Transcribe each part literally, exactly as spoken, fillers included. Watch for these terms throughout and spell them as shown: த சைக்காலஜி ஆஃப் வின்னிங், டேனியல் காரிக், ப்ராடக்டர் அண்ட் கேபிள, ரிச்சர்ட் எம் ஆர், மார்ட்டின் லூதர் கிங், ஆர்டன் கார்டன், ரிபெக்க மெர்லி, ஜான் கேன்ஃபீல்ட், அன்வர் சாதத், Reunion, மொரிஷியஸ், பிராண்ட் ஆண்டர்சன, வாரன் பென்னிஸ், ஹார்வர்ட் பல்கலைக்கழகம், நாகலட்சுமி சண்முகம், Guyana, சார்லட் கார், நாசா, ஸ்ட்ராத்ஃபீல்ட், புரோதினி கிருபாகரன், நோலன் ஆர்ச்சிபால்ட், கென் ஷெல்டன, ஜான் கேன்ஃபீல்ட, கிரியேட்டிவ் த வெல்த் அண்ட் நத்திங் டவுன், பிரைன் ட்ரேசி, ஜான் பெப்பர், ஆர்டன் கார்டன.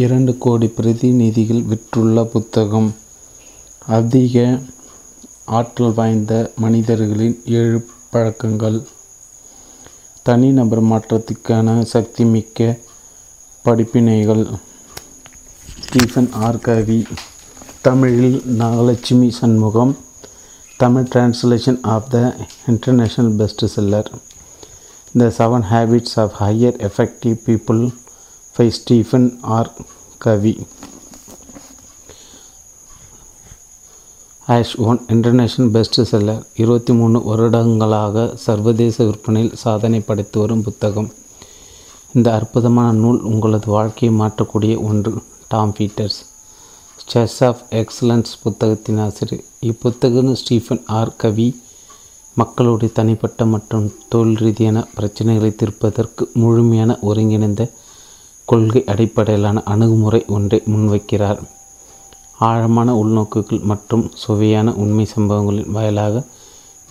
இரண்டு கோடி பிரதிநிதிகள் விற்றுள்ள புத்தகம். அதிக ஆற்றல் வாய்ந்த மனிதர்களின் ஏழு பழக்கங்கள். தனிநபர் மாற்றத்திற்கான சக்திமிக்க படிப்பினைகள். Stephen R. கவி. தமிழில் நாகலட்சுமி சண்முகம். Tamil translation of the international best seller the seven habits of higher effective people by Stephen R. Covey. As one international best seller. இருபத்தி மூணு வருடங்களாக சர்வதேச விற்பனையில் சாதனை படைத்து வரும் புத்தகம். இந்த அற்புதமான நூல் உங்களது வாழ்க்கையை மாற்றக்கூடிய ஒன்று. Tom Peters states of excellence புத்தகத்தின் ஆசிரியர். இப்புத்தகம் ஸ்டீஃபன் ஆர். கவி மக்களுடைய தனிப்பட்ட மற்றும் தொழில் ரீதியான பிரச்சனைகளை தீர்ப்பதற்கு முழுமையான ஒருங்கிணைந்த கொள்கை அடிப்படையிலான அணுகுமுறை ஒன்றை முன்வைக்கிறார். ஆழமான உள்நோக்குகள் மற்றும் சுவையான உண்மை சம்பவங்களின் வாயிலாக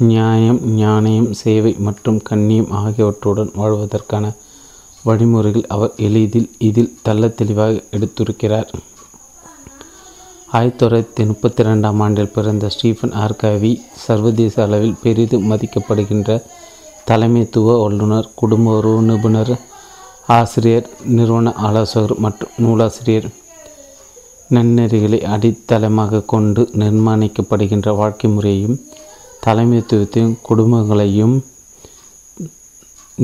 நியாயம், ஞானம், சேவை மற்றும் கண்ணியம் ஆகியவற்றுடன் வாழ்வதற்கான வழிமுறைகள் அவர் எளிதில் இதில் தள்ள தெளிவாக எடுத்திருக்கிறார். ஆயிரத்தி தொள்ளாயிரத்தி முப்பத்தி ரெண்டாம் ஆண்டில் பிறந்த ஸ்டீஃபன் ஆர். கவி சர்வதேச அளவில் பெரிதும் மதிக்கப்படுகின்ற தலைமைத்துவ வல்லுநர், குடும்ப உறவு நிபுணர், ஆசிரியர், நிறுவன ஆலோசகர் மற்றும் நூலாசிரியர். நன்னெறிகளை அடித்தளமாக கொண்டு நிர்மாணிக்கப்படுகின்ற வாழ்க்கை முறையையும் தலைமைத்துவத்தையும் குடும்பங்களையும்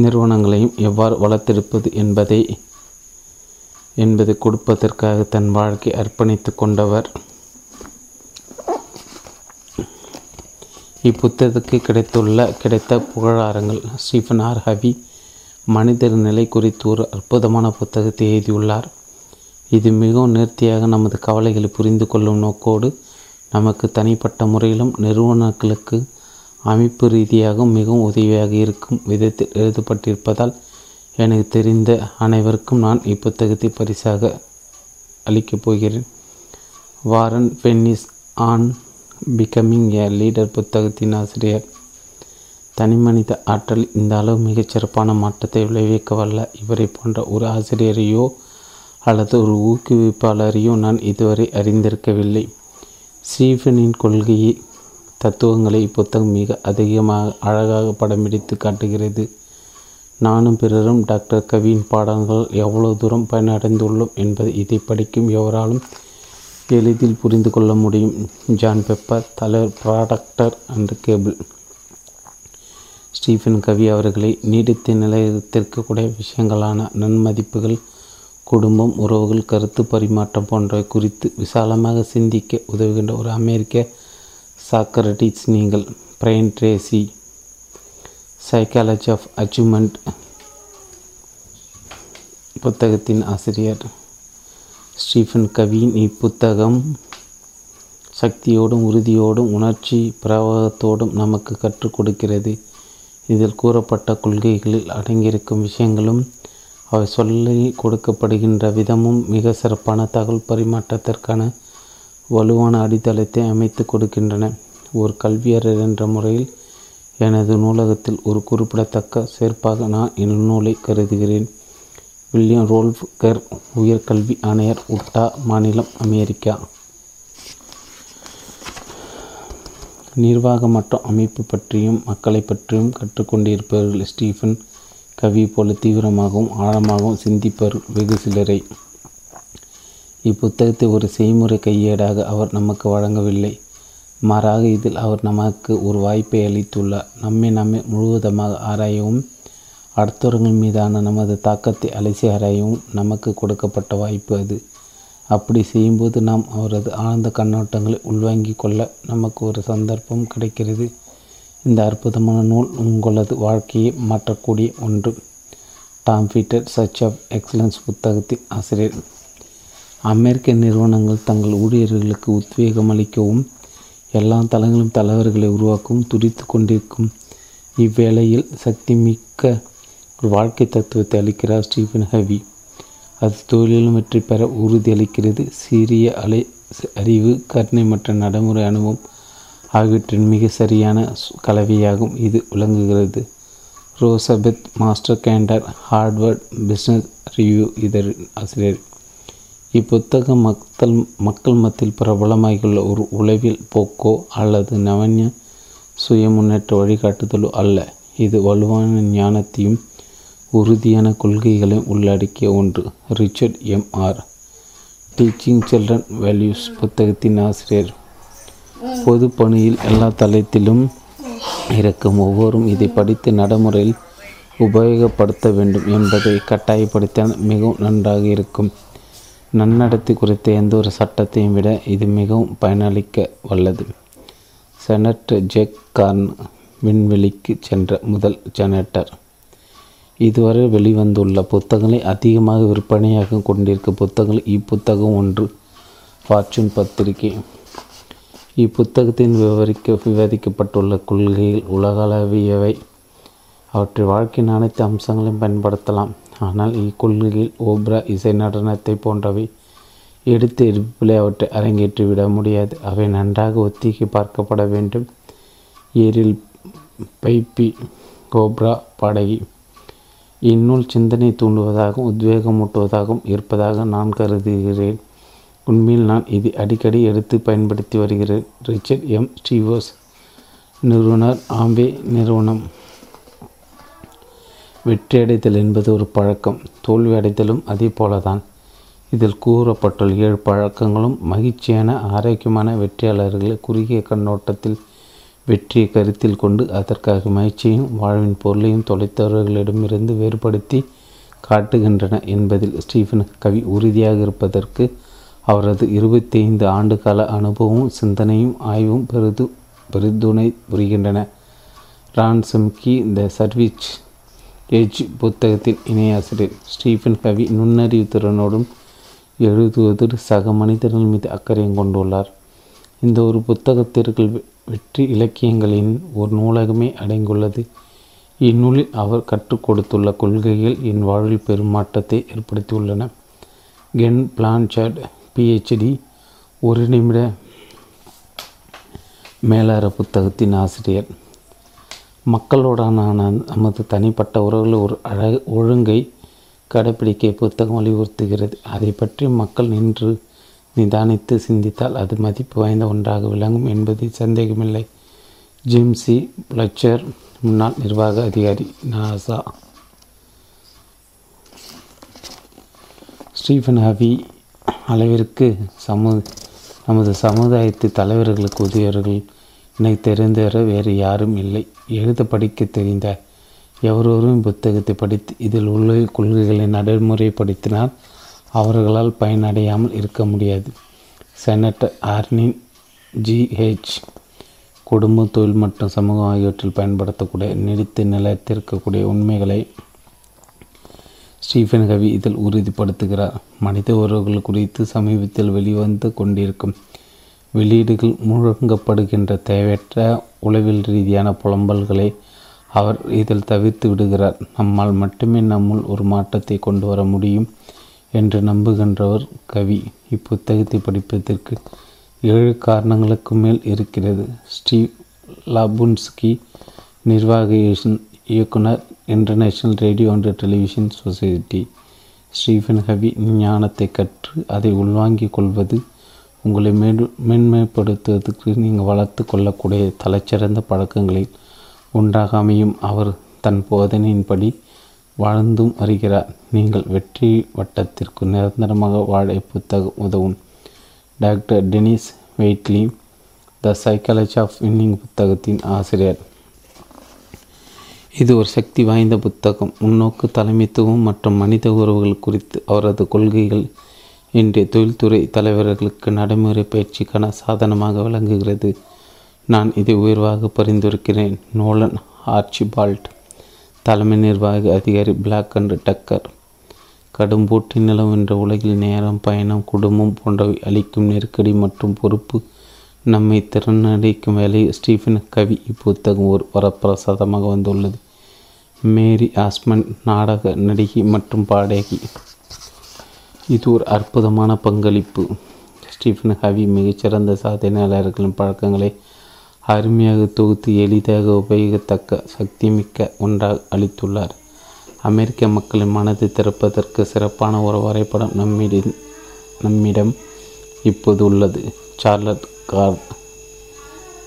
நிறுவனங்களையும் எவ்வாறு வளர்த்தெடுப்பது என்பதை என்பதை கொடுப்பதற்காக தன் வாழ்க்கை அர்ப்பணித்து கொண்டவர். இப்புத்தகத்துக்கு கிடைத்துள்ள கிடைத்த புகழாரங்கள். Stephen R. கவி மனிதர் நிலை குறித்து ஒரு அற்புதமான புத்தகத்தை எழுதியுள்ளார். இது மிகவும் நேர்த்தியாக நமது கவலைகளை புரிந்து கொள்ளும் நோக்கோடு நமக்கு தனிப்பட்ட முறையிலும் நிறுவனங்களுக்கு அமைப்பு ரீதியாகவும் மிகவும் உதவியாக இருக்கும் விதத்தில் எழுதப்பட்டிருப்பதால் எனக்கு தெரிந்த அனைவருக்கும் நான் இப்புத்தகத்தை பரிசாக அளிக்கப் போகிறேன். வாரன் பென்னிஸ் on becoming a leader புத்தகத்தின் ஆசிரியர். தனிமனித ஆற்றல் இந்த அளவு மிகச்சிறப்பான மாற்றத்தை விளைவிக்கவல்ல. இவரை போன்ற ஒரு ஆசிரியரையோ அல்லது ஒரு ஊக்குவிப்பாளரையும் நான் இதுவரை அறிந்திருக்கவில்லை. ஸ்டீஃபனின் கொள்கையை, தத்துவங்களை இப்புத்தகம் மிக அதிகமாக அழகாக படம் பிடித்து காட்டுகிறது. நானும் பிறரும் டாக்டர் கவியின் பாடங்கள் எவ்வளவு தூரம் பயனடைந்துள்ளோம் என்பதை இதை படிக்கும் எவராலும் எளிதில் புரிந்து கொள்ள முடியும். ஜான் பெப்பர், தலைவர், Procter and Gamble. Stephen Covey அவர்களை நீடித்த நிலையத்திற்கக்கூடிய விஷயங்களான நன்மதிப்புகள், குடும்பம், உறவுகள், கருத்து பரிமாற்றம் போன்றவை குறித்து விசாலமாக சிந்திக்க உதவுகின்ற ஒரு அமெரிக்க சாக்ரட்டிஸ் நீங்கள். பிரைன் ட்ரேசி psychology of achievement புத்தகத்தின் ஆசிரியர். ஸ்டீஃபன் கவியின் இப்புத்தகம் சக்தியோடும் உறுதியோடும் உணர்ச்சி பிரவாகத்தோடும் நமக்கு கற்றுக் கொடுக்கிறது. இதில் கூறப்பட்ட கொள்கைகளில் அடங்கியிருக்கும் விஷயங்களும் அவை சொல்லி கொடுக்கப்படுகின்ற விதமும் மிக சிறப்பான தகவல் பரிமாற்றத்திற்கான வலுவான அடித்தளத்தை அமைத்து கொடுக்கின்றன. ஒரு கல்வியாளர் என்ற முறையில் எனது நூலகத்தில் ஒரு குறிப்பிடத்தக்க சேர்ப்பாக நான் இந்நூலை கருதுகிறேன். வில்லியம் ரோல்ஃப் கெர், உயர்கல்வி ஆணையர், உட்டா மாநிலம், அமெரிக்கா. நிர்வாக மற்றும் அமைப்பு பற்றியும் மக்களை பற்றியும் கற்றுக்கொண்டிருப்பவர்கள் ஸ்டீஃபன் கவி போல தீவிரமாகவும் ஆழமாகவும் சிந்திப்பர் வெகு சிலரை. இப்புத்தகத்தை ஒரு செய்முறை கையேடாக அவர் நமக்கு வழங்கவில்லை. மாறாக இதில் அவர் நமக்கு ஒரு வாய்ப்பை அளித்துள்ளார். நம்மை நம்மை முழுவதமாக ஆராயவும், அடுத்தவர்கள் மீதான நமது தாக்கத்தை அலசி ஆராயவும் நமக்கு கொடுக்கப்பட்ட வாய்ப்பு அது. அப்படி செய்யும்போது நாம் அவரது ஆழ்ந்த கண்ணோட்டங்களை உள்வாங்கி கொள்ள நமக்கு ஒரு சந்தர்ப்பம் கிடைக்கிறது. இந்த அற்புதமான நூல் உங்களது வாழ்க்கையை மாற்றக்கூடிய ஒன்று. Tom Peter search of excellence புத்தகத்தின் ஆசிரியர். அமெரிக்க நிறுவனங்கள் தங்கள் ஊழியர்களுக்கு உத்வேகமளிக்கவும் எல்லா தளங்களும் தலைவர்களை உருவாக்கவும் துடித்து கொண்டிருக்கும் இவ்வேளையில் சக்திமிக்க ஒரு வாழ்க்கை தத்துவத்தை அளிக்கிறார் ஸ்டீஃபன் கவி. அது தொழிலிலும் வெற்றி பெற உறுதியளிக்கிறது. சீரிய அலை அறிவு, கருணை மற்றும் நடைமுறை அனுபவம் ஆகியவற்றின் மிக சரியான கலவையாகவும் இது விளங்குகிறது. Rosabeth Moss Kanter, Harvard business review இதழின் ஆசிரியர். இப்புத்தகம் மக்கள் மக்கள் மத்தியில் பிரபலமாகியுள்ள ஒரு உளவில் போக்கோ அல்லது நவன்ய சுய முன்னேற்ற வழிகாட்டுதலோ அல்ல. இது வலுவான ஞானத்தையும் உறுதியான கொள்கைகளையும் உள்ளடக்கிய ஒன்று. ரிச்சர்ட் எம் ஆர், teaching children values புத்தகத்தின் ஆசிரியர். பொது பணியில் எல்லா தளத்திலும் இருக்கும் ஒவ்வொருவரும் இதை படித்து நடைமுறையில் உபயோகப்படுத்த வேண்டும் என்பதை கட்டாயப்படுத்தால் மிகவும் நன்றாக இருக்கும். நன்னடத்தை குறித்த எந்த ஒரு சட்டத்தையும் விட இது மிகவும் பயனளிக்க வல்லது. செனட் ஜேக் கார்ன் விண்வெளிக்கு சென்ற முதல் செனட்டர். இதுவரை வெளிவந்துள்ள புத்தகங்களை அதிகமாக விற்பனையாக கொண்டிருக்கும் புத்தகங்கள் இப்புத்தகம் ஒன்று. ஃபார்ச்சூன் பத்திரிகை. இப்புத்தகத்தின் விவரிக்க விவாதிக்கப்பட்டுள்ள கொள்கைகள் உலகளவியவை. அவற்றை வாழ்க்கையின் அனைத்து அம்சங்களையும் பயன்படுத்தலாம். ஆனால் இக்கொள்கையில் ஓப்ரா, இசை, நடனத்தை போன்றவை எடுத்து எடுப்பிலே அவற்றை அரங்கேற்றி விட முடியாது. அவை நன்றாக ஒத்திகை பார்க்கப்பட வேண்டும். ஏரில் பைப்பி, கோப்ரா, படகி. இந்நூல் சிந்தனை தூண்டுவதாகவும் உத்வேகமூட்டுவதாகவும் இருப்பதாக நான் கருதுகிறேன். உண்மையில் நான் இது அடிக்கடி எடுத்து பயன்படுத்தி வருகிறேன். ரிச்சர்ட் எம் ஸ்டீவர்ஸ், நிறுவனர், ஆம்பே நிறுவனம். வெற்றியடைதல் என்பது ஒரு பழக்கம், தோல்வி அடைதலும் அதே போலதான். இதில் கூறப்பட்டுள்ள ஏழு பழக்கங்களும் மகிழ்ச்சியான ஆரோக்கியமான வெற்றியாளர்களை குறுகிய கண்ணோட்டத்தில் வெற்றியை கருத்தில் கொண்டு அதற்காக மகிழ்ச்சியையும் வாழ்வின் பொருளையும் தொலைத்தவர்களிடமிருந்து வேறுபடுத்தி காட்டுகின்றன என்பதில் ஸ்டீஃபன் கவி உறுதியாக இருப்பதற்கு அவரது இருபத்தைந்து ஆண்டு கால அனுபவமும் சிந்தனையும் ஆய்வும் பெரிது பெரிதுணை புரிகின்றன. ரான்சம்கி, த சர்வீஸ் எஜ் புத்தகத்தின் இணையாசிரியர் ஸ்டீஃபன் கவி நுண்ணறிவு திறனோடும் எழுதுவதோடு சக மனிதர்கள் மீது அக்கறையும் கொண்டுள்ளார். இந்த ஒரு புத்தகத்திற்குள் வெற்றி இலக்கியங்களின் ஒரு நூலகமே அடங்கியுள்ளது. இந்நூலில் அவர் கற்றுக் கொடுத்துள்ள கொள்கைகள் என் வாழ்வில் பெருமாற்றத்தை ஏற்படுத்தியுள்ளன. கென் பிளான்சார்ட், பிஹெச்டி, ஒரு நிமிட மேலார புத்தகத்தின் ஆசிரியர். மக்களோடான நமது தனிப்பட்ட உறவுகளில் ஒரு அழ ஒழுங்கை கடைப்பிடிக்க புத்தகம் வலியுறுத்துகிறது. அதை பற்றி மக்கள் நின்று நிதானித்து சிந்தித்தால் அது மதிப்பு வாய்ந்த ஒன்றாக விளங்கும் என்பதில் சந்தேகமில்லை. ஜிம்சி பிளச்சர், முன்னாள் நிர்வாக அதிகாரி, நாசா. ஸ்டீஃபன் ஹவி அளவிற்கு சமு நமது சமுதாயத்து தலைவர்களுக்கு உதவியவர்கள் எனக்கு தெரிந்தவரை வேறு யாரும் இல்லை. எழுத படிக்க தெரிந்த எவரொரும் புத்தகத்தை படித்து இதில் உள்ள கொள்கைகளை நடைமுறைப்படுத்தினால் அவர்களால் பயனடையாமல் இருக்க முடியாது. செனட்டர் ஆர்னின் ஜிஹெச், குடும்பம், தொழில் மற்றும் சமூகம் ஆகியவற்றில் பயன்படுத்தக்கூடிய நீடித்து நிலைத்திருக்கக்கூடிய உண்மைகளை ஸ்டீஃபன் கவி இதில் உறுதிப்படுத்துகிறார். மனித உறவுகள் குறித்து சமீபத்தில் வெளிவந்து கொண்டிருக்கும் வெளியீடுகள் முழங்கப்படுகின்ற தேவையற்ற உளவியல் ரீதியான புலம்பல்களை அவர் இதில் தவிர்த்து விடுகிறார். நம்மால் மட்டுமே நம்முள் ஒரு மாற்றத்தை கொண்டு வர முடியும் என்று நம்புகின்றவர் கவி. இப்புத்தகத்தை படிப்பதற்கு ஏழு காரணங்களுக்கு மேல் இருக்கிறது. ஸ்டீ லாபுன்ஸ்கி, நிர்வாக இயக்குனர், international radio and television society. Stephen Covey, ஞானத்தை கற்று அதை உள்வாங்கிக் கொள்வது உங்களை மேடு மேன்மைப்படுத்துவதற்கு நீங்கள் வளர்த்து கொள்ளக்கூடிய தலைச்சிறந்த பழக்கங்களில் ஒன்றாக அமையும். அவர் தன் போதனையின்படி வாழ்ந்தும் வருகிறார். நீங்கள் வெற்றி வட்டத்திற்கு நிரந்தரமாக வாழ புத்தகம் உதவும். Doctor Denis Waitley, த சைக்காலஜி ஆஃப் வின்னிங் புத்தகத்தின் ஆசிரியர். இது ஒரு சக்தி வாய்ந்த புத்தகம். முன்னோக்கு, தலைமைத்துவம் மற்றும் மனித உறவுகள் குறித்து அவரது கொள்கைகள் இன்றைய தொழில்துறை தலைவர்களுக்கு நடைமுறை பயிற்சிக்கான சாதனமாக விளங்குகிறது. நான் இதை உயர்வாக பரிந்துரைக்கிறேன். நோலன் ஆர்ச்சிபால்ட், தலைமை நிர்வாக அதிகாரி, பிளாக் அண்ட் டக்கர். கடும் போட்டி நிலவுகின்ற உலகில் நேரம், பயணம், குடும்பம் போன்றவை அளிக்கும் நெருக்கடி மற்றும் பொறுப்பு நம்மை திறனடைக்கும் வேலையை ஸ்டீஃபன் கவி இப்புத்தகம் ஒரு வரப்பிரசாதமாக வந்துள்ளது. மேரி ஆஸ்மண்ட், நாடக நடிகை மற்றும் பாடகி. இது ஒரு அற்புதமான பங்களிப்பு. ஸ்டீஃபன் ஹவி மிகச்சிறந்த சாதனையாளர்களின் பழக்கங்களை அருமையாக தொகுத்து எளிதாக உபயோகத்தக்க சக்திமிக்க ஒன்றாக அளித்துள்ளார். அமெரிக்க மக்களின் மனதை திறப்பதற்கு சிறப்பான ஒரு வரைபடம் நம்மிடம் நம்மிடம் இப்போது உள்ளது. சார்லட் கார்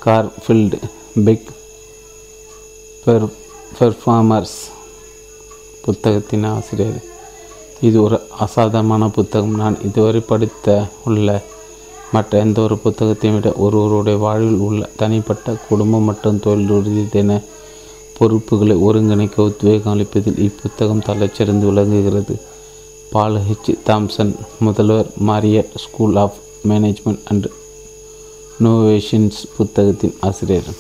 கார்ஃபீல்டு பிக் பெர் பெர்ஃபார்மர்ஸ் புத்தகத்தின் ஆசிரியர். இது ஒரு அசாதாரணமான புத்தகம். நான் இதுவரை படித்த உள்ள மற்ற எந்த ஒரு புத்தகத்தையும் விட ஒருவருடைய வாழ்வில் உள்ள தனிப்பட்ட குடும்பம் மற்றும் தொழில் ரீதியான பொறுப்புகளை ஒருங்கிணைக்க உத்வேகம் அளிப்பதில் இப்புத்தகம் தலைச்சிறந்து விளங்குகிறது. பால் ஹெச் தாம்சன், முதல்வர், Marriott school of management and நோவேஷன்ஸ் புத்தகத்தின் ஆசிரியர்.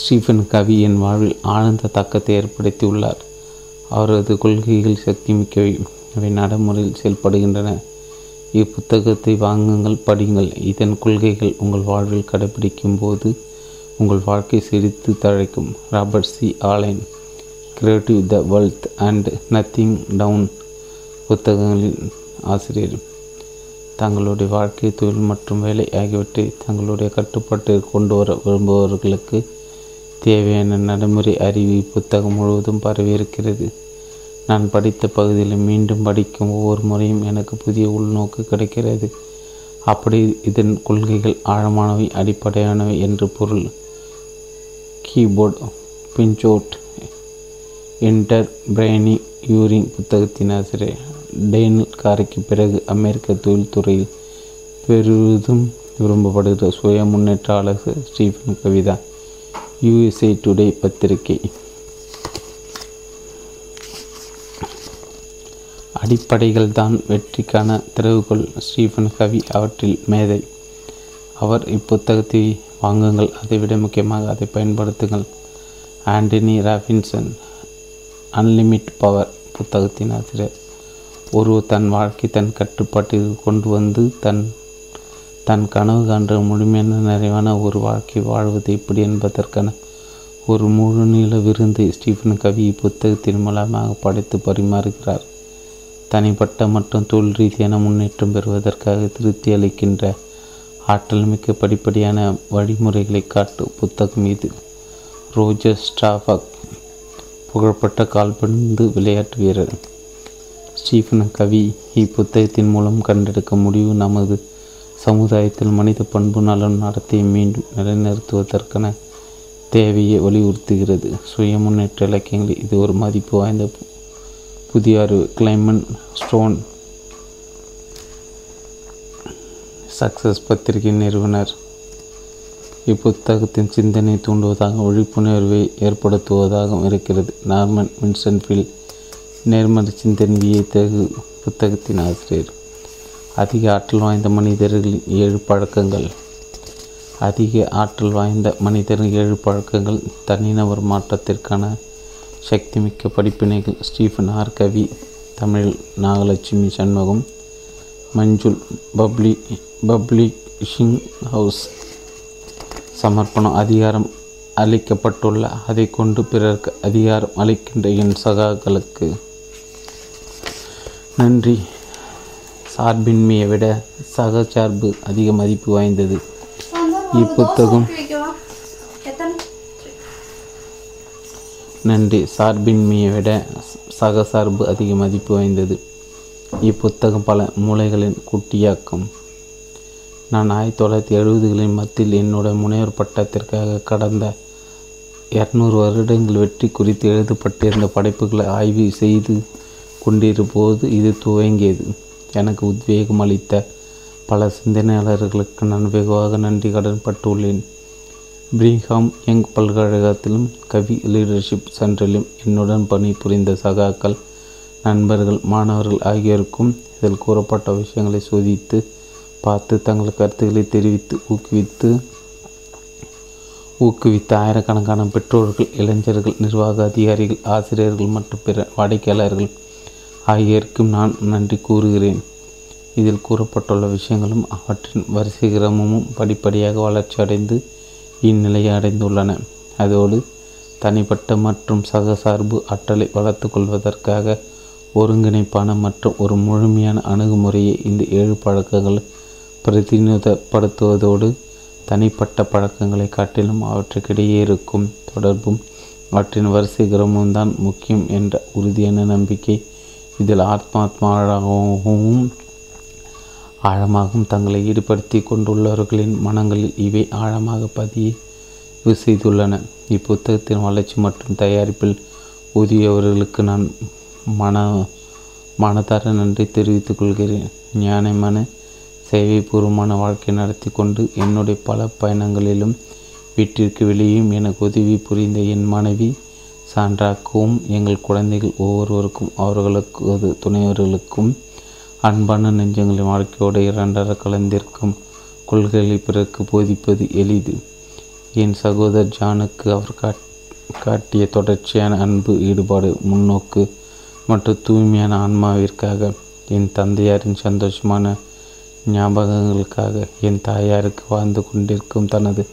ஸ்டீஃபன் கவி என் வாழ்வில் ஆழ்ந்த தாக்கத்தை ஏற்படுத்தி உள்ளார். அவரது கொள்கைகள் சக்தி மிக்கவை, அவை நடைமுறையில் செயல்படுகின்றன. இப்புத்தகத்தை வாங்குங்கள், படியுங்கள். இதன் கொள்கைகள் உங்கள் வாழ்வில் கடைபிடிக்கும் போது உங்கள் வாழ்க்கை சிரித்து தழைக்கும். Robert C Allen, கிரியேட்டிவ் த வெல்த் அண்ட் நத்திங் டவுன் புத்தகங்களின் ஆசிரியர். தங்களுடைய வாழ்க்கை, தொழில் மற்றும் வேலை ஆகியவற்றை தங்களுடைய கட்டுப்பாட்டிற்கு கொண்டு வர விரும்புபவர்களுக்கு தேவையான நடைமுறை அறிவு புத்தகம் முழுவதும் பரவியிருக்கிறது. நான் படித்த பகுதியில் மீண்டும் படிக்கும் ஒவ்வொரு முறையும் எனக்கு புதிய உள்நோக்கு கிடைக்கிறது. அப்படி இதன் கொள்கைகள் ஆழமானவை, அடிப்படையானவை என்று பொருள். கீபோர்டு பின்சவுட், இன்டர் பிரைனி யூரிங் புத்தகத்தின் ஆசிரியர். டேனல் காரைக்கு பிறகு அமெரிக்க தொழில்துறையில் பெரிதும் விரும்பப்படுகிற சுய முன்னேற்றாளர் ஸ்டீஃபன் கவிதா. யூஎஸ்ஏ டுடே பத்திரிகை அடிப்படைகள் தான் வெற்றிக்கான திறவுகோள். ஸ்டீஃபன் கவி அவற்றில் மேதை. அவர் இப்புத்தகத்தை வாங்குங்கள், அதைவிட முக்கியமாக அதை பயன்படுத்துங்கள். ஆண்டனி ராபின்சன், அன்லிமிடெட் பவர் புத்தகத்தின் ஆசிரியர். ஒரு தன் வாழ்க்கை தன் கட்டுப்பாட்டிற்கு கொண்டு வந்து தன் தன் கனவு காண்ற முழுமையான நிறைவான ஒரு வாழ்க்கை வாழ்வது எப்படி என்பதற்கான ஒரு முழு நீள விருந்து ஸ்டீஃபன் கவி புத்தகத்தின் மூலமாக படைத்து பரிமாறுகிறார். தனிப்பட்ட மற்றும் தொழில் ரீதியான முன்னேற்றம் பெறுவதற்காக திருப்தி அளிக்கின்ற ஆற்றல் மிக்க படிப்படியான வழிமுறைகளை காட்டு புத்தகம் இது. ரோஜர் ஸ்டாபாக், புகழ்பெற்ற கால்பந்து விளையாட்டு வீரர். ஸ்டீஃபன் கவி இப்புத்தகத்தின் மூலம் கண்டெடுக்கும் முடிவு நமது சமுதாயத்தில் மனித பண்பு நலன் நடத்தையை மீண்டும் நிலைநிறுத்துவதற்கான தேவையை வலியுறுத்துகிறது. சுய முன்னேற்ற இலக்கியங்களில் இது ஒரு மதிப்பு வாய்ந்த புதிய அறிவு. கிளைமன் ஸ்டோன், சக்சஸ் பத்திரிகை நிறுவனர். இப்புத்தகத்தின் சிந்தனை தூண்டுவதாக, விழிப்புணர்வை ஏற்படுத்துவதாகவும் இருக்கிறது. நார்மன் வின்சன்ட் பீல், நேர்மறை சிந்தனையை தேகு புத்தகத்தின் ஆசிரியர். அதிக ஆற்றல் வாய்ந்த மனிதர்களின் ஏழு பழக்கங்கள். அதிக ஆற்றல் வாய்ந்த மனிதர்கள் ஏழு பழக்கங்கள் தனிநபர் மாற்றத்திற்கான சக்திமிக்க படிப்பினைகள். Stephen R. கவி, தமிழில் நாகலட்சுமி சண்முகம், மஞ்சுள், பப்ளி பப்ளிஷிங் ஹவுஸ். சமர்ப்பணம். அதிகாரம் அளிக்கப்பட்டுள்ள, அதை கொண்டு பிறருக்கு அதிகாரம் அளிக்கின்ற என் சகாக்களுக்கு நன்றி. சார்பின்மையை விட சக சார்பு அதிக மதிப்பு வாய்ந்தது. இப்புத்தகம் நன்றி சார்பின்மையை விட சக சார்பு அதிக மதிப்பு வாய்ந்தது இப்புத்தகம் பல மூளைகளின் குட்டியாக்கம். நான் ஆயிரத்தி தொள்ளாயிரத்தி எழுபதுகளின் மத்தியில் என்னுடைய முனைவர் பட்டத்திற்காக கடந்த இரநூறு வருடங்கள் வெற்றி குறித்து எழுதப்பட்டிருந்த படைப்புகளை ஆய்வு செய்து கொண்டிருப்போது இது துவங்கியது. எனக்கு உத்வேகம் அளித்த பல சிந்தனையாளர்களுக்கு நான் வெகுவாக நன்றி கடன் பட்டுள்ளேன். பிரீஹாம் யங் பல்கலைக்கழகத்திலும் கவி லீடர்ஷிப் சென்டரிலும் என்னுடன் பணி புரிந்த சகாக்கள், நண்பர்கள், மாணவர்கள் ஆகியோருக்கும் இதில் கூறப்பட்ட விஷயங்களை சோதித்து பார்த்து தங்கள் கருத்துக்களை தெரிவித்து ஊக்குவித்து ஊக்குவித்த ஆயிரக்கணக்கான பெற்றோர்கள், இளைஞர்கள், நிர்வாக அதிகாரிகள், ஆசிரியர்கள் மற்றும் பிற வாடிக்கையாளர்கள் ஆகியோருக்கும் நான் நன்றி கூறுகிறேன். இதில் கூறப்பட்டுள்ள விஷயங்களும் அவற்றின் வரிசைக்கிரமும் படிப்படியாக வளர்ச்சி அடைந்து இந்நிலையை அடைந்துள்ளன. அதோடு தனிப்பட்ட மற்றும் சகசார்பு ஆற்றலை வளர்த்து கொள்வதற்காக ஒருங்கிணைப்பான மற்றும் ஒரு முழுமையான அணுகுமுறையை இந்த ஏழு பழக்கங்கள் பிரதிநிதித்துவப்படுத்துவதோடு தனிப்பட்ட பழக்கங்களை காட்டிலும் அவற்றுக்கிடையே இருக்கும் தொடர்பும் அவற்றின் வரிசைக்கிரமும் தான் முக்கியம் என்ற உறுதியான நம்பிக்கை இதில் ஆத்மாத்மாவாகவும் ஆழமாகவும் தங்களை ஈடுபடுத்தி கொண்டுள்ளவர்களின் மனங்களில் இவை ஆழமாக பதிவு செய்துள்ளன. இப்புத்தகத்தின் வளர்ச்சி மற்றும் தயாரிப்பில் உதவியவர்களுக்கு நான் மன மனதார நன்றி தெரிவித்துக் கொள்கிறேன். ஞானமான சேவைபூர்வமான வாழ்க்கை நடத்தி கொண்டு என்னுடைய பல பயணங்களிலும் வீட்டிற்கு வெளியும் எனக்கு உதவி புரிந்த என் மனைவி சான்றாக்கவும் எங்கள் குழந்தைகள் ஒவ்வொருவருக்கும் அவர்களுக்கு துணைவர்களுக்கும் அன்பான நெஞ்சங்களின் வாழ்க்கையோடு இரண்டர கலந்திருக்கும் கொள்கைகளை பிறகு போதிப்பது எளிது. என் சகோதரர் ஜானுக்கு அவர் காட்டிய தொடர்ச்சியான அன்பு, ஈடுபாடு, முன்னோக்கு மற்றும் தூய்மையான ஆன்மாவிற்காக, என் தந்தையாரின் சந்தோஷமான ஞாபகங்களுக்காக, என் தாயாருக்கு வாழ்ந்து கொண்டிருக்கும் தனது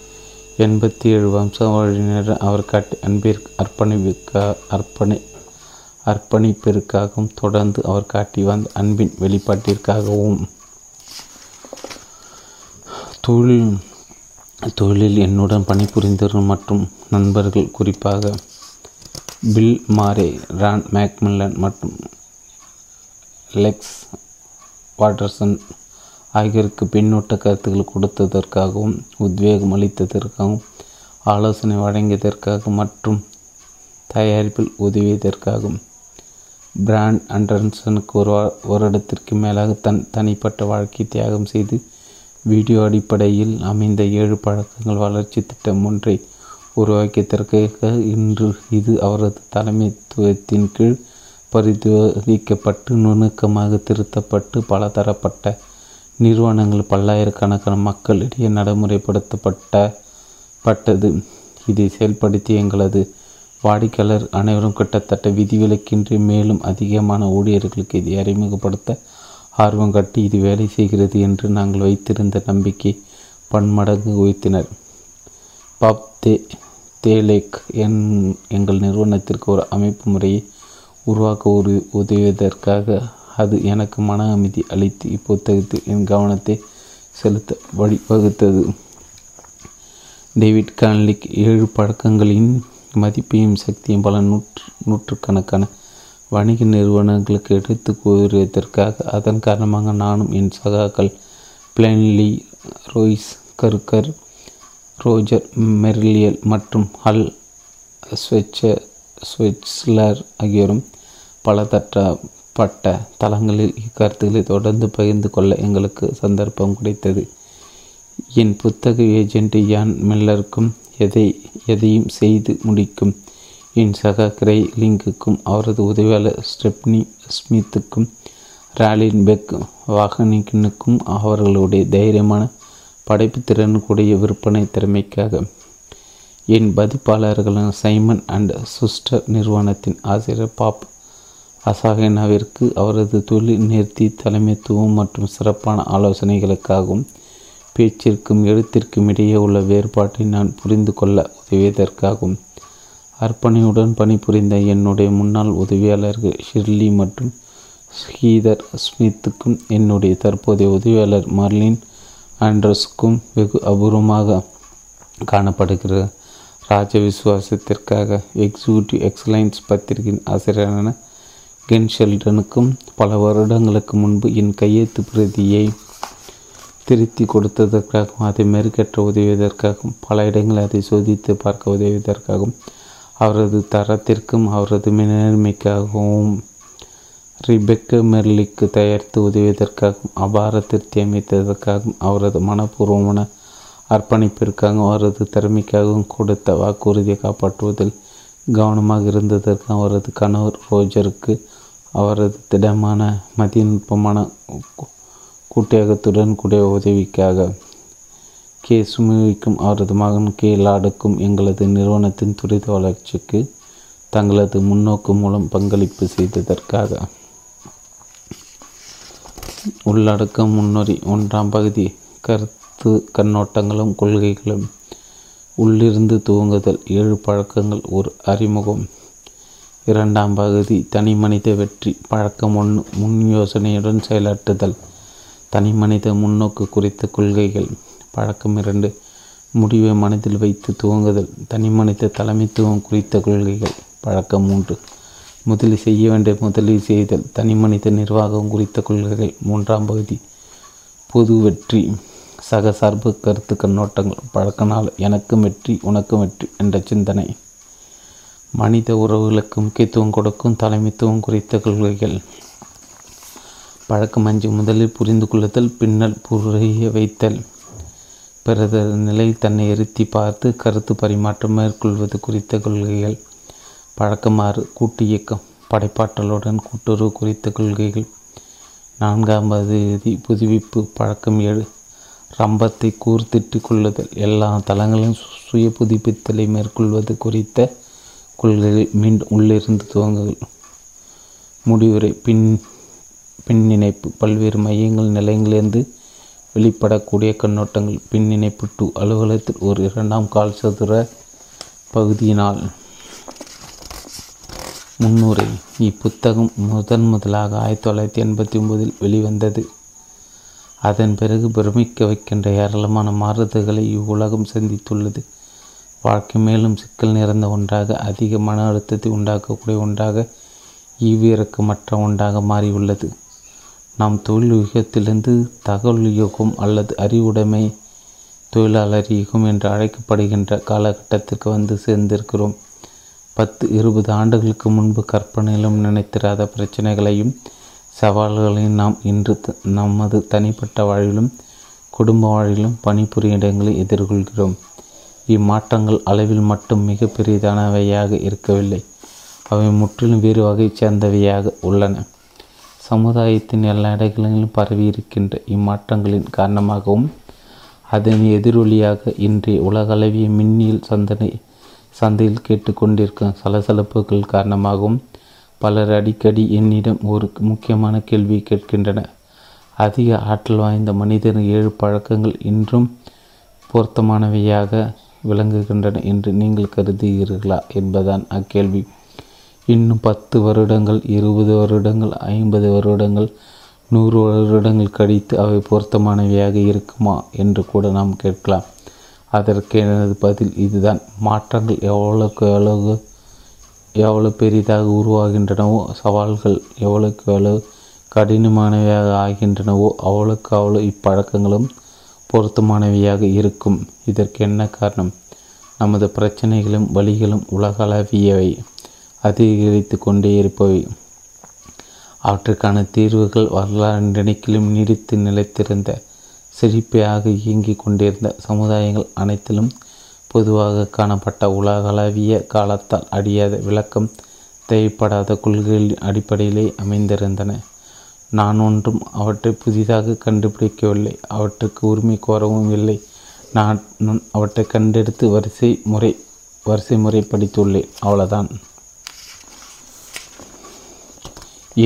எண்பத்தி ஏழு வம்சாவளியினர் அவர் காட்டி அன்பிற்கு அர்ப்பணிக்க அர்ப்பணி அர்ப்பணிப்பிற்காகவும் தொடர்ந்து அவர் காட்டி வந்த அன்பின் வெளிப்பாட்டிற்காகவும் தொழில் தொழிலில் என்னுடன் பணிபுரிந்தவர்கள் மற்றும் நண்பர்கள், குறிப்பாக பில் மாரே, ரான் மேக்மில்லன் மற்றும் லெக்ஸ் வாட்டர்சன் ஆகியோருக்கு பின்னூட்ட கருத்துக்கள் கொடுத்ததற்காகவும், உத்வேகம் அளித்ததற்காகவும், ஆலோசனை வழங்கியதற்காக மற்றும் தயாரிப்பில் உதவியதற்காகவும். பிராண்ட் ஆண்டர்சனுக்கு ஒரு வருடத்திற்கு மேலாக தன் தனிப்பட்ட வாழ்க்கை தியாகம் செய்து வீடியோ அடிப்படையில் அமைந்த ஏழு பழக்கங்கள் வளர்ச்சி திட்டம் ஒன்றை உருவாக்கியதற்காக இன்று இது அவரது தலைமைத்துவத்தின் கீழ் பரிசோதிக்கப்பட்டு நுணுக்கமாக திருத்தப்பட்டு பல தரப்பட்ட நிறுவனங்கள் பல்லாயிரக்கணக்கான மக்களிடையே நடைமுறைப்படுத்தப்பட்ட பட்டது. இதை செயல்படுத்தி எங்களது வாடிக்கையாளர் அனைவரும் கிட்டத்தட்ட விதிவிலக்கின்றி மேலும் அதிகமான ஊழியர்களுக்கு இதை அறிமுகப்படுத்த ஆர்வம் காட்டி இது வேலை செய்கிறது என்று நாங்கள் வைத்திருந்த நம்பிக்கை பன்மடங்கு உயர்த்தினர். பாப் தே தேலேக் என் எங்கள் நிறுவனத்திற்கு ஒரு அமைப்பு முறையை உருவாக்க ஒரு உதவியதற்காக அது எனக்கு மன அமைதி அளித்து இப்புத்தகத்தில் என் கவனத்தை செலுத்த வழிவகுத்தது. டேவிட் கான்லிக் ஏழு பழக்கங்களின் மதிப்பையும் சக்தியும் பல நூற்று நூற்றுக்கணக்கான வணிக நிறுவனங்களுக்கு எடுத்து கூறியதற்காக அதன் காரணமாக நானும் என் சகாக்கள் பிளான்லி, ரோய்ஸ், கர்கர், ரோஜர் மெர்லியல் மற்றும் ஹல் ஸ்வெச்சர் ஸ்வெட்ஸ்லர் ஆகியோரும் பல தற்ற பட்ட தளங்களில் இக்கருத்துக்களை தொடர்ந்து பகிர்ந்து கொள்ள எங்களுக்கு சந்தர்ப்பம் கிடைத்தது. என் புத்தக ஏஜென்ட் யான் மில்லருக்கும் எதை எதையும் செய்து முடிக்கும் என் சகா கிரை லிங்குக்கும் அவரது உதவியாளர் ஸ்டெப்னி ஸ்மித்துக்கும் ராலின் பெக் வாகனிக்கனுக்கும் அவர்களுடைய தைரியமான படைப்பு திறனுக்குடைய விற்பனை திறமைக்காக, என் பதிப்பாளர்களான சைமன் அண்ட் சுஸ்டர் நிறுவனத்தின் ஆசிரியர் பாப் அசாகனாவிற்கு அவரது தொழில் நேர்த்தி, தலைமைத்துவம் மற்றும் சிறப்பான ஆலோசனைகளுக்காகவும், பேச்சிற்கும் எழுத்திற்கும் இடையே உள்ள வேறுபாட்டை நான் புரிந்து கொள்ள உதவியதற்காகவும், அர்ப்பணியுடன் பணிபுரிந்த என்னுடைய முன்னாள் உதவியாளர்கள் ஷிர்லி மற்றும் ஸ்ரீதர் ஸ்மித்துக்கும், என்னுடைய தற்போதைய உதவியாளர் மர்லின் ஆண்ட்ரஸுக்கும் வெகு அபூர்வமாக காணப்படுகிற ராஜ விசுவாசத்திற்காக, எக்ஸிக்யூட்டிவ் எக்ஸலன்ஸ் பத்திரிகையின் ஆசிரியரான கென் ஷெல்டனுக்கும் பல வருடங்களுக்கு முன்பு என் கையெழுத்து பிரதியை திருத்தி கொடுத்ததற்காகவும், அதை மெருகேற்ற உதவியதற்காகவும், பல இடங்களை அதை சோதித்து பார்க்க உதவியதற்காகவும், அவரது தரத்திற்கும் அவரது நேர்மைக்காகவும், ரிபெக்க மெர்லிக்கு தயாரித்து உதவியதற்காகவும், அபார திருத்தி அமைத்ததற்காகவும், அவரது மனப்பூர்வமான அர்ப்பணிப்பிற்காகவும், அவரது திறமைக்காகவும் கொடுத்த வாக்குறுதியை காப்பாற்றுவதில் கவனமாக இருந்ததற்கு அவரது கணவர் ரோஜருக்கு அவரது திடமான மதிநுட்பமான கூட்டியகத்துடன் கூடிய உதவிக்காக, கே சுமிக்கும் அவரது மகன் கே லாடுக்கும் எங்களது நிறுவனத்தின் துரித வளர்ச்சிக்கு தங்களது முன்னோக்கு மூலம் பங்களிப்பு செய்ததற்காக. உள்ளடக்கம் முன்னுரை ஒன்றாம் பகுதி கருத்து கண்ணோட்டங்களும் கொள்கைகளும். உள்ளிருந்து துவங்குதல், ஏழு பழக்கங்கள் ஒரு அறிமுகம். இரண்டாம் பகுதி தனி மனித வெற்றி, பழக்கம் ஒன்று முன் யோசனையுடன் செயலாற்றுதல், தனி மனித முன்னோக்கு குறித்த கொள்கைகள். பழக்கம் இரண்டு முடிவை மனதில் வைத்து துவங்குதல், தனி மனித தலைமைத்துவம் குறித்த கொள்கைகள். பழக்கம் மூன்று முதலில் செய்ய வேண்டிய முதலில் செய்தல், தனி மனித நிர்வாகம் குறித்த கொள்கைகள். மூன்றாம் பகுதி பொது வெற்றி, சக சார்பு கருத்து கண்ணோட்டங்கள், பழக்க நாள், எனக்கும் வெற்றி உனக்கும் வெற்றி என்ற சிந்தனை, மனித உறவுகளுக்கு முக்கியத்துவம் கொடுக்கும் தலைமைத்துவம் குறித்த கொள்கைகள், பழக்கம் அஞ்சு முதலில் புரிந்து கொள்ளுதல், பின்னல் புரிய வைத்தல், பிறகு நிலையில் தன்னை இருத்தி பார்த்து கருத்து பரிமாற்றம் மேற்கொள்வது குறித்த கொள்கைகள், பழக்கமாறு கூட்டு இயக்கம், படைப்பாற்றலுடன் கூட்டுறவு குறித்த கொள்கைகள். நான்காம் தேதி புதுப்பிப்பு பழக்கம் ஏழு, ரம்பத்தை கூர்த்திட்டு கொள்ளுதல், எல்லா தளங்களும் சுய புதுப்பித்தலை மேற்கொள்வது குறித்த கொள்கைகள். மீண்டும் உள்ளிருந்து துவங்குதல். முடிவுரை பின் பின்னிணைப்பு, பல்வேறு மையங்கள் நிலையங்களிலிருந்து வெளிப்படக்கூடிய கண்ணோட்டங்கள். பின்னிணைப்பு டூ, அலுவலகத்தில் ஒரு இரண்டாம் கால் சதுர பகுதியினால். முன்னுரை. இப்புத்தகம் முதன் முதலாக ஆயிரத்தி தொள்ளாயிரத்தி எண்பத்தி ஒன்பதில் வெளிவந்தது. அதன் பிறகு பிரமிக்க வைக்கின்ற ஏராளமான மாறுதல்களை இவ்வுலகம் சந்தித்துள்ளது. வாழ்க்கை மேலும் சிக்கல் நிறைந்த ஒன்றாக, அதிக மன அழுத்தத்தை உண்டாக்கக்கூடிய ஒன்றாக, ஈவிரக்கமற்ற ஒன்றாக மாறியுள்ளது. நாம் தொழில் யுகத்திலிருந்து தகவல் யுகம் அல்லது அறிவுடைமை தொழிலாளர் யுகம் என்று அழைக்கப்படுகின்ற காலகட்டத்திற்கு வந்து சேர்ந்திருக்கிறோம். பத்து இருபது ஆண்டுகளுக்கு முன்பு கற்பனையிலும் நினைத்திராத பிரச்சனைகளையும் சவால்களையும் நாம் இன்று நமது தனிப்பட்ட வாழ்விலும் குடும்ப வாழ்விலும் பணிபுரிய இடங்களை எதிர்கொள்கிறோம். இம்மாற்றங்கள் அளவில் மட்டும் மிக பெரியதானவையாக இருக்கவில்லை, அவை முற்றிலும் வேறு வகை சேர்ந்தவையாக உள்ளன. சமுதாயத்தின் எல்லா இடங்களிலும் பரவி இருக்கின்ற இம்மாற்றங்களின் காரணமாகவும் அதன் எதிரொலியாக இன்றைய உலகளவிய மின்னியல் சந்தை சந்தையில் கேட்டுக்கொண்டிருக்கும் சலசலப்புகள் காரணமாகவும் பலர் அடிக்கடி என்னிடம் ஒரு முக்கியமான கேள்வியை கேட்கின்றனர். அதிக ஆற்றல் வாய்ந்த மனிதரின் ஏழு பழக்கங்கள் இன்றும் பொருத்தமானவையாக விளங்குகின்றன என்று நீங்கள் கருதுகிறீர்களா என்பதான் அக்கேள்வி. இன்னும் பத்து வருடங்கள், இருபது வருடங்கள், ஐம்பது வருடங்கள், நூறு வருடங்கள் கழித்து அவை பொருத்தமானவையாக இருக்குமா என்று கூட நாம் கேட்கலாம். அதற்கு எனது பதில் இதுதான். மாற்றங்கள் எவ்வளோக்கு எவ்வளவு எவ்வளோ பெரிதாக உருவாகின்றனவோ, சவால்கள் எவ்வளோக்கு எவ்வளவு கடினமானவையாக ஆகின்றனவோ, அவ்வளோக்கு அவ்வளோ இப்பழக்கங்களும் பொருத்தமானவையாக இருக்கும். இதற்கு என்ன காரணம்? நமது பிரச்சனைகளும் வழிகளும் உலகளவியவை, அதிகரித்து கொண்டே இருப்பவை. அவற்றுக்கான தீர்வுகள் வரலாறு நினைக்கிலும் நீடித்து நிலைத்திருந்த செழிப்பையாக இயங்கிக் கொண்டிருந்த சமுதாயங்கள் அனைத்திலும் பொதுவாக காணப்பட்ட உலகளவிய காலத்தால் அடியாத விளக்கம் தேவைப்படாத கொள்கைகளின் அடிப்படையிலே அமைந்திருந்தன. நான் ஒன்றும் அவற்றை புதிதாக கண்டுபிடிக்கவில்லை, அவற்றுக்கு உரிமை கோரவும் இல்லை. நான் அவற்றை கண்டெடுத்து வரிசை முறை வரிசை முறை படித்துள்ளேன், அவ்வளோதான்.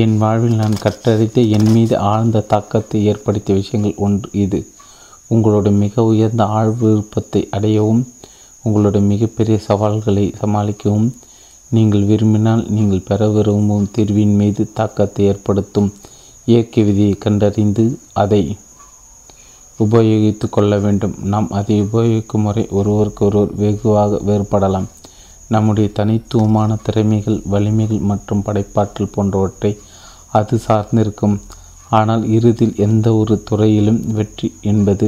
என் வாழ்வில் நான் கற்றறிந்து என் மீது ஆழ்ந்த தாக்கத்தை ஏற்படுத்திய விஷயங்கள் ஒன்று இது. உங்களுடைய மிக உயர்ந்த ஆழ்வு விருப்பத்தை அடையவும், உங்களுடைய மிகப்பெரிய சவால்களை சமாளிக்கவும், நீங்கள் விரும்பினால் நீங்கள் பெற விரும்பும் தீர்வின் மீது தாக்கத்தை ஏற்படுத்தும் இயற்கை விதியை கண்டறிந்து அதை உபயோகித்து கொள்ள வேண்டும். நாம் அதை உபயோகிக்கும் முறை ஒருவருக்கொருவர் வெகுவாக வேறுபடலாம். நம்முடைய தனித்துவமான திறமைகள், வலிமைகள் மற்றும் படைப்பாற்றல் போன்றவற்றை அது சார்ந்திருக்கும். ஆனால் இறுதியில் எந்த ஒரு துறையிலும் வெற்றி என்பது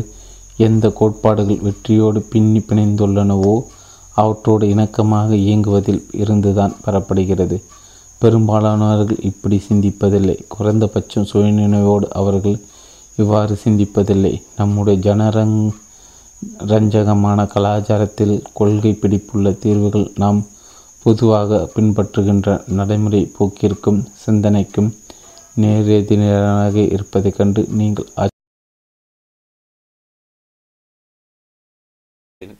எந்த கோட்பாடுகள் வெற்றியோடு பின்னி பிணைந்துள்ளனவோ அவற்றோடு இணக்கமாக இயங்குவதில் இருந்துதான் பெறப்படுகிறது. பெரும்பாலானவர்கள் இப்படி சிந்திப்பதில்லை, குறைந்தபட்சம் சுயநினைவோடு அவர்கள் இவ்வாறு சிந்திப்பதில்லை. நம்முடைய ஜனரங் ரஞ்சகமான கலாச்சாரத்தில் கொள்கை பிடிப்புள்ள தீர்வுகள் நாம் பொதுவாக பின்பற்றுகின்ற நடைமுறை போக்கிற்கும் சிந்தனைக்கும் நேரெதிராக இருப்பதைக் கண்டு நீங்கள்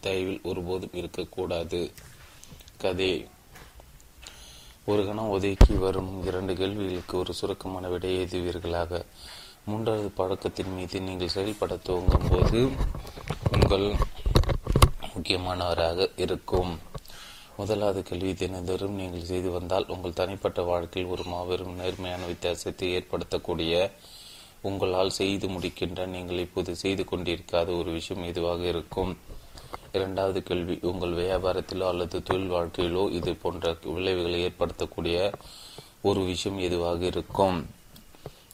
தயவில் ஒருபோதும் இருக்கக்கூடாது. கதையை ஒரு கணம் ஒதுக்கி வரும் இரண்டு கேள்விகளுக்கு ஒரு சுருக்கமான விடையை எதுவீர்களாக. மூன்றாவது பழக்கத்தின் மீது நீங்கள் செயல்பட துவங்கும் போது உங்கள் முக்கியமானவராக இருக்கும். முதலாவது கேள்வி, தினந்தோறும் நீங்கள் செய்து வந்தால் உங்கள் தனிப்பட்ட வாழ்க்கையில் ஒரு மாபெரும் நேர்மையான வித்தியாசத்தை ஏற்படுத்தக்கூடிய, உங்களால் செய்து முடிக்கின்ற, நீங்கள் இப்போது செய்து கொண்டிருக்காத ஒரு விஷயம் இதுவாக இருக்கும். இரண்டாவது கேள்வி, உங்கள் வியாபாரத்திலோ அல்லது தொழில் வாழ்க்கையிலோ இது போன்ற விளைவுகளை ஏற்படுத்தக்கூடிய ஒரு விஷயம் எதுவாக இருக்கும்.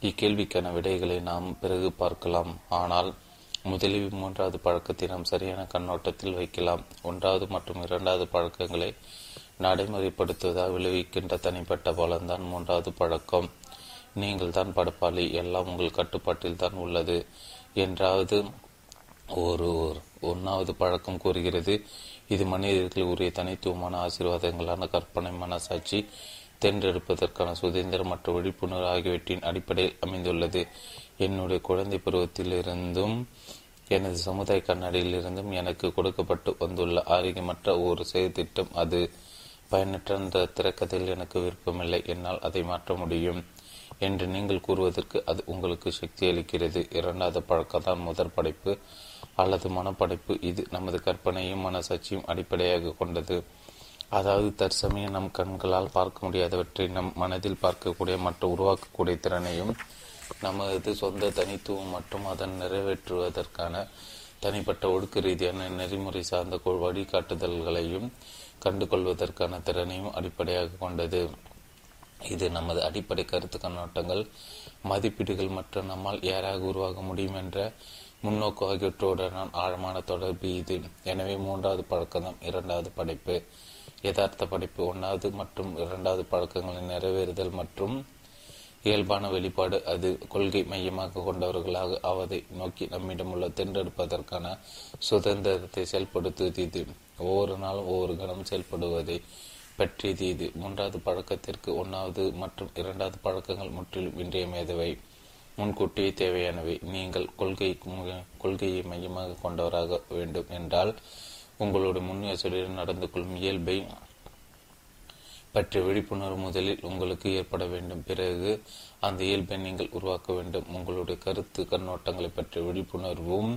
இக்கேள்விக்கான விடைகளை நாம் பிறகு பார்க்கலாம். ஆனால் முதலில் மூன்றாவது பழக்கத்தை நாம் சரியான கண்ணோட்டத்தில் வைக்கலாம். ஒன்றாவது மற்றும் இரண்டாவது பழக்கங்களை நடைமுறைப்படுத்துவதால் விளைவிக்கின்ற தனிப்பட்ட பலன்தான் மூன்றாவது பழக்கம். நீங்கள் தான் படைப்பாளி, எல்லாம் உங்கள் கட்டுப்பாட்டில் தான் உள்ளது என்றாவது ஒரு ஒன்றாவது பழக்கம் கூறுகிறது. இது மனிதர்கள் உரிய தனித்துவமான ஆசீர்வாதங்களான கற்பனை, மனசாட்சி, தேர்ந்தெடுப்பதற்கான சுதந்திரம் மற்றும் விழிப்புணர்வு ஆகியவற்றின் அடிப்படையில் அமைந்துள்ளது. என்னுடைய குழந்தை பருவத்திலிருந்தும் எனது சமுதாய கண்ணாடியிலிருந்தும் எனக்கு கொடுக்கப்பட்டு வந்துள்ள ஆரோக்கியமற்ற ஒரு செயல் திட்டம் அது. பயனற்ற திறக்கத்தில் எனக்கு விருப்பமில்லை, என்னால் அதை மாற்ற முடியும் என்று நீங்கள் கூறுவதற்கு அது உங்களுக்கு சக்தி அளிக்கிறது. இரண்டாவது பழக்கம்தான் முதற் படைப்பு அல்லது மனப்படைப்பு. இது நமது கற்பனையும் மனசாட்சியும் அடிப்படையாக கொண்டது. அதாவது தற்சமயம் நம் கண்களால் பார்க்க முடியாதவற்றை நம் மனதில் பார்க்கக்கூடிய மற்றும் உருவாக்கக்கூடிய திறனையும் நமது சொந்த தனித்துவம் மற்றும் அதன் நிறைவேற்றுவதற்கான தனிப்பட்ட ஒழுக்க ரீதியான நெறிமுறை சார்ந்த வழிகாட்டுதல்களையும் கண்டுகொள்வதற்கான திறனையும் அடிப்படையாக கொண்டது. இது நமது அடிப்படை கருத்து கண்ணோட்டங்கள், மதிப்பீடுகள் மற்றும் நம்மால் யாராக உருவாக முடியும் என்ற முன்னோக்கு ஆகியவற்றுடனான ஆழமான தொடர்பு இது. எனவே மூன்றாவது பழக்கம் இரண்டாவது படைப்பு, யதார்த்த படைப்பு. ஒன்றாவது மற்றும் இரண்டாவது பழக்கங்களின் நிறைவேறுதல் மற்றும் இயல்பான வெளிப்பாடு. அது கொள்கை மையமாக கொண்டவர்களாக அவதை நோக்கி நம்மிடமுள்ள தேர்ந்தெடுப்பதற்கான சுதந்திரத்தை செயல்படுத்துவது இது. ஒவ்வொரு நாளும் ஒவ்வொரு கணம் செயல்படுவதை பற்றியது இது. மூன்றாவது பழக்கத்திற்கு ஒன்றாவது மற்றும் இரண்டாவது பழக்கங்கள் முற்றிலும் இன்றியமையாதவை, முன்கூட்டியே தேவையானவை. நீங்கள் கொள்கை கொள்கையை மையமாக கொண்டவராக வேண்டும் என்றால் உங்களுடைய முன்யோசனையுடன் நடந்து கொள்ளும் இயல்பை பற்றிய விழிப்புணர்வு முதலில் உங்களுக்கு ஏற்பட வேண்டும். பிறகு அந்த இயல்பை நீங்கள் உருவாக்க வேண்டும். உங்களுடைய கருத்து கண்ணோட்டங்களை பற்றிய விழிப்புணர்வும்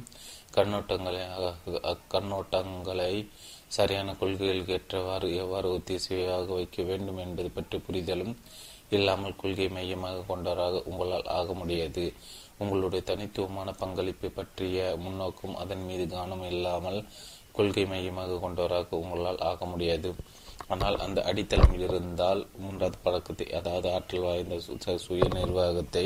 கண்ணோட்டங்களை அக்கண்ணோட்டங்களை சரியான கொள்கைகளுக்கு ஏற்றவாறு எவ்வாறு ஒத்திசைவாக வைக்க வேண்டும் என்பது பற்றி புரிதலும் இல்லாமல் கொள்கை மையமாக கொண்டவராக உங்களால் ஆக முடியாது. உங்களுடைய தனித்துவமான பங்களிப்பை பற்றிய முன்னோக்கும் அதன் மீது கவனம் இல்லாமல் கொள்கை மையமாக கொண்டவராக உங்களால் ஆக முடியாது. ஆனால் அந்த அடித்தளம் இருந்தால் மூன்றாவது பழக்கத்தை, அதாவது ஆற்றல் வாய்ந்த சுய நிர்வாகத்தை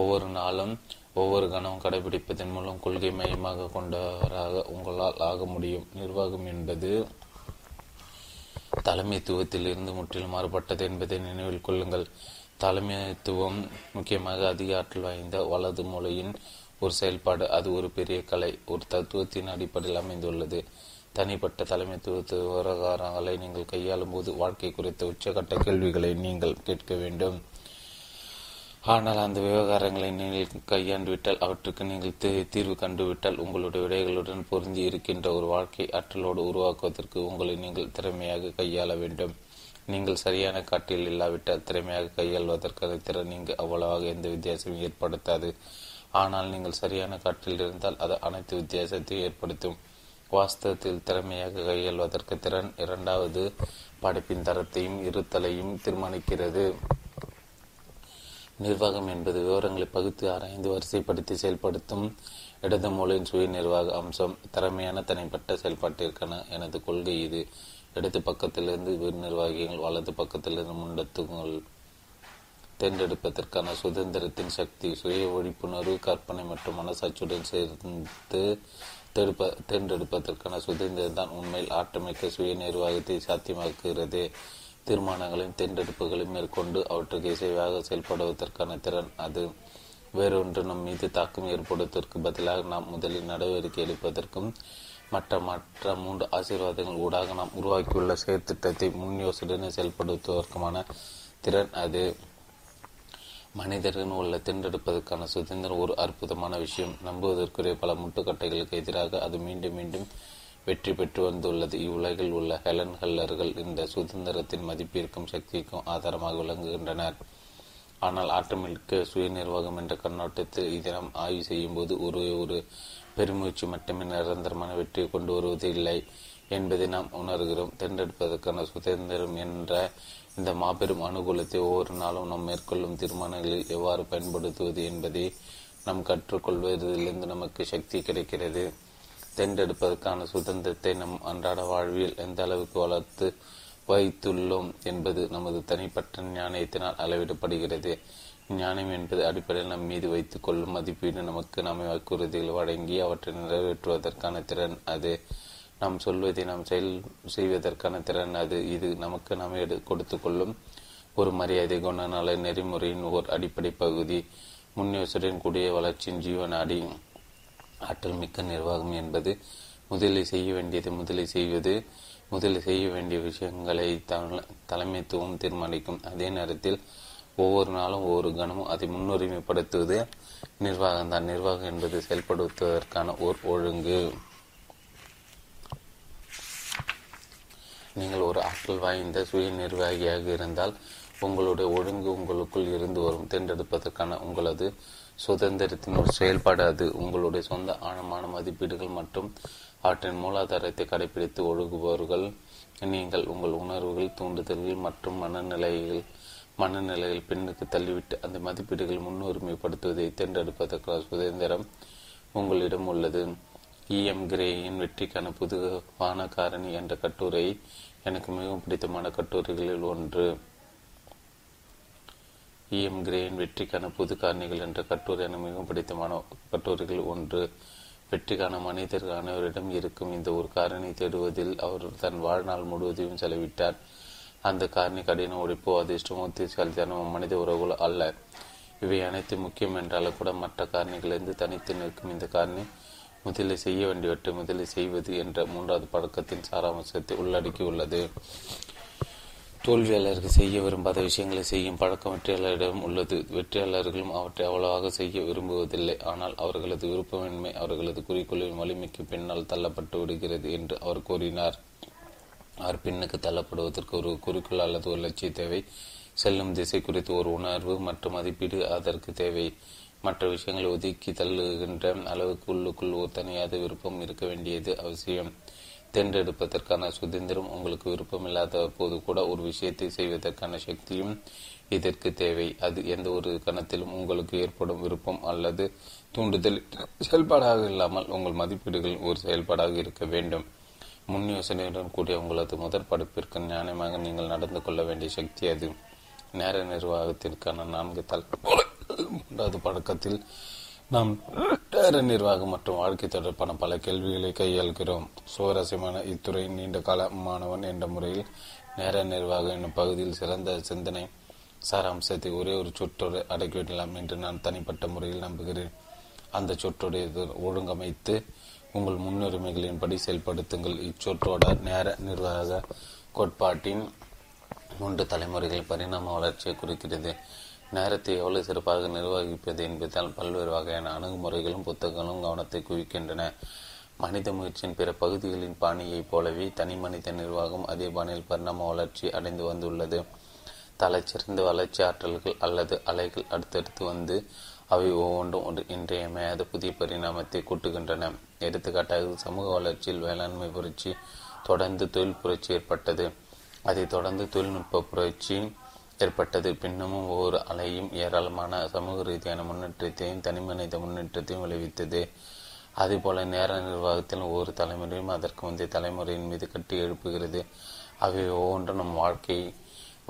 ஒவ்வொரு நாளும் ஒவ்வொரு கணமும் கடைபிடிப்பதன் மூலம் கொள்கை மையமாக கொண்டவராக உங்களால் ஆக முடியும். நிர்வாகம் என்பது தலைமைத்துவத்தில் இருந்து முற்றிலும் மாறுபட்டது என்பதை நினைவில் கொள்ளுங்கள். தலைமைத்துவம் முக்கியமாக அதிக ஆற்றல் வாய்ந்த வலது மூளையின் ஒரு செயல்பாடு. அது ஒரு பெரிய கலை, ஒரு தத்துவத்தின் அடிப்படையில் அமைந்துள்ளது. தனிப்பட்ட தலைமைத்துவத்து விவகாரங்களை நீங்கள் கையாளும் போது வாழ்க்கை குறித்த உச்சகட்ட கேள்விகளை நீங்கள் கேட்க வேண்டும். ஆனால் அந்த விவகாரங்களை நீங்கள் கையாண்டுவிட்டால், அவற்றுக்கு நீங்கள் தீர்வு கண்டுவிட்டால், உங்களுடைய விடைகளுடன் பொருந்தி இருக்கின்ற ஒரு வாழ்க்கை ஆற்றலோடு உருவாக்குவதற்கு உங்களை நீங்கள் திறமையாக கையாள வேண்டும். நீங்கள் சரியான காட்டில் இல்லாவிட்டால் திறமையாக கையாள்வதற்கான திறன் இங்கு அவ்வளவாக எந்த வித்தியாசமும் ஏற்படுத்தாது. ஆனால் நீங்கள் சரியான காட்டில் இருந்தால் அது அனைத்து வித்தியாசத்தையும் ஏற்படுத்தும். வாஸ்தவத்தில் திறமையாக கையாள்வதற்கு திறன் இரண்டாவது படைப்பின் தரத்தையும் இருத்தலையும் தீர்மானிக்கிறது. நிர்வாகம் என்பது விவரங்களை பகுத்து ஆராய்ந்து வரிசைப்படுத்தி செயல்படுத்தும் இடது மூலையின் சுய நிர்வாக அம்சம். திறமையான தனிப்பட்ட செயல்பாட்டிற்கான எனது கொள்கை இது. இடது பக்கத்திலிருந்து நிர்வாகிகள், வலது பக்கத்திலிருந்து முண்டத்துகள். தேர்ந்தெடுப்பதற்கான சுதந்திரத்தின் சக்தி, சுய விழிப்புணர்வு, கற்பனை மற்றும் மனசாட்சியுடன் சேர்ந்து தேர்ப்ப தேர்ந்தெடுப்பதற்கான சுதந்திரம் தான் உண்மையில் ஆட்டமிக்க சுய நிர்வாகத்தை சாத்தியமாக்குகிறது. தீர்மானங்களையும் தேர்ந்தெடுப்புகளையும் மேற்கொண்டு அவற்றுக்கு இசைவாக செயல்படுவதற்கான திறன் அது. வேறொன்று நம் மீது தாக்கம் ஏற்படுவதற்கு பதிலாக நாம் முதலில் நடவடிக்கை எடுப்பதற்கும் மற்ற மற்ற மூன்று ஆசீர்வாதங்கள் ஊடாக நாம் உருவாக்கியுள்ள செயற்திட்டத்தை முன்யோசனை செயல்படுத்துவதற்குமான திறன் அது. மனிதர்கள் உள்ள தேர்ந்தெடுப்பதற்கான சுதந்திரம் ஒரு அற்புதமான விஷயம். நம்புவதற்குரிய பல முட்டுக்கட்டைகளுக்கு எதிராக அது மீண்டும் மீண்டும் வெற்றி பெற்று வந்துள்ளது. இவ்வுலகில் உள்ள ஹெலன் ஹல்லர்கள் இந்த சுதந்திரத்தின் மதிப்பிற்கும் சக்திக்கும் ஆதாரமாக விளங்குகின்றனர். ஆனால் ஆட்டமிக்க சுய நிர்வாகம் என்ற கண்ணோட்டத்தில் இதை நாம் ஆய்வு செய்யும் போது ஒரு ஒரு பெருமுயற்சி மட்டுமே நிரந்தரமான வெற்றியை கொண்டு வருவது இல்லை என்பதை நாம் உணர்கிறோம். தேர்ந்தெடுப்பதற்கான சுதந்திரம் என்ற இந்த மாபெரும் அனுகூலத்தை ஒவ்வொரு நாளும் நாம் மேற்கொள்ளும் தீர்மானங்களில் எவ்வாறு பயன்படுத்துவது என்பதை நாம் கற்றுக்கொள்வதிலிருந்து நமக்கு சக்தி கிடைக்கிறது. தேர்ந்தெடுப்பதற்கான சுதந்திரத்தை நம் அன்றாட வாழ்வில் எந்த அளவுக்கு வளர்த்து வைத்துள்ளோம் என்பது நமது தனிப்பட்ட ஞானத்தினால் அளவிடப்படுகிறது. ஞானம் என்பது அடிப்படையில் நம் மீது வைத்துக் கொள்ளும் மதிப்பீடு, நமக்கு நம்மை வாக்குறுதிகள் வழங்கி அவற்றை நிறைவேற்றுவதற்கான திறன் அது, நாம் சொல்வதை நாம் செயல் செய்வதற்கான திறன் அது. இது நமக்கு நாம் எடு கொடுத்து கொள்ளும் ஒரு மரியாதை குணநல நெறிமுறையின் ஓர் அடிப்படை பகுதி. முன்யோசனையின் கூடிய வளர்ச்சியின் ஜீவன அடி ஆற்றல் மிக்க நிர்வாகம் என்பது முதலில் செய்ய வேண்டியது முதலில் செய்வது, முதலில் செய்ய வேண்டிய விஷயங்களை தலைமைத்துவம் தீர்மானிக்கும். அதே நேரத்தில் ஒவ்வொரு நாளும் ஒவ்வொரு கணமும் அதை முன்னுரிமைப்படுத்துவது நிர்வாகம்தான். நிர்வாகம் என்பது செயல்படுத்துவதற்கான ஓர் ஒழுங்கு. நீங்கள் ஒரு ஆற்றல் வாய்ந்த சுய நிர்வாகியாக இருந்தால் உங்களுடைய ஒழுங்கு உங்களுக்குள் இருந்து வரும் தேர்ந்தெடுப்பதற்கான உங்களது சுதந்திரத்தின் ஒரு செயல்பாடு அது. உங்களுடைய சொந்த ஆழமான மதிப்பீடுகள் மற்றும் அவற்றின் மூலாதாரத்தை கடைபிடித்து ஒழுகுபவர்கள் நீங்கள். உங்கள் உணர்வுகள், தூண்டுதல்கள் மற்றும் மனநிலைகள் மனநிலைகள் பின்னுக்கு தள்ளிவிட்டு அந்த மதிப்பீடுகள் முன்னுரிமைப்படுத்துவதை தேர்ந்தெடுப்பதற்கான சுதந்திரம் உங்களிடம் உள்ளது. இஎம் கிரேயின் வெற்றிக்கான புதுவான காரணி என்ற கட்டுரை எனக்கு மிகவும் பிடித்தமான கட்டுரைகளில் ஒன்று. இஎம் கிரேயின் வெற்றிக்கான புது காரணிகள் என்ற கட்டுரை எனக்கு மிகவும் பிடித்தமான கட்டுரைகளில் ஒன்று. வெற்றிக்கான மனிதர்கள் அனைவரிடம் இருக்கும் இந்த ஒரு காரணி தேடுவதில் அவர் தன் வாழ்நாள் முழுவதையும் செலவிட்டார். அந்த காரணி கடின உழைப்போ அதிர்ஷ்டமோ தீர்ச்சியான மனித உறவுகளோ அல்ல. இவை அனைத்து முக்கியம் என்றாலும் கூட மற்ற காரணிகளிலிருந்து தனித்து நிற்கும் இந்த காரணி முதலில் செய்ய வேண்டியவற்றை முதலில் செய்வது என்ற மூன்றாவது பழக்கத்தின் சாராம்சத்தை உள்ளடக்கியுள்ளது. தோல்வியாளர்கள் செய்ய விரும்பாத விஷயங்களை செய்யும் பழக்கம் வெற்றியாளரிடம் உள்ளது. வெற்றியாளர்களும் அவற்றை அவ்வளவாக செய்ய விரும்புவதில்லை, ஆனால் அவர்களது விருப்பமின்மை அவர்களது குறிக்கோளின் வலிமைக்கு பின்னால் தள்ளப்பட்டு விடுகிறது என்று அவர் கூறினார். அவர் பின்னுக்கு தள்ளப்படுவதற்கு ஒரு குறிக்கோள் அல்லது ஒரு லட்சிய தேவை, செல்லும் திசை குறித்து ஒரு உணர்வு மற்றும் மதிப்பீடு அதற்கு தேவை. மற்ற விஷயங்களை ஒதுக்கி தள்ளுகின்ற அளவுக்கு உள்ளுக்குள் ஒரு தனியாத விருப்பம் இருக்க வேண்டியது அவசியம். தேர்ந்தெடுப்பதற்கான சுதந்திரம் உங்களுக்கு விருப்பமில்லாத போது கூட ஒரு விஷயத்தை செய்வதற்கான சக்தியும் இதற்கு தேவை. அது எந்த ஒரு கணத்திலும் உங்களுக்கு ஏற்படும் விருப்பம் அல்லது தூண்டுதல் செயல்பாடாக இல்லாமல் உங்கள் மதிப்பீடுகளின் ஒரு செயல்பாடாக இருக்க வேண்டும். முன் யோசனையுடன் கூடிய உங்களது முதற் படைப்பிற்கு நியாயமாக நீங்கள் நடந்து கொள்ள வேண்டிய சக்தி அது. நேர நிர்வாகத்திற்கான நான்கு தள மூன்றாவது பழக்கத்தில் நாம் நேர நிர்வாகம் மற்றும் வாழ்க்கை தொடர்பான பல கேள்விகளை கையாள்கிறோம். சுவாரஸ்யமான இத்துறையின் நீண்ட கால மாணவன் என்ற முறையில் நேர நிர்வாகம் என்னும் பகுதியில் சிறந்த சிந்தனை சாராம்சத்தை ஒரே ஒரு சொற்றொடை அடக்கிவிடலாம் என்று நான் தனிப்பட்ட முறையில் நம்புகிறேன். அந்த சொற்றொடை ஒழுங்கமைத்து உங்கள் முன்னுரிமைகளின்படி செயல்படுத்துங்கள். இச்சொற்றோட நேர நிர்வாக கோட்பாட்டின் மூன்று தலைமுறைகளின் பரிணாம வளர்ச்சியை குறிக்கிறது. நேரத்தை எவ்வளவு சிறப்பாக நிர்வகிப்பது என்பதால் பல்வேறு வகையான அணுகுமுறைகளும் புத்தகங்களும் கவனத்தை குவிக்கின்றன. மனித முயற்சியின் பிற பகுதிகளின் பாணியைப் போலவே தனி மனித நிர்வாகம் அதே பாணியில் பரிணாம வளர்ச்சி அடைந்து வந்துள்ளது. தலைச்சிறந்த வளர்ச்சி ஆற்றல்கள் அல்லது அலைகள் அடுத்தடுத்து வந்து அவை ஒவ்வொன்றும் ஒரு இன்றையமையாத புதிய பரிணாமத்தை கூட்டுகின்றன. எடுத்துக்காட்டாக சமூக வளர்ச்சியில் வேளாண்மை புரட்சி தொடர்ந்து தொழில் புரட்சி ஏற்பட்டது. அதைத் தொடர்ந்து தொழில்நுட்ப புரட்சி ஏற்பட்டது. பின்னமும் ஒவ்வொரு அலையும் ஏராளமான சமூக ரீதியான முன்னேற்றத்தையும் தனிமனித முன்னேற்றத்தையும் விளைவித்தது. அதேபோல நேர நிர்வாகத்தில் ஒவ்வொரு தலைமுறையும் அதற்கு முந்தைய தலைமுறையின் மீது கட்டி எழுப்புகிறது. அவை ஒவ்வொன்றும் நம் வாழ்க்கை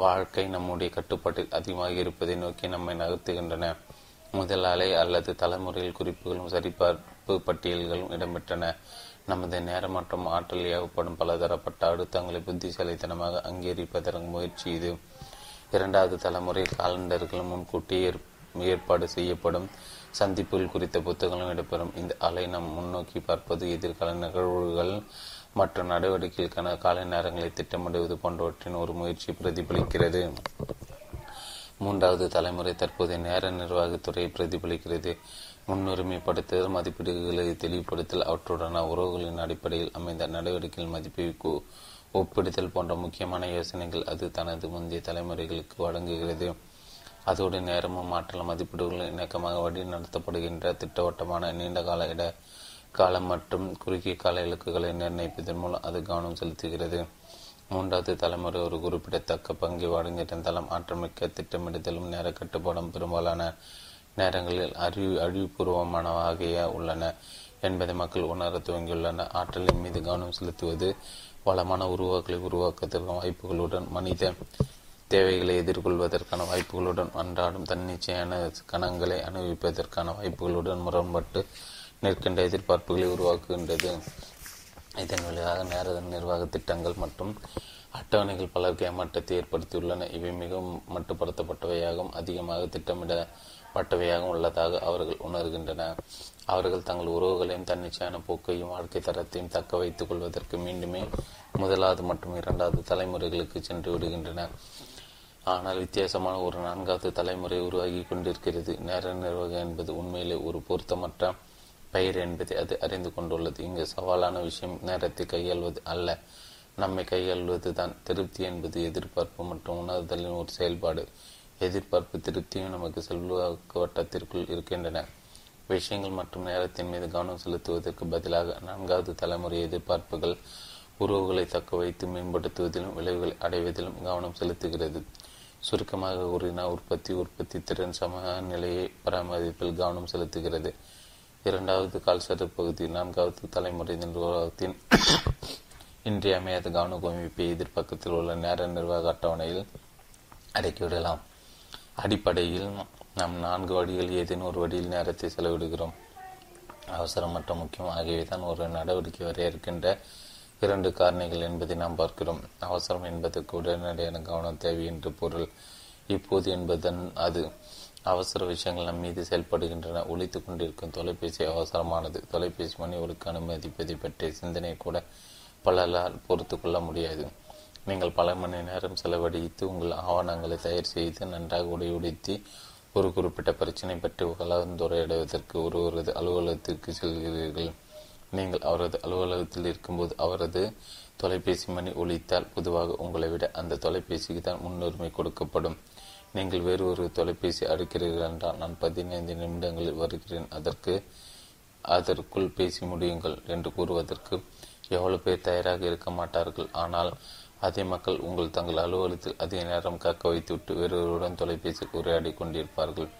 வாழ்க்கை நம்முடைய கட்டுப்பாட்டில் அதிகமாக இருப்பதை நோக்கி நம்மை நகர்த்துகின்றன. முதல் அலை அல்லது தலைமுறையில் குறிப்புகளும் சரிபார்ப்பு பட்டியல்களும் இடம்பெற்றன. நமது நேரம் மற்றும் ஆற்றல் ஏவப்படும் பலதரப்பட்ட அழுத்தங்களை புத்திசாலித்தனமாக அங்கீகரிப்பதற்கு முயற்சி இது. இரண்டாவது தலைமுறை காலண்டர்கள் முன்கூட்டி ஏற்பாடு செய்யப்படும் சந்திப்புகள் குறித்த புத்தகங்களும் இடம்பெறும். இந்த அலை நாம் முன்னோக்கி பார்ப்பது, எதிர்கால நிகழ்வுகள் மற்றும் நடவடிக்கைகளுக்கான காலை நேரங்களை திட்டமிடுவது போன்றவற்றின் ஒரு முயற்சி பிரதிபலிக்கிறது. மூன்றாவது தலைமுறை தற்போதைய நேர நிர்வாகத்துறையை பிரதிபலிக்கிறது. முன்னுரிமைப்படுத்துதல், மதிப்பீடுகளை தெளிவுபடுத்தல், அவற்றுடனான உறவுகளின் அடிப்படையில் அமைந்த நடவடிக்கைகள் மதிப்பீடு ஒப்பிடுதல் போன்ற முக்கியமான யோசனைகள் அது தனது முந்தைய தலைமுறைகளுக்கு வழங்குகிறது. அதோடு நேரமும் மாற்றல் மதிப்பீடுகள் இணக்கமாக வழி நடத்தப்படுகின்ற திட்டவட்டமான நீண்டகால இட காலம் மற்றும் குறுகிய கால இலக்குகளை நிர்ணயிப்பதன் மூலம் அது கவனம் செலுத்துகிறது. மூன்றாவது தலைமுறை ஒரு குறிப்பிடத்தக்க பங்கை வழங்கியிருந்தாலும் ஆற்றமிக்க திட்டமிடுதலும் நேர கட்டுப்பாடும் பெரும்பாலான நேரங்களில் அறிவு அழிவுபூர்வமானவாகிய உள்ளன என்பதை மக்கள் உணர துவங்கியுள்ளன. ஆற்றலின் மீது கவனம் செலுத்துவது வளமான உருவாக்களை உருவாக்கத்திற்கும் வாய்ப்புகளுடன் மனித தேவைகளை எதிர்கொள்வதற்கான வாய்ப்புகளுடன் அன்றாடும் தன்னிச்சையான கணங்களை அனுபவிப்பதற்கான வாய்ப்புகளுடன் முரண்பட்டு நிற்கின்ற எதிர்பார்ப்புகளை உருவாக்குகின்றது. இதன் விளைவாக நேர நிர்வாக திட்டங்கள் மற்றும் அட்டவணைகள் பலருக்கு ஏமாற்றத்தை ஏற்படுத்தியுள்ளன. இவை மிகவும் மட்டுப்படுத்தப்பட்டவையாகவும் அதிகமாக திட்டமிடப்பட்டவையாகவும் உள்ளதாக அவர்கள் உணர்கின்றனர். அவர்கள் தங்கள் உறவுகளையும் தன்னிச்சையான போக்கையும் வாழ்க்கை தரத்தையும் தக்க வைத்துக் கொள்வதற்கு மீண்டுமே முதலாவது மற்றும் இரண்டாவது தலைமுறைகளுக்கு சென்று விடுகின்றனர். ஆனால் வித்தியாசமான ஒரு நான்காவது தலைமுறை உருவாகி கொண்டிருக்கிறது. நேர நிர்வாகம் என்பது உண்மையிலே ஒரு பொருத்தமற்ற பெயர் என்பதை அது அறிந்து கொண்டுள்ளது. இங்கு சவாலான விஷயம் நேரத்தை கையாள்வது அல்ல, நம்மை கையாள்வது தான். திருப்தி என்பது எதிர்பார்ப்பு மற்றும் உணர்தலின் ஒரு செயல்பாடு. எதிர்பார்ப்பு திருப்தியும் நமக்கு செல்வாக்கு வட்டத்திற்குள் இருக்கின்றன. விஷயங்கள் மற்றும் நேரத்தின் மீது கவனம் செலுத்துவதற்கு பதிலாக நான்காவது தலைமுறை எதிர்பார்ப்புகள் உறவுகளை தக்க வைத்து மேம்படுத்துவதிலும் விளைவுகளை அடைவதிலும் கவனம் செலுத்துகிறது. சுருக்கமாக கூறினால் உற்பத்தி உற்பத்தி திறன் சமநிலையை பராமரிப்பில் கவனம் செலுத்துகிறது. இரண்டாவது கால்சர பகுதி நான்காவது தலைமுறை நிர்வாகத்தின் இன்றியமையாத கவனக்குவிப்பை எதிர்பக்கத்தில் உள்ள நேர நிர்வாக அட்டவணையில் அடக்கிவிடலாம். அடிப்படையில் நாம் நான்கு வழிகள் ஏதேனும் ஒரு வழியில் நேரத்தை செலவிடுகிறோம். அவசரம் மற்றும் முக்கியம் ஆகியவை தான் ஒரு நடவடிக்கை வரையறுக்கின்ற இரண்டு காரணிகள் என்பதை நாம் பார்க்கிறோம். அவசரம் என்பதற்கு உடனடியான கவனம் தேவை என்று பொருள். இப்போது என்பதன் அது அவசர விஷயங்கள் நம் மீது செயல்படுகின்றன. ஒழித்து கொண்டிருக்கும் தொலைபேசி அவசரமானது. தொலைபேசி மணி ஒழுக்க அனுமதிப்பதை பற்றிய சிந்தனை கூட பலரால் பொறுத்து கொள்ள முடியாது. நீங்கள் பல மணி நேரம் செலவழித்து உங்கள் ஆவணங்களை தயார் செய்து நன்றாக உடையுடைத்து ஒரு குறிப்பிட்ட பிரச்சனை பற்றி கலந்துரையாடுவதற்கு ஒருவரது அலுவலகத்திற்கு செல்கிறீர்கள். நீங்கள் அவரது அலுவலகத்தில் இருக்கும்போது அவரது தொலைபேசி மணி ஒழித்தால் பொதுவாக உங்களை விட அந்த தொலைபேசிக்கு தான் முன்னுரிமை கொடுக்கப்படும். நீங்கள் வேறு ஒரு தொலைபேசி அழைக்கிறீர்கள் என்றால் நான் பதினைந்து நிமிடங்களில் வருகிறேன், அதற்கு அதற்குள் பேசி முடியுங்கள் என்று கூறுவதற்கு எவ்வளவு பேர் தயாராக இருக்க மாட்டார்கள். ஆனால் அதே மக்கள் உங்கள் தங்கள் அலுவலகத்தில் அதிக நேரம் காக்க வைத்துவிட்டு வேறொருவருடன் தொலைபேசி உரையாடி கொண்டிருப்பார்கள்.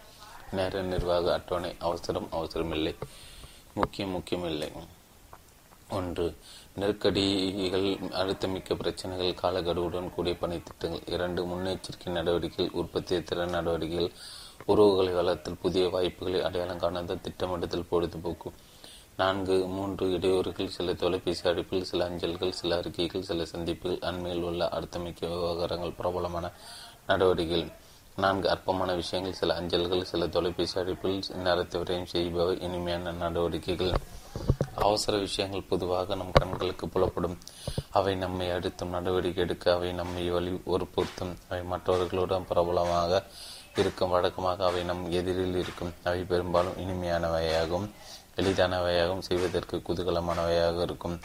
நேர நிர்வாக அட்டவணை அவசரம் அவசரமில்லை, முக்கியம் முக்கியமில்லை. ஒன்று, நெருக்கடிகள், அழுத்தமிக்க பிரச்சனைகள், காலக்கெடுவுடன் கூடிய பணித்திட்டங்கள். இரண்டு, முன்னெச்சரிக்கை நடவடிக்கைகள், உற்பத்தி திறன் நடவடிக்கைகள், உறவுகளை வளர்த்தல், புதிய வாய்ப்புகளை அடையாளம் காணாத திட்டமிடுதல், பொழுதுபோக்கு. நான்கு, மூன்று, இடையூறுகள், சில தொலைபேசி அழைப்புகள், சில அஞ்சல்கள், சில அறிக்கைகள், சில சந்திப்புகள், அண்மையில் உள்ள அழுத்தமிக்க விவகாரங்கள், பிரபலமான நடவடிக்கைகள். நான்கு, அற்பமான விஷயங்கள், சில அஞ்சல்கள், சில தொலைபேசி அழைப்புகள், நேரத்தை விரையும் செய்பவை, இனிமையான நடவடிக்கைகள். அவசர விஷயங்கள் பொதுவாக நம் கண்களுக்கு புலப்படும். அவை நம்மை அடுத்தும் நடவடிக்கை எடுக்க, அவை நம்மை வழி ஒருபொருத்தும், அவை மற்றவர்களுடன் பிரபலமாக இருக்கும். வழக்கமாக அவை நம் எதிரில் இருக்கும். அவை பெரும்பாலும் இனிமையானவையாகவும் எளிதானவையாகவும் செய்வதற்கு குதூகலமானவையாக இருக்கும்.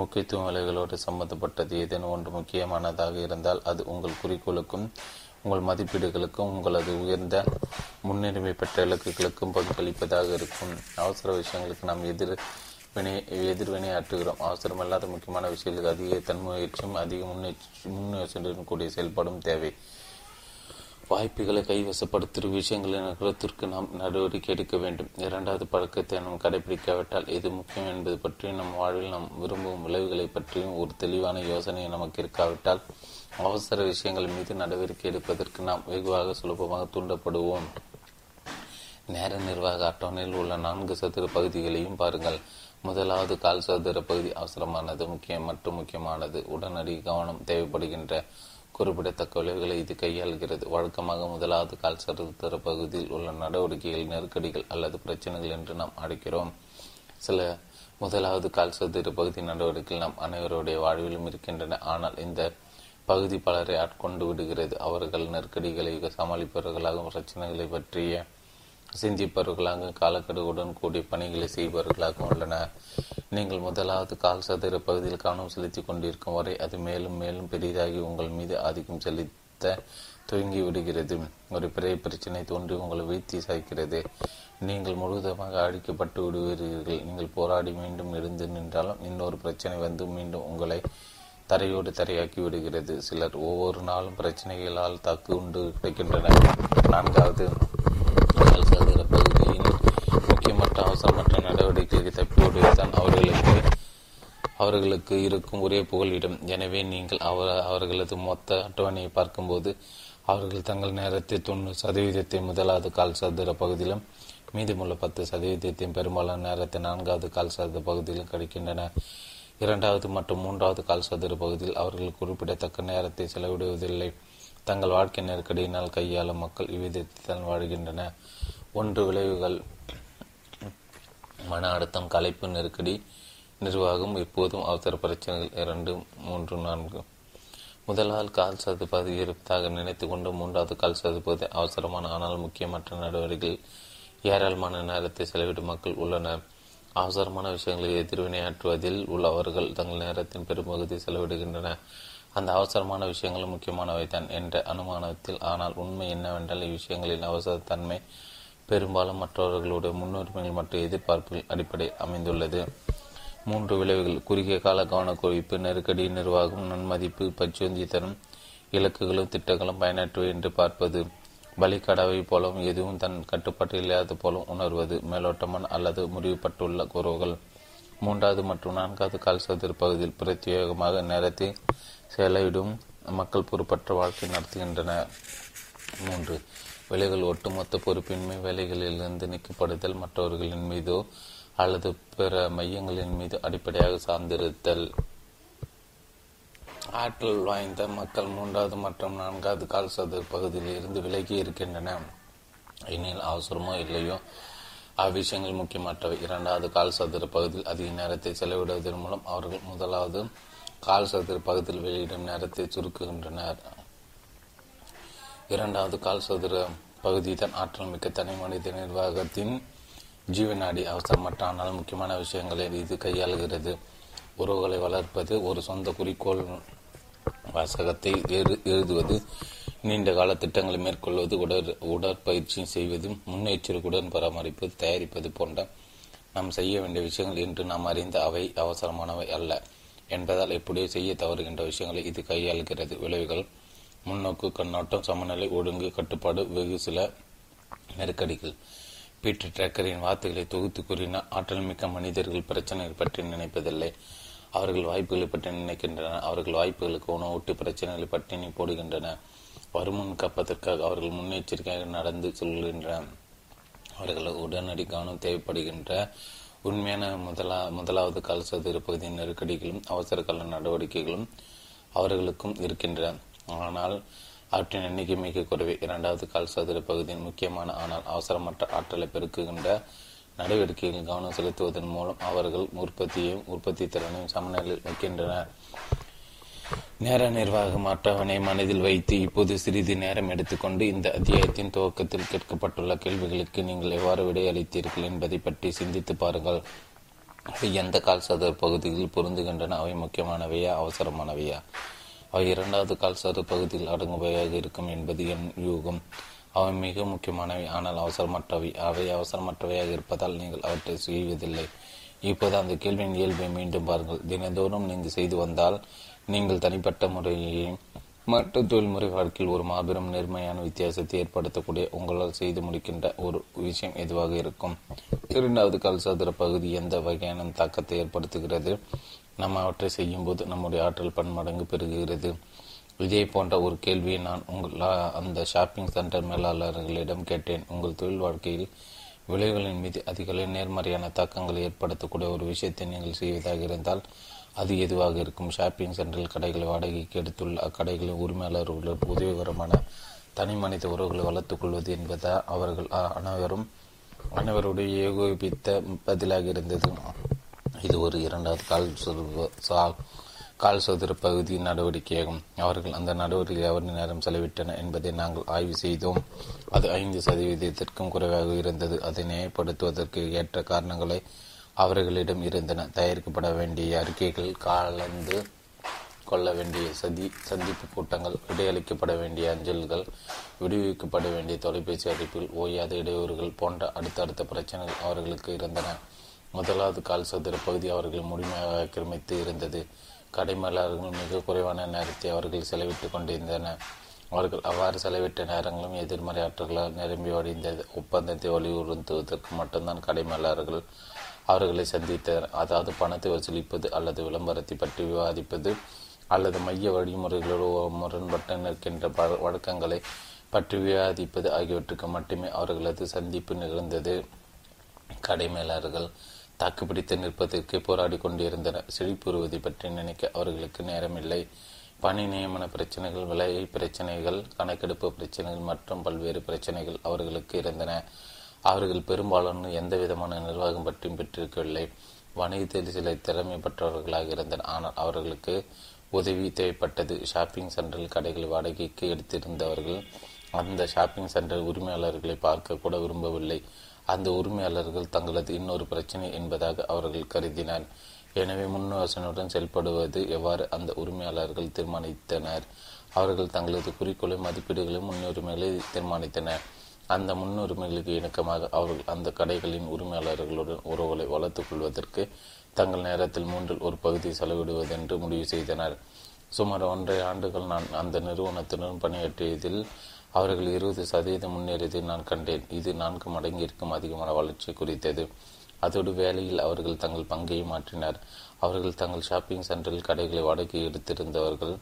முக்கியத்துவ விலைகளோடு சம்பந்தப்பட்டது ஏதேனும் ஒன்று முக்கியமானதாக இருந்தால் அது உங்கள் குறிக்கோளுக்கும் உங்கள் மதிப்பீடுகளுக்கும் உங்களது உயர்ந்த முன்னுரிமை பெற்ற இலக்குகளுக்கும் பங்களிப்பதாக இருக்கும். அவசர விஷயங்களுக்கு நாம் எதிர் வினை எதிர்வினை ஆற்றுகிறோம். அவசரமல்லாத முக்கியமான விஷயங்களுக்கு அதிக தன்முயற்சியும் அதிக முன்னெச்ச முன்னெச்சரிக்கையுடன் கூடிய செயல்பாடும் தேவை. வாய்ப்புகளை கைவசப்படுத்தும் விஷயங்களின் நகரத்திற்கு நாம் நடவடிக்கை எடுக்க வேண்டும். இரண்டாவது பழக்கத்தை நாம் கடைபிடிக்காவிட்டால் எது முக்கியம் என்பது பற்றியும் நம் வாழ்வில் நாம் விரும்பும் விளைவுகளை பற்றியும் ஒரு தெளிவான யோசனை நமக்கு இருக்காவிட்டால் அவசர விஷயங்கள் மீது நடவடிக்கை எடுப்பதற்கு நாம் வெகுவாக சுலபமாக தூண்டப்படுவோம். நேர நிர்வாக அட்டவணையில் உள்ள நான்கு சதுர பகுதிகளையும் பாருங்கள். முதலாவது கால் சதுர பகுதி அவசரமானது, முக்கியம் மற்றும் முக்கியமானது, உடனடி கவனம் தேவைப்படுகின்ற குறிப்பிடத்தக்க விளைவுகளை இது கையாள்கிறது. வழக்கமாக முதலாவது கால் சதுர பகுதியில் உள்ள நடவடிக்கைகள் நெருக்கடிகள் அல்லது பிரச்சனைகள் என்று நாம் அழைக்கிறோம். சில முதலாவது கால் சதுர பகுதி நடவடிக்கைகள் நாம் அனைவருடைய வாழ்விலும் இருக்கின்றன. ஆனால் இந்த பகுதி பலரை ஆட்கொண்டு விடுகிறது. அவர்கள் நெருக்கடிகளை சமாளிப்பவர்களாக, பிரச்சனைகளை பற்றிய சிந்திப்பவர்களாக, காலக்கெடுவுடன் கூடிய பணிகளை செய்பவர்களாக உள்ளனர். நீங்கள் முதலாவது கால் சதுர பகுதியில் கவனம் செலுத்தி கொண்டிருக்கும் வரை அது மேலும் மேலும் பெரிதாகி உங்கள் மீது ஆதிக்கம் செலுத்த துவங்கி விடுகிறது. ஒரு பெரிய பிரச்சனை தோன்றி உங்களை வீழ்த்தி சாய்க்கிறது. நீங்கள் முழுவதுமாக அழிக்கப்பட்டு விடுவீர்கள். நீங்கள் போராடி மீண்டும் எழுந்து நின்றாலும் இன்னொரு பிரச்சனை வந்து மீண்டும் உங்களை தரையோடு தரையாக்கி விடுகிறது. சிலர் ஒவ்வொரு நாளும் பிரச்சனைகளால் தாக்கு உண்டு கிடைக்கின்றனர். நான்காவது கால் சதுர பகுதியின் முக்கியமற்ற அவசரமற்ற நடவடிக்கைக்கு தப்பி விடுவதுதான் அவர்களுக்கு அவர்களுக்கு இருக்கும் ஒரே புகலிடம். எனவே நீங்கள் அவர் அவர்களது மொத்த அட்டவணையை பார்க்கும்போது அவர்கள் தங்கள் நேரத்தை தொண்ணூறு சதவீதத்தை முதலாவது கால் சதுர பகுதியிலும் மீதமுள்ள பத்து சதவீதத்தையும் பெரும்பாலான நேரத்தை நான்காவது கால் சதுர பகுதியிலும் கிடைக்கின்றனர். இரண்டாவது மற்றும் மூன்றாவது கால் சதுர பகுதியில் அவர்கள் குறிப்பிடத்தக்க நேரத்தை செலவிடுவதில்லை. தங்கள் வாழ்க்கை நெருக்கடியினால் கையாளும் மக்கள் இவ்விதத்தை தான் வாழ்கின்றனர். ஒன்று விளைவுகள்: மன அழுத்தம், களைப்பு, நெருக்கடி, நிர்வாகம், எப்போதும் அவசர பிரச்சனைகள். இரண்டு, மூன்று, நான்கு. முதலாவது கால் சதுப்பது இருப்பதாக நினைத்து கொண்டு மூன்றாவது கால் சதுப்பது அவசரமான ஆனால் முக்கியமற்ற நடவடிக்கைகள் ஏராளமான நேரத்தை செலவிடும் மக்கள் உள்ளனர். அவசரமான விஷயங்களை எதிர்வினையாற்றுவதில் உள்ளவர்கள் தங்கள் நேரத்தின் பெரும்பகுதி செலவிடுகின்றனர். அந்த அவசரமான விஷயங்கள் முக்கியமானவைதான் என்ற அனுமானத்தில், ஆனால் உண்மை என்னவென்றால் இவ்விஷயங்களின் அவசரத்தன்மை பெரும்பாலும் மற்றவர்களுடைய முன்னுரிமைகள் மற்றும் எதிர்பார்ப்புகள் அடிப்படை அமைந்துள்ளது. மூன்று விளைவுகள்: குறுகிய கால கவனக்குவிப்பு, நெருக்கடி, நிர்வாகம், நன்மதிப்பு, பச்சுந்தித்தனம், இலக்குகளும் திட்டங்களும் பயனற்றவை என்று பார்ப்பது, பலிக்கடவை போலவும் எதுவும் தன் கட்டுப்பாட்டில் இல்லாத போலவும் உணர்வது, மேலோட்டமான அல்லது முறிவுபட்டுள்ள உறவுகள். மூன்றாவது மற்றும் நான்காவது கால் சதுர பகுதியில் பிரத்யேகமாக நேரத்தை செலவிடும் மக்கள் பொறுப்பற்ற வாழ்க்கை நடத்துகின்றனர். மூன்று விலைகள்: ஒட்டுமொத்த பொறுப்பின்மை, வேலைகளிலிருந்து நீக்கப்படுதல், மற்றவர்களின் மீதோ அல்லது பிற மையங்களின் மீது அடிப்படையாக சார்ந்திருத்தல். ஆற்றல் வாய்ந்த மக்கள் மூன்றாவது மற்றும் நான்காவது கால் சதுர பகுதியில் இருந்து விலகி இருக்கின்றன, எனில் அவசரமோ இல்லையோ அவ்விஷயங்கள் முக்கியமற்றவை. இரண்டாவது கால் சதுர பகுதியில் அதிக நேரத்தை செலவிடுவதன் மூலம் அவர்கள் முதலாவது கால் சதுர பகுதியில் வெளியிடும் நேரத்தை சுருக்குகின்றனர். இரண்டாவது கால் சதுர பகுதி தான் ஆற்றல் மிக்க தனி மனித நிர்வாகத்தின் ஜீவநாடி. அவசரமற்ற ஆனால் முக்கியமான விஷயங்களை இது கையாளுகிறது. உறவுகளை வளர்ப்பது, ஒரு சொந்த குறிக்கோள் வாசகத்தை எழுதுவது, நீண்ட கால திட்டங்களை மேற்கொள்வது, உடற் உடற்பயிற்சி செய்வது, முன்னெச்சரிக்கையுடன் பராமரிப்பது, தயாரிப்பது போன்ற நாம் செய்ய வேண்டிய விஷயங்கள் என்று நாம் அறிந்த அவை அவசரமானவை அல்ல என்பதால் எப்படியோ செய்ய தவறுகின்ற விஷயங்களை இது கையாளுகிறது. விளைவுகள்: முன்னோக்கு, கண்ணோட்டம், சமநிலை, ஒழுங்கு, கட்டுப்பாடு, வெகு சில நெருக்கடிகள். பீட்டர் டிராக்கரின் வார்த்தைகளை தொகுத்து கூறினால், ஆற்றல் மிக்க மனிதர்கள் பிரச்சனைகள் பற்றி நினைப்பதில்லை, அவர்கள் வாய்ப்புகளை பற்றி நினைக்கின்றனர். அவர்கள் வாய்ப்புகளுக்கு உணவூட்டு பிரச்சனைகளை பட்டினி போடுகின்றனர். வருமுன் காப்பதற்காக அவர்கள் முன்னெச்சரிக்கையாக நடந்து செல்கின்றனர். அவர்கள் உடனடி கவனம் தேவைப்படுகின்ற உண்மையான முதலா முதலாவது கால் சதுர பகுதியின் நெருக்கடிகளும் அவசர கால நடவடிக்கைகளும் அவர்களுக்கும் இருக்கின்றன, ஆனால் அவற்றின் எண்ணிக்கை மிக குறைவே. இரண்டாவது கால் சதுர பகுதியின் முக்கியமான ஆனால் அவசரமற்ற ஆற்றலை பெருக்குகின்ற நடவடிக்கைகளில் கவனம் செலுத்துவதன் மூலம் அவர்கள் உற்பத்தியையும் உற்பத்தி திறனையும் சமநிலையில் வைக்கின்றனர். நேர நிர்வாகம் அட்டவணை மனதில் வைத்து இப்போது சிறிது நேரம் எடுத்துக்கொண்டு இந்த அத்தியாயத்தின் துவக்கத்தில் கேட்கப்பட்டுள்ள கேள்விகளுக்கு நீங்கள் எவ்வாறு விடையளித்தீர்கள் என்பதை பற்றி சிந்தித்து பாருங்கள். அவை எந்த கால் சதுர பகுதியில் பொருந்துகின்றன? அவை முக்கியமானவையா, அவசரமானவையா? அவை இரண்டாவது கால் சதுர பகுதியில் அடங்குபவையாக இருக்கும் என்பது என் யூகம். அவை மிக முக்கியமானவை ஆனால் அவசரமற்றவை. அவை அவசரமற்றவையாக இருப்பதால் நீங்கள் அவற்றை செய்வதில்லை. இப்போது அந்த கேள்வியின் இயல்பை மீண்டும் பாருங்கள். தினந்தோறும் நீங்கள் செய்து வந்தால் நீங்கள் தனிப்பட்ட முறையே மற்ற தொழில்முறை வாழ்க்கையில் ஒரு மாபெரும் நேர்மையான வித்தியாசத்தை ஏற்படுத்தக்கூடிய உங்களால் செய்து முடிக்கின்ற ஒரு விஷயம் எதுவாக இருக்கும்? இரண்டாவது கால் சதுர பகுதி எந்த வகையான தாக்கத்தை ஏற்படுத்துகிறது? நம்ம அவற்றை செய்யும்போது நம்முடைய ஆற்றல் பன்மடங்கு பெருகுகிறது. இதே போன்ற ஒரு கேள்வியை நான் உங்கள் அந்த ஷாப்பிங் சென்டர் மேலாளர்களிடம் கேட்டேன். உங்கள் தொழில் வாழ்க்கையில் விளைவுகளின் மீது அதிகளவு நேர்மறையான தாக்கங்களை ஏற்படுத்தக்கூடிய ஒரு விஷயத்தை நீங்கள் செய்வதாக இருந்தால் அது எதுவாக இருக்கும்? ஷாப்பிங் சென்டரில் கடைகளை வாடகைக்கு எடுத்துள்ள அக்கடைகளின் உரிமையாளர்களுக்கு உதவிகரமான தனி மனித உறவுகளை வளர்த்துக் கொள்வது என்பதா அவர்கள் அனைவரும் அனைவருடைய ஏகோபித்த பதிலாக இருந்தது? இது ஒரு இரண்டாவது கால் சதுர கால் சதுர பகுதி நடவடிக்கையாகும். அவர்கள் அந்த நடவடிக்கையை எவ்வளவு நேரம் செலவிட்டனர் என்பதை நாங்கள் ஆய்வு செய்தோம். அது ஐந்து சதவீதத்திற்கும் குறைவாக இருந்தது. அதை நியாயப்படுத்துவதற்கு ஏற்ற காரணங்களை அவர்களிடம் இருந்தன. தயாரிக்கப்பட வேண்டிய அறிக்கைகள், கலந்து கொள்ள வேண்டிய சதி சந்திப்பு கூட்டங்கள், விடையளிக்கப்பட வேண்டிய அஞ்சல்கள், விடுவிக்கப்பட வேண்டிய தொலைபேசி அழைப்பில் ஓயாத இடையூறுகள் போன்ற அடுத்தடுத்த பிரச்சனைகள் அவர்களுக்கு இருந்தன. முதலாவது கால் சதுர பகுதி அவர்கள் முழுமையாக ஆக்கிரமித்து இருந்தது. கடை மேலாளர்கள் மிக குறைவான நேரத்தை அவர்கள் செலவிட்டு கொண்டிருந்தனர். அவர்கள் அவ்வாறு செலவிட்ட நேரங்களும் எதிர்மறை ஆற்றல்களால் நிரம்பி வடிந்தது. ஒப்பந்தத்தை வலியுறுத்துவதற்கு மட்டும்தான் கடை மேலாளர்கள் அவர்களை சந்தித்தார். அதாவது பணத்தை வசூலிப்பது அல்லது விளம்பரத்தை பற்றி விவாதிப்பது அல்லது மைய வழிமுறைகளோடு முரண்பட்டு நிற்கின்ற ப வழக்கங்களை பற்றி விவாதிப்பது ஆகியவற்றுக்கு மட்டுமே அவர்களது சந்திப்பு நிகழ்ந்தது. கடைமேலாளர்கள் தாக்குப்பிடித்து நிற்பதற்கு போராடி கொண்டிருந்தனர். செழிப்புறுவதை பற்றி நினைக்க அவர்களுக்கு நேரமில்லை. பணி நியமன பிரச்சனைகள், விலை பிரச்சனைகள், கணக்கெடுப்பு பிரச்சனைகள் மற்றும் பல்வேறு பிரச்சனைகள் அவர்களுக்கு இருந்தன. அவர்கள் பெரும்பாலும் எந்த விதமான நிர்வாகம் பற்றியும் பெற்றிருக்கவில்லை. வணிகத்தில் சில திறமை பெற்றவர்களாக இருந்தனர். ஆனால் அவர்களுக்கு உதவி தேவைப்பட்டது. ஷாப்பிங் சென்டரில் கடைகள் வாடகைக்கு எடுத்திருந்தவர்கள் அந்த ஷாப்பிங் சென்டர் உரிமையாளர்களை பார்க்க கூட விரும்பவில்லை. அந்த உரிமையாளர்கள் தங்களது இன்னொரு பிரச்சனை என்பதாக அவர்கள் கருதினர். எனவே முன்வாசனையுடன் செயல்படுவது எவ்வாறு அந்த உரிமையாளர்கள் தீர்மானித்தனர். அவர்கள் தங்களது குறிக்கோளை, மதிப்பீடுகளை, முன்னுரிமைகளை தீர்மானித்தனர். அந்த முன்னுரிமைகளுக்கு இணக்கமாக அவர்கள் அந்த கடைகளின் உரிமையாளர்களுடன் உறவுகளை வளர்த்து கொள்வதற்கு தங்கள் நேரத்தில் மூன்றில் ஒரு பகுதியை செலவிடுவதென்று முடிவு செய்தனர். சுமார் ஒன்றரை ஆண்டுகள் நான் அந்த நிறுவனத்துடன் பணியாற்றியதில் அவர்கள் இருபது சதவீத முன்னேறியதை நான் கண்டேன். இது நான்கு மடங்கு இருக்கும் அதிகமான வளர்ச்சி குறித்தது. அதோடு வேலையில் அவர்கள் தங்கள் பங்கையை மாற்றினர். அவர்கள் தங்கள் ஷாப்பிங் சென்டரில் கடைகளை வாடகை எடுத்திருந்தவர்கள்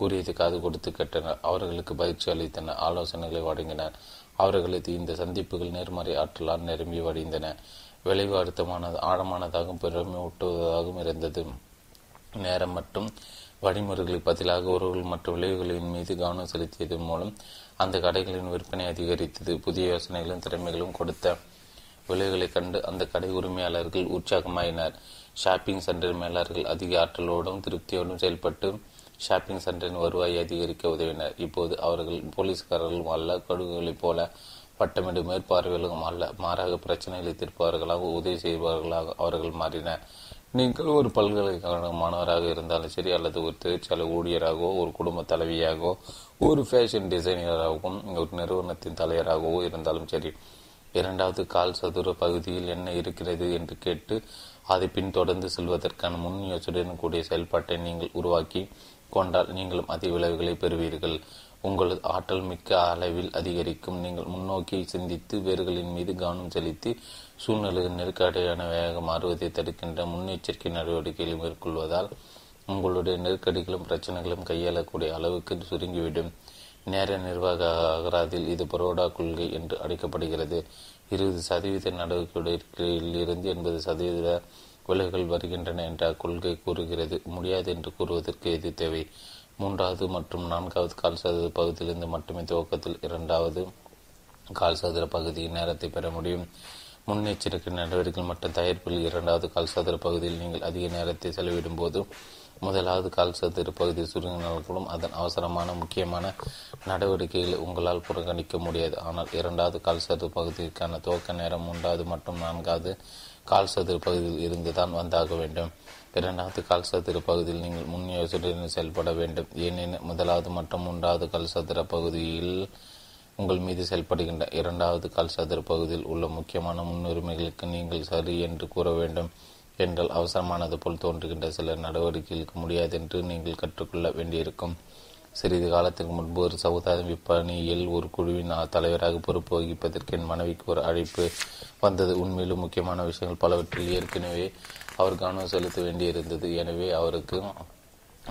கூறியதை காது கொடுத்து கேட்டனர். அவர்களுக்கு பயிற்சி அளித்தனர், ஆலோசனைகளை வழங்கினர். அவர்களது இந்த சந்திப்புகள் நேர்மறை ஆற்றலால் நிரம்பி வடிந்தன. விளைவு அழுத்தமானது, ஆழமானதாகவும் பெருமை ஊட்டுவதாகவும் இருந்தது. நேரம் மற்றும் வழிமுறைகளுக்கு பதிலாக உறவுகள் மற்றும் விளைவுகளின் மீது கவனம் செலுத்தியதன் மூலம் அந்த கடைகளின் விற்பனை அதிகரித்தது. புதிய யோசனைகளும் திறமைகளும் கொடுத்த விளைவுகளைக் கண்டு அந்த கடை உரிமையாளர்கள் உற்சாகமாயினர். ஷாப்பிங் சென்டர் மேலாளர்கள் அதிக ஆற்றலோடும் திருப்தியோடும் செயல்பட்டு ஷாப்பிங் சென்டரின் வருவாயை அதிகரிக்க உதவினர். இப்போது அவர்கள் போலீஸ்காரர்களும் அல்ல, கடுகுகளைப் போல வட்டமிடும் மேற்பார்வைகளும் அல்ல, மாறாக பிரச்சனைகளை தீர்ப்பவர்களாக, உதவி செய்பவர்களாக அவர்கள் மாறினர். நீங்கள் ஒரு பல்கலைக்கழக மாணவராக இருந்தாலும் சரி, அல்லது ஒரு தொழிற்சாலை ஊழியராகவோ, ஒரு குடும்ப தலைவியாகவோ, ஒரு ஃபேஷன் டிசைனராகவும், ஒரு நிறுவனத்தின் தலைவராகவோ இருந்தாலும் சரி, இரண்டாவது கால் சதுர பகுதியில் என்ன இருக்கிறது என்று கேட்டு அதை பின்தொடர்ந்து செல்வதற்கான முன் யோசனையுடன் கூடிய செயல்பாட்டை நீங்கள் உருவாக்கி கொண்டால் நீங்களும் அதிக விளைவுகளை பெறுவீர்கள். உங்களது ஆற்றல் மிக்க அளவில் அதிகரிக்கும். நீங்கள் முன்னோக்கி சிந்தித்து வேர்களின் மீது கவனம் செலுத்தி சூழ்நிலைகள் நெருக்கடியானவையாக மாறுவதை தடுக்கின்ற முன்னெச்சரிக்கை நடவடிக்கைகளை மேற்கொள்வதால் உங்களுடைய நெருக்கடிகளும் பிரச்சனைகளும் கையாளக்கூடிய அளவுக்கு சுருங்கிவிடும். நேர நிர்வாக அகராதில் இது பரோடா கொள்கை என்று அழைக்கப்படுகிறது. இருபது சதவீத நடவடிக்கைகளிலிருந்து எண்பது சதவீத விளைவுகள் வருகின்றன என்ற கொள்கை கூறுகிறது. முடியாது என்று கூறுவதற்கு இது தேவை. மூன்றாவது மற்றும் நான்காவது கால் சதுர பகுதியிலிருந்து மட்டுமே துவக்கத்தில் இரண்டாவது கால் சதுர பகுதியின் நேரத்தை பெற முடியும். முன்னெச்சரிக்கை நடவடிக்கைகள் மற்றும் தயாரிப்பில் இரண்டாவது கால் சதுர பகுதியில் நீங்கள் அதிக நேரத்தை செலவிடும் போது முதலாவது கால் சதுர பகுதி சுருங்கினாலும் அதன் அவசரமான முக்கியமான நடவடிக்கைகளை உங்களால் புறக்கணிக்க முடியாது. ஆனால் இரண்டாவது கால் சதுர பகுதிக்கான துவக்க நேரம் மூன்றாவது மற்றும் நான்காவது கால் சதுர பகுதியில் இருந்து தான் வந்தாக வேண்டும். இரண்டாவது கால் சதுர பகுதியில் நீங்கள் முன் யோசனையுடன் செயல்பட வேண்டும். ஏனெனில் முதலாவது மற்றும் மூன்றாவது கால் சதுர பகுதியில் உங்கள் மீது செயல்படுகின்ற இரண்டாவது கால் சதுர பகுதியில் உள்ள முக்கியமான முன்னுரிமைகளுக்கு நீங்கள் சரி என்று கூற வேண்டும். என்றால் அவசரமானது போல் தோன்றுகின்ற சில நடவடிக்கைகளுக்கு முடியாது என்று நீங்கள் கற்றுக்கொள்ள வேண்டியிருக்கும். சிறிது காலத்துக்கு முன்பு ஒரு சமுதாய விற்பனையில் ஒரு குழுவின் தலைவராக பொறுப்பு வகிப்பதற்கு என் மனைவிக்கு ஒரு அழைப்பு வந்தது. உண்மையிலும் முக்கியமான விஷயங்கள் பலவற்றில் ஏற்கனவே அவர் கவனம் செலுத்த வேண்டியிருந்தது. எனவே அவருக்கு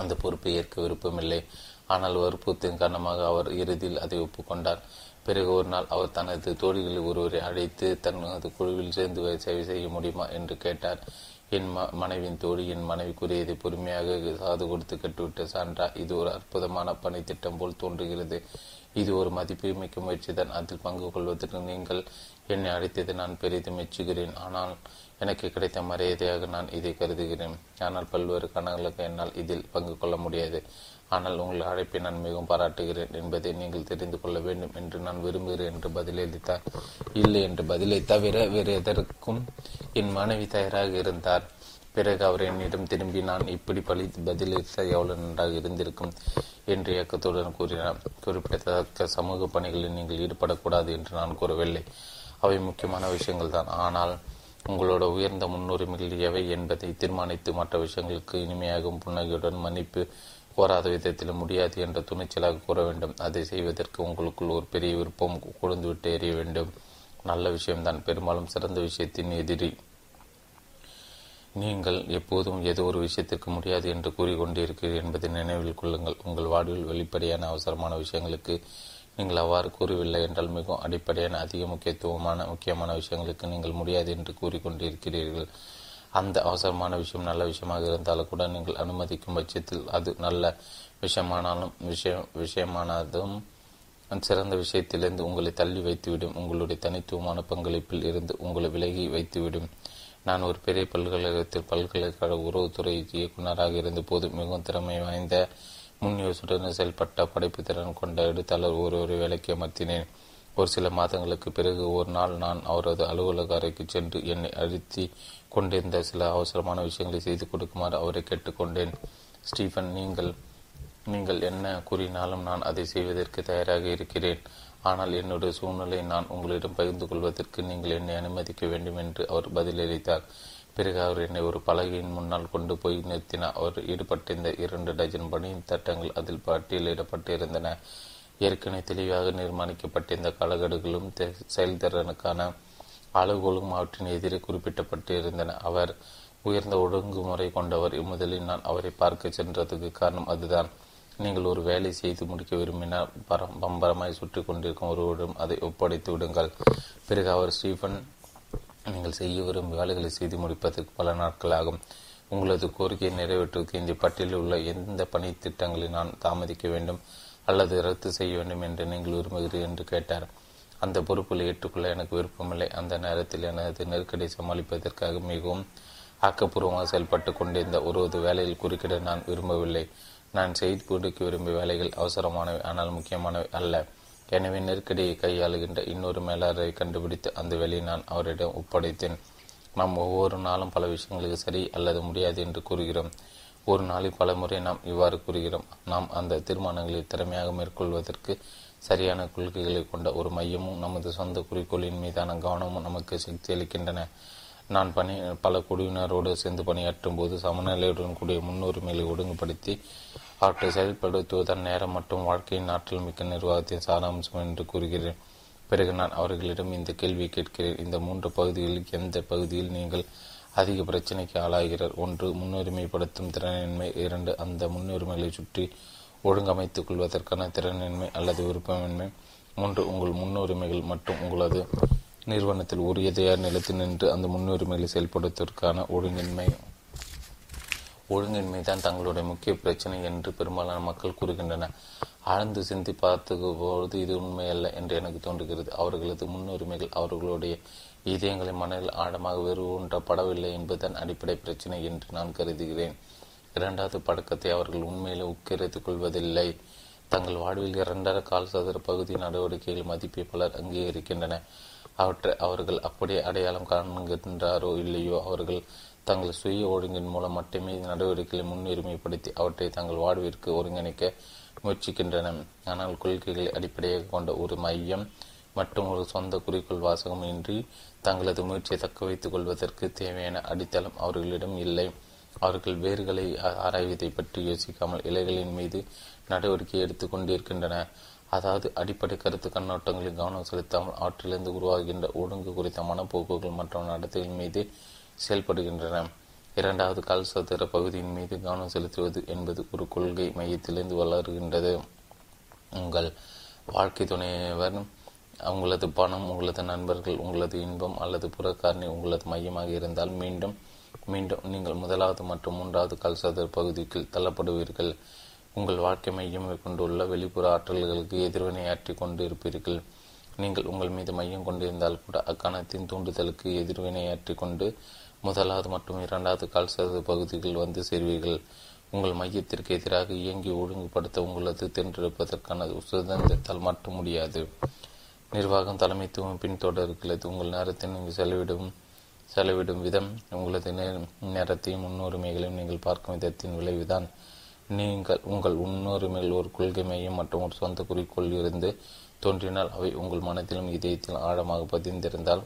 அந்த பொறுப்பை ஏற்க விருப்பமில்லை. ஆனால் வற்புறுத்தின் காரணமாக அவர் இறுதியில் அதை ஒப்புக்கொண்டார். பிறகு ஒரு நாள் அவர் தனது தோழிகளில் ஒருவரை அழைத்து தனது குழுவில் சேர்ந்து சேவை செய்ய முடியுமா என்று கேட்டார். என் ம மனைவின் தோழி என் மனைவி கூறியதை பொறுமையாக சாது கொடுத்து கட்டுவிட்ட சான்றா, இது ஒரு அற்புதமான பணி திட்டம் போல் தோன்றுகிறது. இது ஒரு மதிப்புமிக்க முயற்சி தான். அதில் பங்கு கொள்வதற்கு நீங்கள் என்னை அழைத்தது நான் பெரிதும் மெச்சுகிறேன். ஆனால் எனக்கு கிடைத்த மரியாதையாக நான் இதை கருதுகிறேன். ஆனால் பல்வேறு கணங்களுக்கு என்னால் இதில் பங்கு கொள்ள முடியாது. ஆனால் உங்கள் அழைப்பை நான் மிகவும் பாராட்டுகிறேன் என்பதை நீங்கள் தெரிந்து கொள்ள வேண்டும் என்று நான் விரும்புகிறேன் என்று பதிலளித்தார். இல்லை என்று பதிலை தவிர வேறு எதற்கும் என் மனைவி தயாராக இருந்தார். பிறகு அவர் என்னிடம் திரும்பி நான் இப்படி பழி பதிலளித்த எவ்வளவு நன்றாக இருந்திருக்கும் என்று இயக்கத்துடன் கூறினார். குறிப்பிடத்தக்க சமூக பணிகளில் நீங்கள் ஈடுபடக்கூடாது என்று நான் கூறவில்லை. அவை முக்கியமான விஷயங்கள் தான். ஆனால் உங்களோட உயர்ந்த முன்னுரிமைகள் எவை என்பதை தீர்மானித்து மற்ற விஷயங்களுக்கு இனிமையாகும் புன்னகையுடன் மன்னிப்பு கோராத விதத்தில் முடியாது என்ற துணிச்சலாக கூற வேண்டும். அதை செய்வதற்கு உங்களுக்குள் ஒரு பெரிய விருப்பம் கொழுந்துவிட்டு எறிய வேண்டும். நல்ல விஷயம்தான் பெரும்பாலும் சிறந்த விஷயத்தின் எதிரி. நீங்கள் எப்போதும் ஏதோ ஒரு விஷயத்திற்கு முடியாது என்று கூறிக்கொண்டிருக்கிறீர்கள் என்பதை நினைவில் கொள்ளுங்கள். உங்கள் வாழ்வில் வெளிப்படையான அவசரமான விஷயங்களுக்கு நீங்கள் அவ்வாறு கூறவில்லை என்றால் மிகவும் அடிப்படையான அதிக முக்கியத்துவமான முக்கியமான விஷயங்களுக்கு நீங்கள் முடியாது என்று கூறிக்கொண்டிருக்கிறீர்கள். அந்த அவசரமான விஷயம் நல்ல விஷயமாக இருந்தாலும் கூட நீங்கள் அனுமதிக்கும் பட்சத்தில் அது நல்ல விஷயமானாலும் விஷயம் விஷயமானதும் சிறந்த விஷயத்திலிருந்து உங்களை தள்ளி வைத்துவிடும். உங்களுடைய தனித்துவமான பங்களிப்பில் இருந்து உங்களை விலகி வைத்துவிடும். நான் ஒரு பெரிய பல்கலைக்கழகத்தில் பல்கலைக்கழக உறவுத்துறை இயக்குநராக இருந்தபோது மிகவும் திறமை வாய்ந்த முன் யோசனையுடன் செயல்பட்ட படைப்பு திறன் கொண்ட எழுத்தாளர் ஒருவரை வேலைக்கு அமர்த்தினேன். ஒரு சில மாதங்களுக்கு பிறகு ஒரு நாள் நான் அவரது அலுவலக அறைக்கு சென்று என்னை அழுத்தி கொண்டிருந்த சில அவசரமான விஷயங்களை செய்து கொடுக்குமாறு அவரை கேட்டுக்கொண்டேன். ஸ்டீஃபன், நீங்கள் நீங்கள் என்ன கூறினாலும் நான் அதை செய்வதற்கு தயாராக இருக்கிறேன். ஆனால் என்னுடைய சூழ்நிலை நான் உங்களிடம் பகிர்ந்து கொள்வதற்கு நீங்கள் என்னை அனுமதிக்க வேண்டும் என்று அவர் பதிலளித்தார். பிறகு அவர் என்னை ஒரு பலகையின் முன்னால் கொண்டு போய் நிறுத்தினார். அவர் ஈடுபட்டிருந்த இரண்டு டஜன் பணியின் தட்டங்கள் அதில் பட்டியலிடப்பட்டிருந்தன. ஏற்கனவே தெளிவாக நிர்மாணிக்கப்பட்டிருந்த காலகடுகளும் செயல்திறனுக்கான அளவுகளும் அவற்றின் எதிரே குறிப்பிட்டப்பட்டிருந்தன. அவர் உயர்ந்த ஒழுங்குமுறை கொண்டவர். முதலில் நான் அவரை பார்க்க சென்றதுக்கு காரணம் அதுதான். நீங்கள் ஒரு வேலை செய்து முடிக்க விரும்பினால் பரம் பம்பரமாய் சுற்றி கொண்டிருக்கும் ஒருவரிடம் அதை ஒப்படைத்து விடுங்கள். பிறகு அவர், ஸ்டீஃபன், நீங்கள் செய்ய விரும்பும் வேலைகளை செய்து முடிப்பதற்கு பல நாட்கள் ஆகும். உங்களது கோரிக்கையை நிறைவேற்றுவதற்கு இந்த பட்டியலில் உள்ள எந்த பணி திட்டங்களை நான் தாமதிக்க வேண்டும் அல்லது ரத்து செய்ய வேண்டும் என்று நீங்கள் விரும்புகிறீர்கள் என்று கேட்டார். அந்த பொறுப்புகளை ஏற்றுக்கொள்ள எனக்கு விருப்பமில்லை. அந்த நேரத்தில் எனது நெருக்கடியை சமாளிப்பதற்காக மிகவும் ஆக்கப்பூர்வமாக செயல்பட்டு கொண்டிருந்த ஒருவது வேலையில் குறுக்கிட நான் விரும்பவில்லை. நான் செய்து கொடுக்க விரும்பிய வேலைகள் அவசரமானவை ஆனால் முக்கியமானவை அல்ல. எனவே நெருக்கடியை கையாளுகின்ற இன்னொரு மேலாளரை கண்டுபிடித்து அந்த வேலையை நான் அவரிடம் ஒப்படைத்தேன். நாம் ஒவ்வொரு நாளும் பல விஷயங்களுக்கு சரி அல்லது முடியாது என்று கூறுகிறோம். ஒரு நாளில் பல முறை நாம் இவ்வாறு கூறுகிறோம். நாம் அந்த தீர்மானங்களை திறமையாக மேற்கொள்வதற்கு சரியான கொள்கைகளை கொண்ட ஒரு மையமும் நமது சொந்த குறிக்கோளின் மீதான கவனமும் நமக்கு சக்தி அளிக்கின்றன. நான் பணி பல குழுவினரோடு சேர்ந்து பணியாற்றும் போது சமநிலையுடன் கூடிய முன்னுரிமைகளை ஒழுங்குபடுத்தி அவற்றை செயல்படுத்துவதன் நேரம் மற்றும் வாழ்க்கையின் ஆற்றல் மிக்க நிர்வாகத்தின் சாராம்சம் என்று கூறுகிறேன். பிறகு நான் அவர்களிடம் இந்த கேள்வியை கேட்கிறேன். இந்த மூன்று பகுதிகளில் எந்த பகுதியில் நீங்கள் அதிக பிரச்சனைக்கு ஆளாகிறார்? ஒன்று, முன்னுரிமைப்படுத்தும் திறனின்மை. இரண்டு, அந்த முன்னுரிமைகளை சுற்றி ஒழுங்கமைத்துக் கொள்வதற்கான திறனின்மை அல்லது விருப்பமின்மை. மூன்று, உங்கள் முன்னுரிமைகள் மற்றும் உங்களது நிறுவனத்தில் உரியதையார் நிலத்தில் நின்று அந்த முன்னுரிமைகளை செயல்படுத்துவதற்கான ஒழுங்கின்மை ஒழுங்கின்மை தான் தங்களுடைய முக்கிய பிரச்சனை என்று பெரும்பாலான மக்கள் கூறுகின்றனர். ஆழ்ந்து சிந்தி பார்த்துக்கும்போது இது உண்மையல்ல என்று எனக்கு தோன்றுகிறது. அவர்களது முன்னுரிமைகள் அவர்களுடைய இதயங்களை மனதில் ஆழமாக வேறுபடவில்லை என்பதுதான் அடிப்படை பிரச்சனை என்று நான் கருதுகிறேன். இரண்டாவது பழக்கத்தை அவர்கள் உண்மையிலே உட்கரித்துக் கொள்வதில்லை. தங்கள் வாழ்வில் இரண்டரை கால் சதுர பகுதி நடவடிக்கைகள் மதிப்பை பலர் அங்கீகரிக்கின்றனர். அவற்றை அவர்கள் அப்படியே அடையாளம் காண்கின்றாரோ இல்லையோ, அவர்கள் தங்கள் சுய ஒழுங்கின் மூலம் மட்டுமே நடவடிக்கைகளை முன்னுரிமைப்படுத்தி அவற்றை தங்கள் வாழ்விற்கு ஒருங்கிணைக்க முயற்சிக்கின்றன. ஆனால் கொள்கைகளை அடிப்படையாக கொண்ட ஒரு மையம் மற்றும் ஒரு சொந்த குறிக்கோள் வாசகம் இன்றி தங்களது முயற்சியை தக்க வைத்துக் கொள்வதற்கு தேவையான அடித்தளம் அவர்களிடம் இல்லை. அவர்கள் வேர்களை ஆராய்வதை பற்றி யோசிக்காமல் இலைகளின் மீது நடவடிக்கை எடுத்து கொண்டிருக்கின்றனர். அதாவது அடிப்படை கருத்து கண்ணோட்டங்களில் கவனம் செலுத்தாமல் அவற்றிலிருந்து உருவாகின்ற ஒழுங்கு குறித்த மனப்போக்குகள் மற்றும் நடத்தைகள் மீது செயல்படுகின்றன. இரண்டாவது கால் சதுர பகுதியின் மீது கவனம் செலுத்துவது என்பது ஒரு கொள்கை மையத்திலிருந்து வளர்கின்றது. உங்கள் வாழ்க்கை துணைவர், உங்களது பணம், உங்களது நண்பர்கள், உங்களது இன்பம் அல்லது புறக்காரணி உங்களது மையமாக இருந்தால் மீண்டும் மீண்டும் நீங்கள் முதலாவது மற்றும் மூன்றாவது கால் சதுர பகுதிக்கு தள்ளப்படுவீர்கள். உங்கள் வாழ்க்கை மையம் கொண்டுள்ள வெளிப்புற ஆற்றல்களுக்கு எதிர்வினையாற்றி கொண்டு இருப்பீர்கள். நீங்கள் உங்கள் மீது மையம் கொண்டிருந்தால் கூட அக்கணத்தின் தூண்டுதலுக்கு எதிர்வினையாற்றி கொண்டு முதலாவது மற்றும் இரண்டாவது கால் சதுர பகுதிகள் வந்து சேர்வீர்கள். உங்கள் மையத்திற்கு எதிராக இயங்கி ஒழுங்குபடுத்த உங்களது தேர்ந்தெடுப்பதற்கான சுதந்திரத்தால் மட்டும் முடியாது. நிர்வாகம் தலைமைத்துவம் பின்தொடர்கிறது. உங்கள் நேரத்தை நீங்கள் செலவிடும் செலவிடும் விதம், உங்களது நேரத்தையும் முன்னுரிமைகளையும் நீங்கள் பார்க்கும் விதத்தின் விளைவுதான். நீங்கள் உங்கள் முன்னுரிமைகள் ஒரு கொள்கை மையம் மற்றும் ஒரு சொந்த குறிக்கோள் இருந்து தோன்றினால் அவை உங்கள் மனத்திலும் இதயத்திலும் ஆழமாக பதிந்திருந்தால்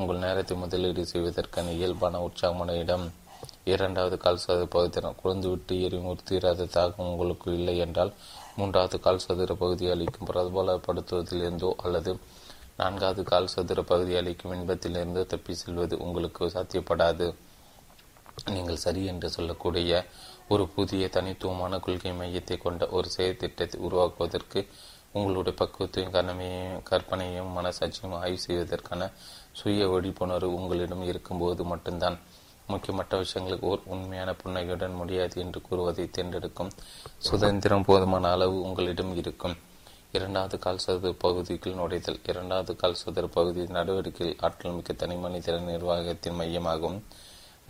உங்கள் நேரத்தை முதலீடு செய்வதற்கான இயல்பான உற்சாகமான இடம் இரண்டாவது கால் சதுர பகுதி. குழந்து விட்டு ஏறி உறுத்திராத தாக்கம் உங்களுக்கு இல்லை என்றால் மூன்றாவது கால் சதுர பகுதி அளிக்கும் பிரபலப்படுத்துவதிலிருந்தோ அல்லது நான்காவது கால் சதுர பகுதி அளிக்கும் இன்பத்திலிருந்தோ தப்பி செல்வது உங்களுக்கு சாத்தியப்படாது. நீங்கள் சரி என்று சொல்லக்கூடிய ஒரு புதிய தனித்துவமான கொள்கை மையத்தை கொண்ட ஒரு செயல் திட்டத்தை உருவாக்குவதற்கு உங்களுடைய பக்குவத்தையும் கனமையும் கற்பனையும் மனசாட்சியும் ஆய்வு செய்வதற்கான சுய விழிப்புணர்வு உங்களிடம் இருக்கும்போது மட்டும்தான் முக்கியமற்ற விஷயங்களுக்கு ஓர் உண்மையான புன்னகையுடன் முடியாது என்று கூறுவதை தேர்ந்தெடுக்கும் சுதந்திரம் போதுமான அளவு உங்களிடம் இருக்கும். இரண்டாவது கால் சதுர பகுதிக்குள் நுழைதல். இரண்டாவது கால் சதுர பகுதி நடவடிக்கையில் ஆற்றல் மிக்க தனிமனித நிர்வாகத்தின் மையமாகவும்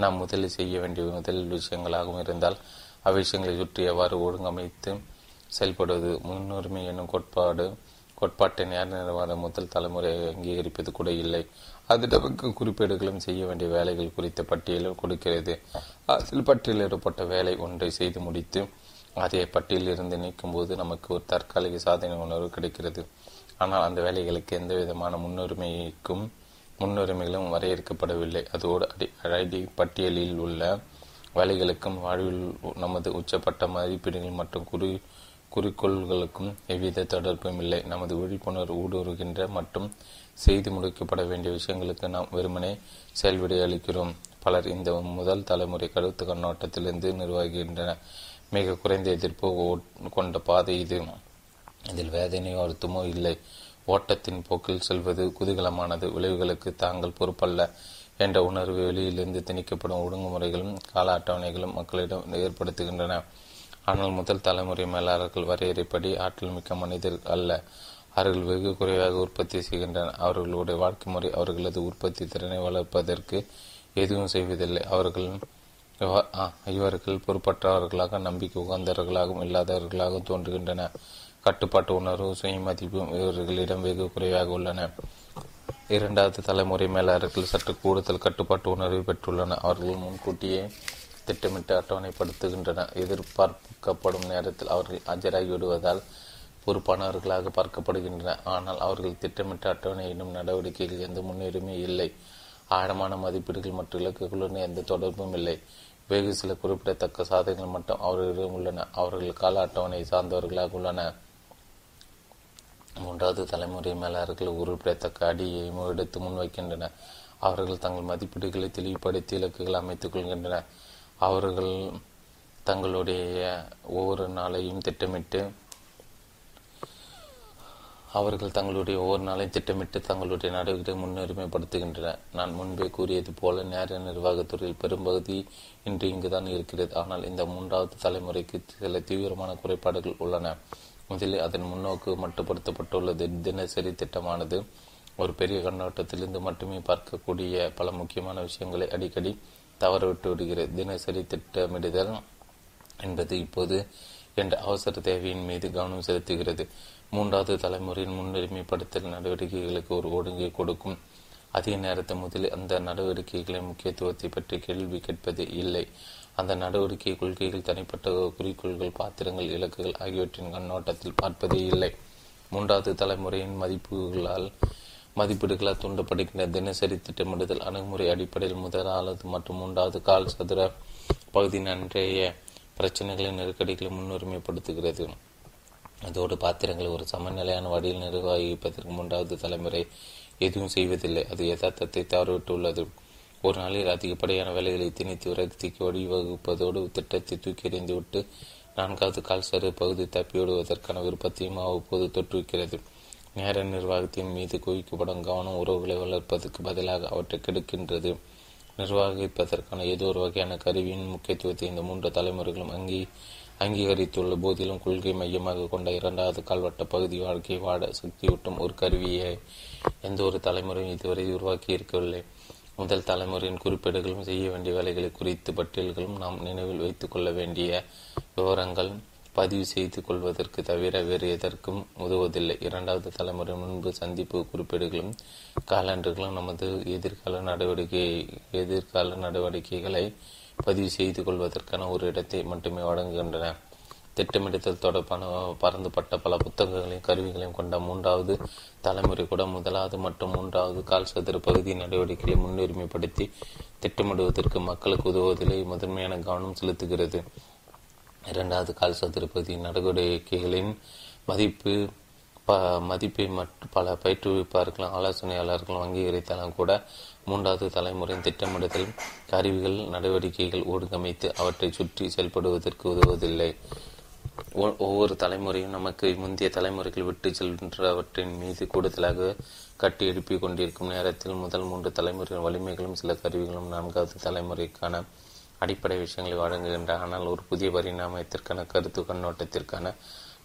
நாம் முதலில் செய்ய வேண்டிய முதல் விஷயங்களாகவும் இருந்தால் அவ்விஷயங்களை சுற்றி எவ்வாறு ஒழுங்கமைத்து செயல்படுவது. முன்னுரிமை என்னும் கோட்பாடு கோட்பாட்டை நேர நிர்வாக முதல் தலைமுறை அங்கீகரிப்பது கூட இல்லை. அது நமக்கு குறிப்பீடுகளும் செய்ய வேண்டிய வேலைகள் குறித்த பட்டியலும் கொடுக்கிறது. அதில் பட்டியலிடப்பட்ட வேலை ஒன்றை செய்து முடித்து அதே பட்டியலிருந்து நீக்கும் போது நமக்கு ஒரு தற்காலிக சாதனை உணர்வு கிடைக்கிறது. ஆனால் அந்த வேலைகளுக்கு எந்த விதமான முன்னுரிமைக்கும் முன்னுரிமைகளும் வரையறுக்கப்படவில்லை. அதோடு அடி அடி பட்டியலில் உள்ள வேலைகளுக்கும் வாழ்வில் நமது உச்சப்பட்ட மதிப்பீடுகள் மற்றும் குறி குறிக்கோள்களுக்கும் எவ்வித தொடர்பும் இல்லை. நமது விழிப்புணர்வு ஊடுருகின்ற மற்றும் செய்து முடிக்கப்பட வேண்டிய விஷயங்களுக்கு நாம் வெறுமனே செயல்பட அளிக்கிறோம். பலர் இந்த முதல் தலைமுறை கருத்து கண்ணோட்டத்திலிருந்து நிர்வகிக்கின்றனர். மிக குறைந்த எதிர்ப்பு கொண்ட பாதை இது. இதில் வேதனையோ அர்த்தமோ இல்லை. ஓட்டத்தின் போக்கில் செல்வது குதூகலமானது. விளைவுகளுக்கு தாங்கள் பொறுப்பல்ல என்ற உணர்வு வெளியிலிருந்து திணிக்கப்படும் ஒழுங்குமுறைகளும் கால அட்டவணைகளும் மக்களிடம் ஏற்படுத்துகின்றன. ஆனால் முதல் தலைமுறை மேலாளர்கள் வரையறைப்படி ஆற்றல் மிக்க மனிதர் அல்ல. அவர்கள் வெகு குறைவாக உற்பத்தி செய்கின்றனர். அவர்களுடைய வாழ்க்கை முறை அவர்களது உற்பத்தி திறனை வளர்ப்பதற்கு எதுவும் செய்வதில்லை. அவர்கள் இவர்கள் பொறுப்பற்றவர்களாக நம்பிக்கை உகந்தவர்களாகவும் இல்லாதவர்களாகவும் தோன்றுகின்றன. கட்டுப்பாட்டு உணர்வு சுயமதிப்பும் இவர்களிடம் வெகு குறைவாக உள்ளன. இரண்டாவது தலைமுறை மேலாளர்கள் சற்று கூடுதல் கட்டுப்பாட்டு உணர்வை பெற்றுள்ளனர். அவர்கள் முன்கூட்டியே திட்டமிட்டு அட்டவணைப்படுத்துகின்றனர். எதிர்பார்க்கப்படும் நேரத்தில் அவர்கள் ஆஜராகிவிடுவதால் பொறுப்பானவர்களாக பார்க்கப்படுகின்றன. ஆனால் அவர்கள் திட்டமிட்ட அட்டவணையிடும் நடவடிக்கைகள் எந்த முன்னுரிமையும் இல்லை. ஆழமான மதிப்பீடுகள் மற்றும் இலக்குகளுடன் எந்த தொடர்பும் இல்லை. வெகு சில குறிப்பிடத்தக்க சாதனைகள் மட்டும் அவர்களிடம் உள்ளன. அவர்கள் கால அட்டவணை சார்ந்தவர்களாக உள்ளனர். மூன்றாவது தலைமுறை மேலாளர்கள் குறிப்பிடத்தக்க அடியை எடுத்து முன்வைக்கின்றனர். அவர்கள் தங்கள் மதிப்பீடுகளை தெளிவுபடுத்தி இலக்குகள் அமைத்துக் கொள்கின்றனர். அவர்கள் தங்களுடைய ஒவ்வொரு நாளையும் திட்டமிட்டு அவர்கள் தங்களுடைய ஒவ்வொரு நாளையும் திட்டமிட்டு தங்களுடைய நடவடிக்கை முன்னுரிமைப்படுத்துகின்றனர். நான் முன்பே கூறியது போல நேர நிர்வாகத்துறையில் பெரும்பகுதி இன்று இங்குதான் இருக்கிறது. ஆனால் இந்த மூன்றாவது தலைமுறைக்கு சில தீவிரமான குறைபாடுகள் உள்ளன. முதலில் அதன் முன்னோக்கு மட்டுப்படுத்தப்பட்டுள்ளது. தினசரி திட்டமானது ஒரு பெரிய கண்ணோட்டத்திலிருந்து மட்டுமே பார்க்கக்கூடிய பல முக்கியமான விஷயங்களை அடிக்கடி தவறவிட்டு விடுகிறது. தினசரி திட்டமிடுதல் என்பது இப்போது என்ற அவசர தேவையின் மீது கவனம் செலுத்துகிறது. மூன்றாவது தலைமுறையின் முன்னுரிமைப்படுத்தல் நடவடிக்கைகளுக்கு ஒரு ஒழுங்கை கொடுக்கும். அதே நேரத்தை முதலில் அந்த நடவடிக்கைகளின் முக்கியத்துவத்தை பற்றி கேள்வி கேட்பது இல்லை. அந்த நடவடிக்கை கொள்கைகள் தனிப்பட்ட குறிக்கோள்கள் பாத்திரங்கள் இலக்குகள் ஆகியவற்றின் கண்ணோட்டத்தில் பார்ப்பதே இல்லை. மூன்றாவது தலைமுறையின் மதிப்புகளால் மதிப்பீடுகளால் தூண்டப்படுகின்ற தினசரி திட்டமிடுதல் அணுகுமுறை அடிப்படையில் முதலாவது மற்றும் மூன்றாவது கால் சதுர பகுதி அன்றைய பிரச்சனைகளின் நெருக்கடிகளை முன்னுரிமைப்படுத்துகிறது. அதோடு பாத்திரங்களை ஒரு சமநிலையான வழியில் நிர்வகிப்பதற்கு மூன்றாவது தலைமுறை எதுவும் செய்வதில்லை. அது யதார்த்தத்தை தவறுவிட்டுள்ளது. ஒரு நாளில் அதிகப்படியான வேலைகளை திணித்து விரக்திக்கு வழிவகுப்பதோடு திட்டத்தை தூக்கி எறிந்துவிட்டு நான்காவது கால் சதுர பகுதி தப்பிவிடுவதற்கான விருப்பத்தையும் அவ்வப்போது தொற்றுவிக்கிறது. நேர நிர்வாகத்தின் மீது குவிக்கப்படும் கவனம் உறவுகளை வளர்ப்பதற்கு பதிலாக அவற்றை கெடுக்கின்றது. நிர்வகிப்பதற்கான ஏதோ ஒரு வகையான கருவியின் முக்கியத்துவத்தை இந்த மூன்று தலைமுறைகளும் அங்கீ அங்கீகரித்துள்ள போதிலும் கொள்கை மையமாக கொண்ட இரண்டாவது கால்வட்ட பகுதி வாழ்க்கை வாட சக்தியூட்டும் ஒரு கருவியை எந்த ஒரு தலைமுறையும் இதுவரை உருவாக்கி இருக்கவில்லை. முதல் தலைமுறையின் குறிப்பீடுகளும் செய்ய வேண்டிய வேலைகளை குறித்து பட்டியல்களும் நாம் நினைவில் வைத்துக் கொள்ள வேண்டிய விவரங்கள் பதிவு செய்து கொள்வதற்கு தவிர வேறு எதற்கும் உதவுவதில்லை. இரண்டாவது தலைமுறை முன்பு சந்திப்பு குறிப்பீடுகளும் காலண்டர்களும் நமது எதிர்கால நடவடிக்கை எதிர்கால நடவடிக்கைகளை பதிவு செய்து கொள்வதற்கான ஒரு இடத்தை மட்டுமே வழங்குகின்றன. திட்டமிடுதல் தொடர்பான பரந்துபட்ட பல புத்தகங்களையும் கருவிகளையும் கொண்ட மூன்றாவது தலைமுறை கூட முதலாவது மற்றும் மூன்றாவது கால் சதுர பகுதி நடவடிக்கைகளை முன்னுரிமைப்படுத்தி திட்டமிடுவதற்கு மக்களுக்கு உதவுவதிலே முதன்மையான கவனம் செலுத்துகிறது. இரண்டாவது கால் சதுர பகுதி நடவடிக்கைகளின் மதிப்பு ப மதிப்பை மற்ற பல பயிற்றுவிப்பார்களும் ஆலோசனையாளர்களும் அங்கீகரித்தாலும் கூட மூன்றாவது தலைமுறையின் திட்டமிடுதல் கருவிகள் நடவடிக்கைகள் ஒழுங்கமைத்து அவற்றை சுற்றி செயல்படுவதற்கு உதவுவதில்லை. ஒவ்வொரு தலைமுறையும் நமக்கு முந்தைய தலைமுறைகள் விட்டு செல்கின்றவற்றின் மீது கூடுதலாக கட்டி எழுப்பிக் கொண்டிருக்கும் நேரத்தில் முதல் மூன்று தலைமுறையின் வலிமைகளும் சில கருவிகளும் நான்காவது தலைமுறைக்கான அடிப்படை விஷயங்களை வழங்குகின்றன. ஆனால் ஒரு புதிய பரிணாமத்திற்கான கருத்து கண்ணோட்டத்திற்கான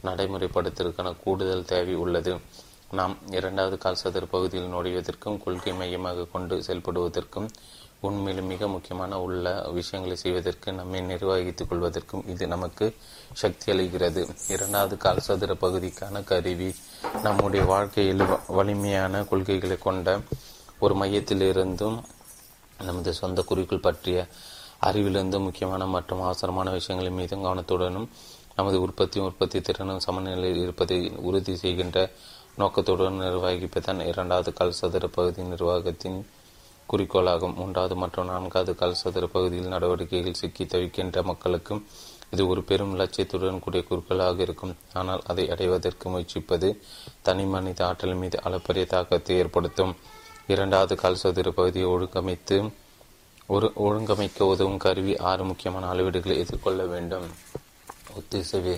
நடைமுறைப்படுத்திற்கான கூடுதல் தேவை உள்ளது. நாம் இரண்டாவது கால்சதுர பகுதியில் நுழைவதற்கும் கொள்கை மையமாக கொண்டு செயல்படுவதற்கும் உண்மையிலும் மிக முக்கியமான உள்ள விஷயங்களை செய்வதற்கு நம்மை நிர்வகித்துக் கொள்வதற்கும் இது நமக்கு சக்தி அளிக்கிறது. இரண்டாவது கால்சதுர பகுதிக்கான கருவி நம்முடைய வாழ்க்கையில் வலிமையான கொள்கைகளை கொண்ட ஒரு மையத்திலிருந்தும் நமது சொந்த குறிக்கோள் பற்றிய அறிவிலிருந்தும் முக்கியமான மற்றும் அவசரமான விஷயங்களின் மீதும் கவனத்துடனும் நமது உற்பத்தியும் உற்பத்தி திறனும் சமநிலையில் இருப்பதை உறுதி செய்கின்ற நோக்கத்துடன் நிர்வகிப்பதுதான் இரண்டாவது கால்சதுர பகுதி நிர்வாகத்தின் குறிக்கோளாகும். மூன்றாவது மற்றும் நான்காவது கால்சதுர பகுதியில் நடவடிக்கைகள் சிக்கி தவிக்கின்ற மக்களுக்கும் இது ஒரு பெரும் லட்சியத்துடன் கூடிய குறிக்கோளாக இருக்கும். ஆனால் அதை அடைவதற்கு முயற்சிப்பது தனி மனித ஆற்றல் மீது அளப்பரிய தாக்கத்தை ஏற்படுத்தும். இரண்டாவது கால்சதுர பகுதியை ஒழுங்கமைத்து ஒரு ஒழுங்கமைக்க உதவும் கருவி ஆறு முக்கியமான அளவீடுகளை எதிர்கொள்ள வேண்டும். ஒத்திசைவு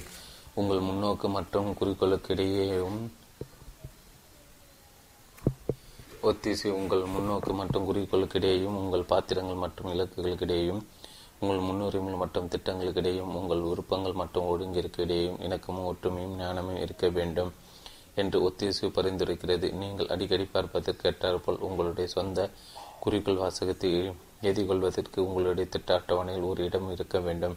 உங்கள் முன்னோக்கு மற்றும் குறிக்கோளுக்கிடையேயும் ஒத்திசை உங்கள் முன்னோக்கு மற்றும் குறிக்கோளுக்கிடையேயும் உங்கள் பாத்திரங்கள் மற்றும் இலக்குகளுக்கிடையேயும் உங்கள் முன்னுரிமைகள் மற்றும் திட்டங்களுக்கிடையும் உங்கள் விருப்பங்கள் மற்றும் ஒழுங்கிற்கிடையேயும் இணக்கமும் ஒற்றுமையும் ஞானமும் இருக்க வேண்டும் என்று ஒத்திசைவு பரிந்துரைக்கிறது. நீங்கள் அடிக்கடி பார்ப்பதற்கு ஏற்றாற்போல் உங்களுடைய சொந்த குறிக்கோள் வாசகத்தை எதிர்கொள்வதற்கு உங்களுடைய திட்ட அட்டவணையில் ஒரு இடம் இருக்க வேண்டும்.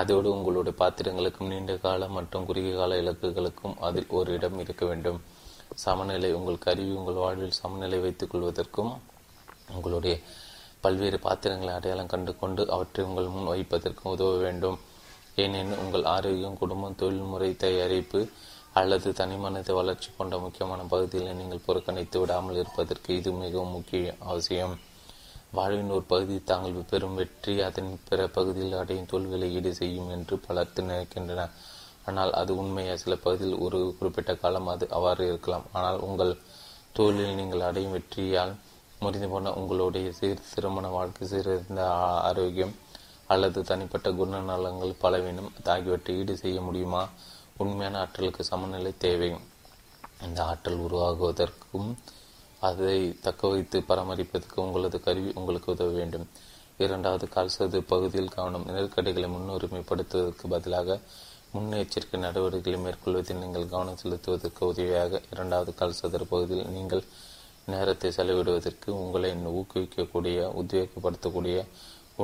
அதோடு உங்களுடைய பாத்திரங்களுக்கும் நீண்ட கால மற்றும் குறுகிய கால இலக்குகளுக்கும் அதில் ஒரு இடம் இருக்க வேண்டும். சமநிலை உங்கள் கருவி உங்கள் வாழ்வில் சமநிலை வைத்துக் கொள்வதற்கும் உங்களுடைய பல்வேறு பாத்திரங்களை அடையாளம் கண்டு கொண்டு அவற்றை உங்கள் முன் வைப்பதற்கும் உதவ வேண்டும். ஏனெனில் உங்கள் ஆரோக்கியம் குடும்பம் தொழில்முறை தயாரிப்பு அல்லது தனிமனித வளர்ச்சி போன்ற முக்கியமான பகுதிகளை நீங்கள் புறக்கணித்து விடாமல் இருப்பதற்கு இது மிகவும் முக்கிய அவசியம். வாழ்வின் ஒரு பகுதி தாங்கள் பெறும் வெற்றி அதன் பிற பகுதியில் அடையும் தோல்விகளை ஈடு செய்யும் என்று பலர் நினைக்கின்றனர். ஆனால் அது உண்மையா? சில பகுதியில் ஒரு குறிப்பிட்ட காலம் அது அவ்வாறு இருக்கலாம். ஆனால் உங்கள் தொழிலில் நீங்கள் அடையும் வெற்றியால் முறிந்து போன உங்களுடைய சீர் திருமண வாழ்க்கை சீர்திருந்த ஆரோக்கியம் அல்லது தனிப்பட்ட குணநலங்கள் பலவீனம் ஆகியவற்றை ஈடு செய்ய முடியுமா? உண்மையான ஆற்றலுக்கு சமநிலை தேவை. இந்த ஆற்றல் உருவாகுவதற்கும் அதை தக்க வைத்து பராமரிப்பதற்கு உங்களது கருவி உங்களுக்கு உதவ வேண்டும். இரண்டாவது கால்சதுர பகுதியில் கவனம் நெருக்கடிகளை முன்னுரிமைப்படுத்துவதற்கு பதிலாக முன்னெச்சரிக்கை நடவடிக்கைகளை மேற்கொள்வதில் நீங்கள் கவனம் செலுத்துவதற்கு உதவியாக இரண்டாவது கால்சதுர பகுதியில் நீங்கள் நேரத்தை செலவிடுவதற்கு உங்களை ஊக்குவிக்கக்கூடிய உத்வேகப்படுத்தக்கூடிய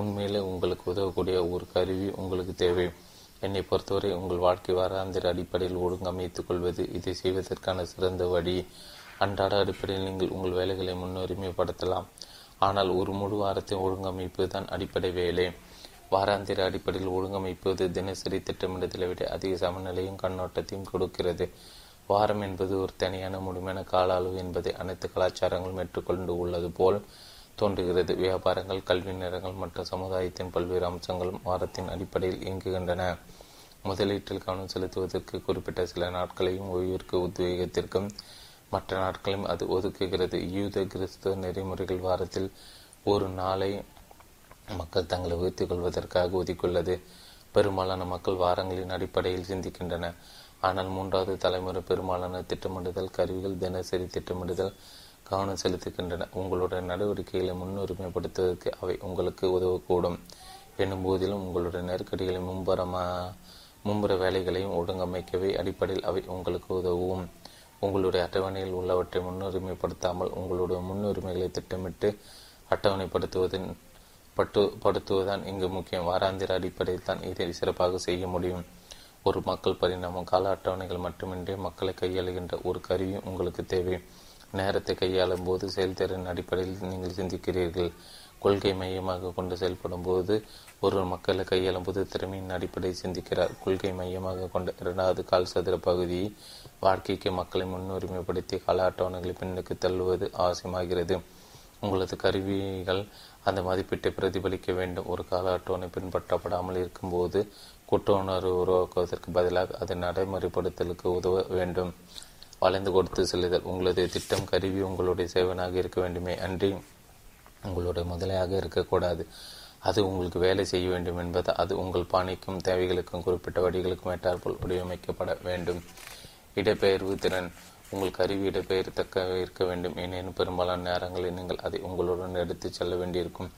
உண்மையிலே உங்களுக்கு உதவக்கூடிய ஒரு கருவி உங்களுக்கு தேவை. என்னை பொறுத்தவரை உங்கள் வாழ்க்கை வாராந்திர அடிப்படையில் ஒழுங்கமைத்துக் கொள்வது இதை செய்வதற்கான சிறந்த வழி. அன்றாட அடிப்படையில் நீங்கள் உங்கள் வேலைகளை முன்னுரிமைப்படுத்தலாம். ஆனால் ஒரு முழு வாரத்தை ஒழுங்கமைப்பு தான் அடிப்படை வேலை. வாராந்திர அடிப்படையில் ஒழுங்கமைப்பது தினசரி திட்டமிடுதலை விட அதிக சமநிலையும் கண்ணோட்டத்தையும் கொடுக்கிறது. வாரம் என்பது ஒரு தனியான முழுமையான கால அளவு என்பதை அனைத்து கலாச்சாரங்களும் ஏற்றுக்கொண்டு உள்ளது போல் தோன்றுகிறது. வியாபாரங்கள் கல்வி நேரங்கள் மற்றும் சமுதாயத்தின் பல்வேறு அம்சங்களும் வாரத்தின் அடிப்படையில் இயங்குகின்றன. முதலீட்டில் கவனம் செலுத்துவதற்கு குறிப்பிட்ட சில நாட்களையும் ஓய்விற்கு உத்வேகத்திற்கும் மற்ற நாட்களையும் அது ஒதுக்குகிறது. யூத கிறிஸ்துவ நெறிமுறைகள் வாரத்தில் ஒரு நாளை மக்கள் தங்களை உயர்த்திக் கொள்வதற்காக ஒதுக்கியுள்ளது. பெரும்பாலான மக்கள் வாரங்களின் அடிப்படையில் சிந்திக்கின்றன. ஆனால் மூன்றாவது தலைமுறை பெரும்பாலான திட்டமிடுதல் கருவிகள் தினசரி திட்டமிடுதல் கவனம் செலுத்துகின்றன. உங்களுடைய நடவடிக்கைகளை முன்னுரிமைப்படுத்துவதற்கு அவை உங்களுக்கு உதவக்கூடும் என்னும் போதிலும் உங்களுடைய நெருக்கடிகளை மும்புறமா மும்புற வேலைகளையும் ஒழுங்கமைக்கவே அடிப்படையில் அவை உங்களுக்கு உதவும். உங்களுடைய அட்டவணையில் உள்ளவற்றை முன்னுரிமைப்படுத்தாமல் உங்களுடைய முன்னுரிமைகளை திட்டமிட்டு அட்டவணைப்படுத்துவதன் பட்டு படுத்துவதுதான் இங்கு முக்கியம். வாராந்திர அடிப்படையில் தான் இதை சிறப்பாக செய்ய முடியும். ஒரு மக்கள் பரிணாமம் கால அட்டவணைகள் மட்டுமின்றி மக்களை கையாளுகின்ற ஒரு கருவியும் உங்களுக்கு தேவை. நேரத்தை கையாளும் போது செயல்திறன் அடிப்படையில் நீங்கள் சிந்திக்கிறீர்கள். கொள்கை மையமாக கொண்டு செயல்படும் போது ஒரு மக்களை கையாளும் போது திறமையின் அடிப்படையில் சிந்திக்கிறார். கொள்கை மையமாக கொண்ட இரண்டாவது கால்சதுர பகுதி வாழ்க்கைக்கு மக்களை முன்னுரிமைப்படுத்தி கால அட்டவணைகளை பின்னுக்கு தள்ளுவது அவசியமாகிறது. உங்களது கருவிகள் அந்த மதிப்பீட்டை பிரதிபலிக்க வேண்டும். ஒரு கால அட்டவணை பின்பற்றப்படாமல் இருக்கும்போது குற்ற உணர்வு உருவாக்குவதற்கு பதிலாக அது நடைமுறைப்படுத்தலுக்கு உதவ வேண்டும். வளைந்து கொடுத்து செல்லுதல். உங்களுடைய திட்டம் கருவி உங்களுடைய சேவனாக இருக்க வேண்டுமே அன்றி உங்களுடைய முதலையாக இருக்கக்கூடாது. அது உங்களுக்கு வேலை செய்ய வேண்டும் என்பது அது உங்கள் பாணிக்கும் தேவைகளுக்கும் குறிப்பிட்ட வடிகளுக்கும் ஏற்றாற்போல் வடிவமைக்கப்பட வேண்டும். இடப்பெயர்வு திறன் உங்கள் கருவி இடப்பெயர் தக்க இருக்க வேண்டும். ஏனெனும் பெரும்பாலான நேரங்களில் நீங்கள் அதை உங்களுடன் எடுத்துச் செல்ல வேண்டியிருக்கும்.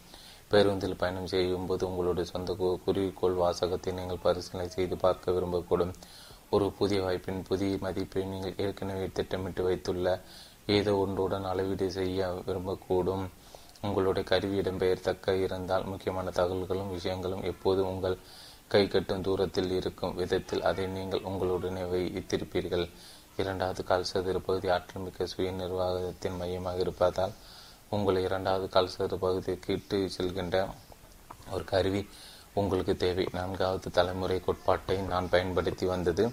பேருந்தில் பயணம் செய்யும்போது உங்களுடைய சொந்த குறிக்கோள் வாசகத்தை நீங்கள் பரிசீலனை செய்து பார்க்க விரும்பக்கூடும். ஒரு புதிய வாய்ப்பின் புதிய மதிப்பை நீங்கள் ஏற்கனவே திட்டமிட்டு வைத்துள்ள ஏதோ ஒன்றுடன் அளவீடு செய்ய விரும்பக்கூடும். உங்களுடைய கருவி இடம்பெயர் தக்க இருந்தால் முக்கியமான தகவல்களும் விஷயங்களும் எப்போது உங்கள் கை கட்டும் தூரத்தில் இருக்கும் விதத்தில் அதை நீங்கள் உங்களுடனே வைத்திருப்பீர்கள். இரண்டாவது கால்சதுர பகுதி ஆற்றல்மிக்க சுய நிர்வாகத்தின் மையமாக இருப்பதால் உங்கள் இரண்டாவது கால்சதுர பகுதிக்கு இட்டு செல்கின்ற ஒரு கருவி உங்களுக்கு தேவை. நான்காவது தலைமுறை கோட்பாட்டை நான் பயன்படுத்தி வந்தது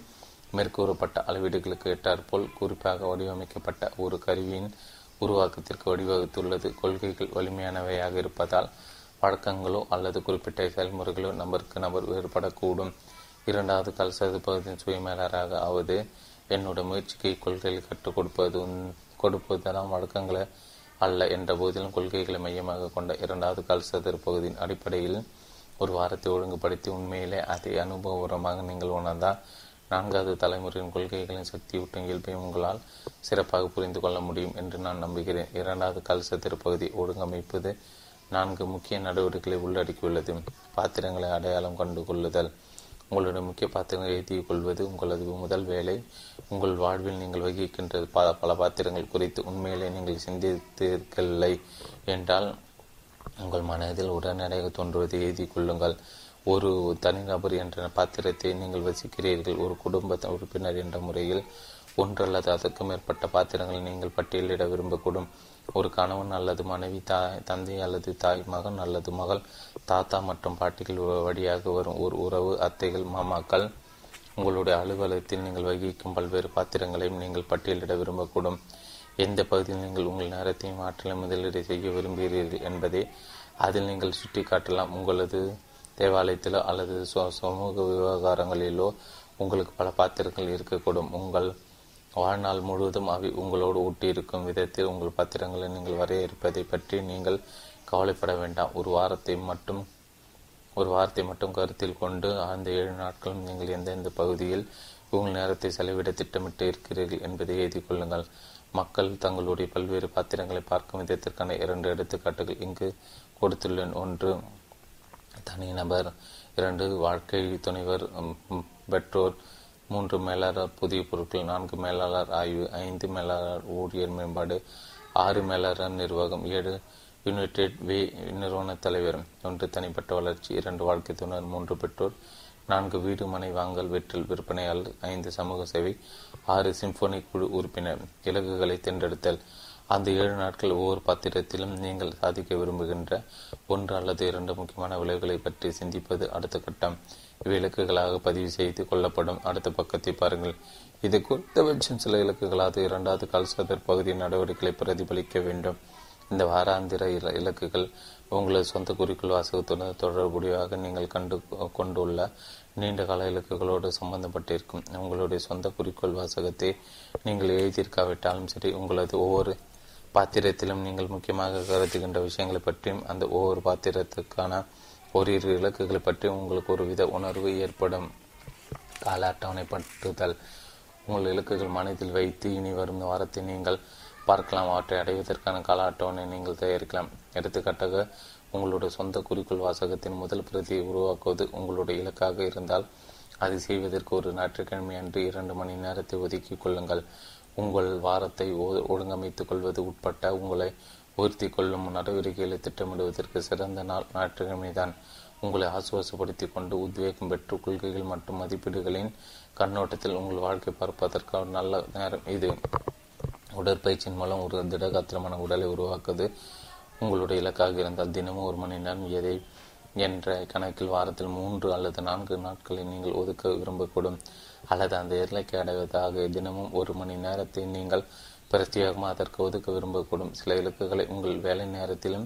மேற்கூறப்பட்ட அளவீடுகளுக்கு ஏற்றாற்போல் குறிப்பாக வடிவமைக்கப்பட்ட ஒரு கருவியின் உருவாக்கத்திற்கு வடிவகுத்துள்ளது. கொள்கைகள் வலிமையானவையாக இருப்பதால் பழக்கங்களோ அல்லது குறிப்பிட்ட செயல்முறைகளோ நபருக்கு நபர் வேறுபடக்கூடும். இரண்டாவது கல்சது பகுதியின் சுயமேலராக ஆவது என்னோட முயற்சிக்கு கொள்கைகளை கற்றுக் கொடுப்பது கொடுப்பதெல்லாம் வழக்கங்களை அல்ல என்ற போதிலும் கொள்கைகளை மையமாக கொண்ட இரண்டாவது கல்சதுர பகுதியின் அடிப்படையில் ஒரு வாரத்தை ஒழுங்குபடுத்தி உண்மையிலே அதை அனுபவபூர்வமாக நீங்கள் உணர்ந்தால் நான்காவது தலைமுறையின் கொள்கைகளின் சக்தியூட்டும் இயல்பை உங்களால் சிறப்பாக புரிந்து கொள்ள முடியும் என்று நான் நம்புகிறேன். இரண்டாவது கால்சதுர பகுதி ஒழுங்கமைப்பது நான்கு முக்கிய நடவடிக்கைகளை உள்ளடக்கியுள்ளது. பாத்திரங்களை அடையாளம் கண்டு கொள்ளுதல். உங்களுடைய முக்கிய பாத்திரங்களை எழுதிக் கொள்வது உங்களது முதல் வேலை. உங்கள் வாழ்வில் நீங்கள் வகிக்கின்ற பல பல பாத்திரங்கள் குறித்து உண்மையிலே நீங்கள் சிந்தித்திருக்கவில்லை என்றால் உங்கள் மனதில் உடனடியாக தோன்றுவதை எழுதி கொள்ளுங்கள். ஒரு தனிநபர் என்ற பாத்திரத்தை நீங்கள் வசிக்கிறீர்கள். ஒரு குடும்ப உறுப்பினர் என்ற முறையில் ஒன்று அல்லது அதற்கு மேற்பட்ட பாத்திரங்களை நீங்கள் பட்டியலிட விரும்பக்கூடும். ஒரு கணவன் அல்லது மனைவி, தாய் தந்தை அல்லது தாய், மகன் அல்லது மகள், தாத்தா மற்றும் பாட்டிகள் வழியாக வரும் ஒரு உறவு, அத்தைகள், மாமாக்கள். உங்களுடைய அலுவலகத்தில் நீங்கள் வகிக்கும் பல்வேறு பாத்திரங்களையும் நீங்கள் பட்டியலிட விரும்பக்கூடும். எந்த பகுதியில் நீங்கள் உங்கள் நேரத்தையும் ஆற்றலை முதலீடு செய்ய விரும்புகிறீர்கள் என்பதை அதில் நீங்கள் சுட்டி காட்டலாம். உங்களது தேவாலயத்திலோ அல்லது சமூக விவகாரங்களிலோ உங்களுக்கு பல பாத்திரங்கள் இருக்கக்கூடும். உங்கள் வாழ்நாள் முழுவதும் அவை உங்களோடு ஊட்டியிருக்கும் விதத்தில் உங்கள் பாத்திரங்களை நீங்கள் வரையறுப்பதை பற்றி நீங்கள் கவலைப்பட வேண்டாம். ஒரு வாரத்தை மட்டும் ஒரு வாரத்தை மட்டும் கருத்தில் கொண்டு அந்த ஏழு நாட்களும் நீங்கள் எந்தெந்த பகுதியில் உங்கள் நேரத்தை செலவிட திட்டமிட்டு இருக்கிறீர்கள் என்பதை எழுதி கொள்ளுங்கள். மக்கள் தங்களுடைய பல்வேறு பாத்திரங்களை பார்க்கும் விதத்திற்கான இரண்டு எடுத்துக்காட்டுகள் இங்கு கொடுத்துள்ளேன். ஒன்று, தனிநபர். இரண்டு, வாழ்க்கை துணைவர், பெற்றோர். மூன்று, மேலாளர் புதிய பொருட்கள். நான்கு, மேலாளர் ஆய்வு. ஐந்து, மேலாளர் ஊழியர் மேம்பாடு. ஆறு, மேலாளர் நிர்வாகம். ஏழு, யுனைடெட் வே நிறுவன தலைவர். ஒன்று, தனிப்பட்ட வளர்ச்சி. இரண்டு, வாழ்க்கை துணைவர். மூன்று, பெற்றோர். நான்கு, வீடு மனை வாங்கல் வெற்றல் விற்பனையாளர். ஐந்து, சமூக சேவை. ஆறு, சிம்போனி குழு உறுப்பினர். இலக்குகளை தேர்ந்தெடுத்தல். அந்த ஏழு நாட்கள் ஒவ்வொரு பாத்திரத்திலும் நீங்கள் சாதிக்க விரும்புகின்ற ஒன்று அல்லது இரண்டு முக்கியமான விளைவுகளை பற்றி சிந்திப்பது அடுத்த கட்டம். இவை இலக்குகளாக பதிவு செய்து கொள்ளப்படும். அடுத்த பக்கத்தை பாருங்கள். இது குறைந்தபட்சம் சில இலக்குகளாவது இரண்டாவது கால்சதுர பகுதியின் நடவடிக்கைகளை பிரதிபலிக்க வேண்டும். இந்த வாராந்திர இலக்குகள் உங்களது சொந்த குறிக்கோள் வாசகத்துடன் தொடர்புடையாக நீங்கள் கண்டு கொண்டுள்ள நீண்டகால இலக்குகளோடு சம்பந்தப்பட்டிருக்கும். உங்களுடைய சொந்த குறிக்கோள் வாசகத்தை நீங்கள் எழுதியிருக்காவிட்டாலும் சரி, உங்களது ஒவ்வொரு பாத்திரத்திலும் நீங்கள் முக்கியமாக கருதுகின்ற விஷயங்களை பற்றியும் அந்த ஒவ்வொரு பாத்திரத்துக்கான ஓரிரு இலக்குகளை பற்றியும் உங்களுக்கு ஒரு வித உணர்வு ஏற்படும். கால அட்டவணைப்படுத்துதல். உங்கள் இலக்குகள் மனதில் வைத்து இனி வரும் வாரத்தை நீங்கள் பார்க்கலாம். அவற்றை அடைவதற்கான கால அட்டவணை நீங்கள் தயாரிக்கலாம். எடுத்துக்காட்டாக, உங்களுடைய சொந்த குறிக்கோள் வாசகத்தின் முதல் பிரதியை உருவாக்குவது உங்களுடைய இலக்காக இருந்தால் அதை செய்வதற்கு ஒரு ஞாயிற்றுக்கிழமை அன்று இரண்டு மணி நேரத்தை ஒதுக்கிக் கொள்ளுங்கள். உங்கள் வாரத்தை ஒழுங்கமைத்துக் கொள்வது உட்பட்ட உங்களை உயர்த்தி கொள்ளும் நடவடிக்கைகளை திட்டமிடுவதற்கு சிறந்த நாள் ஞாயிற்றுக்கிழமைதான். உங்களை ஆசுவாசப்படுத்தி கொண்டு உத்வேகம் பெற்று கொள்கைகள் மற்றும் மதிப்பீடுகளின் கண்ணோட்டத்தில் உங்கள் வாழ்க்கை பார்ப்பதற்கு ஒரு நல்ல நேரம் இது. உடற்பயிற்சியின் மூலம் ஒரு திடகாத்திரமான உடலை உருவாக்குவது உங்களுடைய இலக்காக இருந்தால் தினமும் ஒரு மணி நேரம் எதை என்ற கணக்கில் வாரத்தில் மூன்று அல்லது நான்கு நாட்களை நீங்கள் ஒதுக்க விரும்பக்கூடும். அல்லது அந்த இலக்கை அடைவதாக தினமும் ஒரு மணி நேரத்தை நீங்கள் பிரத்தியேகமாக அதற்கு ஒதுக்க விரும்பக்கூடும். சில இலக்குகளை உங்கள் வேலை நேரத்திலும்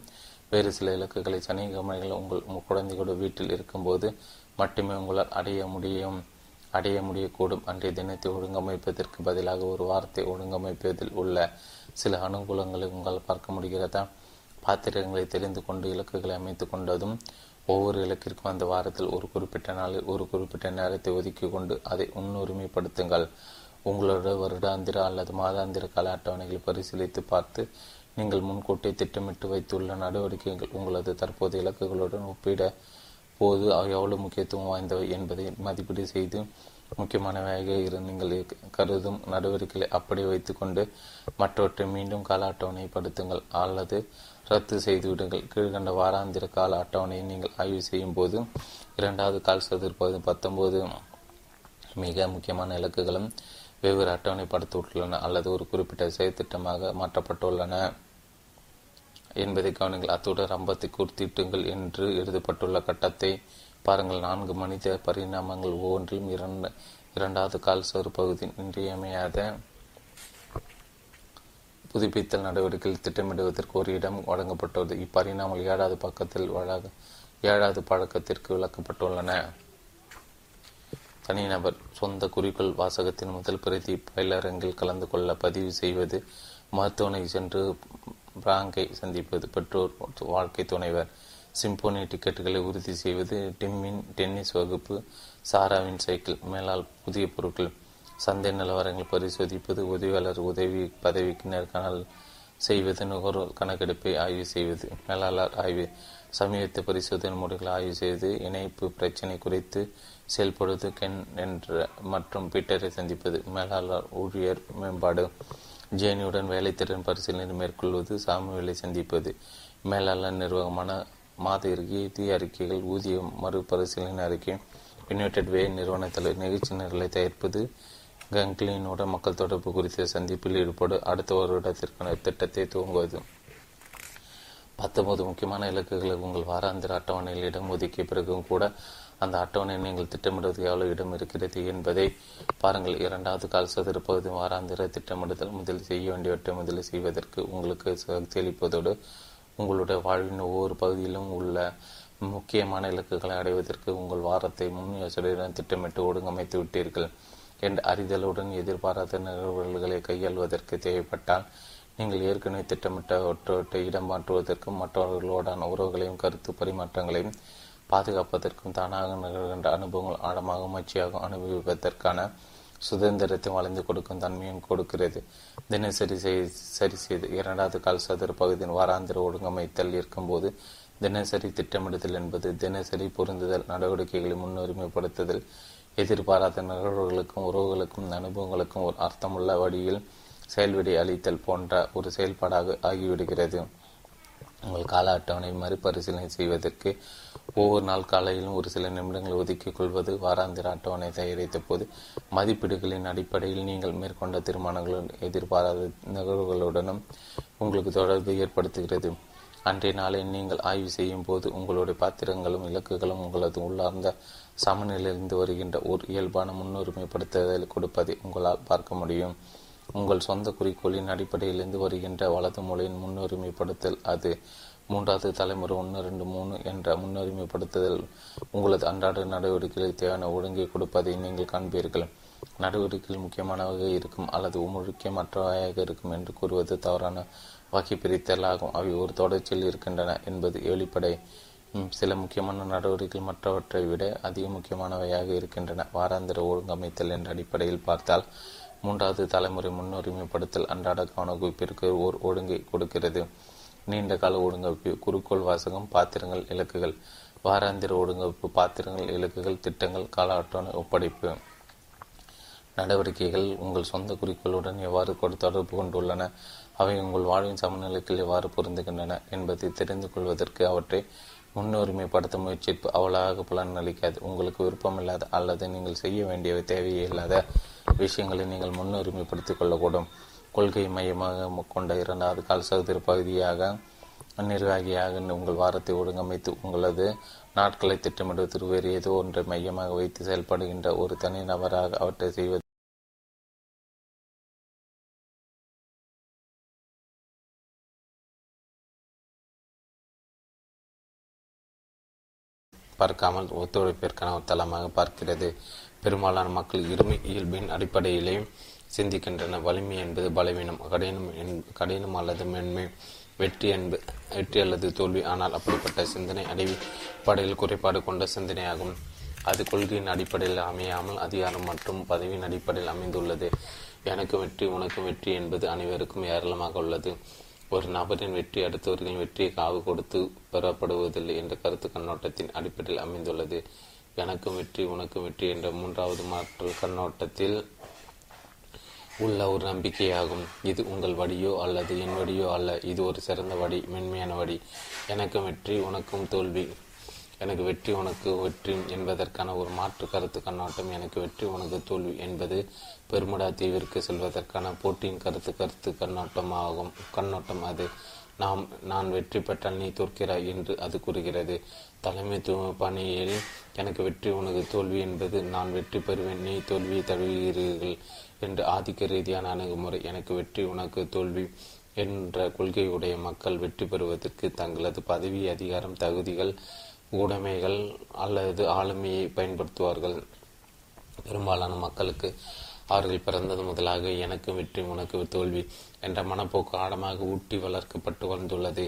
வேறு சில இலக்குகளை சனிக்கிழமைகளில் உங்கள் குழந்தைகளோட வீட்டில் இருக்கும்போது மட்டுமே உங்களால் அடைய முடியும். அடைய முடியக்கூடும். அன்றைய தினத்தை ஒழுங்கமைப்பதற்கு பதிலாக ஒரு வாரத்தை ஒழுங்கமைப்பதில் உள்ள சில அனுகூலங்களை உங்களால் பார்க்க முடிகிறதா? பாத்திரங்களை தெரிந்து கொண்டு இலக்குகளை அமைத்து கொண்டதும் ஒவ்வொரு இலக்கிற்கும் அந்த வாரத்தில் ஒரு குறிப்பிட்ட நாளில் ஒரு குறிப்பிட்ட நேரத்தை ஒதுக்கி கொண்டு அதை முன்னுரிமைப்படுத்துங்கள். உங்களோட வருடாந்திர அல்லது மாதாந்திர கால அட்டவணைகளை பரிசீலித்து பார்த்து நீங்கள் முன்கூட்டி திட்டமிட்டு வைத்துள்ள நடவடிக்கைகள் உங்களது தற்போதைய இலக்குகளுடன் ஒப்பிட போது எவ்வளவு முக்கியத்துவம் வாய்ந்தவை என்பதை மதிப்பீடு செய்து முக்கியமானவையாக இரு நீங்கள் கருதும் நடவடிக்கைகளை அப்படி வைத்துக்கொண்டு மற்றவற்றை மீண்டும் கால அட்டவணைப்படுத்துங்கள் அல்லது ரத்து செய்துவிடுங்கள். கீழ்கண்ட வாராந்திர கால அட்டவணையை நீங்கள் ஆய்வு செய்யும் போது இரண்டாவது கால் சதுர்ப்பது பத்தொன்பது மிக முக்கியமான இலக்குகளும் வெவ்வேறு அட்டவணைப்படுத்தப்பட்டுள்ளன அல்லது ஒரு குறிப்பிட்ட செயற்திட்டமாக மாற்றப்பட்டுள்ளன என்பதை கவனிங்கள். அத்துடன் ரம்பத்தை குறித்திட்டுங்கள் என்று எழுதப்பட்டுள்ள கட்டத்தை பாருங்கள். நான்கு மனித பரிணாமங்கள் ஒவ்வொன்றிலும் இரண்டு இரண்டாவது கால்சோறு பகுதி இன்றியமையாத புதுப்பித்தல் நடவடிக்கையில் திட்டமிடுவதற்கு ஒரு இடம் வழங்கப்பட்டுள்ளது. இப்பரிணாமல் ஏழாவது பக்கத்தில் ஏழாவது பழக்கத்திற்கு விளக்கப்பட்டுள்ளன. தனிநபர் சொந்த குறிக்கோள் வாசகத்தின் முதல் பிரதி பயிலரங்கில் கலந்து கொள்ள பதிவு செய்வது, மருத்துவனை சென்று பிராங்கை சந்திப்பது, பெற்றோர் வாழ்க்கை துணைவர், சிம்போனி டிக்கெட்டுகளை உறுதி செய்வது, டிம்மின் டென்னிஸ் வகுப்பு, சாராவின் சைக்கிள், மேலால் புதிய பொருட்கள், சந்தை நிலவரங்கள் பரிசோதிப்பது, உதவியாளர் உதவி பதவிக்கு நேர்காணல் செய்வது, நுகர்வோர் கணக்கெடுப்பை ஆய்வு செய்வது, மேலாளர் ஆய்வு, சமீபத்து பரிசோதனை முடிவுகளை ஆய்வு செய்து இணைப்பு பிரச்சினை குறித்து செயல்படுவது, கென் என்ற மற்றும் பீட்டரை சந்திப்பது, மேலாளர் ஊழியர் மேம்பாடு, ஜேனியுடன் வேலைத்திறன் பரிசீலனை மேற்கொள்வது, சாமுவேலை சந்திப்பது, மேலாளர் நிர்வாகமான மாத இறுதி அறிக்கைகள், ஊதிய மறுபரிசீலனை அறிக்கை, யுனைடெட் வே நிறுவனத்தில் நிகழ்ச்சி நிரலை தயாரிப்பது, கங்க்லினுடன் மக்கள் தொடர்பு குறித்த சந்திப்பில் ஈடுபடு, அடுத்த வருடத்திற்கான திட்டத்தை துவங்குவது. பத்தொன்பது முக்கியமான இலக்குகளை உங்கள் வாராந்திர அட்டவணையில் இடம் ஒதுக்கிய பிறகும் கூட அந்த அட்டவணை நீங்கள் திட்டமிடுவது எவ்வளவு இடம் இருக்கிறது என்பதை பாருங்கள். இரண்டாவது கால் சதுர பகுதி வாராந்திர திட்டமிடுதல். முதலில் செய்ய வேண்டியவற்றை முதலில் செய்வதற்கு உங்களுக்கு சக்தியளிப்பதோடு உங்களுடைய வாழ்வின் ஒவ்வொரு பகுதியிலும் உள்ள முக்கியமான இலக்குகளை அடைவதற்கு உங்கள் வாரத்தை முன் யோசனையுடன் திட்டமிட்டு ஒழுங்கமைத்து விட்டீர்கள் என்ற அறிதலுடன் எதிர்பாராத நிகழ்வுகளை கையாள்வதற்கு தேவைப்பட்டால் நீங்கள் ஏற்கனவே திட்டமிட்டவற்றவற்றை இடம் மாற்றுவதற்கும் மற்றவர்களோடான உறவுகளையும் கருத்து பரிமாற்றங்களையும் பாதுகாப்பதற்கும் தானாக நிகழ்கின்ற அனுபவங்கள் ஆழமாக மச்சியாக அனுபவிப்பதற்கான சுதந்திரத்தை வளைந்து கொடுக்கும் தன்மையும் கொடுக்கிறது. தினசரி சரி செய்து இரண்டாவது கால் சதுர பகுதியின் வாராந்திர ஒழுங்கமைத்தல் இருக்கும்போது தினசரி திட்டமிடுதல் என்பது தினசரி பொருந்துதல், நடவடிக்கைகளை முன்னுரிமைப்படுத்துதல், எதிர்பாராத நிகழ்வுகளுக்கும் உறவுகளுக்கும் அனுபவங்களுக்கும் ஒரு அர்த்தமுள்ள வழியில் செயல்விடை அளித்தல் போன்ற ஒரு செயல்பாடாக ஆகிவிடுகிறது. உங்கள் கால அட்டவணை மறுபரிசீலனை செய்வதற்கு ஒவ்வொரு நாள் காலையிலும் ஒரு சில நிமிடங்கள் ஒதுக்கிக் கொள்வது. வாராந்திர அட்டவணை தயாரித்த போது மதிப்பீடுகளின் அடிப்படையில் நீங்கள் மேற்கொண்ட தீர்மானங்களுடன் எதிர்பாராத நிகழ்வுகளுடனும் உங்களுக்கு தொடர்பு ஏற்படுத்துகிறது. அன்றைய நாளை நீங்கள் ஆய்வு செய்யும் போது உங்களுடைய பாத்திரங்களும் இலக்குகளும் உங்களது உள்ளார்ந்த சமநிலையிலிருந்து வருகின்ற ஒரு இயல்பான முன்னுரிமைப்படுத்துதலை கொடுப்பதை உங்களால் பார்க்க முடியும். உங்கள் சொந்த குறிக்கோளின் அடிப்படையிலிருந்து வருகின்ற வலது மூலையின் முன்னுரிமைப்படுத்தல் அது. மூன்றாவது தலைமுறை ஒன்று ரெண்டு மூணு என்ற முன்னுரிமைப்படுத்துதல் உங்களது அன்றாட நடவடிக்கைகளுக்கு தேவையான ஒழுங்கை கொடுப்பதை நீங்கள் காண்பீர்கள். நடவடிக்கைகள் முக்கியமானவாக இருக்கும் அல்லது முக்கியமற்றவையாக இருக்கும் என்று கூறுவது தவறான வகை பிரித்தலாகும். அவை ஒரு தொடர்ச்சியில் இருக்கின்றன என்பது வெளிப்படை. சில முக்கியமான நடவடிக்கைகள் மற்றவற்றை விட அதிக முக்கியமானவையாக இருக்கின்றன. வாராந்திர ஒழுங்கமைத்தல் என்ற அடிப்படையில் பார்த்தால் மூன்றாவது தலைமுறை முன்னுரிமைப்படுத்தல் அன்றாட கவனக்குவிப்பிற்கு ஓர் ஒழுங்கை கொடுக்கிறது. நீண்ட கால ஒழுங்கமைப்பு குறிக்கோள் வாசகம், பாத்திரங்கள், இலக்குகள். வாராந்திர ஒழுங்கமைப்பு பாத்திரங்கள், இலக்குகள், திட்டங்கள், கால அட்டவணை, ஒப்படைப்பு. நடவடிக்கைகள் உங்கள் சொந்த குறிக்கோளுடன் எவ்வாறு தொடர்பு கொண்டுள்ளன, அவை உங்கள் வாழ்வின் சமநிலைக்கு எவ்வாறு பொருந்துகின்றன என்பதை தெரிந்து கொள்வதற்கு அவற்றை முன்னுரிமைப்படுத்த முயற்சிப்பு அவளாக பலனளிக்காது. உங்களுக்கு விருப்பமில்லாத அல்லது நீங்கள் செய்ய வேண்டிய தேவையில்லாத விஷயங்களை நீங்கள் முன்னுரிமைப்படுத்திக் கொள்ளக்கூடும். கொள்கை மையமாக கொண்ட இரண்டாவது கால் சதுர பகுதியாக நிர்வாகியாக உங்கள் வாரத்தை ஒழுங்கமைத்து உங்களது நாட்களை திட்டமிடுவது வேறு ஏதோ ஒன்றை மையமாக வைத்து செயல்படுகின்ற ஒரு தனி நபராக அவற்றை செய்வது. பார்க்காமல் ஒத்துழைப்பிற்கான தளமாக பார்க்கிறது. பெரும்பாலான மக்கள் இருமை இயல்பின் அடிப்படையிலே சிந்திக்கின்றன. வலிமை என்பது பலவீனம், கடினம் கடினம் அல்லது மேன்மை, வெற்றி என்பது வெற்றி அல்லது தோல்வி. ஆனால் அப்படிப்பட்ட சிந்தனை அடிப்படையில் குறைபாடு கொண்ட சிந்தனையாகும். அது கொள்கையின் அடிப்படையில் அமையாமல் அதிகாரம் மற்றும் பதவியின் அடிப்படையில் அமைந்துள்ளது. எனக்கு வெற்றி, உனக்கு வெற்றி என்பது அனைவருக்கும் ஏராளமாக உள்ளது. ஒரு நபரின் வெற்றி அடுத்தவர்களின் வெற்றியை காவு கொடுத்து பெறப்படுவதில்லை என்ற கருத்து கண்ணோட்டத்தின் அடிப்படையில் அமைந்துள்ளது. எனக்கும் வெற்றி, உனக்கும் வெற்றி என்ற மூன்றாவது மாற்று கண்ணோட்டத்தில் உள்ள ஒரு நம்பிக்கையாகும். இது உங்கள் வடியோ அல்லது என் வடியோ அல்ல, இது ஒரு சிறந்த வடி, மென்மையான வடி. எனக்கும் வெற்றி, உனக்கும் தோல்வி. எனக்கு வெற்றி, உனக்கு வெற்றி என்பதற்கான ஒரு மாற்று கருத்து கண்ணோட்டம் எனக்கு வெற்றி, உனக்கு தோல்வி என்பது பெருமுடா தீவிற்கு செல்வதற்கான போட்டியின் கருத்து கருத்து கண்ணோட்டமாகும் கண்ணோட்டம். அது நாம் நான் வெற்றி பெற்றால் நீ தோற்கிறாய் என்று அது கூறுகிறது. தலைமைத்துவ பணியில் எனக்கு வெற்றி, உனக்கு தோல்வி என்பது நான் வெற்றி பெறுவேன், நீ தோல்வியை தழுவுகிறீர்கள் என்று ஆதிக்க ரீதியான அணுகுமுறை. எனக்கு வெற்றி, உனக்கு தோல்வி என்ற கொள்கையுடைய மக்கள் வெற்றி பெறுவதற்கு தங்களது பதவி, அதிகாரம், தகுதிகள், உடைமைகள் அல்லது ஆளுமையை பயன்படுத்துவார்கள். பெரும்பாலான மக்களுக்கு அவர்கள் பிறந்தது முதலாக எனக்கு வெற்றி, உனக்கு தோல்வி என்ற மனப்போக்கு ஆழமாக ஊட்டி வளர்க்கப்பட்டு வந்துள்ளது.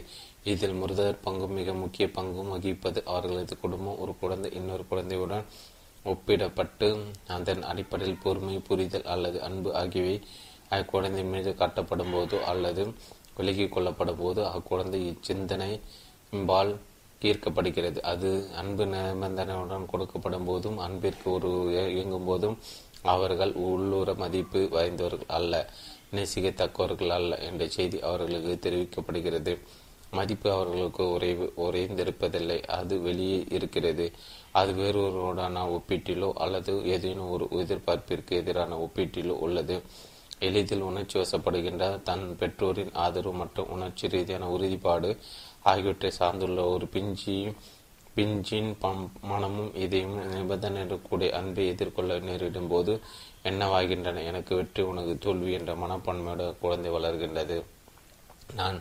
இதில் முதியோர் பங்கும் மிக முக்கிய பங்கும் வகிப்பது. அவர்களது குடும்பம் ஒரு குழந்தை இன்னொரு குழந்தையுடன் ஒப்பிடப்பட்டு அதன் அடிப்படையில் பொறுமை, புரிதல் அல்லது அன்பு ஆகியவை அக்குழந்தை மீது காட்டப்படும் போதோ அல்லது விலகிக் கொள்ளப்படும் போது அக்குழந்தை இச்சிந்தனை பால் ஈர்க்கப்படுகிறது. அது அன்பு நிபந்தனையுடன் கொடுக்கப்படும் போதும் அன்பிற்கு ஒரு இயங்கும் போதும் அவர்கள் உள்ளூர மதிப்பு வாய்ந்தவர்கள் அல்ல, நேசிக்கத்தக்கவர்கள் அல்ல என்ற செய்தி அவர்களுக்கு தெரிவிக்கப்படுகிறது. மதிப்பு அவர்களுக்கு உறை உறைந்திருப்பதில்லை, அது வெளியே இருக்கிறது. அது வேறொருவருடான ஒப்பீட்டிலோ அல்லது ஏதேனும் ஒரு எதிர்பார்ப்பிற்கு எதிரான ஒப்பீட்டிலோ உள்ளது. எளிதில் உணர்ச்சி வசப்படுகின்ற தன் பெற்றோரின் ஆதரவு மற்றும் உணர்ச்சி ரீதியான உறுதிப்பாடு ஆகியவற்றை சார்ந்துள்ள ஒரு பிஞ்சி பிஞ்சின் பம் மனமும் இதையும் நிபந்தனையுடைய அன்பை எதிர்கொள்ள நேரிடும் போது என்னவாகின்றன? எனக்கு வெற்றி, உனக்கு தோல்வி என்ற மனப்பான்மையோட குழந்தை வளர்கின்றது. நான்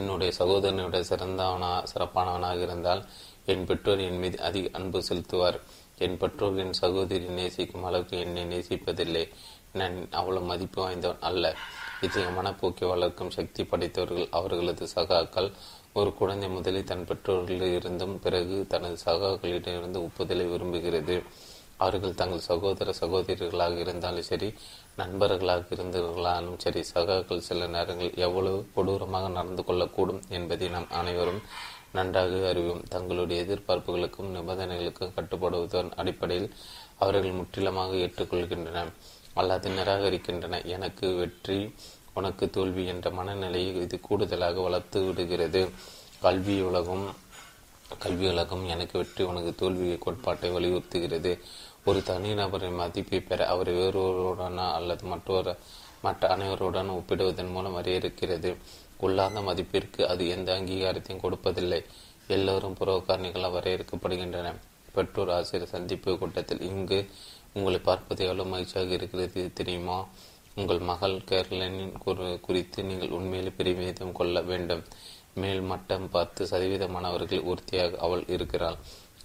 என்னுடைய சகோதரனுடைய சிறந்தவனா சிறப்பானவனாக இருந்தால் என் பெற்றோர் என் மீது அதிக அன்பு செலுத்துவார். என் பெற்றோர் என் சகோதரி நேசிக்கும் அளவுக்கு என்னை நேசிப்பதில்லை, நான் அவ்வளவு மதிப்பு வாய்ந்தவன் அல்ல. இத்தகைய மனப்போக்கை வளர்க்கும் சக்தி படைத்தவர்கள் அவர்களது சகாக்கள். ஒரு குழந்தை முதலில் தன் பெற்றோர்களிலிருந்தும் பிறகு தனது சகாக்களிடமிருந்து ஒப்புதலை விரும்புகிறது. அவர்கள் தங்கள் சகோதர சகோதரிகளாக இருந்தாலும் சரி, நண்பர்களாக இருந்தாலும் சரி, சகாக்கள் சில நேரங்களில் எவ்வளவு கொடூரமாக நடந்து கொள்ளக்கூடும் என்பதை நாம் அனைவரும் நன்றாக அறிவோம். தங்களுடைய எதிர்பார்ப்புகளுக்கும் நிபந்தனைகளுக்கும் கட்டுப்படுவதன் அடிப்படையில் அவர்கள் முற்றிலுமாக ஏற்றுக்கொள்கின்றனர் அல்லது நிராகரிக்கின்றன. எனக்கு வெற்றி, உனக்கு தோல்வி என்ற மனநிலையை இது கூடுதலாக வளர்த்து விடுகிறது. கல்வி உலகம் கல்வி உலகம் எனக்கு வெற்றி, உனக்கு தோல்வியை கோட்பாட்டை வலியுறுத்துகிறது. ஒரு தனிநபரின் மதிப்பை பெற அவரை வேறொருவருடனா அல்லது மற்றொரு மற்ற அனைவருடன் ஒப்பிடுவதன் மூலம் வரையறுக்கிறது. உள்ளார்ந்த மதிப்பிற்கு அது எந்த அங்கீகாரத்தையும் கொடுப்பதில்லை. எல்லோரும் புறக்காரணிகளால் வரையறுக்கப்படுகின்றன. பெற்றோர் ஆசிரியர் சந்திப்பு கூட்டத்தில், இங்கு உங்களை பார்ப்பது எவ்வளவு மகிழ்ச்சியாக இருக்கிறது தெரியுமா? உங்கள் மகள் கேரளின் குறித்து நீங்கள் உண்மையிலே பெருமிதம் கொள்ள வேண்டும். மேல் மட்டம் பத்து சதவீத மாணவர்கள் உறுதியாக அவள் இருக்கிறாள்,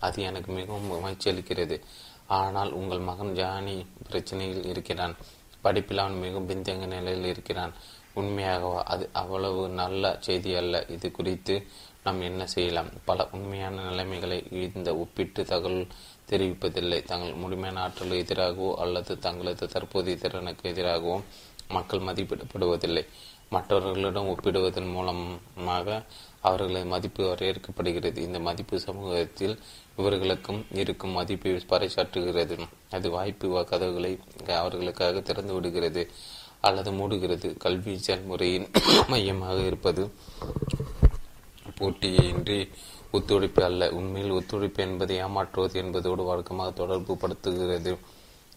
அது எனக்கு மிகவும் மகிழ்ச்சியளிக்கிறது. ஆனால் உங்கள் மகன் ஜானி பிரச்சனையில் இருக்கிறான், படிப்பில் அவன் மிகவும் பின்தங்க நிலையில் இருக்கிறான். உண்மையாகவா? அது அவ்வளவு நல்ல செய்தி அல்ல. இது குறித்து நாம் என்ன செய்யலாம்? பல உண்மையான நிலைமைகளை இந்த ஒப்பிட்டு தகவல் தெரிவிப்பதில்லை. தங்கள் முழுமையான ஆற்றலுக்கு எதிராகவோ அல்லது தங்களது தற்போதைய திறனுக்கு எதிராகவோ மக்கள் மதிப்பிடப்படுவதில்லை. மற்றவர்களிடம் ஒப்பிடுவதன் மூலமாக அவர்களது மதிப்பு வரையறுக்கப்படுகிறது. இந்த மதிப்பு சமூகத்தில் இவர்களுக்கும் இருக்கும் மதிப்பை பறைசாற்றுகிறது. அது வாய்ப்பு கதவுகளை அவர்களுக்காக திறந்து விடுகிறது அல்லது மூடுகிறது. கல்வி செயல்முறையின் மையமாக இருப்பது போட்டியின்றி ஒத்துழைப்பு அல்ல. உண்மையில் ஒத்துழைப்பு என்பதை ஏமாற்றுவது என்பதோடு வழக்கமாக தொடர்பு படுத்துகிறது.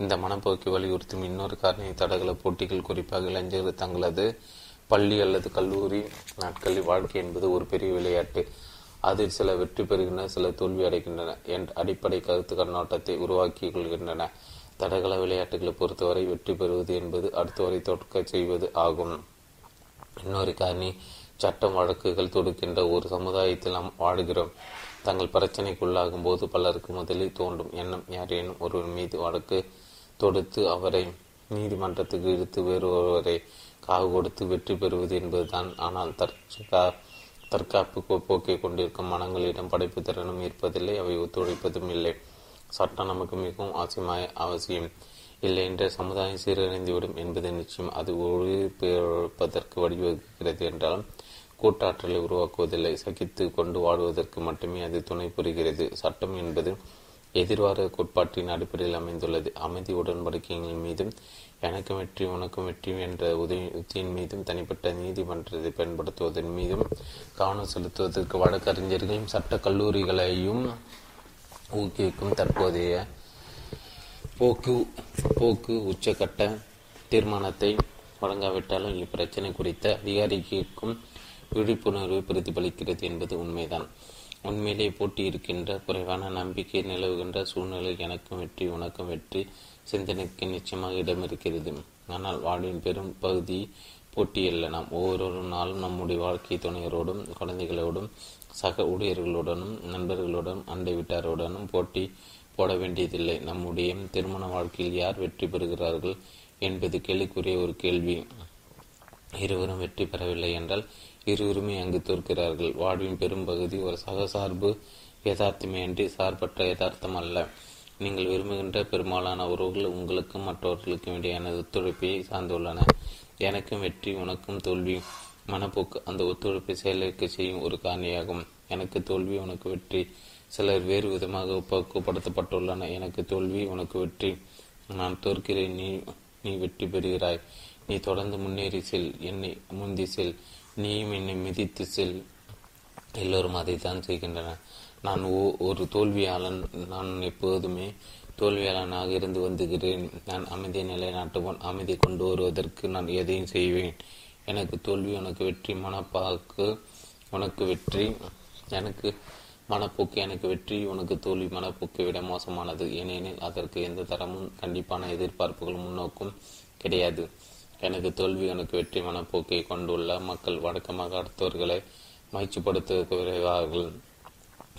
இந்த மனப்போக்கை வலியுறுத்தும் இன்னொரு காரணி தடகள போட்டிகள். குறிப்பாக இளைஞர்கள் தங்களது பள்ளி அல்லது கல்லூரி நாட்களில் வாழ்க்கை என்பது ஒரு பெரிய விளையாட்டு. அதில் சில வெற்றி பெறுகின்றன, சில தோல்வி அடைகின்றன என்ற அடிப்படை கருத்து கண்ணோட்டத்தை உருவாக்கி கொள்கின்றன. தடகள விளையாட்டுகளை பொறுத்தவரை வெற்றி பெறுவது என்பது அடுத்தவரை தோற்க செய்வது ஆகும். இன்னொரு காரணி சட்டம், வழக்குகள் தொடுக்கின்ற ஒரு சமுதாயத்தில் நாம் வாழ்கிறோம். தங்கள் பிரச்சனைக்குள்ளாகும் போது பலருக்கு முதலில் தோன்றும் எண்ணம் யாரேனும் ஒருவர் மீது வழக்கு தொடுத்து அவரை நீதிமன்றத்துக்கு இழுத்து வேறு ஒருவரை காவு கொடுத்து வெற்றி பெறுவது என்பதுதான். ஆனால் தற்கா தற்காப்பு போக்கை கொண்டிருக்கும் மனங்களிடம் படைப்பு திறனும் இருப்பதில்லை, அவை ஒத்துழைப்பதும் இல்லை. சட்டம் நமக்கு மிகவும் அவசியமாய அவசியம் இல்லை என்ற சமுதாயம் சீரழிந்துவிடும் என்பது நிச்சயம். அது ஒழிப்பதற்கு வழிவகுக்கிறது என்றாலும் கூட்டாற்றலை உருவாக்குவதில்லை, சகித்து கொண்டு வாழ்வதற்கு மட்டுமே அது துணை புரிகிறது. சட்டம் என்பது எதிர்வார கோட்பாட்டின் அடிப்படையில் அமைந்துள்ளது. அமைதி உடன்படிக்கைகள் மீதும் எனக்கு வெற்றி உனக்கும் வெற்றி என்ற உதவி உத்தியின் மீதும் தனிப்பட்ட நீதிமன்றத்தை பயன்படுத்துவதன் மீதும் கவனம் செலுத்துவதற்கு வழக்கறிஞர்களையும் சட்ட கல்லூரிகளையும் ஊக்குவிக்கும் தற்போதைய போக்கு போக்கு உச்சக்கட்ட தீர்மானத்தை வழங்காவிட்டாலும் இப்பிரச்சனை குறித்த அதிகாரிக்கும் விழிப்புணர்வு பிரதிபலிக்கிறது என்பது உண்மைதான். உண்மையிலே போட்டி இருக்கின்ற குறைவான நம்பிக்கை நிலவுகின்ற சூழ்நிலை எனக்கும் வெற்றி உனக்கும் வெற்றி சிந்தனைக்கு நிச்சயமாக இடம் இருக்கிறது. ஆனால் வாழ்வின் பெரும் பகுதி போட்டியல்ல. நாம் ஒவ்வொரு நாளும் நம்முடைய வாழ்க்கை துணையரோடும் குழந்தைகளோடும் சக ஊழியர்களுடனும் நண்பர்களுடன் அண்டை வீட்டாருடனும் போட்டி போட வேண்டியதில்லை. நம்முடைய திருமண வாழ்க்கையில் யார் வெற்றி பெறுகிறார்கள் என்பது கேள்விக்குரிய ஒரு கேள்வி. இருவரும் வெற்றி பெறவில்லை என்றால் இருவருமே அங்கு தோற்கிறார்கள். வாழ்வின் பெரும்பகுதி ஒரு சகசார்பு யதார்த்தமேயின்றி சார்பற்ற யதார்த்தம் அல்ல. நீங்கள் விரும்புகின்ற பெரும்பாலான உறவுகள் உங்களுக்கும் மற்றவர்களுக்கும் இடையான ஒத்துழைப்பை சார்ந்துள்ளன. எனக்கும் வெற்றி உனக்கும் தோல்வி மனப்போக்கு அந்த ஒத்துழைப்பை செயலிழக்க செய்யும் ஒரு காரணியாகும். எனக்கு தோல்வி உனக்கு வெற்றி சிலர் வேறு விதமாக பக்குவப்படுத்தப்பட்டுள்ளன. எனக்கு தோல்வி உனக்கு வெற்றி, நான் தோற்கிறேன் நீ நீ வெற்றி பெறுகிறாய், நீ தொடர்ந்து முன்னேறி செல், என்னை முந்தி செல், நீயும் என்னை மிதித்து செல். எல்லோரும் அதை தான் செய்கின்றனர். நான் ஓ ஒரு தோல்வியாளன், நான் எப்போதுமே தோல்வியாளனாக இருந்து வந்துகிறேன், நான் அமைதியை நிலைநாட்டுவோன், அமைதி கொண்டு வருவதற்கு நான் எதையும் செய்வேன். எனக்கு தோல்வி உனக்கு வெற்றி மனப்பாக்கு உனக்கு வெற்றி எனக்கு மனப்போக்கு எனக்கு வெற்றி உனக்கு தோல்வி மனப்போக்கை விட மோசமானது. ஏனெனில் அதற்கு எந்த தரமும் கண்டிப்பான எதிர்பார்ப்புகள் முன்னோக்கும் கிடையாது. எனக்கு தோல்வி எனக்கு வெற்றி மனப்போக்கை கொண்டுள்ள மக்கள் வழக்கமாக அடுத்தவர்களை முயற்சிப்படுத்த விரைவார்கள்.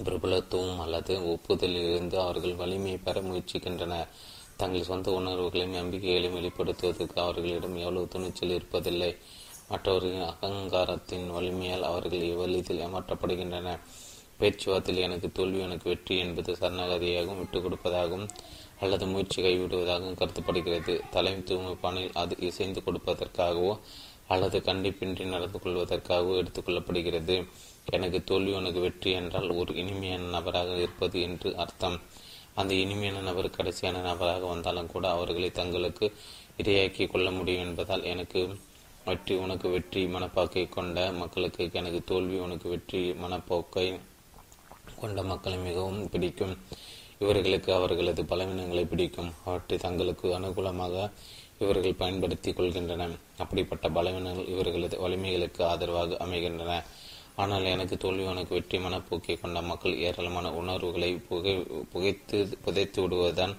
பிரபலத்துவம் அல்லது ஒப்புதலில் இருந்து அவர்கள் வலிமையை பெற முயற்சிக்கின்றனர். தங்கள் சொந்த உணர்வுகளையும் நம்பிக்கைகளையும் வெளிப்படுத்துவதற்கு அவர்களிடம் எவ்வளவு துணிச்சல் இருப்பதில்லை. மற்றவர்களின் அகங்காரத்தின் வலிமையால் அவர்கள் எவ்வளவில் ஏமாற்றப்படுகின்றனர். பேச்சுவார்த்தையில் எனக்கு தோல்வி எனக்கு வெற்றி என்பது சரணகதியாகவும் விட்டுக் கொடுப்பதாகவும் அல்லது முயற்சி கைவிடுவதாகவும் கருதப்படுகிறது. தலைமைத்துவமைப்பானில் அது இசைந்து கொடுப்பதற்காகவோ அல்லது கண்டிப்பின்றி நடந்து கொள்வதற்காகவோ எடுத்துக்கொள்ளப்படுகிறது. எனக்கு தோல்வி உனக்கு வெற்றி என்றால் ஒரு இனிமையான நபராக இருப்பது என்று அர்த்தம். அந்த இனிமையான நபர் கடைசியான நபராக வந்தாலும் கூட அவர்களை தங்களுக்கு இரையாக்கி கொள்ள முடியும் என்பதால் எனக்கு வெற்றி உனக்கு வெற்றி மனப்பாக்கை கொண்ட மக்களுக்கு எனக்கு தோல்வி உனக்கு வெற்றி மனப்போக்கை கொண்ட மக்களை மிகவும் பிடிக்கும். இவர்களுக்கு அவர்களது பலவீனங்களை பிடிக்கும், அவற்றை தங்களுக்கு அனுகூலமாக இவர்கள் பயன்படுத்தி கொள்கின்றன. அப்படிப்பட்ட பலவீனங்கள் இவர்களது வலிமைகளுக்கு ஆதரவாக அமைகின்றன. ஆனால் எனக்கு தோல்வி உனக்கு வெற்றி மனப்போக்கை கொண்ட மக்கள் ஏராளமான உணர்வுகளை புகை புகைத்து புதைத்து விடுவதுதான்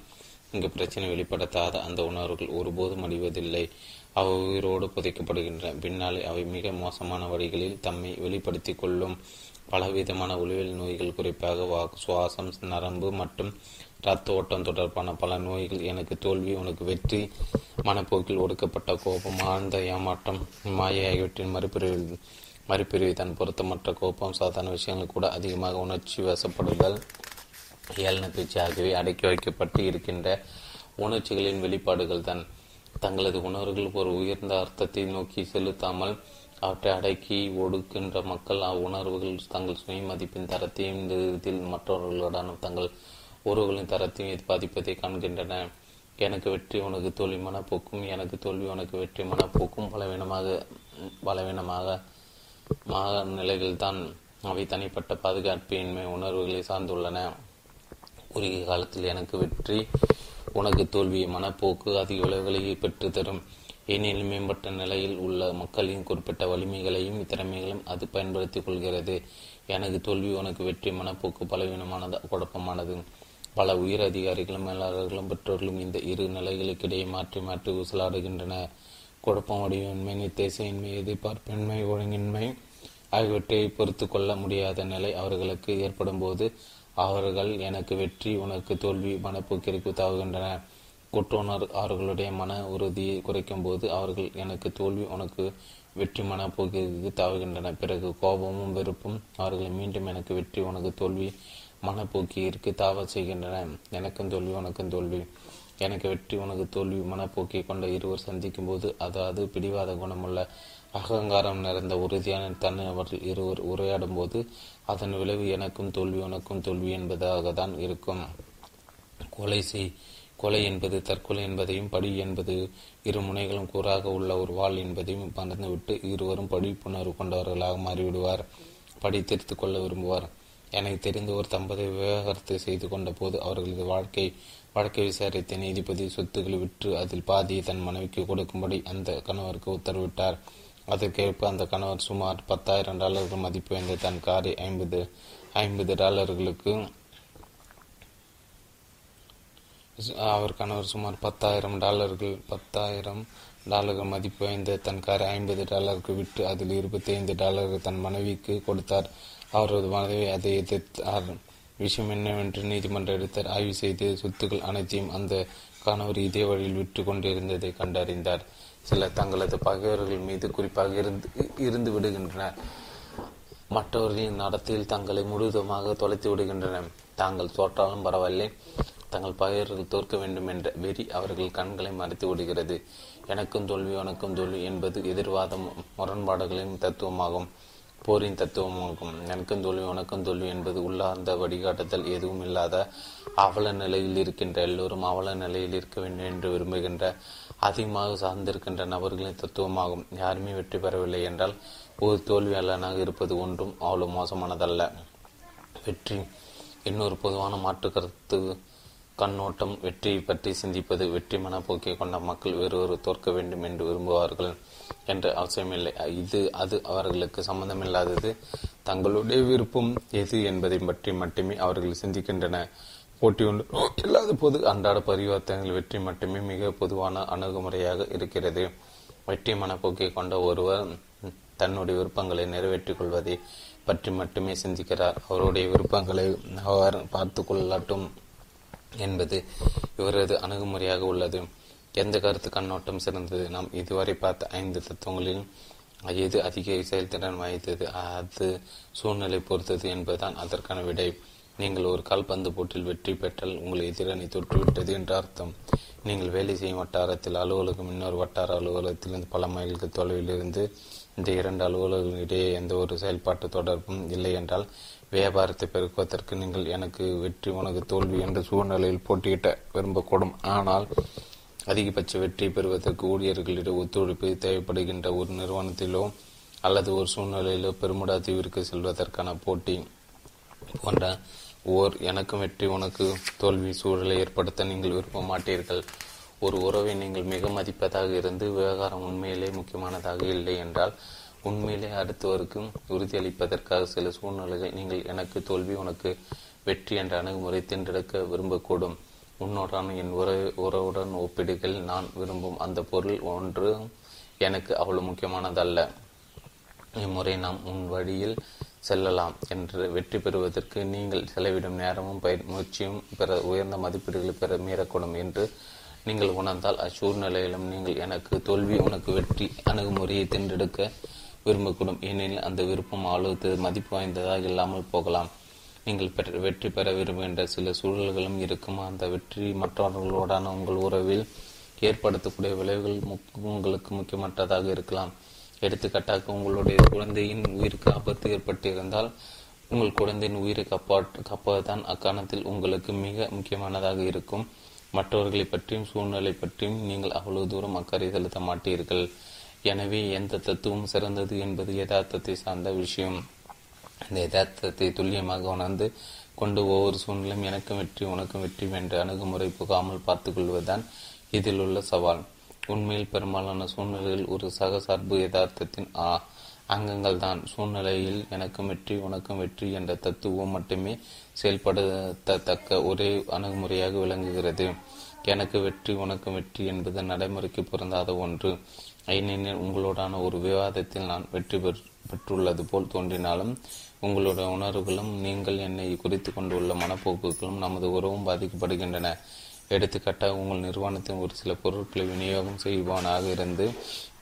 இங்கு பிரச்சனை. வெளிப்படுத்தாத அந்த உணர்வுகள் ஒருபோதும் அடிவதில்லை, அவை உயிரோடு புதைக்கப்படுகின்றன. பின்னாலே அவை மிக மோசமான வழிகளில் தம்மை வெளிப்படுத்தி கொள்ளும். பலவிதமான உளவியல் நோய்கள், குறிப்பாக வா சுவாசம் நரம்பு மற்றும் இரத்த ஓட்டம் தொடர்பான பல நோய்கள் எனக்கு தோல்வி உனக்கு வெற்றி மனப்போக்கில் ஒடுக்கப்பட்ட கோபம், ஆழ்ந்த ஏமாற்றம், மாயை ஆகியவற்றின் மறுபிரிவு மறுபிரிவு தான். பொருத்தமற்ற கோபம், சாதாரண விஷயங்கள் கூட அதிகமாக உணர்ச்சி வசப்படுதல், ஏளனப்பீச்சு ஆகியவை அடக்கி வைக்கப்பட்டு இருக்கின்ற உணர்ச்சிகளின் வெளிப்பாடுகள் தான். தங்களது உணர்வுகள் ஒரு உயர்ந்த அர்த்தத்தை நோக்கி செலுத்தாமல் அவற்றை அடக்கி ஒடுக்கின்ற மக்கள் அவ்வுணர்வுகள் தங்கள் சுய மதிப்பின் தரத்தையும் இதில் மற்றவர்களுடன தங்கள் உறவுகளின் தரத்தையும் பாதிப்பதை காண்கின்றன. எனக்கு வெற்றி உனக்கு தோல்வி மனப்போக்கும் எனக்கு தோல்வி உனக்கு வெற்றி மனப்போக்கும் பலவீனமாக பலவீனமாக நிலைகள்தான். அவை தனிப்பட்ட பாதுகாப்பின்மை உணர்வுகளை சார்ந்துள்ளன. குறுகிய காலத்தில் எனக்கு வெற்றி உனக்கு தோல்வி மனப்போக்கு அதிக விளைவுகளை பெற்றுத்தரும். ஏனெனில் மேம்பட்ட நிலையில் உள்ள மக்களின் குறிப்பிட்ட வலிமைகளையும் திறமைகளையும் அது பயன்படுத்தி கொள்கிறது. எனக்கு தோல்வி உனக்கு வெற்றி மனப்போக்கு பலவீனமானது, குழப்பமானது. பல உயர் அதிகாரிகளும் மேலாளர்களும் பெற்றோர்களும் இந்த இரு நிலைகளுக்கிடையே மாற்றி மாற்றி ஊசலாடுகின்றனர். குழப்பம், வடிவின்மை, நித்தேசையின்மை, எதிர்பார்ப்பின்மை, ஒழுங்கின்மை, ஆகியவற்றை பொறுத்து கொள்ள முடியாத நிலை அவர்களுக்கு ஏற்படும் போது அவர்கள் எனக்கு வெற்றி உனக்கு தோல்வி மனப்போக்கிற்கு தாவுகின்றன. குற்றுணர் அவர்களுடைய மன உறுதியை குறைக்கும் போது அவர்கள் எனக்கு தோல்வி உனக்கு வெற்றி மனப்போக்கிற்கு தாவுகின்றன. பிறகு கோபமும் வெறுப்பும் அவர்களை மீண்டும் எனக்கு வெற்றி உனக்கு தோல்வி மனப்போக்கிற்கு தாவ செய்கின்றன. எனக்கும் தோல்வி உனக்கும் தோல்வி, எனக்கு வெற்றி உனக்கு தோல்வி மனப்போக்கை கொண்ட இருவர் சந்திக்கும் போது அதாவது பிடிவாத குணமுள்ள அகங்காரம் நிறைந்த உறுதியான தன்னை அவர்கள் இருவர் உரையாடும் போது அதன் விளைவு எனக்கும் தோல்வி உனக்கும் தோல்வி என்பதாகத்தான் இருக்கும். கொலை செய் கொலை என்பது தற்கொலை என்பதையும் படி என்பது இரு முனைகளும் கூறாக உள்ள ஒரு வாள் என்பதையும் மறந்துவிட்டு இருவரும் படிப்புணர்வு கொண்டவர்களாக மாறிவிடுவார். படி திருத்து கொள்ள விரும்புவார். எனக்கு தெரிந்த ஒரு தம்பதி விவகாரத்தை செய்து கொண்ட போது அவர்களது வாழ்க்கை வழக்கை விசாரித்த நீதிபதி சொத்துக்களை விற்று அதில் பாதியை தன் மனைவிக்கு கொடுக்கும்படி அந்த கணவருக்கு உத்தரவிட்டார். அதற்கேற்ப அந்த கணவர் சுமார் பத்தாயிரம் டாலர்கள் மதிப்பு வாய்ந்த தன் காரை ஐம்பது ஐம்பது டாலர்களுக்கு அவர் கணவர் சுமார் பத்தாயிரம் டாலர்கள் பத்தாயிரம் டாலர்கள் மதிப்பு வாய்ந்த தன் காரை ஐம்பது டாலருக்கு விட்டு அதில் இருபத்தி ஐந்து டாலர்கள் தன் மனைவிக்கு கொடுத்தார். அவரது மனைவி அதை எதிர்த்தார். விஷயம் என்னவென்று நீதிமன்ற எடுத்தார். ஆய்வு செய்து சொத்துக்கள் அனைத்தையும் அந்த கணவர் இதே வழியில் விற்று கொண்டிருந்ததை கண்டறிந்தார். சிலர் தங்களது பகைவர்கள் மீது குறிப்பாக இருந்து இருந்து விடுகின்றனர். மற்றவர்களின் நடத்தையில் தங்களை முழுவதுமாக தொலைத்து விடுகின்றனர். தாங்கள் தோற்றாலும் பரவாயில்லை, தங்கள் பகைவர்கள் தோற்க வேண்டும் என்ற வெறி அவர்கள் கண்களை மறைத்து விடுகிறது. எனக்கும் தோல்வி உனக்கும் தோல்வி என்பது எதிர்வாதம் முரண்பாடுகளின் தத்துவமாகும், போரின் தத்துவமாகும். எனக்கும் தோல்வி உனக்கும் தோல்வி என்பது உள்ளார்ந்த வழிகாட்டுதல் எதுவும் இல்லாத அவல நிலையில் இருக்கின்ற எல்லோரும் அவல நிலையில் இருக்க வேண்டும் என்று விரும்புகின்ற அதிகமாக சார்ந்திருக்கின்ற நபர்களின் தத்துவமாகும். யாருமே வெற்றி பெறவில்லை என்றால் ஒரு தோல்வியாளனாக இருப்பது ஒன்றும் அவ்வளோ மோசமானதல்ல. வெற்றி இன்னொரு பொதுவான மாற்று கருத்து கண்ணோட்டம். வெற்றியை பற்றி சிந்திப்பது வெற்றி மனப்போக்கை கொண்ட மக்கள் வேறொரு தோற்க வேண்டும் என்று விரும்புவார்கள் என்று அவசியமில்லை. இது அது அவர்களுக்கு சம்பந்தமில்லாதது. தங்களுடைய விருப்பம் எது என்பதை பற்றி மட்டுமே அவர்கள் சிந்திக்கின்றன. போட்டி ஒன்று இல்லாத போது அன்றாட பரிவர்த்தனைகள் வெற்றி மட்டுமே மிக பொதுவான அணுகுமுறையாக இருக்கிறது. வெற்றி மனப்போக்கை கொண்ட ஒருவர் தன்னுடைய விருப்பங்களை நிறைவேற்றிக் கொள்வதை பற்றி மட்டுமே சிந்திக்கிறார். அவருடைய விருப்பங்களை அவர் பார்த்து கொள்ளட்டும் என்பது இவரது அணுகுமுறையாக உள்ளது. எந்த கருத்து கண்ணோட்டம் சிறந்தது? நாம் இதுவரை பார்த்த ஐந்து தத்துவங்களில் எது அதிக செயல்திறன் வாய்ந்தது, அது சூழ்நிலை பொறுத்தது என்பதுதான் அதற்கான விடை. நீங்கள் ஒரு கால்பந்து போட்டியில் வெற்றி பெற்றால் உங்கள் எதிரணி தொற்றுவிட்டது என்று அர்த்தம். நீங்கள் வேலை செய்யும் வட்டாரத்தில் அலுவலகம் இன்னொரு வட்டார அலுவலகத்திலிருந்து பல மைல்கள் தொலைவிலிருந்து இந்த இரண்டு அலுவலகங்களிடையே எந்த ஒரு செயல்பாட்டு தொடர்பும் இல்லை என்றால் வியாபாரத்தை பெருக்குவதற்கு நீங்கள் எனக்கு வெற்றி உனக்கு தோல்வி என்ற சூழ்நிலையில் போட்டியிட விரும்பக்கூடும். ஆனால் அதிகபட்ச வெற்றி பெறுவதற்கு ஊழியர்களிடம் ஒத்துழைப்பு தேவைப்படுகின்ற ஒரு நிறுவனத்திலோ அல்லது ஒரு சூழ்நிலையிலோ பெருமுடா தீவிற்கு செல்வதற்கான போட்டி போன்ற ஓர் எனக்கும் வெற்றி உனக்கு தோல்வி சூழலை ஏற்படுத்த நீங்கள் விரும்ப மாட்டீர்கள். ஒரு உறவை நீங்கள் மிக மதிப்பதாக இருந்து விவகாரம் உண்மையிலே முக்கியமானதாக இல்லை என்றால் உண்மையிலே அடுத்தவருக்கு உறுதியளிப்பதற்காக சில சூழ்நிலைகள் நீங்கள் எனக்கு தோல்வி உனக்கு வெற்றி என்ற அணுகுமுறை தின்றெடுக்க விரும்பக்கூடும். உன்னோடான என் உறவு உறவுடன் ஒப்பிடுகள் நான் விரும்பும் அந்த பொருள் ஒன்று எனக்கு அவ்வளவு முக்கியமானதல்ல. இம்முறை நாம் உன் வழியில் செல்லலாம் என்று வெற்றி பெறுவதற்கு நீங்கள் செலவிடும் நேரமும் பயிர் முயற்சியும் பெற உயர்ந்த மதிப்பீடுகளை பெற மீறக்கூடும் என்று நீங்கள் உணர்ந்தால் அச்சூழ்நிலையிலும் நீங்கள் எனக்கு தோல்வி உனக்கு வெற்றி அணுகுமுறையை தேர்ந்தெடுக்க விரும்பக்கூடும். ஏனெனில் அந்த விருப்பம் ஆளுத்து மதிப்பு வாய்ந்ததாக இல்லாமல் போகலாம். நீங்கள் பெற வெற்றி பெற விரும்புகின்ற சில சூழல்களும் இருக்கும். அந்த வெற்றி மற்றவர்களுடான உங்கள் உறவில் ஏற்படுத்தக்கூடிய விளைவுகள் உங்களுக்கு முக்கியமற்றதாக இருக்கலாம். எடுத்துக்காட்டாக உங்களுடைய குழந்தையின் உயிருக்கு ஆபத்து ஏற்பட்டிருந்தால் உங்கள் குழந்தையின் உயிரை காப்பாற்று காப்பதுதான் அக்காரணத்தில் உங்களுக்கு மிக முக்கியமானதாக இருக்கும். மற்றவர்களை பற்றியும் சூழ்நிலை பற்றியும் நீங்கள் அவ்வளவு தூரம் அக்கறை செலுத்த மாட்டீர்கள். எனவே எந்த தத்துவம் சிறந்தது என்பது யதார்த்தத்தை சார்ந்த விஷயம். இந்த யதார்த்தத்தை துல்லியமாக உணர்ந்து கொண்டு ஒவ்வொரு சூழ்நிலையும் எனக்கும் வெற்றி உனக்கும் வெற்றி என்ற அணுகுமுறை புகாமல் பார்த்து கொள்வதுதான் இதில் உள்ள சவால். உண்மையில் பெரும்பாலான சூழ்நிலையில் ஒரு சகசார்பு யதார்த்தத்தின் அங்கங்கள் தான். சூழ்நிலையில் எனக்கும் வெற்றி உனக்கும் வெற்றி என்ற தத்துவம் மட்டுமே செயல்படுத்தத்தக்க ஒரே அணுகுமுறையாக விளங்குகிறது. எனக்கு வெற்றி உனக்கும் வெற்றி என்பது நடைமுறைக்கு பொருந்தாத ஒன்று. ஏனெனில் உங்களோடான ஒரு விவாதத்தில் நான் வெற்றி பெற்றுள்ளது போல் தோன்றினாலும் உங்களுடைய உணர்வுகளும் நீங்கள் என்னை குறித்து கொண்டுள்ள மனப்போக்குகளும் நமது உறவும் பாதிக்கப்படுகின்றன. எடுத்துக்காட்டாக, உங்கள் நிறுவனத்தின் ஒரு சில பொருட்களை விநியோகம் செய்வானாக இருந்து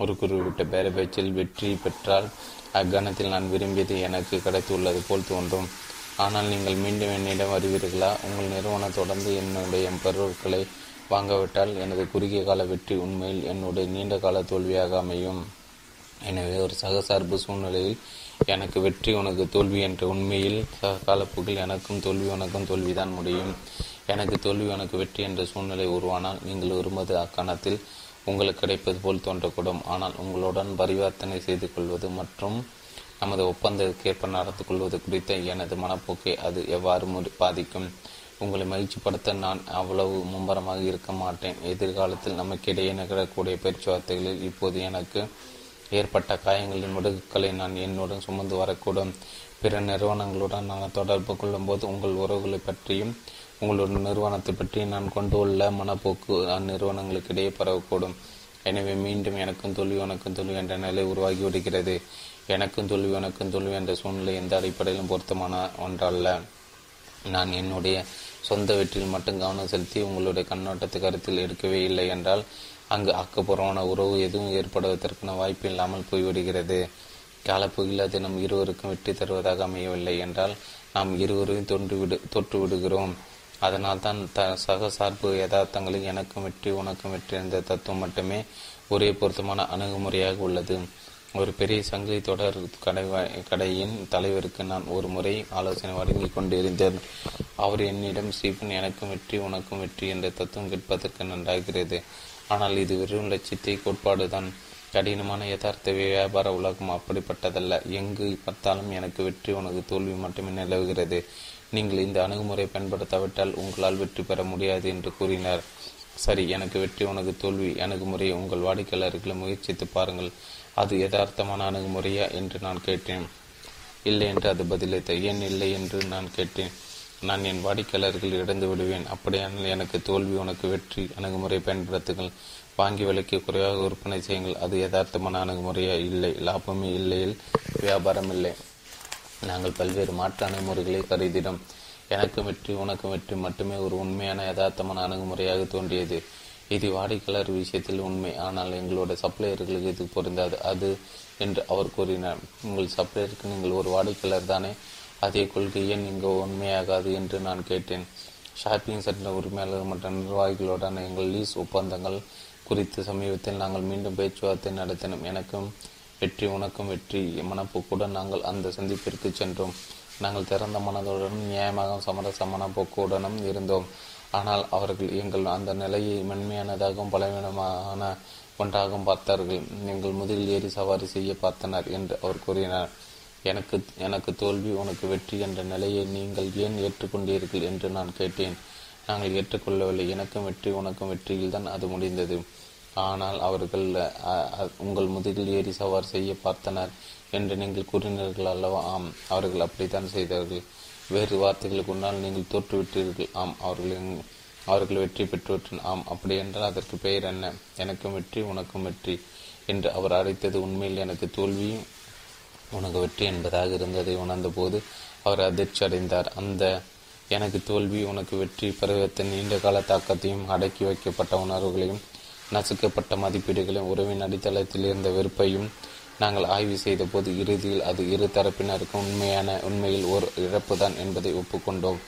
ஒரு குறிப்பிட்ட பேரபேச்சில் வெற்றி பெற்றால் அக்கணத்தில் நான் விரும்பியது எனக்கு கிடைத்துள்ளது போல் தோன்றும். ஆனால் நீங்கள் மீண்டும் என்னிடம் வருவீர்களா? உங்கள் நிறுவனம் தொடர்ந்து என்னுடைய பொருட்களை வாங்கவிட்டால் எனது குறுகிய கால வெற்றி உண்மையில் என்னுடைய நீண்ட கால தோல்வியாக அமையும். எனவே ஒரு சகசார்பு சூழ்நிலையில் எனக்கு வெற்றி உனக்கு தோல்வி என்ற உண்மையில் சககாலப்புகள் எனக்கும் தோல்வி உனக்கும் தோல்விதான் முடியும். எனக்கு தோல்வி உனக்கு வெற்றி என்ற சூழ்நிலை உருவானால் நீங்கள் விரும்புவது அக்கணத்தில் உங்களுக்கு கிடைப்பது போல் தோன்றக்கூடும். ஆனால் உங்களுடன் பரிவர்த்தனை செய்து கொள்வது மற்றும் நமது ஒப்பந்தத்திற்கேற்ப நடந்து கொள்வது குறித்த எனது மனப்போக்கை அது எவ்வாறு பாதிக்கும்? உங்களை மகிழ்ச்சிப்படுத்த நான் அவ்வளவு மும்பரமாக இருக்க மாட்டேன். எதிர்காலத்தில் நமக்கிடையே நிகழக்கூடிய பேச்சுவார்த்தைகளில் இப்போது எனக்கு ஏற்பட்ட காயங்களின் முடுக்குகளை நான் என்னுடன் சுமந்து வரக்கூடும். பிற நிறுவனங்களுடன் நான் தொடர்பு கொள்ளும்போது உங்கள் உறவுகளை பற்றியும் உங்களுடைய நிறுவனத்தை பற்றியும் நான் கொண்டுள்ள மனப்போக்கு அந்நிறுவனங்களுக்கிடையே பரவக்கூடும். எனவே மீண்டும் எனக்கும் தோல்வி உனக்கும் தோல்வி என்ற நிலை உருவாகிவிடுகிறது. எனக்கும் தோல்வி உனக்கும் தோல்வி என்ற சூழ்நிலை எந்த அடிப்படையிலும் பொருத்தமான ஒன்றல்ல. நான் என்னுடைய சொந்த வெற்றியில் மட்டும் கவனம் செலுத்தி உங்களுடைய கண்ணோட்டத்தை கருத்தில் எடுக்கவே இல்லை என்றால் அங்கு ஆக்கப்பூர்வமான உறவு எதுவும் ஏற்படுவதற்கான வாய்ப்பு இல்லாமல் போய்விடுகிறது. காலப்போக்கில் அது நம் இருவருக்கும் வெற்றி தருவதாக அமையவில்லை என்றால் நாம் இருவரையும் தோன்றுவிடு தோற்றுவிடுகிறோம். அதனால் தான் த சகசார்பு யதார்த்தங்களில் எனக்கும் வெற்றி உனக்கும் வெற்றி என்ற தத்துவம் மட்டுமே ஒரே பொருத்தமான அணுகுமுறையாக உள்ளது. ஒரு பெரிய சங்கிலி தொடர் கடை கடையின் தலைவருக்கு நான் ஒரு முறை ஆலோசனை வழங்கி கொண்டிருந்தேன். அவர் என்னிடம், ஸ்டீஃபன், எனக்கும் வெற்றி உனக்கும் வெற்றி என்ற தத்துவம் கேட்பதற்கு நன்றாகிறது, ஆனால் இது வெறும் லட்சியத்தை கோட்பாடுதான். கடினமான யதார்த்த வியாபார உலகம் அப்படிப்பட்டதல்ல. எங்கு பார்த்தாலும் எனக்கு வெற்றி உனக்கு தோல்வி மட்டுமே நிலவுகிறது. நீங்கள் இந்த அணுகுமுறை பயன்படுத்தாவிட்டால் உங்களால் வெற்றி பெற முடியாது என்று கூறினார். சரி, எனக்கு வெற்றி உனக்கு தோல்வி அணுகுமுறையை உங்கள் வாடிக்கையாளர்களை முயற்சித்து பாருங்கள். அது யதார்த்தமான அணுகுமுறையா என்று நான் கேட்டேன். இல்லை என்று அது பதிலளித்த. ஏன் இல்லை என்று நான் கேட்டேன். நான் என் வாடிக்கையாளர்கள் இழந்து விடுவேன். அப்படியானால் எனக்கு தோல்வி உனக்கு வெற்றி அணுகுமுறை பயன்படுத்துங்கள். வாங்கி விலைக்கு குறைவாக விற்பனை செய்யுங்கள். அது யதார்த்தமான அணுகுமுறையா? இல்லை. லாபமே இல்லையில் வியாபாரம் இல்லை. நாங்கள் பல்வேறு மாற்று அணுகுமுறைகளை கருதிடும். எனக்கு வெற்றி உனக்கு வெற்றி மட்டுமே ஒரு உண்மையான யதார்த்தமான அணுகுமுறையாக தோன்றியது. இது வாடிக்கையாளர் விஷயத்தில் உண்மை, ஆனால் எங்களுடைய சப்ளையர்களுக்கு இது பொருந்தாது அது என்று அவர் கூறினார். உங்கள் சப்ளையருக்கு நீங்கள் ஒரு வாடிக்கையாளர் தானே, அதே கொள்கை ஏன் இங்கு உண்மையாகாது என்று நான் கேட்டேன். ஷாப்பிங் சென்டர் உரிமையாளர் மற்றும் நிர்வாகிகளுடன் எங்கள் லீஸ் ஒப்பந்தங்கள் குறித்து சமீபத்தில் நாங்கள் மீண்டும் பேச்சுவார்த்தை நடத்தினோம். எனக்கும் வெற்றி உனக்கும் வெற்றி மனப்போக்குடன் நாங்கள் அந்த சந்திப்பிற்கு சென்றோம். நாங்கள் திறந்த மனதுடனும் நியாயமாக சமரசமான போக்குடனும் இருந்தோம். ஆனால் அவர்கள் எங்கள் அந்த நிலையை மென்மையானதாகவும் பலவீனமான ஒன்றாகவும் பார்த்தார்கள். எங்கள் முதுகில் ஏறி சவாரி செய்ய பார்த்தனர் என்று அவர் கூறினார். எனக்கு எனக்கு தோல்வி உனக்கு வெற்றி என்ற நிலையை நீங்கள் ஏன் ஏற்றுக்கொண்டீர்கள் என்று நான் கேட்டேன். நாங்கள் ஏற்றுக்கொள்ளவில்லை. எனக்கும் வெற்றி உனக்கும் வெற்றியில் தான் அது முடிந்தது. ஆனால் அவர்கள் உங்கள் முதுகில் ஏறி சவாரி செய்ய பார்த்தனர் என்று நீங்கள் கூறினீர்கள் அல்லவா? ஆம், அவர்கள் அப்படித்தான் செய்தார்கள். வேறு வார்த்தைகளுக்கு முன்னால் நீங்கள் தோற்றுவிட்டீர்கள். ஆம், அவர்களின் அவர்கள் வெற்றி பெற்றுவிட்டனர். ஆம், அப்படி என்றால் அதற்கு பெயர் என்ன? எனக்கும் வெற்றி உனக்கும் வெற்றி என்று அவர் அழைத்தது உண்மையில் எனக்கு தோல்வி உனக்கு வெற்றி என்பதாக இருந்ததை உணர்ந்தபோது அவர் அதிர்ச்சி அடைந்தார். அந்த எனக்கு தோல்வி உனக்கு வெற்றி பருவத்தின் நீண்ட கால தாக்கத்தையும் அடக்கி வைக்கப்பட்ட உணர்வுகளையும் நசுக்கப்பட்ட மதிப்பீடுகளையும் உறவின் அடித்தளத்தில் இருந்த வெறுப்பையும் நாங்கள் ஆய்வு செய்த போது இறுதியில் அது இரு தரப்பினருக்கும் உண்மையான உண்மையில் ஒரு இழப்புதான் என்பதை ஒப்புக்கொண்டோம்.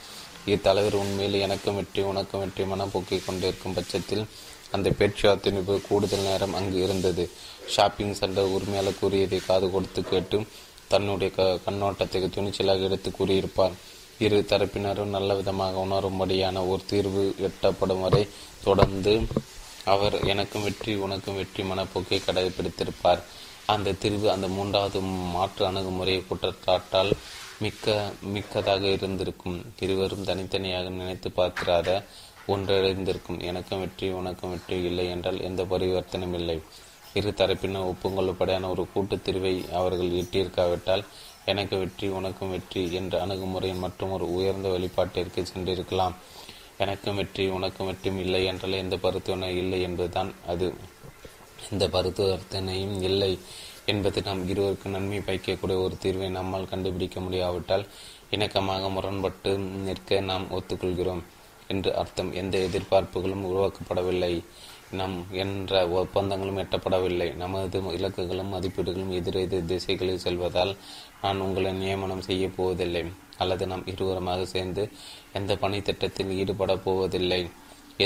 இத்தலைவர் உண்மையில் எனக்கும் வெற்றி உனக்கும் வெற்றி மனப்போக்கிக் கொண்டிருக்கும் பட்சத்தில் அந்த பேச்சுவார்த்தை கூடுதல் நேரம் அங்கு இருந்தது. ஷாப்பிங் சென்டர் உரிமையாளர் கூறியதை காது கொடுத்து கேட்டு தன்னுடைய க கண்ணோட்டத்தை துணிச்சலாக எடுத்து கூறியிருப்பார். இரு தரப்பினரும் நல்ல விதமாக உணரும்படியான ஒரு தீர்வு எட்டப்படும் வரை தொடர்ந்து அவர் எனக்கும் வெற்றி உனக்கும் வெற்றி மனப்போக்கை கடைபிடித்திருப்பார். அந்த தீர்வு அந்த மூன்றாவது மாற்று அணுகுமுறையை குற்றச்சாட்டால் மிக்க மிக்கதாக இருந்திருக்கும். இருவரும் தனித்தனியாக நினைத்து பார்த்திராத ஒன்றிணைந்திருக்கும். எனக்கும் வெற்றி உனக்கும் வெற்றி இல்லை என்றால் எந்த பரிவர்த்தனையும் இல்லை. இரு தரப்பினர் ஒப்புக்கொள்ளப்படையான ஒரு கூட்டு தீர்வை அவர்கள் எட்டியிருக்காவிட்டால் எனக்கு வெற்றி உனக்கும் வெற்றி என்ற அணுகுமுறையின் மற்றும் ஒரு உயர்ந்த வெளிப்பாட்டிற்கு சென்றிருக்கலாம். எனக்கும் வெற்றி உனக்கும் வெற்றியும் இல்லை என்றால் எந்த பரிவர்த்தனை இல்லை என்பதுதான் அது. எந்த பரிவர்த்தனையும் இல்லை என்பது நாம் இருவருக்கு நன்மை பயக்கக்கூடிய ஒரு தீர்வை நம்மால் கண்டுபிடிக்க முடியாவிட்டால் இணக்கமாக முரண்பட்டு நிற்க நாம் ஒத்துக்கொள்கிறோம் என்று அர்த்தம். எந்த எதிர்பார்ப்புகளும் உருவாக்கப்படவில்லை, நம் என்ற ஒப்பந்தங்களும் எட்டப்படவில்லை, நமது இலக்குகளும் மதிப்பீடுகளும் எதிரெதிர் திசைகளில் செல்வதால் நான் உங்களை நியமனம் செய்ய போவதில்லை அல்லது நாம் இருவருமாக சேர்ந்து எந்த பணி திட்டத்தில் ஈடுபட போவதில்லை.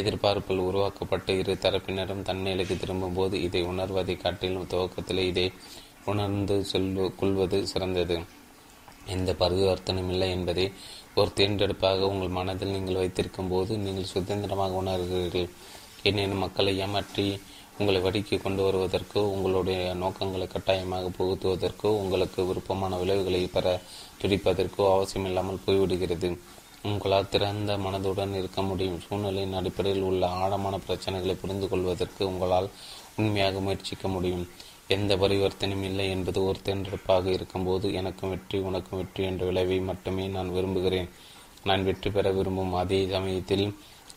எதிர்பார்ப்புகள் உருவாக்கப்பட்டு இரு தரப்பினரும் தன்னிலைக்கு திரும்பும் போது இதை உணர்வதை காட்டிலும் துவக்கத்தில் இதை உணர்ந்து சொல்வ கொள்வது சிறந்தது. எந்த பரிவர்த்தனமில்லை என்பதை ஒரு தேர்ந்தெடுப்பாக உங்கள் மனதில் நீங்கள் வைத்திருக்கும் போது நீங்கள் சுதந்திரமாக உணர்கிறீர்கள். எனினும் மக்களை ஏமாற்றி உங்களை வடிக்கி கொண்டு வருவதற்கோ உங்களுடைய நோக்கங்களை கட்டாயமாக புகுத்துவதற்கோ உங்களுக்கு விருப்பமான விளைவுகளை பெற துடிப்பதற்கோ அவசியமில்லாமல் போய்விடுகிறது. உங்களால் திறந்த மனதுடன் இருக்க முடியும். சூழ்நிலையின் அடிப்படையில் உள்ள ஆழமான பிரச்சனைகளை புரிந்து கொள்வதற்கு உங்களால் உண்மையாக முயற்சிக்க முடியும். எந்த பரிவர்த்தனையும் இல்லை என்பது ஒரு தேர்ந்தெடுப்பாக இருக்கும்போது எனக்கும் வெற்றி உனக்கும் வெற்றி என்ற விளைவை மட்டுமே நான் விரும்புகிறேன். நான் வெற்றி பெற விரும்பும் அதே சமயத்தில்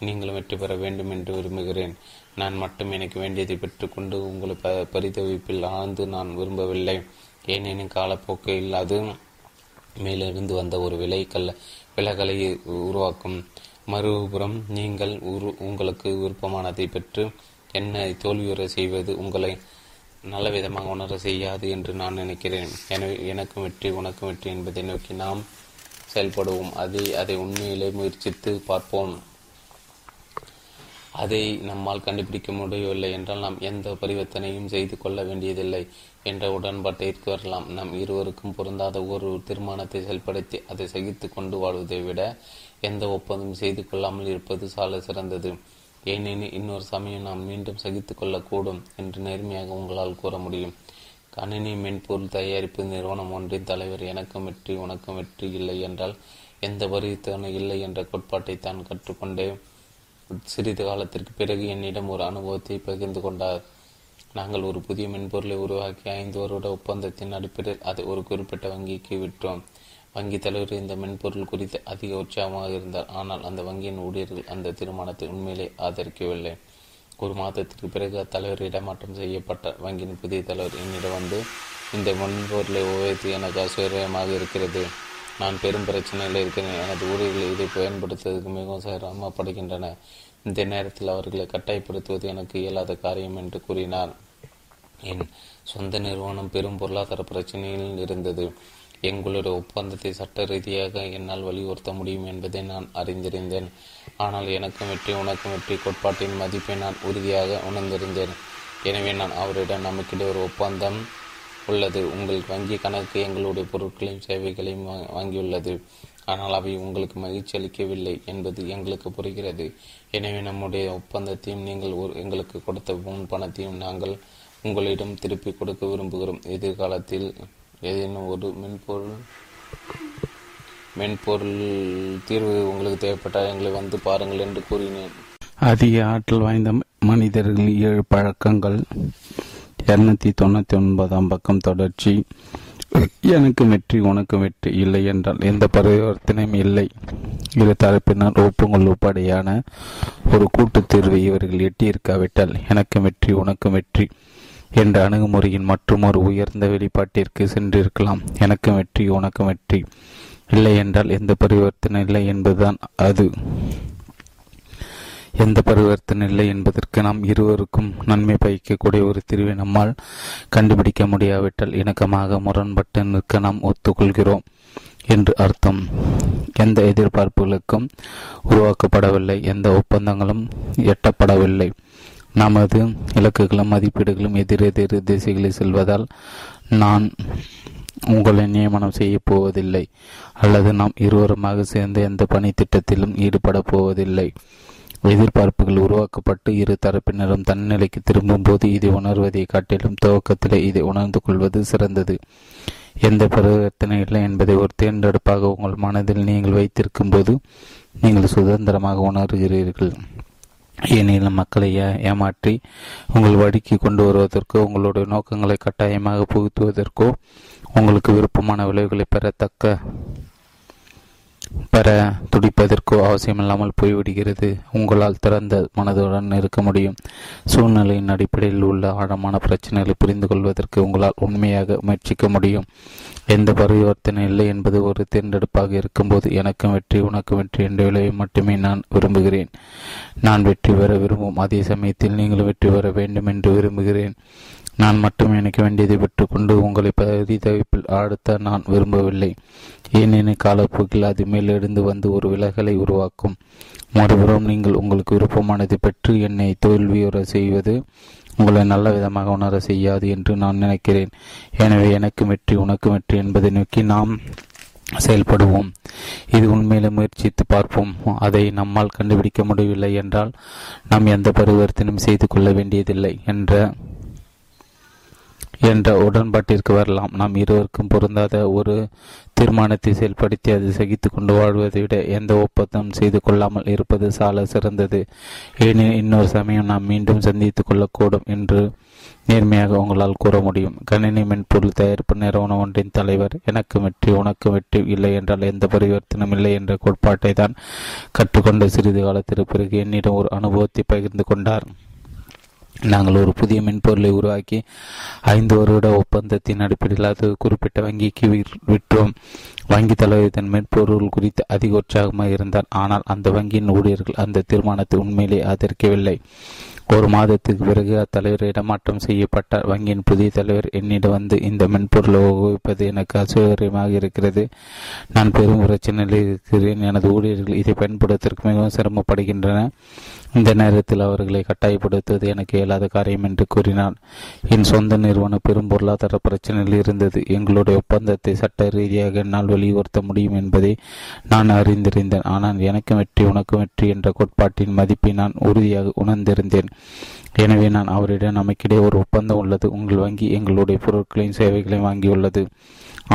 நீங்களும் வெற்றி பெற வேண்டும் என்று விரும்புகிறேன். நான் மட்டும் எனக்கு வேண்டியதை பெற்றுக்கொண்டு உங்களை ப பரிதவிப்பில் ஆழ்ந்து நான் விரும்பவில்லை. ஏனெனும் காலப்போக்கையில் அது மேலிருந்து வந்த ஒரு விலை கல் விலகலை உருவாக்கும். மறுபுறம் நீங்கள் உரு உங்களுக்கு விருப்பமானதை பெற்று என்னை தோல்வியுற செய்வது உங்களை நல்ல விதமாக உணர செய்யாது என்று நான் நினைக்கிறேன். எனவே எனக்கும் வெற்றி உனக்கும் வெற்றி என்பதை நோக்கி நாம் செயல்படுவோம். அதை அதை உண்மையிலே முயற்சித்து பார்ப்போம். அதை நம்மால் கண்டுபிடிக்க முடியவில்லை என்றால் நாம் எந்த பரிவர்த்தனையும் செய்து கொள்ள வேண்டியதில்லை என்ற உடன்பாட்டிற்கு வரலாம். நாம் இருவருக்கும் பொருந்தாத ஒரு தீர்மானத்தை செயல்படுத்தி அதை சகித்து கொண்டு வாழ்வதை விட எந்த ஒப்பந்தம் செய்து கொள்ளாமல் இருப்பது சால சிறந்தது. ஏனெனில் இன்னொரு சமயம் நாம் மீண்டும் சகித்து கொள்ளக்கூடும் என்று நேர்மையாக உங்களால் கூற முடியும். கணினி மென்பொருள் தயாரிப்பு நிறுவனம் ஒன்றின் தலைவர் எனக்கும் வெற்றி உனக்கும் வெற்றி இல்லை என்றால் எந்த பரிவர்த்தனை இல்லை என்ற கோட்பாட்டை தான் கற்றுக்கொண்டே சிறிது காலத்திற்கு பிறகு என்னிடம் ஒரு அனுபவத்தை பகிர்ந்து கொண்டார். நாங்கள் ஒரு புதிய மென்பொருளை உருவாக்கி ஐந்து வருட ஒப்பந்தத்தின் அடிப்படையில் அதை ஒரு குறிப்பிட்ட வங்கிக்கு விற்றோம். வங்கி தலைவர் இந்த மென்பொருள் குறித்து அதிக உற்சாகமாக இருந்தார். ஆனால் அந்த வங்கியின் ஊழியர்கள் அந்த தீர்மானத்தை உண்மையிலே ஆதரிக்கவில்லை. ஒரு மாதத்திற்கு பிறகு அத்தலைவர் இடமாற்றம் செய்யப்பட்டார். வங்கியின் புதிய தலைவர் என்னிடம் வந்து இந்த மென்பொருளை உபயோகித்து எனக்கு ஆச்சரியமாக இருக்கிறது. நான் பெரும் பிரச்சனையில் இருக்கிறேன். எனது ஊரில் இதை பயன்படுத்துவதற்கு மிகவும் சிரமப்படுகின்றன. இந்த நேரத்தில் அவர்களை கட்டாயப்படுத்துவது எனக்கு இயலாத காரியம் என்று கூறினார். என் சொந்த நிறுவனம் பெரும் பொருளாதார பிரச்சனையில் இருந்தது. எங்களுடைய ஒப்பந்தத்தை சட்ட ரீதியாக என்னால் வலியுறுத்த முடியும் என்பதை நான் அறிந்திருந்தேன். ஆனால் எனக்கும் வெற்றி உனக்கும் வெற்றி கோட்பாட்டின் மதிப்பை நான் உறுதியாக உணர்ந்திருந்தேன். எனவே நான் அவரிடம் நமக்கிடையே ஒரு ஒப்பந்தம் உள்ளது. உங்கள் வங்கி கணக்கு எங்களுடைய பொருட்களையும் சேவைகளையும் வாங்கியுள்ளது. ஆனால் அவை உங்களுக்கு மகிழ்ச்சி அளிக்கவில்லை என்பது எங்களுக்கு புரிகிறது. எனவே நம்முடைய ஒப்பந்தத்தையும் நீங்கள் எங்களுக்கு கொடுத்த முன் பணத்தையும் நாங்கள் உங்களிடம் திருப்பி கொடுக்க விரும்புகிறோம். எதிர்காலத்தில் ஏதேனும் ஒரு மென்பொருள் மென்பொருள் தீர்வு உங்களுக்கு தேவைப்பட்டால் எங்களை வந்து பாருங்கள் என்று கூறினேன். அதிக ஆற்றல் வாய்ந்த மனிதர்கள் ஏழு பழக்கங்கள் இருநூத்தி தொண்ணூற்றி ஒன்பதாம் பக்கம் தொடர்ச்சி. எனக்கு வெற்றி உனக்கு வெற்றி இல்லை என்றால் எந்த பரிவர்த்தனையும் இல்லை. இரு தரப்பினர் ஒப்புங்கொள்ளுப்படையான ஒரு கூட்டு தீர்வை இவர்கள் எட்டியிருக்காவிட்டால் எனக்கு வெற்றி உனக்கு வெற்றி என்ற அணுகுமுறையின் மற்றும் ஒரு உயர்ந்த வெளிப்பாட்டிற்கு சென்றிருக்கலாம். எனக்கு வெற்றி உனக்கு வெற்றி இல்லை என்றால் எந்த பரிவர்த்தனை இல்லை என்பதுதான் அது. எந்த பரிவர்த்தனை இல்லை என்பதற்கு நாம் இருவருக்கும் நன்மை பயக்கக்கூடிய ஒரு தீர்வை நம்மால் கண்டுபிடிக்க முடியாவிட்டால் இணக்கமாக முரண்பட்டு நிற்க நாம் ஒத்துக்கொள்கிறோம் என்று அர்த்தம். எந்த எதிர்பார்ப்புகளுக்கும் உருவாக்கப்படவில்லை, எந்த ஒப்பந்தங்களும் எட்டப்படவில்லை, நமது இலக்குகளும் மதிப்பீடுகளும் எதிரெதிர் திசைகளில் செல்வதால் நான் உங்களை நியமனம் செய்ய போவதில்லை அல்லது நாம் இருவருமாக சேர்ந்து எந்த பணி திட்டத்திலும் ஈடுபட போவதில்லை. எதிர்பார்ப்புகள் உருவாக்கப்பட்டு இரு தரப்பினரும் தன்னிலைக்கு திரும்பும் போது இதை உணர்வதை காட்டிலும் துவக்கத்திலே இதை உணர்ந்து கொள்வது சிறந்தது. எந்த பரிவர்த்தனை இல்லை என்பதை ஒரு தேர்ந்தெடுப்பாக உங்கள் மனதில் நீங்கள் வைத்திருக்கும் போது நீங்கள் சுதந்திரமாக உணர்கிறீர்கள். ஏனெனில் மக்களை ஏமாற்றி உங்கள் வடிக்கு கொண்டு வருவதற்கோ உங்களுடைய நோக்கங்களை கட்டாயமாக புகுத்துவதற்கோ உங்களுக்கு விருப்பமான விளைவுகளை பெறத்தக்க பெற துடிப்பதற்கோ அவசியமில்லாமல் போய்விடுகிறது. உங்களால் திறந்த மனதுடன் இருக்க முடியும். சூழ்நிலையின் அடிப்படையில் உள்ள ஆழமான பிரச்சனைகளை புரிந்து கொள்வதற்கு உங்களால் உண்மையாக முயற்சிக்க முடியும். எந்த பரிவர்த்தனை இல்லை என்பது ஒரு தேர்ந்தெடுப்பாக இருக்கும்போது எனக்கும் வெற்றி உனக்கும் வெற்றி என்ற விளைவை மட்டுமே நான் விரும்புகிறேன். நான் வெற்றி பெற விரும்பும் அதே சமயத்தில் நீங்கள் வெற்றி பெற வேண்டும் என்று விரும்புகிறேன். நான் மட்டும் எனக்கு வேண்டியதை பெற்றுக்கொண்டு உங்களை பரிதவிப்பில் ஆழ்த்த நான் விரும்பவில்லை. ஏனெனில் காலப்போக்கில் அது மேலிருந்து வந்து ஒரு விலகலை உருவாக்கும். மறுபுறம் நீங்கள் உங்களுக்கு விருப்பமானதை பெற்று என்னை தோல்வியுற செய்வது உங்களை நல்ல விதமாக உணர செய்யாது என்று நான் நினைக்கிறேன். எனவே எனக்கு வெற்றி உனக்கு வெற்றி என்பதை நோக்கி நாம் செயல்படுவோம். இது உண்மையில முயற்சித்து பார்ப்போம். அதை நம்மால் கண்டுபிடிக்க முடியவில்லை என்றால் நாம் எந்த பரிவர்த்தனையும் செய்து கொள்ள வேண்டியதில்லை என்ற என்ற உடன்பாட்டிற்கு வரலாம். நாம் இருவருக்கும் பொருந்தாத ஒரு தீர்மானத்தை செயல்படுத்தி அதை சகித்து கொண்டு வாழ்வதை விட எந்த ஒப்பந்தம் செய்து கொள்ளாமல் இருப்பது சால சிறந்தது. ஏனெனில் இன்னொரு சமயம் நாம் மீண்டும் சந்தித்து கொள்ளக்கூடும் என்று நேர்மையாக உங்களால் கூற முடியும். கணினி மென்பொருள் தயாரிப்பு நிறுவனம் ஒன்றின் தலைவர் எனக்கு வெற்றி உனக்கு வெற்றி இல்லை என்றால் எந்த பரிவர்த்தனும் இல்லை என்ற கோட்பாட்டை தான் கற்றுக்கொண்ட சிறிது காலத்திற்கு பிறகு என்னிடம் ஒரு அனுபவத்தை பகிர்ந்து கொண்டார். நாங்கள் ஒரு புதிய மென்பொருளை உருவாக்கி ஐந்து வருட ஒப்பந்தத்தின் அடிப்படையில் அது குறிப்பிட்ட வங்கிக்கு விற்றோம். வங்கி தலைவர் தன் மென்பொருள் குறித்து அதிக உற்சாகமாக இருந்தார். ஆனால் அந்த வங்கியின் ஊழியர்கள் அந்த தீர்மானத்தை உண்மையிலே ஆதரிக்கவில்லை. ஒரு மாதத்துக்கு பிறகு அத்தலைவர் இடமாற்றம் செய்யப்பட்டார். வங்கியின் புதிய தலைவர் என்னிடம் வந்து இந்த மென்பொருளை உபயோகிப்பது எனக்கு அசௌகரியமாக இருக்கிறது. நான் பெரும் பிரச்சனையில் இருக்கிறேன். எனது ஊழியர்கள் இதை பயன்படுத்துவதற்கு மிகவும் சிரமப்படுகின்றன. இந்த நேரத்தில் அவர்களை கட்டாயப்படுத்துவது எனக்கு இயலாத காரியம் என்று கூறினார். என் சொந்த நிறுவனம் பெரும் பொருளாதார பிரச்சனையில் இருந்தது. எங்களுடைய ஒப்பந்தத்தை சட்ட ரீதியாக என்னால் வலியுறுத்த முடியும் என்பதை நான் அறிந்திருந்தேன். ஆனால் எனக்கு வெற்றி உனக்கு வெற்றி என்ற கோட்பாட்டின் மதிப்பை நான் உறுதியாக உணர்ந்திருந்தேன். எனவே நான் அவரிடம் நமக்கிடையே ஒரு ஒப்பந்தம் உள்ளது. உங்கள் வங்கி எங்களுடைய பொருட்களையும் சேவைகளையும் வாங்கியுள்ளது.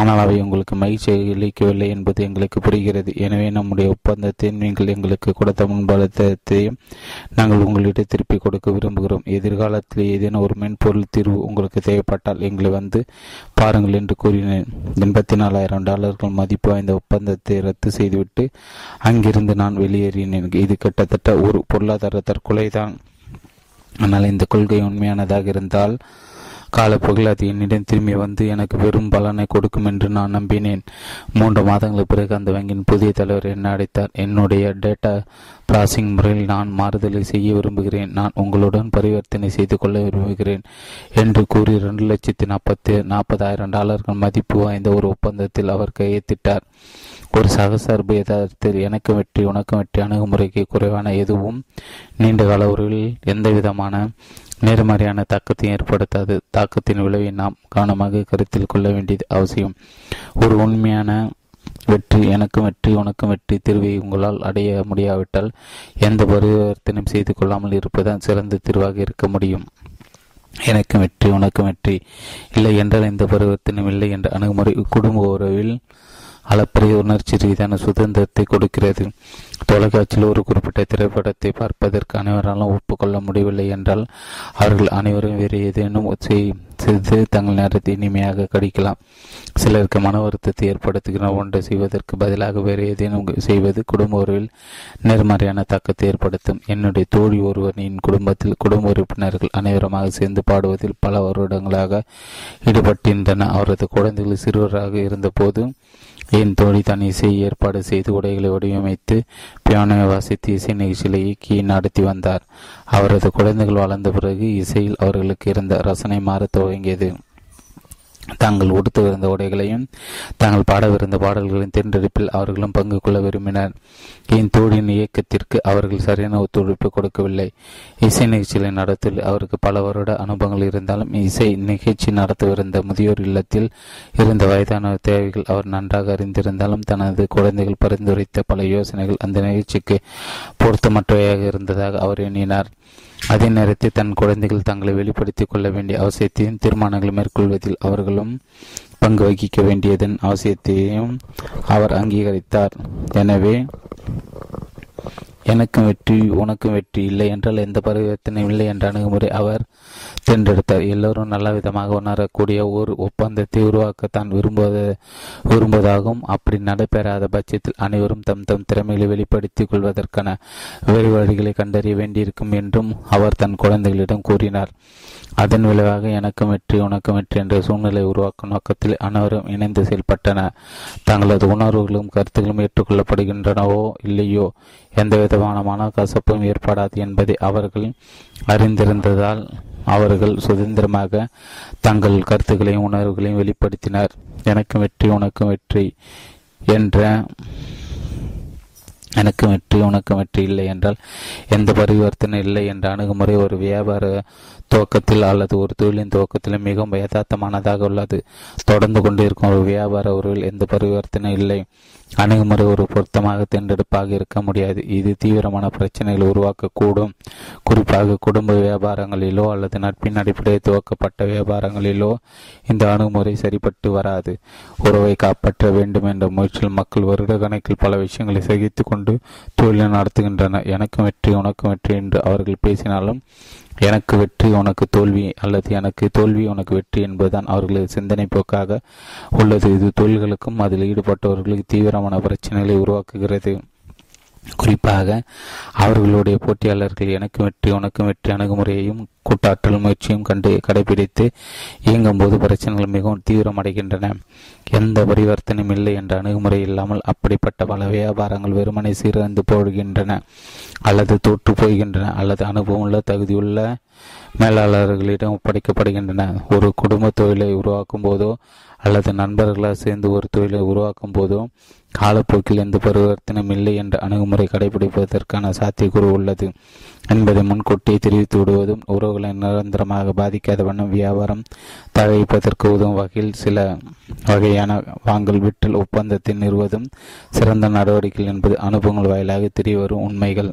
ஆனால் அவை உங்களுக்கு மகிழ்ச்சி அளிக்கவில்லை என்பது எங்களுக்கு புரிகிறது. எனவே நம்முடைய ஒப்பந்தத்தை நீங்கள் எங்களுக்கு கொடுத்த முன்பாலத்தையும் நாங்கள் உங்களிடம் திருப்பி கொடுக்க விரும்புகிறோம். எதிர்காலத்தில் ஏதேனும் ஒரு மென்பொருள் தீர்வு உங்களுக்கு தேவைப்பட்டால் எங்களை வந்து பாருங்கள் என்று கூறினேன். எண்பத்தி நாலாயிரம் டாலர்கள் மதிப்பு வாய்ந்த ஒப்பந்தத்தை ரத்து செய்துவிட்டு அங்கிருந்து நான் வெளியேறினேன். இது கிட்டத்தட்ட ஒரு பொருளாதார தற்கொலைதான். ஆனால் இந்த கொள்கை உண்மையானதாக இருந்தால் காலப்போக்கில் அது என்னிடம் திரும்பி வந்து எனக்கு பெரும் பலனை கொடுக்கும் என்று நான் நம்பினேன். மூன்று மாதங்களுக்கு பிறகு அந்த வங்கியின் புதிய தலைவர் என்ன அழைத்தார். என்னுடைய டேட்டா ப்ராசிங் முறையில் நான் மாறுதலை செய்ய விரும்புகிறேன். நான் உங்களுடன் பரிவர்த்தனை செய்து கொள்ள விரும்புகிறேன் என்று கூறி இரண்டு லட்சத்தி நாற்பத்தி நாற்பதாயிரம் டாலர்கள் மதிப்பு வாய்ந்த ஒரு ஒப்பந்தத்தில் அவர் கையெழுத்திட்டார். ஒரு சகசார்பு யதார்த்தத்தில் எனக்கு வெற்றி உனக்கு வெற்றி அணுகுமுறைக்கு குறைவான எதுவும் நீண்டகால உறவில் எந்தவிதமான நேர்மறையான தாக்கத்தையும் ஏற்படுத்தாது. தாக்கத்தின் விளைவை நாம் கவனமாக கருத்தில் கொள்ள வேண்டியது அவசியம். ஒரு உண்மையான வெற்றி எனக்கும் வெற்றி உனக்கும் வெற்றி தீர்வை உங்களால் அடைய முடியாவிட்டால் எந்த பரிவர்த்தனையும் செய்து கொள்ளாமல் இருப்பதுதான் சிறந்த தீர்வாக இருக்க முடியும். எனக்கு வெற்றி உனக்கு வெற்றி இல்லை என்றால் எந்த பரிவர்த்தனையும் இல்லை என்ற அணுகுமுறை குடும்ப உறவில் அளப்பரிய உணர்ச்சி ரீதியான சுதந்திரத்தை கொடுக்கிறது. தொலைக்காட்சியில் ஒரு குறிப்பிட்ட திரைப்படத்தை பார்ப்பதற்கு அனைவராலும் ஒப்புக்கொள்ள முடியவில்லை என்றால் அவர்கள் அனைவரும் வேறு ஏதேனும் செய்து தங்கள் நேரத்தை இனிமையாக கழிக்கலாம். சிலருக்கு மன வருத்தத்தை ஏற்படுத்துகிற ஒன்று செய்வதற்கு பதிலாக வேறு ஏதேனும் செய்வது குடும்ப உறவில் நேர்மறையான தாக்கத்தை ஏற்படுத்தும். என்னுடைய தோழி ஒருவரின் குடும்பத்தில் குடும்ப உறுப்பினர்கள் அனைவருமாக சேர்ந்து பாடுவதில் பல வருடங்களாக ஈடுபட்டிருந்தன. அவரது குழந்தைகள் சிறுவராக இருந்தபோது என் தோழி தன் இசையை ஏற்பாடு செய்து உடைகளை வடிவமைத்து பியானோவை வாசித்து இசை நிகழ்ச்சிகளை இயக்கி நடத்தி வந்தார். அவரது குழந்தைகள் வளர்ந்த பிறகு இசையில் அவர்களுக்கு இருந்த ரசனை மாறத் துவங்கியது. தாங்கள் உடுத்தவிருந்த உடைகளையும் தாங்கள் பாடவிருந்த பாடல்களின் தேர்ந்தெடுப்பில் அவர்களும் பங்கு கொள்ள விரும்பினர். என் தோழியின் இயக்கத்திற்கு அவர்கள் சரியான ஒத்துழைப்பு கொடுக்கவில்லை. இசை நிகழ்ச்சிகளை நடத்தில் அவருக்கு பல வருட அனுபவங்கள் இருந்தாலும் இசை நிகழ்ச்சி நடத்தவிருந்த முதியோர் இல்லத்தில் இருந்த வயதான தேவைகள் அவர் நன்றாக அறிந்திருந்தாலும் தனது குழந்தைகள் பரிந்துரைத்த பல யோசனைகள் அந்த நிகழ்ச்சிக்கு பொருத்தமற்றவையாக இருந்ததாக அவர் எண்ணினார். அதே நேரத்தில் தன் குழந்தைகள் தங்களை வெளிப்படுத்திக் கொள்ள வேண்டிய அவசியத்தையும் தீர்மானங்களை மேற்கொள்வதில் அவர்களும் பங்கு வகிக்க வேண்டியதன் அவசியத்தையும் அவர் அங்கீகரித்தார். எனவே எனக்கும் வெற்றி உனக்கும் வெற்றி இல்லை என்றால் எந்த பரிவர்த்தனையும் இல்லை என்ற அணுகுமுறை அவர் தேர்ந்தெடுத்தார். எல்லோரும் நல்ல விதமாக உணரக்கூடிய ஒரு ஒப்பந்தத்தை உருவாக்கத்தான் விரும்புவது விரும்புவதாகவும் அப்படி நடைபெறாத பட்சத்தில் அனைவரும் தம் தம் திறமைகளை வெளிப்படுத்திக் கொள்வதற்கான வேறு வழிகளை கண்டறிய வேண்டியிருக்கும் என்றும் அவர் தன் குழந்தைகளிடம் கூறினார். அதன் விளைவாக எனக்கும் வெற்றி உனக்கும் வெற்றி என்ற சூழ்நிலை உருவாக்கும் நோக்கத்தில் அனைவரும் இணைந்து செயல்பட்டனர். தங்களது உணர்வுகளும் கருத்துக்களும் ஏற்றுக்கொள்ளப்படுகின்றனவோ இல்லையோ எந்த விதமான மனக்கசப்பும் ஏற்படாது என்பதை அவர்கள் அறிந்திருந்ததால் அவர்கள் சுதந்திரமாக தங்கள் கருத்துக்களையும் உணர்வுகளையும் வெளிப்படுத்தினர். எனக்கும் வெற்றி உனக்கும் வெற்றி என்ற எனக்கு வெற்றி உனக்கு வெற்றி இல்லை என்றால் எந்த பரிவர்த்தனை இல்லை என்ற அணுகுமுறை ஒரு வியாபார துவக்கத்தில் அல்லது ஒரு தொழிலின் துவக்கத்திலும் மிகவும் யதார்த்தமானதாக உள்ளது. தொடர்ந்து கொண்டிருக்கும் ஒரு வியாபார உறவில் எந்த பரிவர்த்தனை இல்லை அணுகுமுறை ஒரு பொருத்தமாக தேர்ந்தெடுப்பாக இருக்க முடியாது. இது தீவிரமான பிரச்சனைகளை உருவாக்கக்கூடும். குறிப்பாக குடும்ப வியாபாரங்களிலோ அல்லது நட்பின் அடிப்படையில் துவக்கப்பட்ட வியாபாரங்களிலோ இந்த அணுகுமுறை சரிபட்டு வராது. உறவை காப்பாற்ற வேண்டும் என்ற முயற்சியில் மக்கள் வருட கணக்கில் பல விஷயங்களை சகித்து கொண்டு தொழிலை நடத்துகின்றனர். எனக்கும் வெற்றி உனக்கும் வெற்றி என்று அவர்கள் பேசினாலும் எனக்கு வெற்றி உனக்கு தோல்வி அல்லது எனக்கு தோல்வி உனக்கு வெற்றி என்பதுதான் அவர்களது சிந்தனை போக்காக உள்ளது. இது தொழில்களுக்கும் அதில் ஈடுபட்டவர்களுக்கு தீவிரமான பிரச்சனைகளை உருவாக்குகிறது. குறிப்பாக அவர்களுடைய போட்டியாளர்கள் எனக்கு வெற்றி உனக்கு வெற்றி அணுகுமுறையையும் கூட்டாற்றல் முயற்சியும் கண்டு கடைபிடித்து இயங்கும் போது பிரச்சனைகள் மிகவும் தீவிரமடைகின்றன. எந்த பரிவர்த்தனையும் இல்லை என்ற அணுகுமுறை இல்லாமல் அப்படிப்பட்ட பல வியாபாரங்கள் வெறுமனை சீரழிந்து போகின்றன அல்லது தோற்று போகின்றன அல்லது அனுபவமுள்ள தகுதியுள்ள மேலாளர்களிடம் ஒப்படைக்கப்படுகின்றன. ஒரு குடும்ப தொழிலை உருவாக்கும் போதோ அல்லது நண்பர்களாக சேர்ந்து ஒரு தொழிலை உருவாக்கும் போதோ காலப்போக்கில் எந்த பரிவர்த்தனையும் இல்லை என்ற அணுகுமுறை கடைபிடிப்பதற்கான சாத்தியக்கூறு உள்ளது என்பதை முன்கூட்டியை தெரிவித்து விடுவதும் உறவுகளை நிரந்தரமாக பாதிக்காத வண்ணம் வியாபாரம் தவிர்ப்பதற்கு உதவும் வகையில் சில வகையான வாங்கல் விற்றல் ஒப்பந்தத்தை நிறுவதும் சிறந்த நடவடிக்கைகள் என்பது அனுபவங்கள் வாயிலாக தெரியவரும் உண்மைகள்.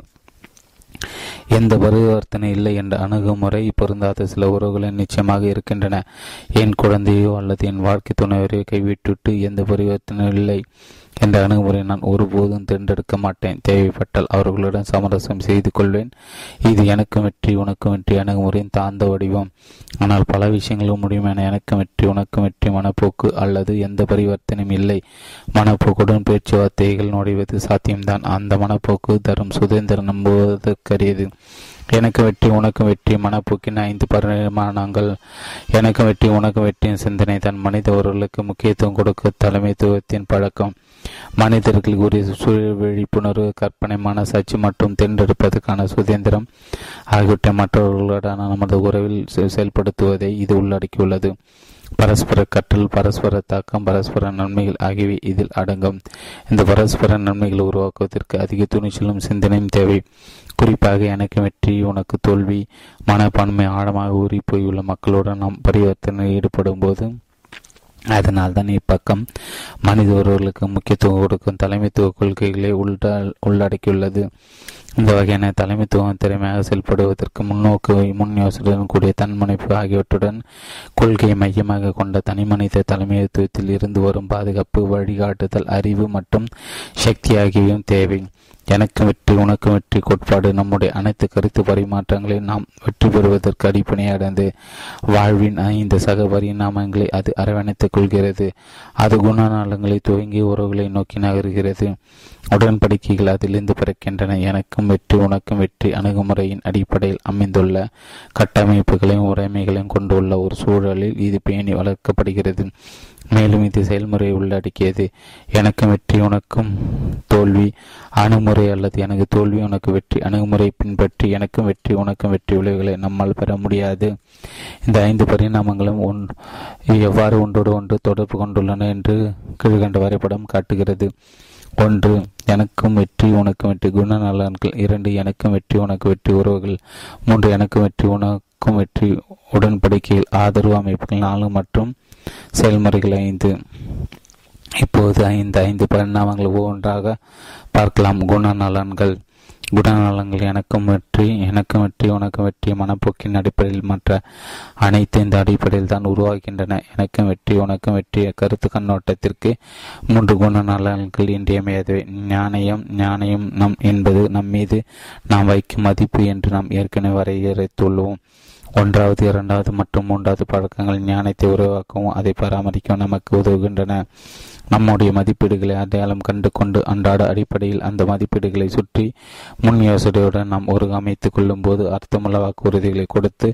எந்த பரிவர்த்தனை இல்லை என்ற அணுகுமுறை பொருந்தாத சில உறவுகளை நிச்சயமாக இருக்கின்றன. என் குழந்தையோ அல்லது என் வாழ்க்கை துணைவரையோ கைவிட்டுவிட்டு எந்த பரிவர்த்தனையும் இல்லை என்ற அணுகுமுறை நான் ஒருபோதும் தேர்ந்தெடுக்க மாட்டேன். தேவைப்பட்டால் அவர்களுடன் சமரசம் செய்து கொள்வேன். இது எனக்கும் வெற்றி உனக்கும் வெற்றி அணுகுமுறையின் தாழ்ந்த வடிவம். ஆனால் பல விஷயங்களும் முடியுமான எனக்கும் வெற்றி உனக்கும் வெற்றி மனப்போக்கு அல்லது எந்த பரிவர்த்தனையும் இல்லை மனப்போக்குடன் பேச்சுவார்த்தைகள் நுழைவது சாத்தியம்தான். அந்த மனப்போக்கு தரும் சுதந்திரம் நம்புவதற்கரியது. எனக்கு வெற்றி உனக்கும் வெற்றி மனப்போக்கின் ஐந்து பரிமாணங்கள். எனக்கு வெற்றி உனக்கும் வெற்றியின் சிந்தனை தன் மனித உறவுகளுக்கு முக்கியத்துவம் கொடுக்க தலைமைத்துவத்தின் பழக்கம். மனிதர்களுக்கு உரிய சூழல் விழிப்புணர்வு, கற்பனை, மனசாட்சி மற்றும் தேர்ந்தெடுப்பதற்கான சுதந்திரம் ஆகியவற்றை மற்றவர்களுடனான நமது உறவில் செயல்படுத்துவதை இது உள்ளடக்கியுள்ளது. பரஸ்பர கற்றல், பரஸ்பர தாக்கம், பரஸ்பர நன்மைகள் ஆகியவை இதில் அடங்கும். இந்த பரஸ்பர நன்மைகளை உருவாக்குவதற்கு அதிக துணிச்சலும் சிந்தனையும் தேவை. குறிப்பாக எனக்கு வெற்றி உனக்கு தோல்வி மனப்பான்மை ஆழமாக ஊறி போயுள்ள மக்களுடன் நாம் பரிவர்த்தனை ஈடுபடும் போது அதனால் தான் இப்பக்கம் மனித உறவுகளுக்கு முக்கியத்துவம் கொடுக்கும் தலைமைத்துவ கொள்கைகளை உள்ள உள்ளடக்கியுள்ளது. இந்த வகையான தலைமைத்துவம் திறமையாக செயல்படுவதற்கு முன்னோக்கு முன் யோசனையுடன் கூடிய தன்முனைப்பு ஆகியவற்றுடன் கொள்கையை மையமாக கொண்ட தனிமனித தலைமைத்துவத்தில் இருந்து வரும் பாதுகாப்பு, வழிகாட்டுதல், அறிவு மற்றும் சக்தி ஆகியவையும் தேவை. எனக்கு வெற்றி உனக்கு வெற்றி கோட்பாடு நம்முடைய அனைத்து கருத்து பரிமாற்றங்களையும் நாம் வெற்றி பெறுவதற்கு அடிப்படையானது. வாழ்வின் ஐந்து சக பரிணாமங்களை அது அரவணைத்துக் கொள்கிறது. அது குணநலங்களை துவங்கி உறவுகளை நோக்கி நகர்கிறது. உடன்படிக்கைகள் அதிலிருந்து பிறக்கின்றன. எனக்கும் வெற்றி உனக்கும் வெற்றி அணுகுமுறையின் அடிப்படையில் அமைந்துள்ள கட்டமைப்புகளையும் உரைமைகளையும் கொண்டுள்ள ஒரு சூழலில் இது பேணி வளர்க்கப்படுகிறது. மேலும் இது செயல்முறையை உள்ளடக்கியது. எனக்கும் வெற்றி உனக்கும் தோல்வி அணுகுமுறை அல்லது எனக்கு தோல்வி உனக்கு வெற்றி அணுகுமுறை பின்பற்றி எனக்கும் வெற்றி உனக்கும் வெற்றி விளைவுகளை நம்மால் பெற முடியாது. இந்த ஐந்து பரிணாமங்களும் ஒன் எவ்வாறு ஒன்றோடு ஒன்று தொடர்பு கொண்டுள்ளன என்று கீழ்கண்ட வரைபடம் காட்டுகிறது. ஒன்று, எனக்கும் வெற்றி உனக்கும் வெற்றி குணநலன்கள். இரண்டு, எனக்கும் வெற்றி உனக்கு வெற்றி உறவுகள். மூன்று, எனக்கும் வெற்றி உனக்கும் வெற்றி உடன்படிக்கையில் ஆதரவு அமைப்புகள். நாலு மற்றும் செயல்முறைகள் ஐந்து. இப்போது ஐந்து ஐந்து பரிணாமங்கள் ஒவ்வொன்றாக பார்க்கலாம். குணநலன்கள். குணநலங்கள் எனக்கும் வெற்றி எனக்கும் வெற்றி உனக்கும் வெற்றி மனப்போக்கின் அடிப்படையில் மற்ற அனைத்து இந்த அடிப்படையில் தான் உருவாகின்றன. எனக்கும் வெற்றி உனக்கும் வெற்றி கருத்து கண்ணோட்டத்திற்கு மூன்று குணநலன்கள் இன்றியமையாதவை. ஞானயம் ஞானயம் நம் என்பது நம் மீது நாம் வைக்கும் மதிப்பு என்று நாம் ஏற்கனவே வரையறுத்துள்ளோம். ஒன்றாவது, இரண்டாவது மற்றும் மூன்றாவது பழக்கங்கள் ஞானத்தை உருவாக்கவும் அதை பராமரிக்கவும் நமக்கு உதவுகின்றன. நம்முடைய மதிப்பீடுகளை அடையாளம் கண்டு கொண்டு அன்றாட அடிப்படையில் அந்த மதிப்பீடுகளை சுற்றி முன் யோசனையுடன் நாம் ஒருங்கமைத்துக் கொள்ளும் போது அர்த்தமுள்ள வாக்குறுதிகளை கொடுத்து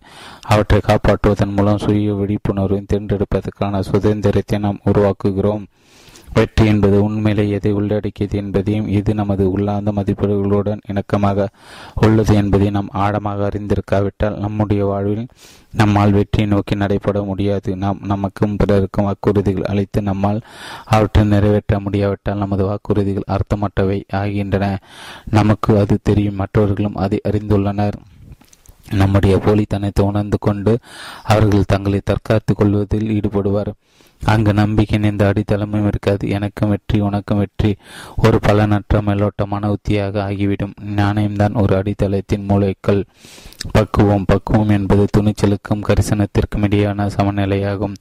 அவற்றை காப்பாற்றுவதன் மூலம் சுய விழிப்புணர்வை தேர்ந்தெடுப்பதற்கான சுதந்திரத்தை நாம் உருவாக்குகிறோம். வெற்றி என்பது உண்மையிலே எதை உள்ளடக்கியது என்பதையும் இது நமது உள்ளார்ந்த மதிப்பீடுகளுடன் இணக்கமாக உள்ளது என்பதை நாம் ஆழமாக அறிந்திருக்காவிட்டால் நம்முடைய வாழ்வில் நம்மால் வெற்றியை நோக்கி நடைபெற முடியாது. நாம் நமக்கும் பிறருக்கும் வாக்குறுதிகள் அளித்து நம்மால் அவற்றை நிறைவேற்ற முடியாவிட்டால் நமது வாக்குறுதிகள் அர்த்தமற்றவை ஆகின்றன. நமக்கு அது தெரியும், மற்றவர்களும் அதை அறிந்துள்ளனர். நம்முடைய போலித்தனத்தை உணர்ந்து கொண்டு அவர்கள் தங்களை தற்காத்து கொள்வதில் ஈடுபடுவார். அங்கு நம்பிக்கையின் இந்த அடித்தளமும் இருக்காது. எனக்கும் வெற்றி உனக்கும் வெற்றி ஒரு பலனற்ற மேலோட்டமான உத்தியாக ஆகிவிடும். ஞானம்தான் ஒரு அடித்தளத்தின் மூளைக்கள். பக்குவம் பக்குவம் என்பது துணிச்சலுக்கும் கரிசனத்திற்கும் இடையான சமநிலையாகும்.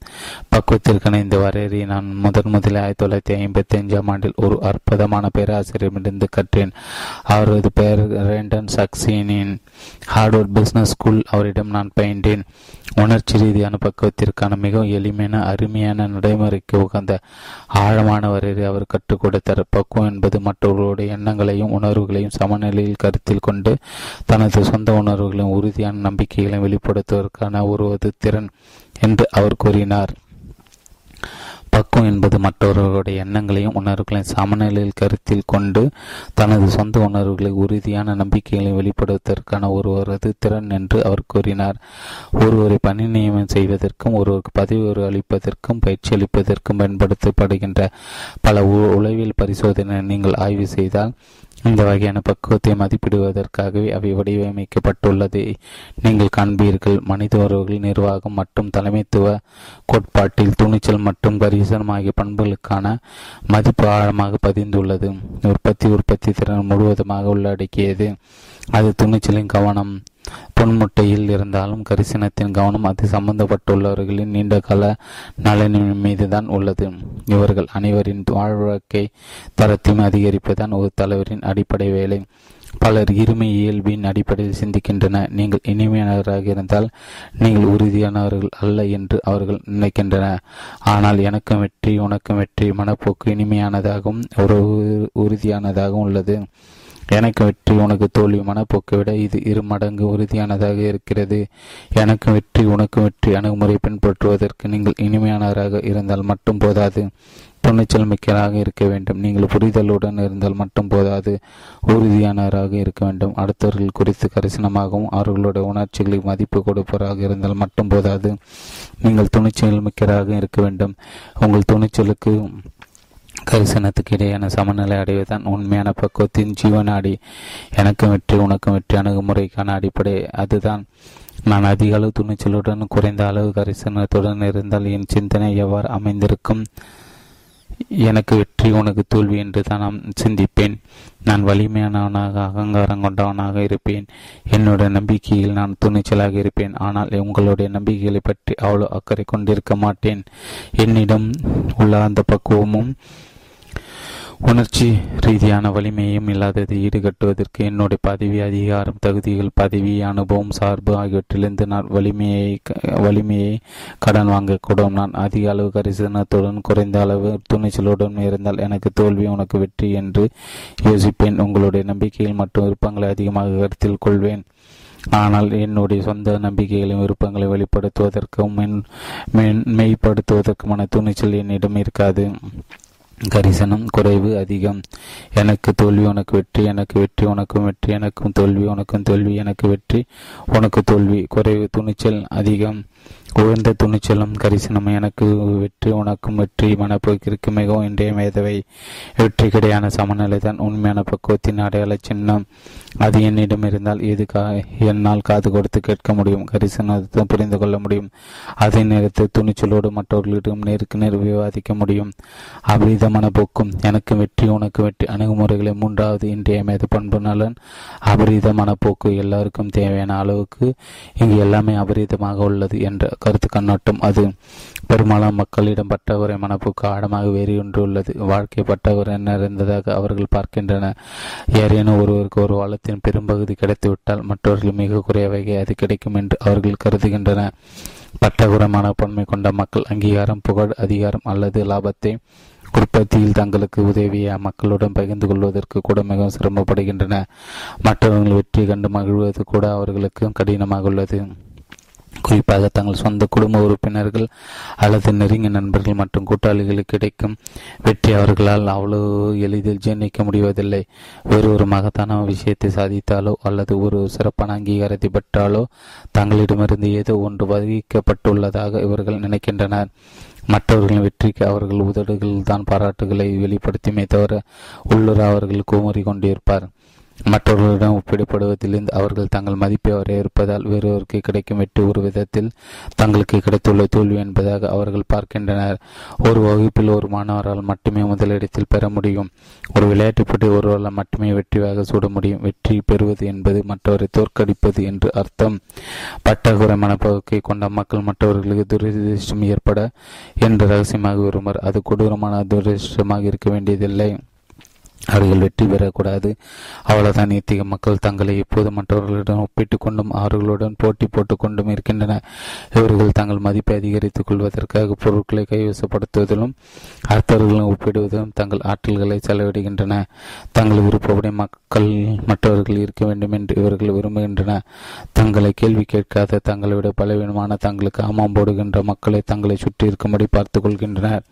பக்குவத்திற்கான இந்த வரையறையை நான் முதன் முதலில் ஆயிரத்தி தொள்ளாயிரத்தி ஐம்பத்தி அஞ்சாம் ஆண்டில் ஒரு அற்புதமான பேராசிரியரிடமிருந்து கற்றேன். அவரது பெயர் ரேண்டன் சக்சீனின் ஹார்வர்ட் பிஸ்னஸ் ஸ்கூல். அவரிடம் நான் பயின்றேன். உணர்ச்சி ரீதியான பக்குவத்திற்கான மிகவும் எளிமையான அருமையான நடைமுறைக்கு உகந்த ஆழமான வரையறை அவர் கற்றுக் கொடுத்தார். பக்குவம் என்பது மற்றவர்களுடைய எண்ணங்களையும் உணர்வுகளையும் சமநிலையில் கருத்தில் கொண்டு தனது சொந்த உணர்வுகளையும் உறுதியான நம்பிக்கைகளையும் வெளிப்படுத்துவதற்கான ஒரு திறன் என்று அவர் கூறினார். பக்குவம் என்பது மற்றவர்களுடைய எண்ணங்களையும் உணர்வுகளையும் சமநிலையில் கருத்தில் கொண்டு தனது சொந்த உணர்வுகளை உறுதியான நம்பிக்கைகளை வெளிப்படுத்துவதற்கான ஒருவரது திறன் என்று அவர் கூறினார். ஒருவரை பணி நியமனம் செய்வதற்கும் ஒருவருக்கு பதவி உயர்வு அளிப்பதற்கும் பயிற்சி அளிப்பதற்கும் பயன்படுத்தப்படுகின்ற பல உளவியல் பரிசோதனை நீங்கள் ஆய்வு செய்தால் இந்த வகையான பக்குவத்தை மதிப்பிடுவதற்காகவே அவை வடிவமைக்கப்பட்டுள்ளதை நீங்கள் காண்பீர்கள். மனித உறவுகள் நிர்வாகம் மற்றும் தலைமைத்துவ கோட்பாட்டில் துணிச்சல் மற்றும் கரிசனம் ஆகிய பண்புகளுக்கான மதிப்பு ஆழமாக பதிந்துள்ளது. உற்பத்தி உற்பத்தி திறன் முழுவதுமாக உள்ளடக்கியது. அது துணிச்சலின் கவனம் பொன்முட்டையில் இருந்தாலும் கரிசனத்தின் கவனம் அது சம்பந்தப்பட்டுள்ளவர்களின் நீண்டகால நலனின் மீதுதான் உள்ளது. இவர்கள் அனைவரின் வாழ்க்கை தரத்தையும் அதிகரிப்பதுதான் ஒரு தலைவரின் அடிப்படை வேலை. பலர் இருமை இயல்பின் அடிப்படையில் சிந்திக்கின்றனர். நீங்கள் இனிமையானவராக இருந்தால் நீங்கள் உறுதியானவர்கள் அல்ல என்று அவர்கள் நினைக்கின்றனர். ஆனால் எனக்கும் வெற்றி உனக்கும் வெற்றி மனப்போக்கு இனிமையானதாகவும் ஒரு உறுதியானதாகவும் உள்ளது. எனக்கு வெற்றி உனக்கு தோல்வி மனப்போக்கை விட இது இரு மடங்கு உறுதியானதாக இருக்கிறது. எனக்கு வெற்றி உனக்கு வெற்றி அணுகுமுறை பின்பற்றுவதற்கு நீங்கள் இனிமையானவராக இருந்தால் மட்டும் போதாது, துணிச்சல் மிக்கராக இருக்க வேண்டும். நீங்கள் புரிதலுடன் இருந்தால் மட்டும் போதாது, உறுதியானவராக இருக்க வேண்டும். அடுத்தவர்கள் குறித்து கரிசனமாகவும் அவர்களுடைய உணர்ச்சிகளுக்கு மதிப்பு கொடுப்பவராக இருந்தால் மட்டும் போதாது, நீங்கள் துணிச்சல் மிக்கராக இருக்க வேண்டும். உங்கள் துணிச்சலுக்கு கரிசனத்துக்கு இடையான சமநிலை அடைவதுதான் உண்மையான பக்குவத்தின் ஜீவநாடி. எனக்கும் வெற்றி உனக்கும் வெற்றி அணுகுமுறைக்கான அடிப்படை அதுதான். நான் அதிக அளவு துணிச்சலுடன் குறைந்த அளவு கரிசனத்துடன் இருந்தால் என் சிந்தனை எவ்வாறு அமைந்திருக்கும்? எனக்கு வெற்றி உனக்கு தோல்வி என்று தான் நான் சிந்திப்பேன். நான் வலிமையானவனாக அகங்காரம் கொண்டவனாக இருப்பேன். என்னுடைய நம்பிக்கையில் நான் துணிச்சலாக இருப்பேன். ஆனால் உங்களுடைய நம்பிக்கைகளை பற்றி அவ்வளோ அக்கறை கொண்டிருக்க மாட்டேன். என்னிடம் உள்ள அந்த பக்குவமும் உணர்ச்சி ரீதியான வலிமையும் இல்லாததை ஈடுகட்டுவதற்கு என்னுடைய பதவி, அதிகாரம், தகுதிகள், பதவி, அனுபவம், சார்பு ஆகியவற்றிலிருந்து நான் வலிமையை வலிமையை கடன் வாங்கக்கூடும். நான் அதிக அளவு கரிசனத்துடன் குறைந்த அளவு துணிச்சலுடன் இருந்தால் எனக்கு தோல்வி உனக்கு வெற்றி என்று யோசிப்பேன். உங்களுடைய நம்பிக்கைகள் மற்றும் விருப்பங்களை அதிகமாக கருத்தில் கொள்வேன். ஆனால் என்னுடைய சொந்த நம்பிக்கைகளையும் விருப்பங்களை வெளிப்படுத்துவதற்கும் மென் மெய்ப்படுத்துவதற்குமான துணிச்சல் என்னிடம் இருக்காது. கரிசனம் குறைவு அதிகம். எனக்கு தோல்வி உனக்கு வெற்றி, எனக்கு வெற்றி உனக்கும் வெற்றி, எனக்கும் தோல்வி உனக்கும் தோல்வி, எனக்கு வெற்றி உனக்கு தோல்வி குறைவு, துணிச்சல் அதிகம். உயர்ந்த துணிச்சலும் கரிசனமும் எனக்கு வெற்றி உனக்கும் வெற்றி மனப்போக்கிற்கு மிகவும் இன்றியமையாதவை. வெற்றிக்கிடையான சமநிலை தான் உண்மையான பக்குவத்தின் அடையாள சின்னம். அது என்னிடம் இருந்தால் இது கா என்னால் காது கொடுத்து கேட்க முடியும், கரிசனத்தை புரிந்து கொள்ள முடியும். அதே நேரத்தில் துணிச்சலோடு மற்றவர்களிடம் நேருக்கு நேர் விவாதிக்க முடியும். அவ்விதமான போக்கும் எனக்கு வெற்றி உனக்கு வெற்றி அணுகுமுறைகளை மூன்றாவது இன்றியமையாத பண்பு நலன் அபரீதமான போக்கு. எல்லாருக்கும் தேவையான அளவுக்கு இங்கு எல்லாமே அபரீதமாக உள்ளது என்ற கருத்து கண்ணோட்டம் அது. பெரும்பாலான மக்களிடம் பற்றவரை மனப்போக்கு ஆழமாக வேறியொன்றுள்ளது. வாழ்க்கை பற்றவரை நிறைந்ததாக அவர்கள் பார்க்கின்றனர். யாரேனும் ஒருவருக்கு ஒரு வளத்தின் பெரும்பகுதி கிடைத்துவிட்டால் மற்றவர்கள் மிக குறைவாக அது கிடைக்கும் என்று அவர்கள் கருதுகின்றனர். பற்றகுறமான பன்மை கொண்ட மக்கள் அங்கீகாரம், புகழ், அதிகாரம் அல்லது லாபத்தை உற்பத்தியில் தங்களுக்கு உதவிய மக்களுடன் பகிர்ந்து கொள்வதற்கு கூட மிகவும் சிரமப்படுகின்றன. மற்றவர்கள் வெற்றி கண்டு மகிழ்வது கூட அவர்களுக்கு கடினமாக உள்ளது. குறிப்பாக தங்கள் சொந்த குடும்ப உறுப்பினர்கள் அல்லது நெருங்கிய நண்பர்கள் மற்றும் கூட்டாளிகளுக்கு கிடைக்கும் வெற்றி அவர்களால் அவ்வளவு எளிதில் ஜீர்ணிக்க முடிவதில்லை. வேறு ஒரு மகத்தான விஷயத்தை சாதித்தாலோ அல்லது ஒரு சிறப்பான அங்கீகாரத்தை பெற்றாலோ தங்களிடமிருந்து ஏதோ ஒன்று வகிக்கப்பட்டுள்ளதாக இவர்கள் நினைக்கின்றனர். மற்றவர்களின் வெற்றிக்கு அவர்கள் உதடுகள் தான் பாராட்டுகளை வெளிப்படுத்தியுமே தவிர உள்ளூர அவர்கள் கோமறி கொண்டிருப்பார். மற்றவர்களிடம் ஒப்பிடப்படுவதிலிருந்து அவர்கள் தங்கள் மதிப்பை வரையறுப்பதால் வேறொருக்கு கிடைக்கும் வெற்றி ஒரு விதத்தில் தங்களுக்கு கிடைத்துள்ள தோல்வி என்பதாக அவர்கள் பார்க்கின்றனர். ஒரு வகுப்பில் ஒரு மாணவரால் மட்டுமே முதலிடத்தில் பெற முடியும். ஒரு விளையாட்டுப் போட்டி ஒருவரால் மட்டுமே வெற்றியாக சூட முடியும். வெற்றி பெறுவது என்பது மற்றவரை தோற்கடிப்பது என்று அர்த்தம். பட்டகுறை மனப்போக்கை கொண்ட மக்கள் மற்றவர்களுக்கு துரதிருஷ்டம் ஏற்பட என்று ரகசியமாக விரும்புவர். அது கொடூரமான துரதிருஷ்டமாக இருக்க வேண்டியதில்லை. அவர்கள் வெற்றி பெறக்கூடாது, அவ்வளவுதான். இத்தகைய மக்கள் தங்களை எப்போது மற்றவர்களுடன் ஒப்பிட்டுக் கொண்டும் அவர்களுடன் போட்டி போட்டுக் கொண்டும் இருக்கின்றனர். இவர்கள் தங்கள் மதிப்பை அதிகரித்துக் கொள்வதற்காக பொருட்களை கைவசப்படுத்துவதிலும் அடுத்தவர்களுடன் ஒப்பிடுவதிலும் தங்கள் ஆற்றல்களை செலவிடுகின்றன. தங்கள் விருப்பப்படி மக்கள் மற்றவர்கள் இருக்க வேண்டும் என்று இவர்கள் விரும்புகின்றனர். தங்களை கேள்வி கேட்காத, தங்களை விட பலவீனமான, தங்களுக்கு ஆமாம் போடுகின்ற மக்களை தங்களை சுற்றி இருக்கும்படி பார்த்துக் கொள்கின்றனர்.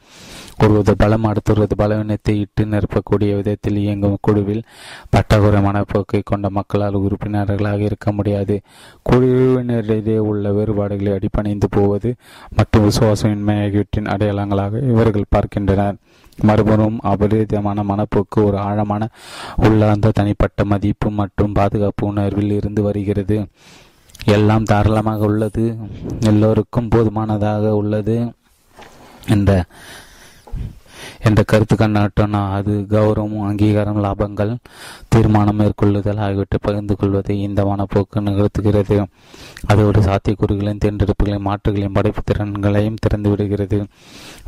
ஒருவது பலம் அடுத்தொருவது பலவீனத்தை இட்டு நிரப்பக்கூடிய விதத்தில் இயங்கும் குழுவில் பட்டகுறை மனப்போக்கை கொண்ட மக்களால் உறுப்பினர்களாக இருக்க முடியாது. குழுவினரிடையே உள்ள வேறுபாடுகளை அடிப்பணிந்து போவது மற்றும் விசுவாசமின்மை ஆகியவற்றின் அடையாளங்களாக இவர்கள் பார்க்கின்றனர். மறுபுறம் அபரிதமான மனப்போக்கு ஒரு ஆழமான உள்ளார்ந்த தனிப்பட்ட மதிப்பு மற்றும் பாதுகாப்பு உணர்வில் இருந்து வருகிறது. எல்லாம் தாராளமாக உள்ளது, எல்லோருக்கும் போதுமானதாக உள்ளது என்ற என்ற கருத்து கண்ணாட்டம் அது கௌரவம், அங்கீகாரம், லாபங்கள், தீர்மானம் மேற்கொள்ளுதல் ஆகியவற்றை பகிர்ந்து கொள்வதை இந்த மனப்போக்கு நிகழ்த்துகிறது. அது ஒரு சாத்தியக்கூறுகளையும் தேர்ந்தெடுப்புகளையும் மாற்றுகளையும் படைப்பு திறன்களையும் திறந்துவிடுகிறது.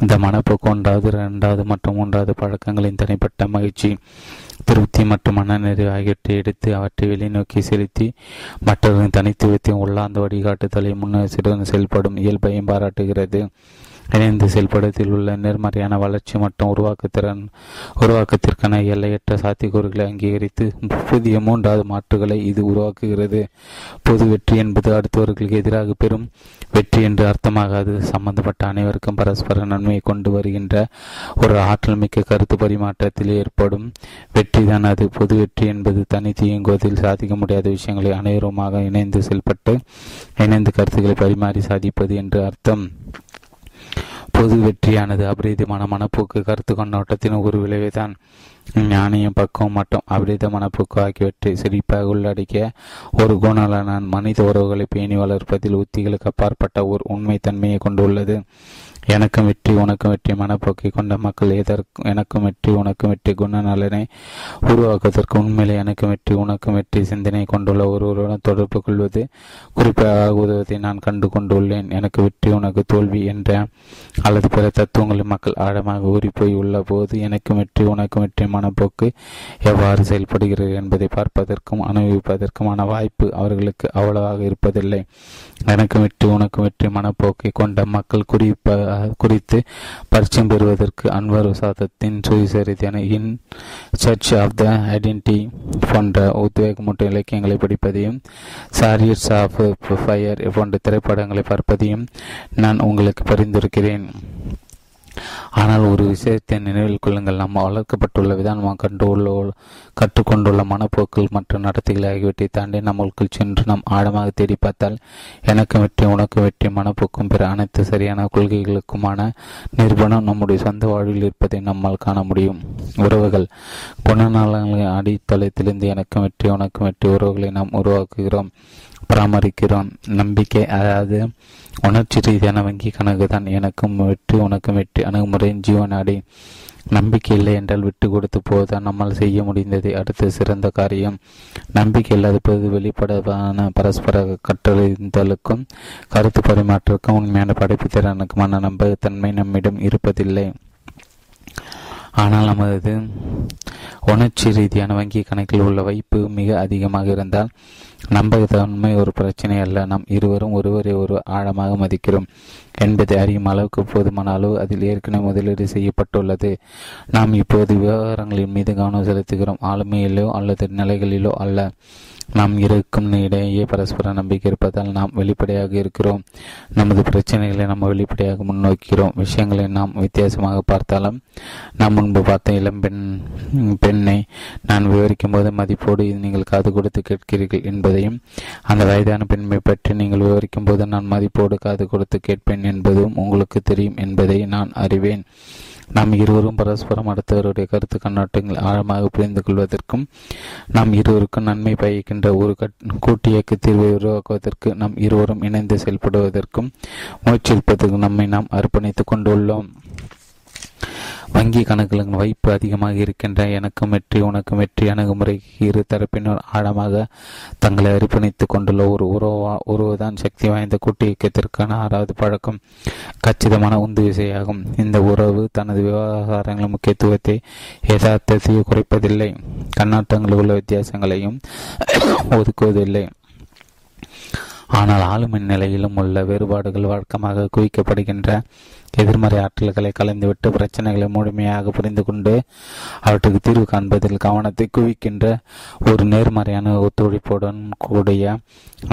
இந்த மனப்போக்கு ஒன்றாவது, இரண்டாவது மற்றும் மூன்றாவது பழக்கங்களின் தனிப்பட்ட மகிழ்ச்சி, திருப்தி மற்றும் மனநிறைவு ஆகியவற்றை எடுத்து அவற்றை வெளிநோக்கி செலுத்தி மற்றவர்களின் தனித்துவத்தையும் உள்ளாந்த வழிகாட்டுதலை முன்னேற்ற செயல்படும் இயல்பையும் பாராட்டுகிறது. இணைந்து செயல்படத்தில் உள்ள நேர்மறையான வளர்ச்சி மற்றும் உருவாக்கத்திறன் உருவாக்கத்திற்கான எல்லையற்ற சாத்தியக்கூறுகளை அங்கீகரித்து புதிய மூன்றாவது மாற்றுகளை இது உருவாக்குகிறது. பொது வெற்றி என்பது அடுத்தவர்களுக்கு எதிராக பெறும் வெற்றி என்று அர்த்தமாகாது. சம்பந்தப்பட்ட அனைவருக்கும் பரஸ்பர நன்மையை கொண்டு வருகின்ற ஒரு ஆற்றல் மிக்க கருத்து பரிமாற்றத்தில் ஏற்படும் வெற்றி தான் அது. பொது வெற்றி என்பது தனித்து இயங்குவதில் சாதிக்க முடியாத விஷயங்களை அனைவருமாக இணைந்து செயல்பட்டு இணைந்து கருத்துக்களை பரிமாறி சாதிப்பது என்று அர்த்தம். பொது வெற்றியானது அபரீதமான மனப்போக்கு கருத்து கண்ணோட்டத்தின் ஒரு விளைவுதான். ஞானியம், பக்குவம் மற்றும் அபரீத மனப்போக்கு ஆகியவற்றை சிறப்பாக உள்ளடக்கிய ஒரு குணநலனான மனித உறவுகளை பேணி வளர்ப்பதில் உத்திகளுக்கு அப்பாற்பட்ட ஒரு உண்மைத்தன்மையை கொண்டுள்ளது. எனக்கும் வெற்றி உனக்கும் வெற்றி மனப்போக்கை கொண்ட மக்கள் எதற்கும் எனக்கும் வெற்றி உனக்கும் வெற்றி குணநலனை உருவாக்குவதற்கு உண்மையிலே எனக்கும் வெற்றி உனக்கும் வெற்றி சிந்தனை கொண்டுள்ள ஒருவருடன் தொடர்பு கொள்வது குறிப்பாக உதவுவதை நான் கண்டு கொண்டுள்ளேன். எனக்கு வெற்றி உனக்கு தோல்வி என்ற அல்லது பிற தத்துவங்களில் மக்கள் ஆழமாக ஊறிப்போய் உள்ள போது எனக்கும் வெற்றி உனக்கும் வெற்றி மனப்போக்கு எவ்வாறு செயல்படுகிறது என்பதை பார்ப்பதற்கும் அனுபவிப்பதற்குமான வாய்ப்பு அவர்களுக்கு அவ்வளவாக இருப்பதில்லை. எனக்கு வெற்றி உனக்கு வெற்றி மனப்போக்கை கொண்ட மக்கள் குறிப்ப குறித்து பரிச்சயம் பெறுவதற்கு அன்வர் சாதத்தின் சுயசரிதியான in search of the identity போன்ற உத்வேகமூட்ட இலக்கியங்களை படிப்பதையும் சாரியட்ஸ் ஆஃப் ஃபயர் போன்ற திரைப்படங்களை பார்ப்பதையும் நான் உங்களுக்கு பரிந்துரைக்கிறேன். ஆனால் ஒரு விஷயத்தை நினைவில் கொள்ளுங்கள், நம்ம வளர்க்கப்பட்டுள்ள விதமாக கண்டுள்ள கற்றுக்கொண்டுள்ள மனப்போக்கள் மற்றும் நடத்தைகள் ஆகியவற்றை தாண்டி நம்மளுக்குள் சென்று நாம் ஆழமாக தேடி பார்த்தால் எனக்கு வெற்றி உனக்கு வெற்றி மனப்போக்கும் பிற அனைத்து சரியான கொள்கைகளுக்குமான நிரூபணம் நம்முடைய சொந்த வாழ்வில் இருப்பதை நம்மால் காண முடியும். உறவுகள் குணநலன்களின் அடித்தளத்திலிருந்து எனக்கும் வெற்றி உனக்கும் வெற்றி உறவுகளை நாம் உருவாக்குகிறோம், பராமரிக்கிறோம். நம்பிக்கை, அதாவது உணர்ச்சி ரீதியான வங்கி கணக்கு தான் எனக்கும் வெற்றி உனக்கும் வெற்றி அணுகுமுறையின் ஜீவனாடி. நம்பிக்கை இல்லை என்றால் விட்டு கொடுத்து போவதுதான் நம்மால் செய்ய முடிந்தது அடுத்த சிறந்த காரியம். நம்பிக்கை இல்லாத போது வெளிப்படையான பரஸ்பர கற்றறிதலுக்கும் கருத்து பரிமாற்றக்கும் உண்மையான படைப்பு திறனுக்குமான நம்பகத்தன்மை நம்மிடம் இருப்பதில்லை. ஆனால் நமது உணர்ச்சி ரீதியான வங்கி கணக்கில் உள்ள வைப்பு மிக அதிகமாக இருந்தால் நம்பகத்தன்மை ஒரு பிரச்சனை அல்ல. நாம் இருவரும் ஒருவரை ஒரு ஆழமாக மதிக்கிறோம் என்பதை அறியும் அளவுக்கு போதுமான அளவு அதில் ஏற்கனவே முதலீடு செய்யப்பட்டுள்ளது. நாம் இப்போது விவகாரங்களின் மீது கவனம் செலுத்துகிறோம், ஆளுமையிலோ அல்லது நிலைகளிலோ அல்ல. நாம் இருக்கும் இடையே பரஸ்பர நம்பிக்கை இருப்பதால் நாம் வெளிப்படையாக இருக்கிறோம். நமது பிரச்சனைகளை நாம் வெளிப்படையாக முன்னோக்கிறோம். விஷயங்களை நாம் வித்தியாசமாக பார்த்தாலும் நாம் முன்பு பார்த்த இளம் பெண் பெண்ணை நான் விவரிக்கும் போது மதிப்போடு நீங்கள் காது கொடுத்து கேட்கிறீர்கள் என்பதையும், அந்த வயதான பெண்மை பற்றி நீங்கள் விவரிக்கும் போது நான் மதிப்போடு காது கொடுத்து கேட்பேன் என்பதும் உங்களுக்கு தெரியும் என்பதை நான் அறிவேன். நாம் இருவரும் பரஸ்பரம் அடுத்தவருடைய கருத்து கண்ணோட்டங்கள் ஆழமாக புரிந்து கொள்வதற்கும் நாம் இருவருக்கும் நன்மை பயக்கின்ற ஒரு கூட்டியக்கு தீர்வை உருவாக்குவதற்கு நாம் இருவரும் இணைந்து செயல்படுவதற்கும் முயற்சிப்பதற்கும் நம்மை நாம் அர்ப்பணித்துக் கொண்டுள்ளோம். வங்கி கணக்குகளின் வைப்பு அதிகமாக இருக்கின்ற எனக்கும் வெற்றி உனக்கும் வெற்றி அணுகுமுறைக்கு இரு தரப்பினர் ஆழமாக தங்களை அர்ப்பணித்துக் கொண்டுள்ள ஒரு உறவா உறவுதான் சக்தி வாய்ந்த கூட்டியக்கத்திற்கான ஆறாவது பழக்கம் கச்சிதமான உந்து விசையாகும். இந்த உறவு தனது விவகாரங்களின் முக்கியத்துவத்தை யதார்த்தத்தை குறைப்பதில்லை, கண்ணாட்டங்களில் உள்ள வித்தியாசங்களையும் ஒதுக்குவதில்லை. ஆனால் ஆளுமின் நிலையிலும் உள்ள வேறுபாடுகள் வழக்கமாக குவிக்கப்படுகின்ற எதிர்மறை ஆற்றல்களை கலந்துவிட்டு பிரச்சனைகளை முழுமையாக புரிந்து கொண்டு அவற்றுக்கு தீர்வு காண்பதில் கவனத்தை குவிக்கின்ற ஒரு நேர்மறையான ஒத்துழைப்புடன் கூடிய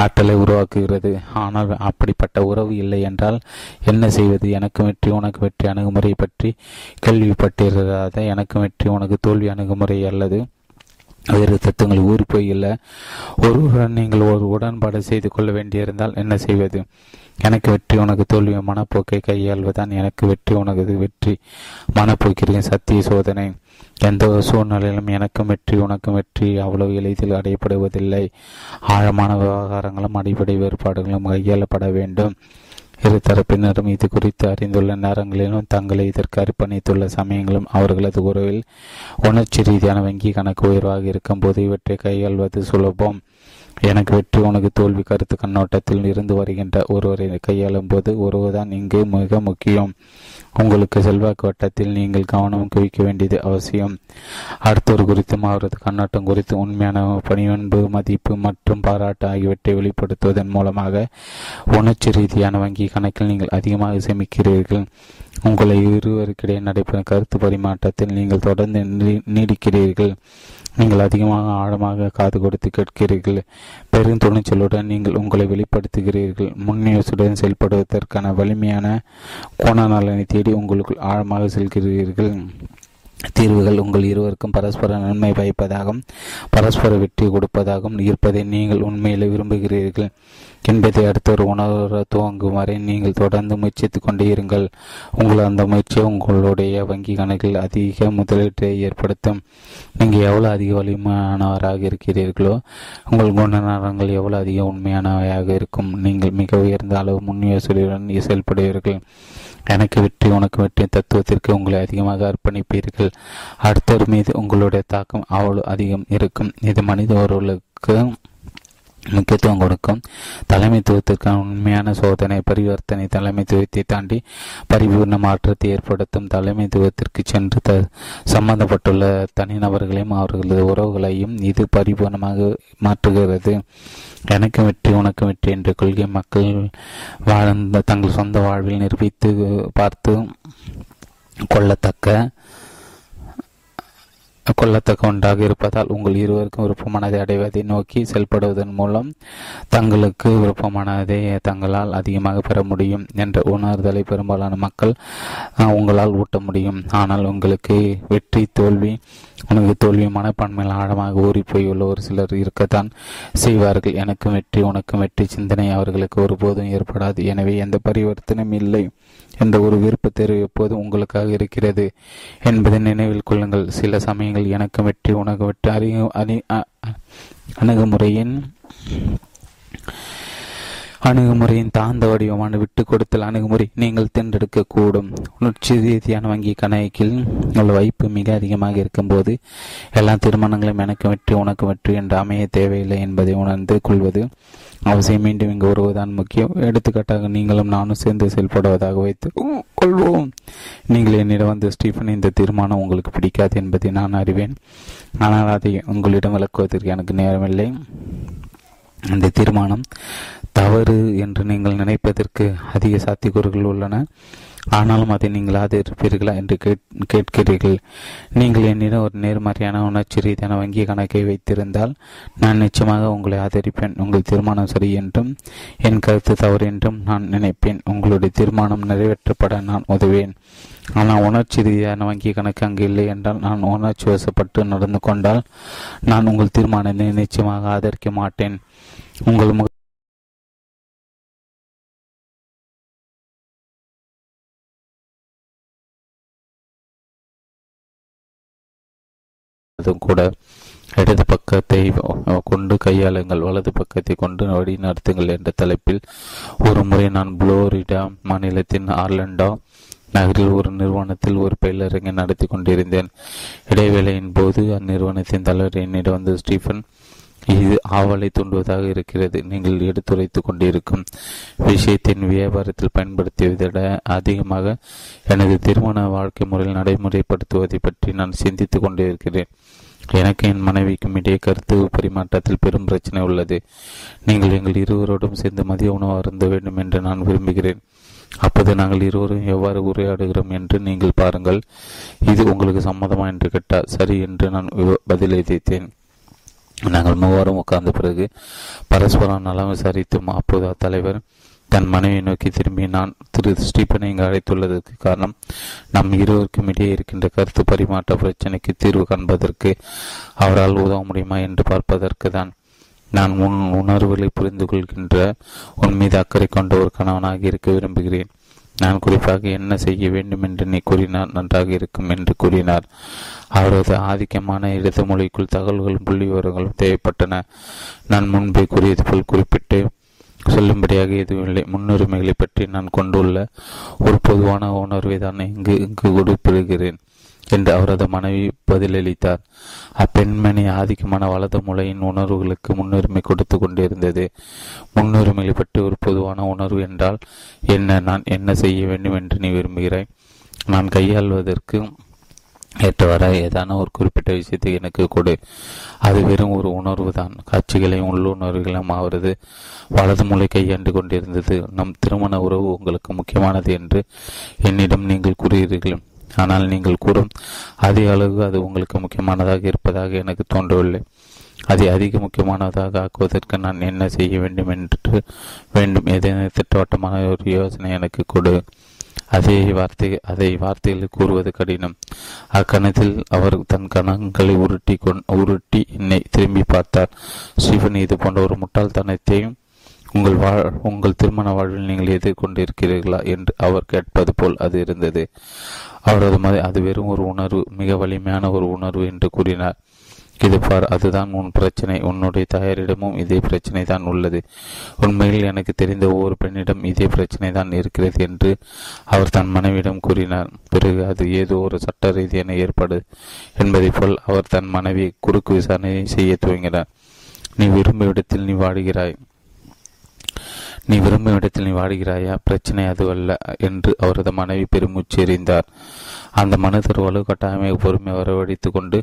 ஆற்றலை உருவாக்குகிறது. ஆனால் அப்படிப்பட்ட உறவு இல்லை என்றால் என்ன செய்வது? எனக்கு வெற்றி உனக்கு வெற்றி அணுகுமுறை பற்றி கேள்விப்பட்டிருக்காத எனக்கு வெற்றி உனக்கு தோல்வி அணுகுமுறை அல்லது வேறு தத்துவங்கள் ஊறி போயில்லை. ஒருவருடன் நீங்கள் ஒரு உடன்பாடு செய்து கொள்ள வேண்டியிருந்தால் என்ன செய்வது? எனக்கு வெற்றி உனக்கு தோல்வி மனப்போக்கை கையாள்வதுதான் எனக்கு வெற்றி உனக்கு வெற்றி மனப்போக்கிற்கு சத்திய சோதனை. எந்த ஒரு சூழ்நிலையிலும் எனக்கும் வெற்றி உனக்கும் வெற்றி அவ்வளவு எளிதில் அடையப்படுவதில்லை. ஆழமான விவகாரங்களும் அடிப்படை வேறுபாடுகளும் கையாளப்பட வேண்டும். இரு தரப்பினரும் இது குறித்து அறிந்துள்ள நேரங்களிலும் தங்களை இதற்கு அர்ப்பணித்துள்ள சமயங்களும் அவர்களது உறவில் உணர்ச்சி ரீதியான வங்கி கணக்கு உயர்வாக இருக்கும் போது இவற்றை கையாள்வது சுலபம். எனக்கு வெற்றி உனக்கு தோல்வி கருத்து கண்ணோட்டத்தில் இருந்து வருகின்ற ஒருவரை கையாளும் போது ஒருவர்தான் இங்கு மிக முக்கியம். உங்களுக்கு செல்வாக்கு வட்டத்தில் நீங்கள் கவனம் குவிக்க வேண்டியது அவசியம். அடுத்தவர் குறித்தும் அவரது கண்ணோட்டம் குறித்து உண்மையான பணிவன்பு மதிப்பு மற்றும் பாராட்டு ஆகியவற்றை வெளிப்படுத்துவதன் மூலமாக உணர்ச்சி ரீதியான வங்கி கணக்கில் நீங்கள் அதிகமாக சேமிக்கிறீர்கள். உங்களை இருவருக்கிடையே நடைபெறும் கருத்து பரிமாற்றத்தில் நீங்கள் தொடர்ந்து நீடிக்கிறீர்கள். நீங்கள் அதிகமாக ஆழமாக காது கொடுத்து கேட்கிறீர்கள். பெரும் துணிச்சலுடன் நீங்கள் உங்களை வெளிப்படுத்துகிறீர்கள். முன்னியோசுடன் செயல்படுவதற்கான வலிமையான கோணநலனை தேடி உங்களுக்குள் ஆழமாக செல்கிறீர்கள். தீர்வுகள் உங்கள் இருவருக்கும் பரஸ்பர நன்மை பயப்பதாகவும் பரஸ்பர வெற்றி கொடுப்பதாகவும் இருப்பதை நீங்கள் உண்மையிலே விரும்புகிறீர்கள் என்பதை அடுத்தவர் உணர துவங்கும் வரை நீங்கள் தொடர்ந்து முயற்சித்துக் கொண்டே இருங்கள். உங்கள் அந்த முயற்சியை உங்களுடைய வங்கி கணக்கில் அதிக முதலீட்டை ஏற்படுத்தும். நீங்கள் எவ்வளோ அதிக வலிமையானவராக இருக்கிறீர்களோ உங்கள் குணநலன்கள் எவ்வளோ அதிக உண்மையானவையாக இருக்கும். நீங்கள் மிக உயர்ந்த அளவு முன்னியோசனையுடன் செயல்படுவீர்கள். எனக்கு வெற்றி உனக்கு வெற்றி தத்துவத்திற்கு உங்களை அதிகமாக அர்ப்பணிப்பீர்கள். அடுத்தவர் மீது உங்களுடைய தாக்கம் அவ்வளவு அதிகம் இருக்கும். இது மனித உறவுகளுக்கு முக்கியத்துவம் கொடுக்கும் தலைமைத்துவத்திற்கான உண்மையான சோதனை. பரிவர்த்தனை தலைமைத்துவத்தை தாண்டி பரிபூர்ண மாற்றத்தை ஏற்படுத்தும் தலைமைத்துவத்திற்கு சென்று த சம்பந்தப்பட்டுள்ள தனிநபர்களையும் அவர்களது உறவுகளையும் இது பரிபூர்ணமாக மாற்றுகிறது. எனக்கு வெற்றி உனக்கு வெற்றி என்ற கொள்கை மக்கள் வாழ்ந்த தங்கள் சொந்த வாழ்வில் நிரூபித்து பார்த்து கொள்ளத்தக்க கொள்ளத்தக்க ஒன்றாக இருப்பதால் உங்கள் இருவருக்கும் விருப்பமானதை அடைவதை நோக்கி செயல்படுவதன் மூலம் தங்களுக்கு விருப்பமானதை தங்களால் அதிகமாக பெற முடியும் என்ற உணர்தலை பெரும்பாலான மக்கள் உங்களால் ஊட்ட முடியும். ஆனால் உங்களுக்கு வெற்றி தோல்வி உனக்கு தோல்வி மனப்பான்மையில் ஆழமாக ஊறிப்போயுள்ள ஒரு சிலர் இருக்கத்தான் செய்வார்கள். எனக்கும் வெற்றி உனக்கும் வெற்றி சிந்தனை அவர்களுக்கு ஒருபோதும் ஏற்படாது. எனவே எந்த பரிவர்த்தனையும் இல்லை என்ற ஒரு விருப்பத் தேர்வு எப்போதும் உங்களுக்காக இருக்கிறது என்பதை நினைவில் கொள்ளுங்கள். சில சமயங்கள் எனக்கு வெற்றி உனக்கு வெற்றி அறி அறி அணுகுமுறையின் அணுகுமுறையின் தாழ்ந்த வடிவமான விட்டு கொடுத்தல் அணுகுமுறை நீங்கள் தேர்ந்தெடுக்கக்கூடும். உணர்ச்சி ரீதியான வங்கி கணக்கில் உள்ள வைப்பு மிக அதிகமாக இருக்கும்போது எல்லா தீர்மானங்களும் எனக்கு வெற்றி உனக்கு வெற்றி என்று அமைய தேவையில்லை என்பதை உணர்ந்து கொள்வது அவசியம். மீண்டும் இங்கு வருவதுதான் முக்கியம். எடுத்துக்காட்டாக நீங்களும் நானும் சேர்ந்து செயல்படுவதாக வைத்து கொள்வோம். நீங்கள் என்னிடம் வந்து ஸ்டீஃபன் இந்த தீர்மானம் உங்களுக்கு பிடிக்காது என்பதை நான் அறிவேன், ஆனால் அதை உங்களிடம் விளக்குவதற்கு எனக்கு நேரமில்லை. இந்த தீர்மானம் தவறு என்று நீங்கள் நினைப்பதற்கு அதிக சாத்தியக்கூறுகள் உள்ளன, ஆனாலும் அதை நீங்கள் ஆதரிப்பீர்களா என்று கேட்கிறீர்கள். நீங்கள் என்னிடம் ஒரு நேர்மறையான உணர்ச்சி ரீதியான வங்கி கணக்கை வைத்திருந்தால் நான் நிச்சயமாக உங்களை ஆதரிப்பேன். உங்கள் தீர்மானம் சரி என்றும் என் கருத்து தவறு என்றும் நான் நினைப்பேன். உங்களுடைய தீர்மானம் நிறைவேற்றப்பட நான் உதவேன். ஆனால் உணர்ச்சி ரீதியான வங்கி கணக்கு அங்கு இல்லை என்றால், நான் உணர்ச்சி வசப்பட்டு நடந்து கொண்டால் நான் உங்கள் தீர்மானத்தை நிச்சயமாக ஆதரிக்க மாட்டேன். உங்கள் கூட இடது பக்கத்தை கொண்டு கையாளுங்கள், வலது பக்கத்தை கொண்டு வழி நடத்துங்கள் என்ற தலைப்பில் ஒரு முறை நான் புளோரிடா மாநிலத்தின் ஆர்லண்டோ நகரில் ஒரு நிறுவனத்தில் ஒரு பயிலரங்கை நடத்தி கொண்டிருந்தேன். இடைவேளையின் போது அந்நிறுவனத்தின் தலைவர் என்னிடம் வந்து, ஸ்டீஃபன், இது ஆவலை தூண்டுவதாக இருக்கிறது. நீங்கள் எடுத்துரைத்து கொண்டிருக்கும் விஷயத்தின் வியாபாரத்தில் பயன்படுத்தியதை விட அதிகமாக எனது திருமண வாழ்க்கை முறையில் நடைமுறைப்படுத்துவதை பற்றி நான் சிந்தித்து கொண்டிருக்கிறேன். எனக்கு என் மனைவிக்கும் இடையே கருத்து பரிமாற்றத்தில் பெரும் பிரச்சனை உள்ளது. நீங்கள் எங்கள் இருவரோடும் சேர்ந்து மதிய உணவு அருந்த வேண்டும் என்று நான் விரும்புகிறேன். அப்போது நாங்கள் இருவரும் எவ்வாறு உரையாடுகிறோம் என்று நீங்கள் பாருங்கள். இது உங்களுக்கு சம்மதமா என்று கேட்டார். சரி என்று நான் பதிலளித்தேன். நாங்கள் மூவரும் உட்கார்ந்த பிறகு பரஸ்பரம் நலம் விசாரித்தோம். அப்போது அத்தலைவர் தன் மனைவியை நோக்கி திரும்பி, நான் திரு ஸ்டீஃபனை இங்கு அழைத்துள்ளதற்கு காரணம் நம் இருவருக்கும் இடையே இருக்கின்ற கருத்து பரிமாற்ற பிரச்சனைக்கு தீர்வு காண்பதற்கு அவரால் உதவ முடியுமா என்று பார்ப்பதற்கு தான். நான் உன் உணர்வுகளை புரிந்து கொள்கின்ற உன் மீது அக்கறை கொண்ட ஒரு கணவனாக இருக்க விரும்புகிறேன். நான் குறிப்பாக என்ன செய்ய வேண்டும் என்று நீ கூறினார் நன்றாக இருக்கும் என்று கூறினார். அவரது ஆதிக்கமான இடது மொழிக்குள் தகவல்களும் புள்ளி விவரங்களும் தேவைப்பட்டன. நான் முன்பே கூறியது போல் குறிப்பிட்டு சொல்லும்படியாக எதுவும் இல்லை. முன்னுரிமைகளை பற்றி நான் கொண்டுள்ள ஒரு பொதுவான உணர்வை தான் இங்கு இங்கு கொடுப்பிடுகிறேன் என்று அவரது மனைவி பதிலளித்தார். அப்பெண்மணி ஆதிக்கமான வலது மூளையின் உணர்வுகளுக்கு முன்னுரிமை கொடுத்து கொண்டிருந்தது. முன்னுரிமைகளை பற்றி ஒரு பொதுவான உணர்வு என்றால் என்ன? நான் என்ன செய்ய வேண்டும் என்று நீ விரும்புகிறாய்? நான் கையாள்வதற்கு ஏற்றவர ஏதான ஒரு குறிப்பிட்ட விஷயத்தை எனக்கு கொடு. அது வெறும் ஒரு உணர்வு தான். காட்சிகளையும் உள்ளுணர்வுகளையும் அவரது வலது மூளை கையாண்டு கொண்டிருந்தது. நம் திருமண உறவு உங்களுக்கு முக்கியமானது என்று என்னிடம் நீங்கள் கூறுகிறீர்கள், ஆனால் நீங்கள் கூறும் அதே அளவு அது உங்களுக்கு முக்கியமானதாக இருப்பதாக எனக்கு தோன்றவில்லை. அதை அதிக முக்கியமானதாக ஆக்குவதற்கு நான் என்ன செய்ய வேண்டும் என்று வேண்டும் ஏதேனும் திட்டவட்டமான ஒரு யோசனை எனக்கு கொடு. அதே வார்த்தை அதை வார்த்தைகளில் கூறுவது கடினம். அக்கணத்தில் அவர் தன் கணங்களை உருட்டி கொண் உருட்டி என்னை திரும்பி பார்த்தார். ஸ்டீஃபன், இது போன்ற ஒரு முட்டாள்தனத்தையும் உங்கள் வாழ் உங்கள் திருமண வாழ்வில் நீங்கள் எதிர்கொண்டிருக்கிறீர்களா என்று அவர் கேட்பது போல் அது இருந்தது. அவரது மாதிரி அது வெறும் ஒரு உணர்வு, மிக வலிமையான ஒரு உணர்வு என்று கூறினார். இது பார், அதுதான் உன் பிரச்சனை. உன்னுடைய தாயாரிடமும் இதே பிரச்சனை தான் உள்ளது. உண்மையில் எனக்கு தெரிந்த ஒவ்வொரு பெண்ணிடம் இதே பிரச்சனை தான் இருக்கிறது என்று அவர் தன் மனைவியிடம் கூறினார். பிறகு அது ஏதோ ஒரு சட்ட ரீதியான ஏற்பாடு என்பதை போல் அவர் தன் மனைவியை குறுக்கு விசாரணை செய்ய துவங்கினார். நீ விரும்பும் இடத்தில் நீ வாடுகிறாய் நீ விரும்பும் இடத்தில் நீ வாடுகிறாயா? பிரச்சனை அதுவல்ல என்று அவரது மனைவி பெருமூச்சு எறிந்தார். அந்த மனிதர் வலு கட்டாயமாக பொறுமை வரவழைத்து கொண்டு,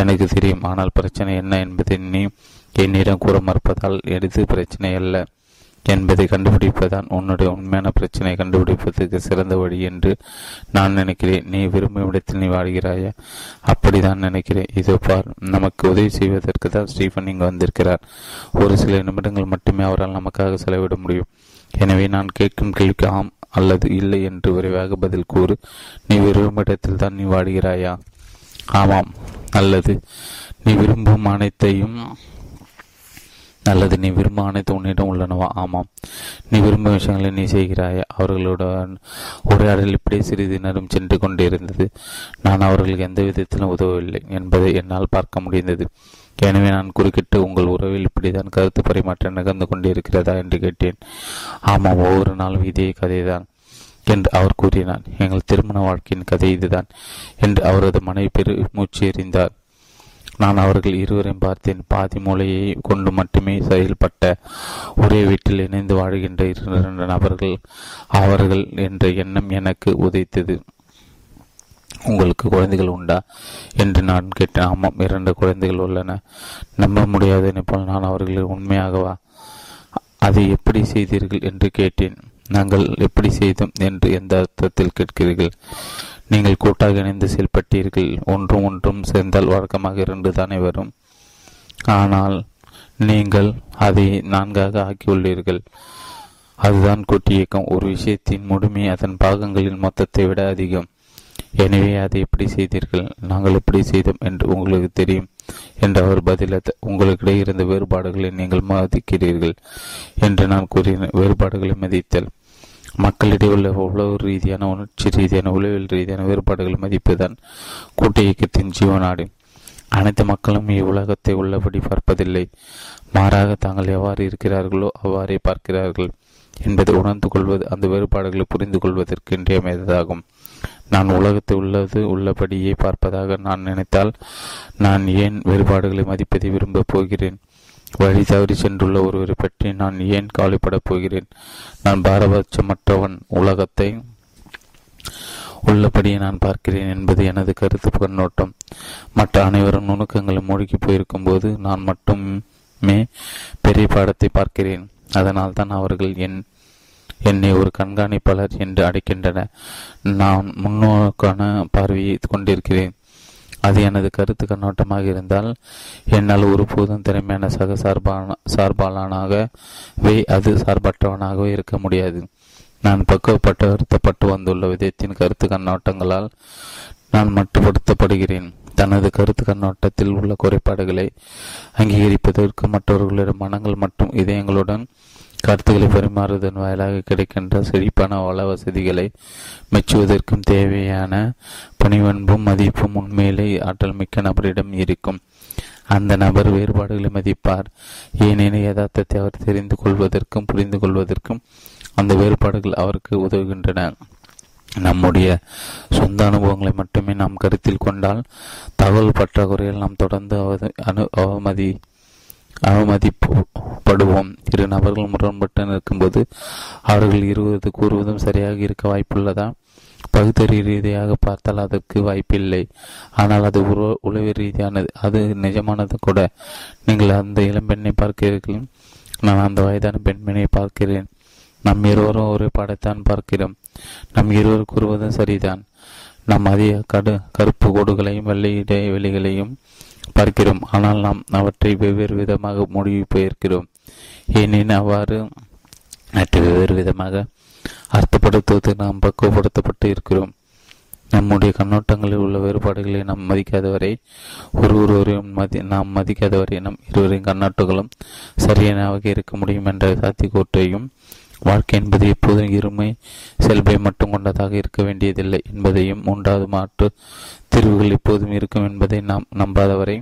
எனக்கு தெரியும், ஆனால் பிரச்சனை என்ன என்பதை நீ என்னிடம் கூற மறுப்பதால் எது பிரச்சனை அல்ல என்பதை கண்டுபிடிப்பதுதான் உன்னுடைய உண்மையான பிரச்சனையை கண்டுபிடிப்பதற்கு சிறந்த வழி என்று நான் நினைக்கிறேன். நீ விரும்பும் இடத்தில் நீ வாழ்கிறாயா? அப்படிதான் நினைக்கிறேன். இதோ பார், நமக்கு உதவி செய்வதற்கு தான் ஸ்டீஃபன் இங்கு வந்திருக்கிறார். ஒரு சில நிமிடங்கள் மட்டுமே அவரால் நமக்காக செலவிட முடியும். எனவே நான் கேட்கும் கேள்விக்கு ஆம் அல்லது இல்லை என்று விரைவாக பதில் கூறு. நீ விரும்பும் இடத்தில் தான் நீ வாடுகிறாயா? ஆமாம் அல்லது நீ விரும்பும் அனைத்தையும் அல்லது நீ விரும்பும் அனைத்து உன்னிடம் உள்ளனவா? ஆமாம். நீ விரும்பும் விஷயங்களை நீ செய்கிறாயா? அவர்களோட உரையாடல் இப்படியே சிறிது நேரம் சென்று கொண்டிருந்தது. நான் அவர்களுக்கு எந்த விதத்திலும் உதவவில்லை என்பதை என்னால் பார்க்க முடிந்தது. எனவே நான் குறுக்கிட்டு, உங்கள் உறவில் இப்படிதான் கருத்து பரிமாற்றம் நிகழ்ந்து கொண்டிருக்கிறதா என்று கேட்டேன். ஆமாம், ஒவ்வொரு நாளும் இதே கதைதான் என்று அவர் கூறினார். எங்கள் திருமண வாழ்க்கையின் கதை இதுதான் என்று அவரது மனைவி பெரு மூச்சு எறிந்தார். நான் அவர்கள் இருவரையும் பார்த்தேன். பாதி மூளையை கொண்டு மட்டுமே செயல்பட்ட ஒரே வீட்டில் இணைந்து வாழ்கின்ற இரண்டு நபர்கள் அவர்கள் என்ற எண்ணம் எனக்கு உதைத்தது. உங்களுக்கு குழந்தைகள் உண்டா என்று நான் கேட்டேன். ஆமாம், இரண்டு குழந்தைகள் உள்ளன. நம்ப முடியாது போல் நான் அவர்கள் உண்மையாகவா? அதை எப்படி செய்தீர்கள் என்று கேட்டேன். நாங்கள் எப்படி செய்தோம் என்று எந்த அர்த்தத்தில் கேட்கிறீர்கள்? நீங்கள் கூட்டாக இணைந்து செயல்பட்டீர்கள். ஒன்றும் ஒன்றும் சேர்ந்தால் வழக்கமாக இரண்டு தானே வரும். ஆனால் நீங்கள் அதை நான்காக ஆக்கியுள்ளீர்கள். அதுதான் கூட்டு இயக்கம். ஒரு விஷயத்தின் முழுமை அதன் பாகங்களின் மொத்தத்தை விட அதிகம். எனவே அதை எப்படி செய்தீர்கள்? நாங்கள் எப்படி செய்தோம் என்று உங்களுக்கு தெரியும் என்று அவர் பதிலளித்த. உங்களுக்கிடையே இருந்த வேறுபாடுகளை நீங்கள் மதிக்கிறீர்கள் என்று நான் கூறினேன். வேறுபாடுகளை மதித்தல் மக்களிடையே உள்ள உளவு ரீதியான உணர்ச்சி ரீதியான உளவியல் ரீதியான வேறுபாடுகள் மதிப்புதான் கூட்டு இயக்கத்தின் ஜீவநாடு. அனைத்து மக்களும் இவ்வுலகத்தை உள்ளபடி பார்ப்பதில்லை. மாறாக தாங்கள் எவ்வாறு இருக்கிறார்களோ அவ்வாறே பார்க்கிறார்கள் என்பதை உணர்ந்து கொள்வது அந்த வேறுபாடுகளை புரிந்து கொள்வதற்கு இன்றியமைந்ததாகும். நான் உலகத்தை உள்ளது உள்ளபடியே பார்ப்பதாக நான் நினைத்தால் நான் ஏன் வேறுபாடுகளை மதிப்பதை விரும்பப் போகிறேன்? வழி தவறி சென்றுள்ள ஒருவரை பற்றி நான் ஏன் கவலைப்படப் போகிறேன்? நான் பாரபட்சமற்றவன். உலகத்தை உள்ளபடியே நான் பார்க்கிறேன் என்பது எனது கருத்து கண்ணோட்டம். மற்ற அனைவரும் நுணுக்கங்களை மூழ்கி போயிருக்கும் போது நான் மட்டுமே பெரிய பாடத்தை பார்க்கிறேன். அதனால் தான் அவர்கள் என் என்னை ஒரு கண்காணிப்பாளர் என்று அழைக்கின்றன. நான் முன்னோக்கான பார்வையை கொண்டிருக்கிறேன். அது எனது கருத்து கண்ணோட்டமாக இருந்தால் என்னால் ஒருபோதும் திறமையான சக சார்பான சார்பாளனாகவே அது சார்பற்றவனாகவே இருக்க முடியாது. நான் பக்குவப்பட்டு வருத்தப்பட்டு வந்துள்ள விதத்தின் கருத்து கண்ணோட்டங்களால் நான் மட்டுப்படுத்தப்படுகிறேன். தனது கருத்து கண்ணோட்டத்தில் உள்ள குறைபாடுகளை அங்கீகரிப்பதற்கு மற்றவர்களிடம் மனங்கள் மற்றும் இதயங்களுடன் கருத்துக்களை பரிமாறுவதன் வாயிலாக கிடைக்கின்ற செழிப்பான வள வசதிகளை மெச்சுவதற்கும் தேவையான பணிவன்பும் மதிப்பும் உண்மையிலே ஆற்றல் மிக்க நபரிடம் இருக்கும். அந்த நபர் வேறுபாடுகளை மதிப்பார். ஏனெனில் யதார்த்தத்தை அவர் தெரிந்து கொள்வதற்கும் புரிந்து கொள்வதற்கும் அந்த வேறுபாடுகள் அவருக்கு உதவுகின்றன. நம்முடைய சொந்த அனுபவங்களை மட்டுமே நாம் கருத்தில் கொண்டால் தகவல் பற்றாக்குறையில் நாம் தொடர்ந்து அனு அவமதி அவமதிப்படுவோம். இரு நபர்கள் முரண்பட்டு நிற்கும்போது அவர்கள் இருவரது கூறுவதும் சரியாக இருக்க வாய்ப்புள்ளதா? பகுத்தறி ரீதியாக பார்த்தால் அதற்கு வாய்ப்பில்லை. ஆனால் அது உறவு உளவு ரீதியானது. அது நிஜமானது கூட. நீங்கள் அந்த இளம்பெண்ணை பார்க்கிறீர்கள், நான் அந்த வயதான பெண்மணியை பார்க்கிறேன். நம் இருவரும் ஒரே பாடத்தான் பார்க்கிறோம். நம் இருவர் கூறுவதும் சரிதான். நம் அதிக கடு கருப்பு கோடுகளையும் வெள்ளை இடைவெளிகளையும் பார்க்கிறோம். ஆனால் நாம் அவற்றை வெவ்வேறு விதமாக முடிவு போயிருக்கிறோம். ஏனெனில் அவ்வாறு அவற்றை வெவ்வேறு விதமாக அர்த்தப்படுத்துவதற்கு நாம் பக்குவப்படுத்தப்பட்டு இருக்கிறோம். நம்முடைய கண்ணோட்டங்களில் உள்ள வேறுபாடுகளை நாம் மதிக்காதவரை ஒரு ஒருவரையும் மதி நாம் மதிக்காதவரை நம் இருவரையும் கண்ணோட்டங்களும் சரியானவாக இருக்க முடியும் என்ற சாத்தியக்கூற்றையும் வாழ்க்கை என்பது எப்போதும் இருமை செல்பை மட்டும் கொண்டதாக இருக்க வேண்டியதில்லை என்பதையும் மூன்றாவது மாற்று தீர்வுகள் எப்போதும் இருக்கும் என்பதை நாம் நம்பாதவரை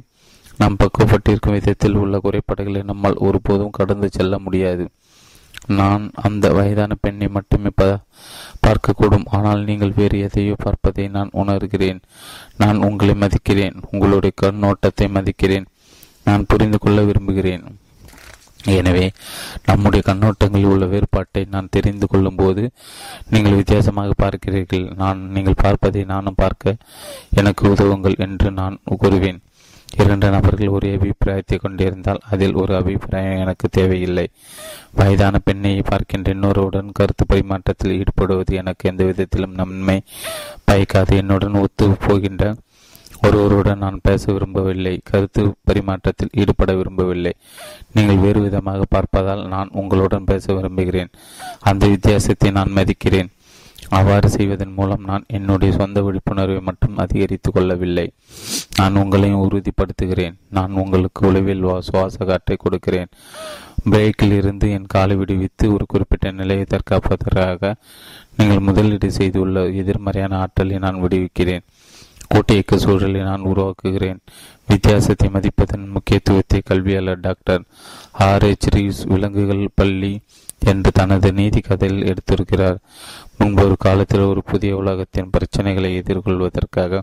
நாம் பக்குவப்பட்டிருக்கும் விதத்தில் உள்ள குறைபாடுகளை நம்மால் ஒருபோதும் கடந்து செல்ல முடியாது. நான் அந்த வயதான பெண்ணை மட்டுமே ப பார்க்கக்கூடும். ஆனால் நீங்கள் வேறு எதையோ பார்ப்பதை நான் உணர்கிறேன். நான் உங்களை மதிக்கிறேன். உங்களுடைய கண்ணோட்டத்தை மதிக்கிறேன். நான் புரிந்து கொள்ள விரும்புகிறேன். எனவே நம்முடைய கண்ணோட்டங்களில் உள்ள வேறுபாட்டை நான் தெரிந்து கொள்ளும் போது நீங்கள் வித்தியாசமாக பார்க்கிறீர்கள். நான் நீங்கள் பார்ப்பதை நானும் பார்க்க எனக்கு உதவுங்கள் என்று நான் கூறுவேன். இரண்டு நபர்கள் ஒரு அபிப்பிராயத்தை கொண்டிருந்தால் அதில் ஒரு அபிப்பிராயம் எனக்கு தேவையில்லை. வயதான பெண்ணை பார்க்கின்ற இன்னொருடன் கருத்து பரிமாற்றத்தில் ஈடுபடுவது எனக்கு எந்த விதத்திலும் நன்மை பயக்காது. என்னுடன் ஒத்து போகின்ற ஒருவருடன் நான் பேச விரும்பவில்லை, கருத்து பரிமாற்றத்தில் ஈடுபட விரும்பவில்லை. நீங்கள் வேறு விதமாக பார்ப்பதால் நான் உங்களுடன் பேச விரும்புகிறேன். அந்த வித்தியாசத்தை நான் மதிக்கிறேன். அவ்வாறு செய்வதன் மூலம் நான் என்னுடைய சொந்த விழிப்புணர்வை மட்டும் அதிகரித்து கொள்ளவில்லை, நான் உங்களையும் உறுதிப்படுத்துகிறேன். நான் உங்களுக்கு உளவில் சுவாச காற்றை கொடுக்கிறேன். பிரேக்கில் இருந்து என் காலை விடுவித்து ஒரு குறிப்பிட்ட நிலையை தற்காப்பதற்காக நீங்கள் முதலீடு செய்துள்ள எதிர்மறையான ஆற்றலை நான் விடுவிக்கிறேன். கோட்டையக்க சூழலை நான் உருவாக்குகிறேன். வித்தியாசத்தை மதிப்பதன் முக்கியத்துவத்தை கல்வியாளர் டாக்டர் ஆர் எச் ரீஸ் விலங்குகள் பள்ளி என்று தனது நீதி கதையில் எடுத்திருக்கிறார். முன்பு ஒரு காலத்தில் ஒரு புதிய உலகத்தின் பிரச்சனைகளை எதிர்கொள்வதற்காக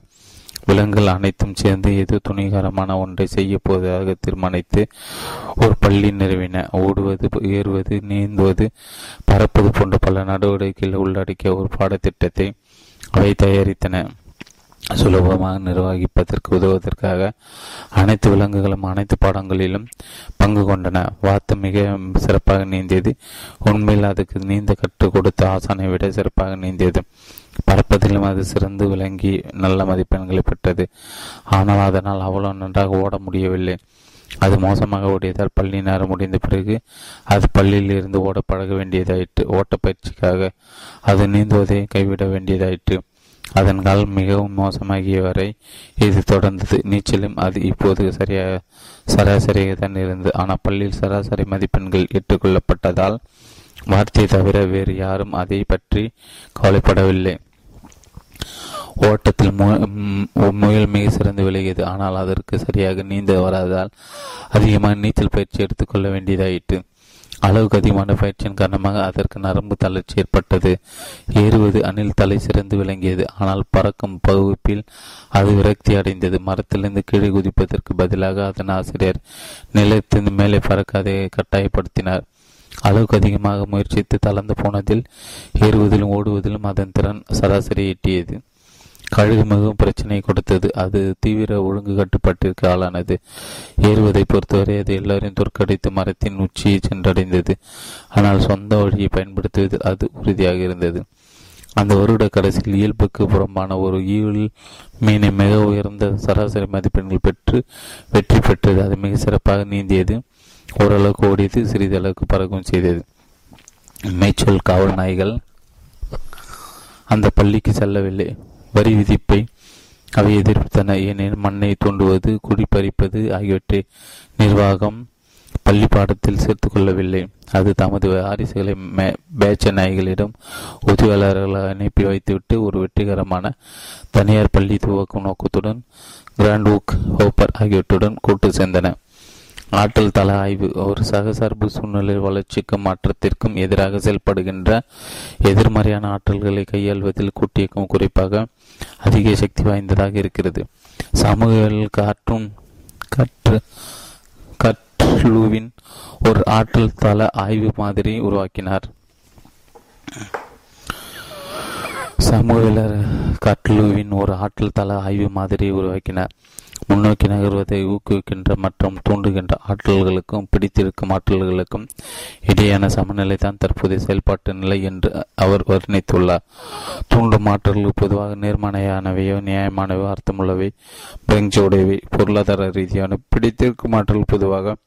விலங்குகள் அனைத்தும் சேர்ந்து ஏதோ துணிகரமான ஒன்றை செய்ய போவதாக தீர்மானித்து ஒரு பள்ளி நிறுவின. ஓடுவது, ஏறுவது, நீந்துவது, பறப்பது போன்ற பல நடவடிக்கைகளை உள்ளடக்கிய ஒரு பாடத்திட்டத்தை அவை தயாரித்தன. சுலபமாக நிர்வகிப்பதற்கு உதவுவதற்காக அனைத்து விலங்குகளும் அனைத்து பாடங்களிலும் பங்கு கொண்டன. வாத்து மிக சிறப்பாக நீந்தியது. உண்மையில் அதுக்கு நீந்த கற்றுக் கொடுத்த ஆசானை விட சிறப்பாக நீந்தியது. பறப்பதிலும் அது சிறந்து விளங்கி நல்ல மதிப்பெண்களை பெற்றது. ஆனால் அதனால் அவ்வளவு நன்றாக ஓட முடியவில்லை. அது மோசமாக ஓடியதால் பள்ளி நேரம் முடிந்த பிறகு அது பள்ளியில் இருந்து ஓட பழக வேண்டியதாயிற்று. ஓட்டப்பயிற்சிக்காக அது நீந்துவதை கைவிட வேண்டியதாயிற்று. அதன் கால் மிகவும் மோசமாகிய வரை இது தொடர்ந்தது. நீச்சலும் அது இப்போது சரியா சராசரியாக தான் இருந்தது. ஆனால் பள்ளியில் சராசரி மதிப்பெண்கள் ஏற்றுக்கொள்ளப்பட்டதால் வார்த்தையை தவிர வேறு யாரும் அதை பற்றி கவலைப்படவில்லை. ஓட்டத்தில் முயல் மிக சிறந்து விலகியது. ஆனால் அதற்கு சரியாக நீந்த வராதால் அதிகமாக நீச்சல் பயிற்சி எடுத்துக்கொள்ள வேண்டியதாயிற்று. அளவுக்கு அதிகமான பயிற்சியின் காரணமாக அதற்கு நரம்பு தளர்ச்சி ஏற்பட்டது. ஏறுவது அணில் தலை சிறந்து விளங்கியது. ஆனால் பறக்கும் பகுப்பில் அது விரக்தி அடைந்தது. மரத்திலிருந்து கீழே குதிப்பதற்கு பதிலாக அதன் ஆசிரியர் நிலத்திலிருந்து மேலே பறக்க அதை கட்டாயப்படுத்தினார். அளவுக்கு அதிகமாக முயற்சித்து தளர்ந்து போனதில் ஏறுவதிலும் ஓடுவதிலும் அதன் திறன் சராசரி எட்டியது. கழுகு மிகவும் பிரச்சனை கொடுத்தது. அது தீவிர ஒழுங்கு கட்டுப்பாட்டிற்கு ஆளானது. ஏறுவதை பொறுத்தவரை அது எல்லாரையும் தோற்கடித்து மரத்தின் உச்சியை சென்றடைந்தது. ஆனால் சொந்த வழியை பயன்படுத்துவது அது உறுதியாக இருந்தது. அந்த வருட கடைசியில் இயல்புக்கு புறம்பான ஒரு ஈழ் மீனை மிக உயர்ந்த சராசரி மதிப்பெண்கள் பெற்று வெற்றி பெற்றது. அது மிக சிறப்பாக நீந்தியது, ஓரளவுக்கு ஓடியது, சிறிதளவுக்கு பறக்கும் செய்தது. மேய்ச்சல் காவல் நாய்கள் அந்த பள்ளிக்கு செல்லவில்லை. வரி விதிப்பை அவை எதிர்த்தன. ஏனெனில் மண்ணை தோண்டுவது, குடிப்பறிப்பது ஆகியவற்றை நிர்வாகம் பள்ளி பாடத்தில் சேர்த்து கொள்ளவில்லை. அது தமது வாரிசுகளை மே பேட்ச நாய்களிடம் உதவியாளர்களை அனுப்பி வைத்துவிட்டு ஒரு வெற்றிகரமான தனியார் பள்ளி துவக்கும் நோக்கத்துடன் கிராண்ட் ஊக் ஹோப்பர் ஆகியவற்றுடன் கூட்டு சேர்ந்தன. ஆற்றல் தள ஆய்வு ஒரு சகசார்பு சூழ்நிலை வளர்ச்சிக்கும் மாற்றத்திற்கும் எதிராக செயல்படுகின்ற எதிர்மறையான ஆற்றல்களை கையாள்வதில் கூட்டியக்கம் குறிப்பாக அதிக சக்தி வாய்ந்ததாக இருக்கிறது. சமூக காற்றும் கற்று கற்றுவின் ஒரு ஆற்றல் தள ஆய்வு மாதிரி உருவாக்கினார். சமூகவியலர் கட்லுவின் ஒரு ஆற்றல் தள ஆய்வு மாதிரியை உருவாக்கினார். முன்னோக்கி நகர்வதை ஊக்குவிக்கின்ற மற்றும் தூண்டுகின்ற ஆற்றல்களுக்கும் பிடித்திருக்கும் ஆற்றல்களுக்கும் இடையான சமநிலை தான் தற்போதைய செயல்பாட்டு நிலை என்று அவர் வர்ணித்துள்ளார். தூண்டும் ஆற்றல்கள் பொதுவாக நேர்மறையானவையோ நியாயமானவையோ அர்த்தமுள்ளவை பிரஞ்சோடையவை. பொருளாதார ரீதியான பிடித்திருக்கும் ஆற்றல் பொதுவாக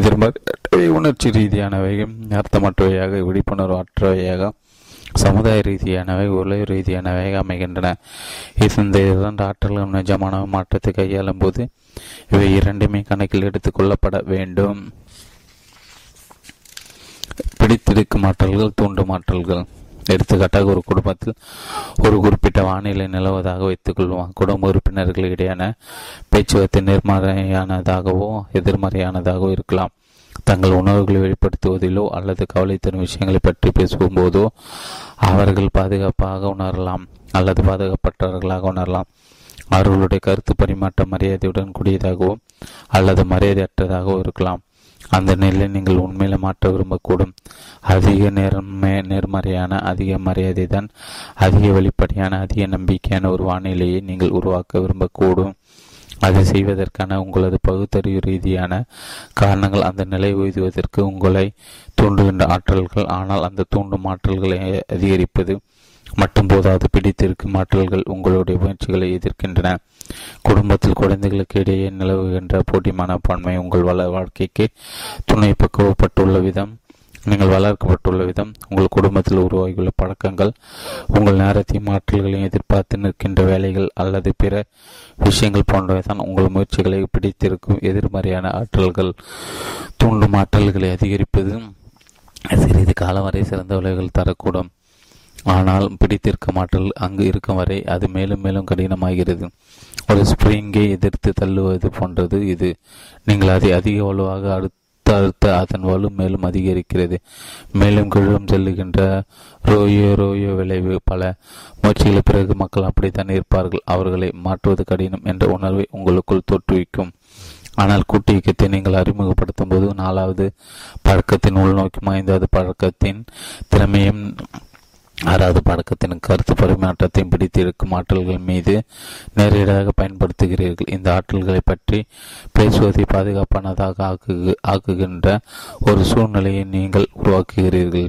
எதிர்மறை உணர்ச்சி ரீதியானவையும் அர்த்தமற்றவையாக விழிப்புணர்வு அற்றவையாக சமுதாய ரீதியானவை உலக ரீதியானவை அமைகின்றன. இந்த இரண்டு ஆற்றல்கள் நிஜமான மாற்றத்தை கையாளும் போது இவை இரண்டுமே கணக்கில் எடுத்துக் கொள்ளப்பட வேண்டும். பிடித்திருக்கும் ஆற்றல்கள், தூண்டும் ஆற்றல்கள். எடுத்துக்காட்டாக ஒரு குடும்பத்தில் ஒரு குறிப்பிட்ட வானிலை நிலவுவதாக வைத்துக் கொள்வோம். குடும்ப உறுப்பினர்களிடையான பேச்சுவார்த்தை நேர்மறையானதாகவோ எதிர்மறையானதாகவோ இருக்கலாம். தங்கள் உணர்வுகளை வெளிப்படுத்துவதிலோ அல்லது கவலை தரும் விஷயங்களை பற்றி பேசும்போதோ அவர்கள் பாதுகாப்பாக உணரலாம் அல்லது பாதுகாப்பற்றவர்களாக உணரலாம். அவர்களுடைய கருத்து பரிமாற்றம் மரியாதையுடன் கூடியதாகவோ அல்லது மரியாதையற்றதாகவோ இருக்கலாம். அந்த நிலையை நீங்கள் உண்மையில மாற்ற விரும்பக்கூடும். அதிக நேர்மை நேர்மறையான அதிக மரியாதை தான் அதிக வெளிப்படையான அதிக நம்பிக்கையான ஒரு வானிலையை நீங்கள் உருவாக்க விரும்பக்கூடும். அதை செய்வதற்கான உங்களது பகுத்தறிவு ரீதியான காரணங்கள் அந்த நிலை உயர்த்துவதற்கு உங்களை தூண்டுகின்ற ஆற்றல்கள். ஆனால் அந்த தூண்டும் ஆற்றல்களை அதிகரிப்பது மட்டும் போதாது, பிடித்திருக்கும் ஆற்றல்கள் உங்களுடைய முயற்சிகளை எதிர்க்கின்றன. குடும்பத்தில் குழந்தைகளுக்கு இடையே நிலவுகின்ற போட்டி மனப்பான்மை உங்கள் வள வாழ்க்கைக்கு துணை பக்குவப்பட்டுள்ள விதம், நீங்கள் வளர்க்கப்பட்டுள்ள விதம், உங்கள் குடும்பத்தில் உருவாகியுள்ள பழக்கங்கள், உங்கள் நேரத்தையும் ஆற்றல்களையும் எதிர்பார்த்து நிற்கின்ற வேலைகள் அல்லது பிற விஷயங்கள் போன்றவைதான் உங்கள் முயற்சிகளை பிடித்திருக்கும் எதிர்மறையான ஆற்றல்கள். தூண்டும் ஆற்றல்களை அதிகரிப்பது சிறிது காலம் வரை சிறந்த விளைவுகள் தரக்கூடும். ஆனால் பிடித்திருக்கும் ஆற்றல் அங்கு இருக்கும் வரை அது மேலும் மேலும் கடினமாகிறது. ஒரு ஸ்ப்ரிங்கை எதிர்த்து தள்ளுவது போன்றது இது. நீங்கள் அதை அதிக வலுவாக அடுத்த அடுத்த அதன் வலு மேலும் அதிகரிக்கிறது, மேலும் கீழும் செல்லுகின்ற ரோயோ ரோயோ விளைவு. பல முயற்சிகளை பிறகு மக்கள் அப்படித்தான் இருப்பார்கள். அவர்களை மாற்றுவது கடினம் என்ற உணர்வை உங்களுக்குள் தோற்றுவிக்கும். ஆனால் கூட்டு இயக்கத்தை நீங்கள் அறிமுகப்படுத்தும் போது நாலாவது பழக்கத்தின் உள்நோக்கும், ஐந்தாவது பழக்கத்தின் திறமையும், ஆறாவது பழக்கத்தின் கருத்து பரிமாற்றத்தையும் பிடித்திருக்கும் ஆற்றல்கள் மீது நேரடியாக பயன்படுத்துகிறீர்கள். இந்த ஆற்றல்களை பற்றி பேசுவதை பாதுகாப்பானதாக ஆக்கு ஆக்குகின்ற ஒரு சூழ்நிலையை நீங்கள் உருவாக்குகிறீர்கள்.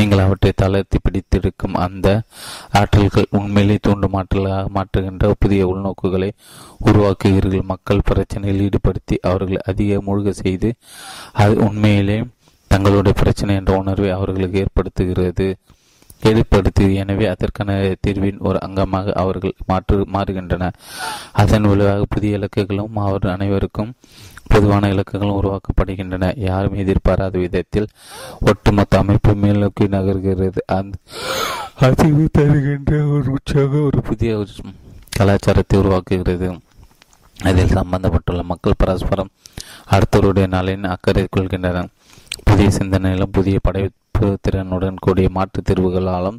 நீங்கள் அவற்றை தளர்த்தி பிடித்திருக்கும் அந்த ஆற்றல்கள் உண்மையிலே தூண்டும் ஆற்றலாக மாற்றுகின்ற புதிய உள்நோக்குகளை உருவாக்குகிறீர்கள். மக்கள் பிரச்சனையில் ஈடுபடுத்தி அவர்களை அதிக மூழ்க செய்து அது உண்மையிலே தங்களுடைய பிரச்சனை என்ற உணர்வை அவர்களுக்கு ஏற்படுத்துகிறது ஏற்படுத்து எனவே அதற்கான தீர்வின் ஒரு அங்கமாக அவர்கள் மாற்று மாறுகின்றனர். அதன் விளைவாக புதிய இலக்குகளும் அவர் அனைவருக்கும் பொதுவான இலக்குகளும் உருவாக்கப்படுகின்றன. யாரும் எதிர்பாராத விதத்தில் ஒட்டுமொத்த அமைப்பு மேல்நோக்கி நகர்கிறது. அதிர்வு தருகின்ற ஒரு உற்சாக ஒரு புதிய கலாச்சாரத்தை உருவாக்குகிறது. அதில் சம்பந்தப்பட்டுள்ள மக்கள் பரஸ்பரம் அடுத்தவருடைய நலனின் அக்கறை கொள்கின்றனர். புதிய சிந்தனையிலும் புதிய படை திறனுடன் கூடிய மாற்றுத் தீர்வுகளாலும்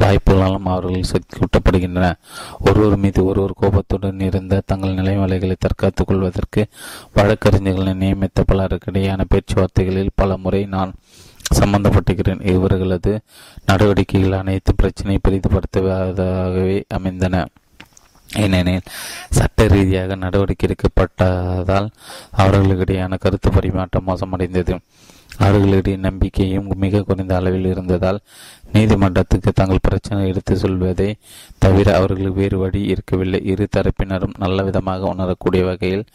வாய்ப்புகளாலும் அவர்கள் சூட்டப்படுகின்றன. ஒருவர் மீது ஒருவர் கோபத்துடன் இருந்த தங்கள் நிலைமைகளை தற்காத்துக் கொள்வதற்கு வழக்கறிஞர்களை நியமித்த பலருக்கிடையான பேச்சுவார்த்தைகளில் பல முறை நான் சம்பந்தப்பட்டிருக்கிறேன். இவர்களது நடவடிக்கைகள் அனைத்து பிரச்சினையை பெரிதுபடுத்துவதாகவே அமைந்தன. ஏனெனில் சட்ட ரீதியாக நடவடிக்கை எடுக்கப்பட்டதால் அவர்களுக்கிடையான கருத்து பரிமாற்றம் மோசமடைந்தது. அவர்களுடைய நம்பிக்கையும் மிக குறைந்த அளவில் இருந்ததால் நீதிமன்றத்துக்கு தங்கள் பிரச்சனை எடுத்து சொல்வதை தவிர அவர்களுக்கு வேறு வழி இருக்கவில்லை. இரு தரப்பினரும் நல்ல விதமாக உணரக்கூடிய வகையில்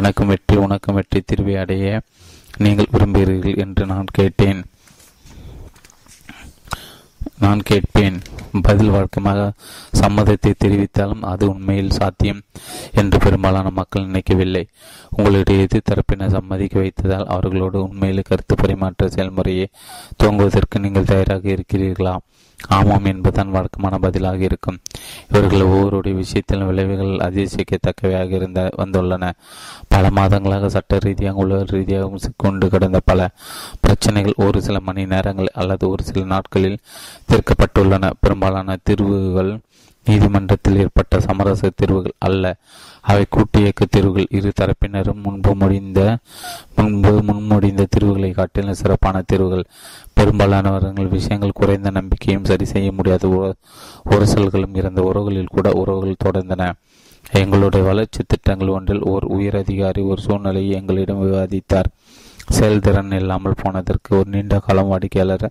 எனக்கும் வெற்றி உனக்கும் வெற்றி தீர்வை அடைய நீங்கள் விரும்புகிறீர்கள் என்று நான் கேட்டேன் நான் கேட்பேன். பதில் வழக்கமாக சம்மதத்தை தெரிவித்தாலும் அது உண்மையில் சாத்தியம் என்று பெரும்பாலான மக்கள் நினைக்கவில்லை. உங்களுடைய எதிர்த்தரப்பினர் சம்மதிக்க வைத்ததால் அவர்களோடு உண்மையில் கருத்து பரிமாற்ற செயல்முறையை துவங்குவதற்கு நீங்கள் தயாராக இருக்கிறீர்களா? ஆமாம் என்பதுதான் வழக்கமான பதிலாக இருக்கும். இவர்கள் ஒவ்வொருடைய விஷயத்திலும் விளைவுகள் அதிசயிக்கத்தக்கவையாக இருந்த வந்துள்ளன. பல மாதங்களாக சட்ட ரீதியாக உலக ரீதியாகவும் கொண்டு கடந்த பல பிரச்சனைகள் ஒரு சில மணி நேரங்கள் அல்லது ஒரு சில நாட்களில் தீர்க்கப்பட்டுள்ளன. பெரும்பாலான தீர்வுகள் நீதிமன்றத்தில் ஏற்பட்ட சமரச தீர்வுகள் அல்ல. அவை கூட்டு இயக்க தீர்வுகள். இரு தரப்பினரும் முன்பு முடிந்த முன்பு முன்மொழிந்த தீர்வுகளை காட்டிலும் சிறப்பான தீர்வுகள். பெரும்பாலானவர்கள் விஷயங்கள் குறைந்த நம்பிக்கையும் சரி செய்ய முடியாத உரசல்களும் இருந்த உறவுகளில் கூட உறவுகள் தொடர்ந்தன. எங்களுடைய வளர்ச்சி திட்டங்கள் ஒன்றில் ஓர் உயர் அதிகாரி ஒரு சூழ்நிலையை எங்களிடம் விவாதித்தார். செயல்திறன் இல்லாமல் போனதற்கு ஒரு நீண்ட காலம் வாடிக்கையாளர்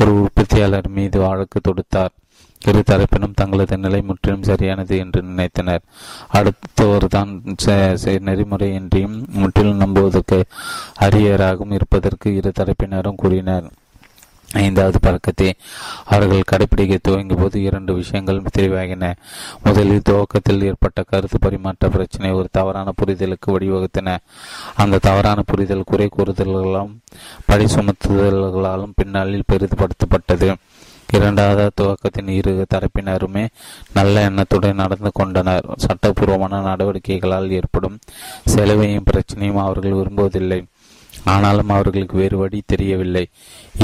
ஒரு உற்பத்தியாளர் மீது வழக்கு தொடுத்தார். இரு தரப்பினும் தங்களது நிலை முற்றிலும் சரியானது என்று நினைத்தனர். அடுத்தவர்தான் நெறிமுறையின்றியும் முற்றிலும் நம்புவதற்கு அரியராகவும் இருப்பதற்கு இரு தரப்பினரும் கூறினர். ஐந்தாவது பழக்கத்தை அவர்கள் கடைபிடிக்க துவங்கிய போது இரண்டு விஷயங்கள் தெளிவாகின. முதலில் துவக்கத்தில் ஏற்பட்ட கருத்து பரிமாற்ற பிரச்சினை ஒரு தவறான புரிதலுக்கு வழிவகுத்தன. அந்த தவறான புரிதல் குறை கூறுதல்களாலும் பழி சுமத்துதல்களாலும் பின்னாளில் பெரிதுபடுத்தப்பட்டது. இரண்டாவது துவக்கத்தின் இரு தரப்பினருமே நல்ல எண்ணத்துடன் நடந்து கொண்டனர். சட்டப்பூர்வமான நடவடிக்கைகளால் ஏற்படும் செலவையும் பிரச்சனையும் அவர்கள் விரும்புவதில்லை. ஆனாலும் அவர்களுக்கு வேறு வழி தெரியவில்லை.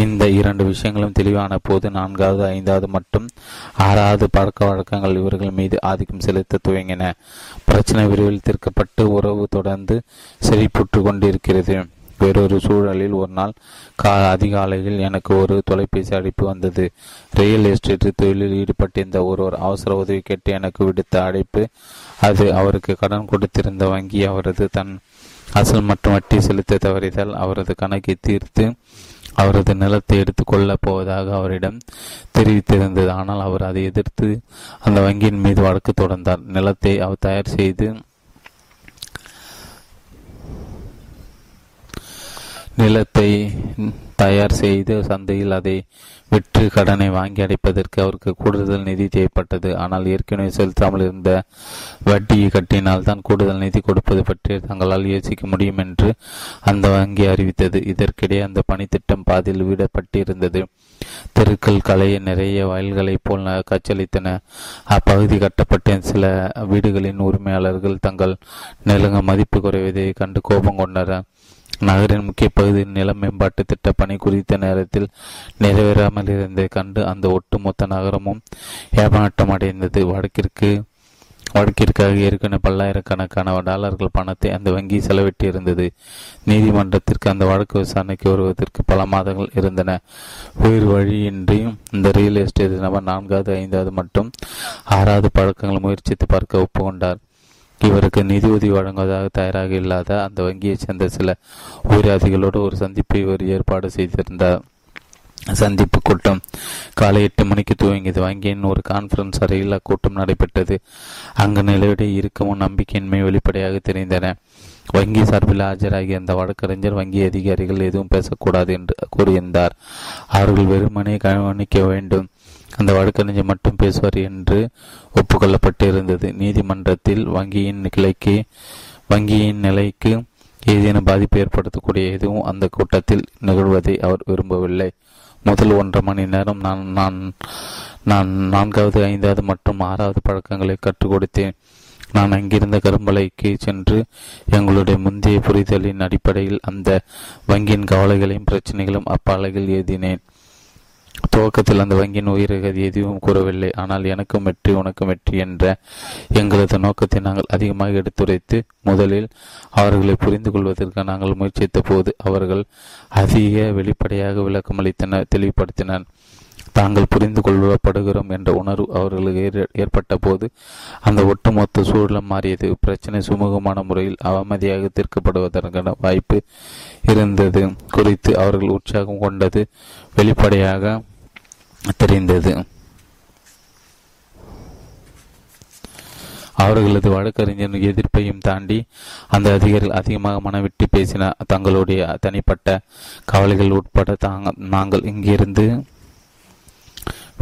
இந்த இரண்டு விஷயங்களும் தெளிவான போது நான்காவது ஐந்தாவது மற்றும் ஆறாவது பழக்க வழக்கங்கள் இவர்கள் மீது ஆதிக்கம் செலுத்த துவங்கின. பிரச்சனை விரைவில் தீர்க்கப்பட்டு உறவு தொடர்ந்து செழிப்புற்று கொண்டிருக்கிறது. வேறொரு சூழலில் ஒரு நாள் கா அதிகாலையில் எனக்கு ஒரு தொலைபேசி அழைப்பு வந்தது. ரியல் எஸ்டேட் தொழிலில் ஈடுபட்டிருந்த ஒருவர் அவசர உதவி கேட்டு எனக்கு விடுத்த அழைப்பு. அது அவருக்கு கடன் கொடுத்திருந்த வங்கி அவரது தன் அசல் மற்றும் வட்டி செலுத்த தவறிதால் அவரது கணக்கை தீர்த்து அவரது நிலத்தை எடுத்துக்கொள்ளப் போவதாக அவரிடம் தெரிவித்திருந்தது. ஆனால் அவர் அதை எதிர்த்து அந்த வங்கியின் மீது வழக்கு தொடர்ந்தார். நிலத்தை அவர் தயார் செய்து நிலத்தை தயார் செய்து சந்தையில் அதை விற்று கடனை வாங்கி அடைப்பதற்கு அவருக்கு கூடுதல் நிதி தேவைப்பட்டது. ஆனால் ஏற்கனவே செலுத்தாமல் இருந்த வட்டியை கட்டினால்தான் கூடுதல் நிதி கொடுப்பது பற்றி தங்களால் யோசிக்க முடியும் என்று அந்த வங்கி அறிவித்தது. இதற்கிடையே அந்த பணித்திட்டம் பாதியில் விடப்பட்டிருந்தது. தெருக்கள் களைய நிறைய வயல்களைப் போல் காட்சியளித்தன. அப்பகுதி கட்டப்பட்ட சில வீடுகளின் உரிமையாளர்கள் தங்கள் நிலங்க மதிப்பு குறைவதை கண்டு கோபம் கொண்டனர். நகரின் முக்கிய பகுதியில் நில மேம்பாட்டு திட்ட பணி குறித்த நேரத்தில் நிறைவேறாமல் இருந்ததை கண்டு அந்த ஒட்டுமொத்த நகரமும் ஏமாற்றம் அடைந்தது. வடக்கிற்கு வடக்கிற்காக ஏற்கனவே பல்லாயிரக்கணக்கான டாலர்கள் பணத்தை அந்த வங்கி செலவிட்டு இருந்தது. நீதிமன்றத்திற்கு அந்த வழக்கு விசாரணைக்கு வருவதற்கு பல மாதங்கள் இருந்தன. வேறு வழியின்றி இந்த ரியல் எஸ்டேட் நபர் நான்காவது ஐந்தாவது மற்றும் ஆறாவது பழக்கங்கள் முயற்சித்து பார்க்க ஒப்புக்கொண்டார். இவருக்கு நிதி உதவி வழங்குவதாக தயாராக இல்லாத அந்த வங்கியைச் சேர்ந்த சில உயிராதிகளோடு ஒரு சந்திப்பை இவர் ஏற்பாடு செய்திருந்தார். சந்திப்பு கூட்டம் காலை எட்டு மணிக்கு துவங்கியது. வங்கியின் ஒரு கான்ஃபரன்ஸ் அறையில் அக்கூட்டம் நடைபெற்றது. அங்கு நிலவிட இருக்கவும் நம்பிக்கையின்மை வெளிப்படையாக தெரிந்தன. வங்கி சார்பில் ஆஜராகிய அந்த வழக்கறிஞர் வங்கி அதிகாரிகள் எதுவும் பேசக்கூடாது என்று கூறியிருந்தார். அவர்கள் வெறுமனே கவனிக்க வேண்டும், அந்த வழக்கறிஞர் மட்டும் பேசுவார் என்று ஒப்புக்கொள்ளப்பட்டிருந்தது. நீதிமன்றத்தில் வங்கியின் கிளைக்கு வங்கியின் நிலைக்கு ஏதேனும் பாதிப்பு ஏற்படுத்தக்கூடிய எதுவும் அந்த கூட்டத்தில் நிகழ்வதை அவர் விரும்பவில்லை. முதல் ஒன்றரை மணி நேரம் நான் நான் நான் நான்காவது ஐந்தாவது மற்றும் ஆறாவது பழக்கங்களை கற்றுக் கொடுத்தேன். நான் அங்கிருந்த கரும்பலைக்கு சென்று எங்களுடைய முந்தைய புரிதலின் அடிப்படையில் அந்த வங்கியின் கவலைகளையும் பிரச்சனைகளும் அப்பலையில் எழுதினேன். துவக்கத்தில் அந்த வங்கியின் உயிரகதி எதுவும் கூறவில்லை. ஆனால் எனக்கும் வெற்றி உனக்கும் வெற்றி என்ற எங்களது நோக்கத்தை நாங்கள் அதிகமாக எடுத்துரைத்து முதலில் அவர்களை புரிந்து கொள்வதற்கு நாங்கள் முயற்சித்த போது அவர்கள் அதிக வெளிப்படையாக விளக்கமளித்தனர், தெளிவுபடுத்தினர். தாங்கள் புரிந்து கொள்ளப்படுகிறோம் என்ற உணர்வு அவர்களுக்கு ஏற்பட்ட போது அந்த ஒட்டுமொத்த சூழலும் மாறியது. பிரச்சனை சுமூகமான முறையில் அவமதியாக தீர்க்கப்படுவதற்கான வாய்ப்பு இருந்தது குறித்து அவர்கள் உற்சாகம் கொண்டது வெளிப்படையாக தெரிந்தது. அவர்களது வழக்கறிஞர் எதிர்ப்பையும் தாண்டி அந்த அதிகாரிகள் அதிகமாக மனவிட்டு பேசின. தங்களுடைய தனிப்பட்ட கவலைகள் உட்பட தாங்கள் நாங்கள் இங்கிருந்து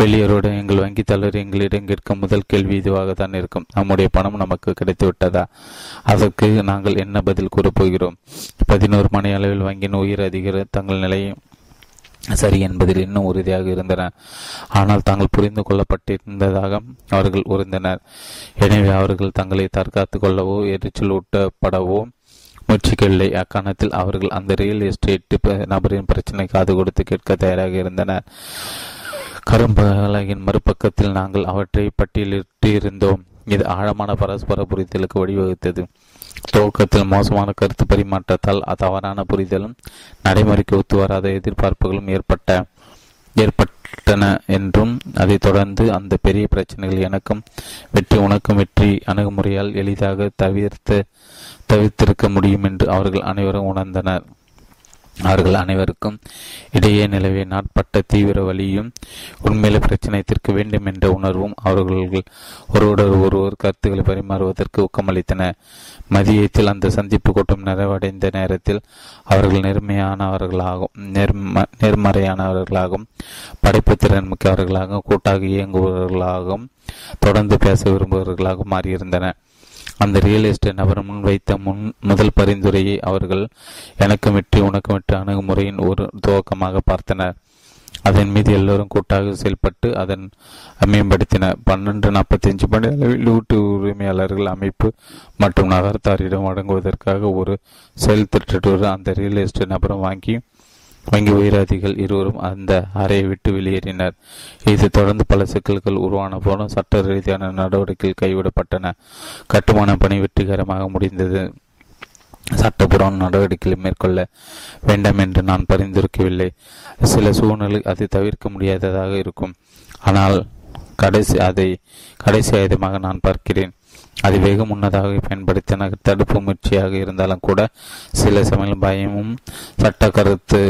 வெளியரோடு எங்கள் வங்கி தலைவர் எங்களிடம் கேட்கும் முதல் கேள்வி இதுவாகத்தான் இருக்கும். நம்முடைய பணம் நமக்கு கிடைத்துவிட்டதா? அதற்கு நாங்கள் என்ன பதில் கூறப்போகிறோம்? பதினோரு மணி அளவில் வங்கியின் உயர் அதிகாரிகள் தங்கள் நிலையை சரி என்பதில் இன்னும் உறுதியாக இருந்தனர். ஆனால் தாங்கள் புரிந்து கொள்ளப்பட்டிருந்ததாக அவர்கள் உறுந்தனர். எனவே அவர்கள் தங்களை தற்காத்து கொள்ளவோ எரிச்சல் ஊட்டப்படவோ முயற்சிக்கவில்லை. அக்காரணத்தில் அவர்கள் அந்த ரியல் எஸ்டேட் நபரின் பிரச்சனை காது கொடுத்து கேட்க தயாராக இருந்தனர். கரும்பலகின் மறுபக்கத்தில் நாங்கள் அவற்றை பட்டியலிட்டு இருந்தோம். இது ஆழமான பரஸ்பர புரிதலுக்கு வழிவகுத்தது. துவக்கத்தில் மோசமான கருத்து பரிமாற்றத்தால் தவறான புரிதலும் நடைமுறைக்கு ஒத்துவராத எதிர்பார்ப்புகளும் ஏற்பட்ட ஏற்பட்டன என்றும் அதைத் தொடர்ந்து அந்த பெரிய பிரச்சனைகள் எனக்கும் வெற்றி உனக்கும் வெற்றி அணுகுமுறையால் எளிதாக தவிர்த்து தவிர்த்திருக்க முடியும் என்று அவர்கள் அனைவரும் உணர்ந்தனர். அவர்கள் அனைவருக்கும் இடையே நிலவிய நாட்பட்ட தீவிர வழியும் உண்மையிலே பிரச்சனைத்திற்கு வேண்டும் என்ற உணர்வும் அவர்கள் ஒருவர் ஒருவர் கருத்துக்களை பரிமாறுவதற்கு ஊக்கமளித்தன. மதியத்தில் அந்த சந்திப்பு கூட்டம் நிறைவடைந்த நேரத்தில் அவர்கள் நேர்மையானவர்களாகவும் நேர்ம நேர்மறையானவர்களாகவும் படைப்பு திறன் மிக்கவர்களாகவும் கூட்டாக இயங்குபவர்களாகவும் தொடர்ந்து பேச விரும்புபவர்களாகவும் மாறியிருந்தன. அந்த ரியல் எஸ்டேட் நபர் முன்வைத்த முன் முதல் பரிந்துரையை அவர்கள் எனக்கு வெற்றி உனக்கு வெற்றி அணுகுமுறையின் ஒரு துவக்கமாக பார்த்தனர். அதன் மீது எல்லோரும் கூட்டாக செயல்பட்டு அதன் மேம்படுத்தினர். பன்னெண்டு நாற்பத்தி அஞ்சு மணி அளவில் வீட்டு உரிமையாளர்கள் அமைப்பு மற்றும் நகரத்தாரிடம் வழங்குவதற்காக ஒரு செயல் திட்டத்தோடு அந்த ரியல் எஸ்டேட் நபரும் வாங்கி வங்கி உயரதிகள் இருவரும் அந்த அறையை விட்டு வெளியேறினர். இதை தொடர்ந்து பல சிக்கல்கள் உருவான போதும் சட்ட ரீதியான நடவடிக்கைகள் கைவிடப்பட்டன. கட்டுமான பணி வெற்றிகரமாக முடிந்தது. சட்டப்பூர்வ நடவடிக்கைகளை மேற்கொள்ள வேண்டாம் என்று நான் பரிந்துரைக்கவில்லை. சில சூழ்நிலை அதை தவிர்க்க முடியாததாக இருக்கும். ஆனால் கடைசி அதை கடைசி ஆயுதமாக நான் பார்க்கிறேன். அது வெகு முன்னதாக பயன்படுத்தின தடுப்பு முயற்சியாக இருந்தாலும் கூட சில சமயம் பயமும் சட்ட கருத்து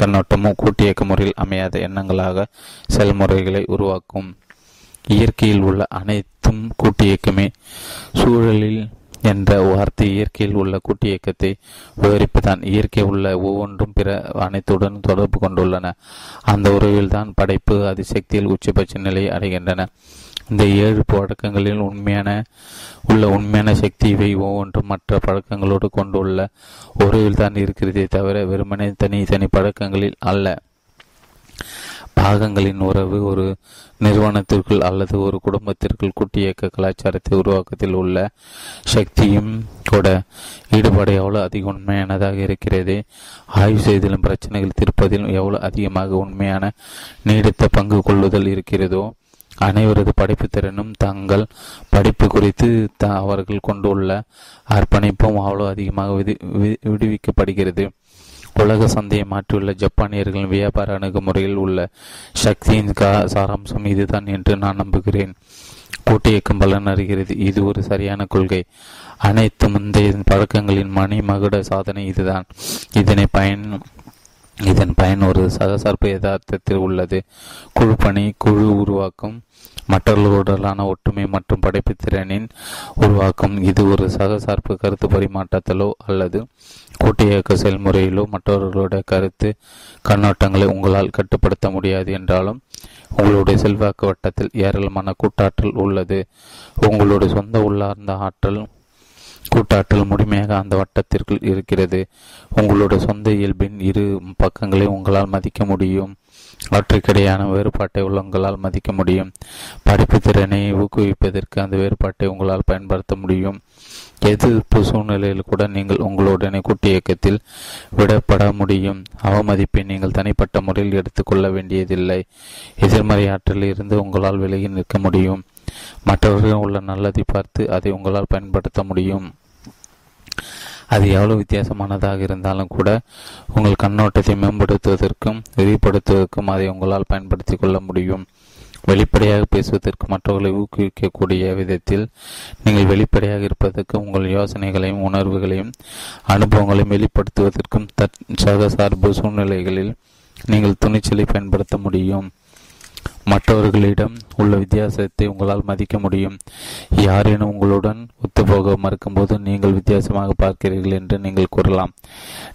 கண்ணோட்டமும் கூட்டியக்க முறையில் அமையாத எண்ணங்களாக செயல்முறைகளை உருவாக்கும். இயற்கையில் உள்ள அனைத்தும் கூட்டியக்கமே. சூழலில் என்ற வார்த்தை இயற்கையில் உள்ள கூட்டியக்கத்தை விவரிப்புதான். இயற்கை உள்ள ஒவ்வொன்றும் பிற அனைத்துடன் தொடர்பு கொண்டுள்ளன. அந்த உறவில்தான் படைப்பு அதிசக்தியில் உச்சபட்ச நிலையை அடைகின்றன. இந்த ஏழு பழக்கங்களில் உண்மையான உள்ள உண்மையான சக்தி இவை ஒவ்வொன்றும் மற்ற பழக்கங்களோடு கொண்டுள்ள உறவில்தான் இருக்கிறதே தவிர வெறுமனே தனித்தனி பழக்கங்களில் அல்ல. பாகங்களின் உறவு ஒரு நிறுவனத்திற்குள் அல்லது ஒரு குடும்பத்திற்குள் கூட்டியக்க கலாச்சாரத்தை உருவாக்கத்தில் உள்ள சக்தியும் கூட ஈடுபாடு எவ்வளோ அதிக உண்மையானதாக இருக்கிறது, ஆய்வு செய்தலும் பிரச்சனைகள் தீர்ப்பதிலும் எவ்வளோ அதிகமாக உண்மையான நீடித்த பங்கு கொள்ளுதல் இருக்கிறதோ, அனைவரது படிப்பு திறனும் தங்கள் படிப்பு குறித்து த அவர்கள் கொண்டுள்ள அர்ப்பணிப்பும் அவ்வளோ அதிகமாக விதி விடுவிக்கப்படுகிறது. உலக சந்தையை மாற்றியுள்ள ஜப்பானியர்களின் வியாபார அணுகுமுறையில் உள்ள சக்தியின் சாராம்சம் இதுதான் என்று நான் நம்புகிறேன். கூட்டியக்கம் பலன் அறிகிறது. இது ஒரு சரியான கொள்கை. அனைத்து முந்தைய பழக்கங்களின் மணி மகுட சாதனை இதுதான். இதனை பயன் இதன் பயன் ஒரு சகசார்பு யதார்த்தத்தில் உள்ளது. குழுப்பணி, குழு உருவாக்கும், மற்றவர்களுடனான ஒற்றுமை மற்றும் படைப்புத்திறனின் உருவாக்கம். இது ஒரு சகசார்பு கருத்து பரிமாற்றத்திலோ அல்லது கூட்டியக்க செயல்முறையிலோ மற்றவர்களுடைய கருத்து கண்ணோட்டங்களை உங்களால் கட்டுப்படுத்த முடியாது என்றாலும் உங்களுடைய செல்வாக்கு வட்டத்தில் ஏராளமான கூட்டாற்றல் உள்ளது. உங்களுடைய சொந்த உள்ளார்ந்த ஆற்றல் கூட்டாற்றல் முழுமையாக அந்த வட்டத்திற்குள் இருக்கிறது. உங்களுடைய சொந்த இயல்பின் இரு பக்கங்களை உங்களால் மதிக்க முடியும். அவற்றுக்கிடையான வேறுபாட்டை உங்களால் மதிக்க முடியும். படிப்பு திறனை ஊக்குவிப்பதற்கு அந்த வேறுபாட்டை உங்களால் பயன்படுத்த முடியும். எதிர்ப்பு சூழ்நிலையில் கூட நீங்கள் உங்களுடனே கூட்டியக்கத்தில் விடப்பட முடியும். அவமதிப்பை நீங்கள் தனிப்பட்ட முறையில் எடுத்துக்கொள்ள வேண்டியதில்லை. எதிர்மறை ஆற்றலில் இருந்து உங்களால் விலகி நிற்க முடியும். மற்றவர்கள் உள்ள நல்லதை பார்த்து அதை உங்களால் பயன்படுத்த முடியும். அது எவ்வளவு வித்தியாசமானதாக இருந்தாலும் கூட உங்கள் கண்ணோட்டத்தை மேம்படுத்துவதற்கும் விரிவுபடுத்துவதற்கும் அதை உங்களால் பயன்படுத்தி கொள்ள முடியும். வெளிப்படையாக பேசுவதற்கு மற்றவர்களை ஊக்குவிக்கக்கூடிய விதத்தில் நீங்கள் வெளிப்படையாக இருப்பதற்கு உங்கள் யோசனைகளையும் உணர்வுகளையும் அனுபவங்களையும் வெளிப்படுத்துவதற்கும் தற்சக சார்பு சூழ்நிலைகளில் நீங்கள் துணிச்சலை பயன்படுத்த முடியும். மற்றவர்களிடம் உள்ள வித்தியாசத்தை உங்களால் மதிக்க முடியும். யாரேனும் உங்களுடன் ஒத்துப்போக மறுக்கும்போது நீங்கள் வித்தியாசமாக பார்க்கிறீர்கள் என்று நீங்கள் கூறலாம்.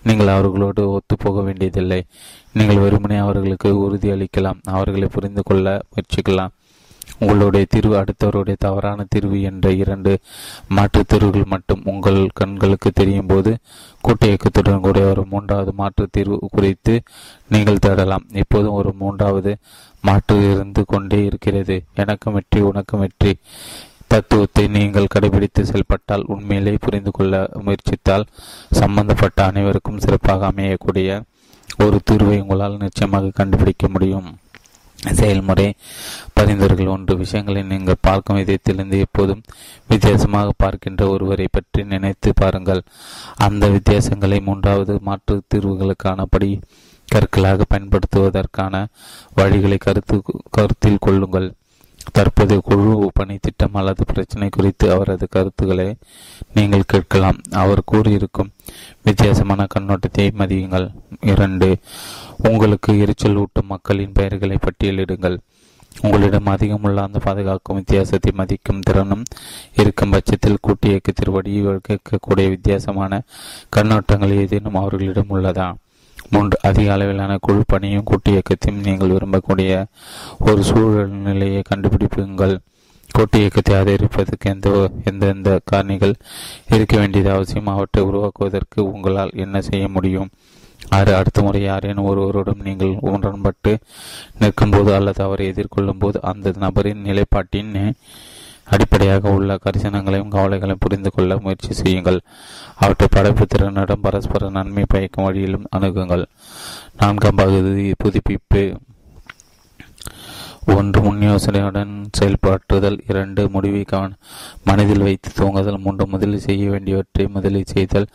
நீங்கள் அவர்களோடு ஒத்துப்போக வேண்டியதில்லை. நீங்கள் வெறுமனே அவர்களுக்கு உறுதி அளிக்கலாம். அவர்களை புரிந்து கொள்ள முயற்சிக்கலாம். உங்களுடைய தீர்வு அடுத்தவருடைய தவறான தீர்வு என்ற இரண்டு மாற்றுத் தீர்வுகள் மட்டும் உங்கள் கண்களுக்கு தெரியும் போது கூட்டியக்கத்துடன் கூடிய ஒரு மூன்றாவது மாற்றுத் தீர்வு குறித்து நீங்கள் தேடலாம். இப்போதும் ஒரு மூன்றாவது மாற்று இருந்து கொண்டே இருக்கிறது. எனக்கு வெற்றி, உனக்கு வெற்றி தத்துவத்தை நீங்கள் கடைபிடித்து செயல்பட்டால், உண்மையிலே புரிந்து கொள்ள முயற்சித்தால், சம்பந்தப்பட்ட அனைவருக்கும் சிறப்பாக அமையக்கூடிய ஒரு தீர்வை உங்களால் நிச்சயமாக கண்டுபிடிக்க முடியும். செயல்முறை பரிந்துரைகள் ஒன்று. விஷயங்களை நீங்கள் பார்க்கும் விதத்திலிருந்து எப்போதும் வித்தியாசமாக பார்க்கின்ற ஒருவரை பற்றி நினைத்து பாருங்கள். அந்த வித்தியாசங்களை மூன்றாவது மாற்று தீர்வுகளுக்கான படி கற்களாக பயன்படுத்துவதற்கான வழிகளை கருத்து கருத்தில் கொள்ளுங்கள். தற்போது குழு பணி திட்டம் அல்லது பிரச்சனை குறித்து அவரது கருத்துக்களை நீங்கள் கேட்கலாம். அவர் கூறியிருக்கும் வித்தியாசமான கண்ணோட்டத்தை மதியுங்கள். இரண்டு, உங்களுக்கு எரிச்சல் ஊட்டும் மக்களின் பெயர்களை பட்டியலிடுங்கள். உங்களிடம் அதிகமுள்ள அந்த பாதுகாக்கும் வித்தியாசத்தை மதிக்கும் திறனும் இருக்கும் பட்சத்தில் கூட்டியக்கு திருவடியை கேட்கக்கூடிய வித்தியாசமான கண்ணோட்டங்கள் ஏதேனும் அவர்களிடம் உள்ளதா? மூன்று, அதிக அளவிலான குழு பணியும் கூட்டியக்கத்தையும் நீங்கள் விரும்பக்கூடிய ஒரு சூழ்நிலையை கண்டுபிடிப்புங்கள். கூட்டியக்கத்தை ஆதரிப்பதற்கு எந்த எந்தெந்த காரணிகள் இருக்க வேண்டியது அவசியம், அவற்றை உருவாக்குவதற்கு உங்களால் என்ன செய்ய முடியும்? ஆறு, அடுத்த முறை யாரேனும் ஒருவரோடும் நீங்கள் உடன்பட்டு நிற்கும்போது அல்லது அவரை எதிர்கொள்ளும் போது அந்த நபரின் நிலைப்பாட்டின் அடிப்படையாக உள்ள கரிசனங்களையும் கவலைகளையும் புரிந்து கொள்ள முயற்சி செய்யுங்கள். அவற்றை படைப்பு திறனிடம் பரஸ்பர நன்மை பயக்கும் வழியிலும் அணுகுங்கள். நான்காம் பகுதி புதுப்பிப்பு. ஒன்று முன் யோசனையுடன் செயல்பாட்டுதல், இரண்டு முடிவை மனதில் வைத்து தூங்குதல், மூன்று முதலில் செய்ய வேண்டியவற்றை முதலில் செய்தல்,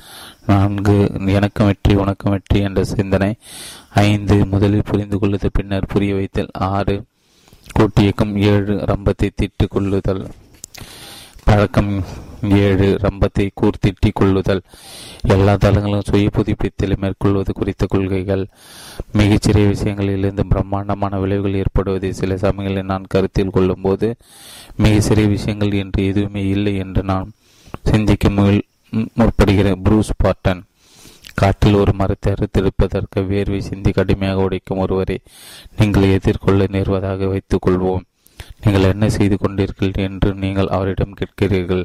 நான்கு எனக்கு வெற்றி உனக்கு வெற்றி என்ற சிந்தனை, ஐந்து முதலில் புரிந்து கொள்ளுது பின்னர் புரிய வைத்தல், ஆறு கூட்டியக்கம், ஏழு ரம்பத்தை திட்டு கொள்ளுதல் பழக்கம், ஏழு ரம்பத்தை கூர்த்திட்டி கொள்ளுதல். எல்லா தளங்களும் சுய புதுப்பித்தலை மேற்கொள்வது குறித்த கொள்கைகள். மிகச்சிறிய விஷயங்களிலிருந்து பிரம்மாண்டமான விளைவுகள் ஏற்படுவதை சில சமயங்களில் நான் கருத்தில் கொள்ளும் போது மிகச்சிறிய விஷயங்கள் என்று எதுவுமே இல்லை என்று நான் சிந்திக்க முற்படுகிற புரூஸ் பார்ட்டன். காட்டில் ஒரு மரத்தை அறுத்தெடுப்பதற்கு வேர்வை சிந்தி கடுமையாக உடைக்கும் ஒருவரை நீங்கள் எதிர்கொள்ள நேர்வதாக வைத்துக் கொள்வோம். நீங்கள் என்ன செய்து கொண்டீர்கள் என்று நீங்கள் அவரிடம் கேட்கிறீர்கள்.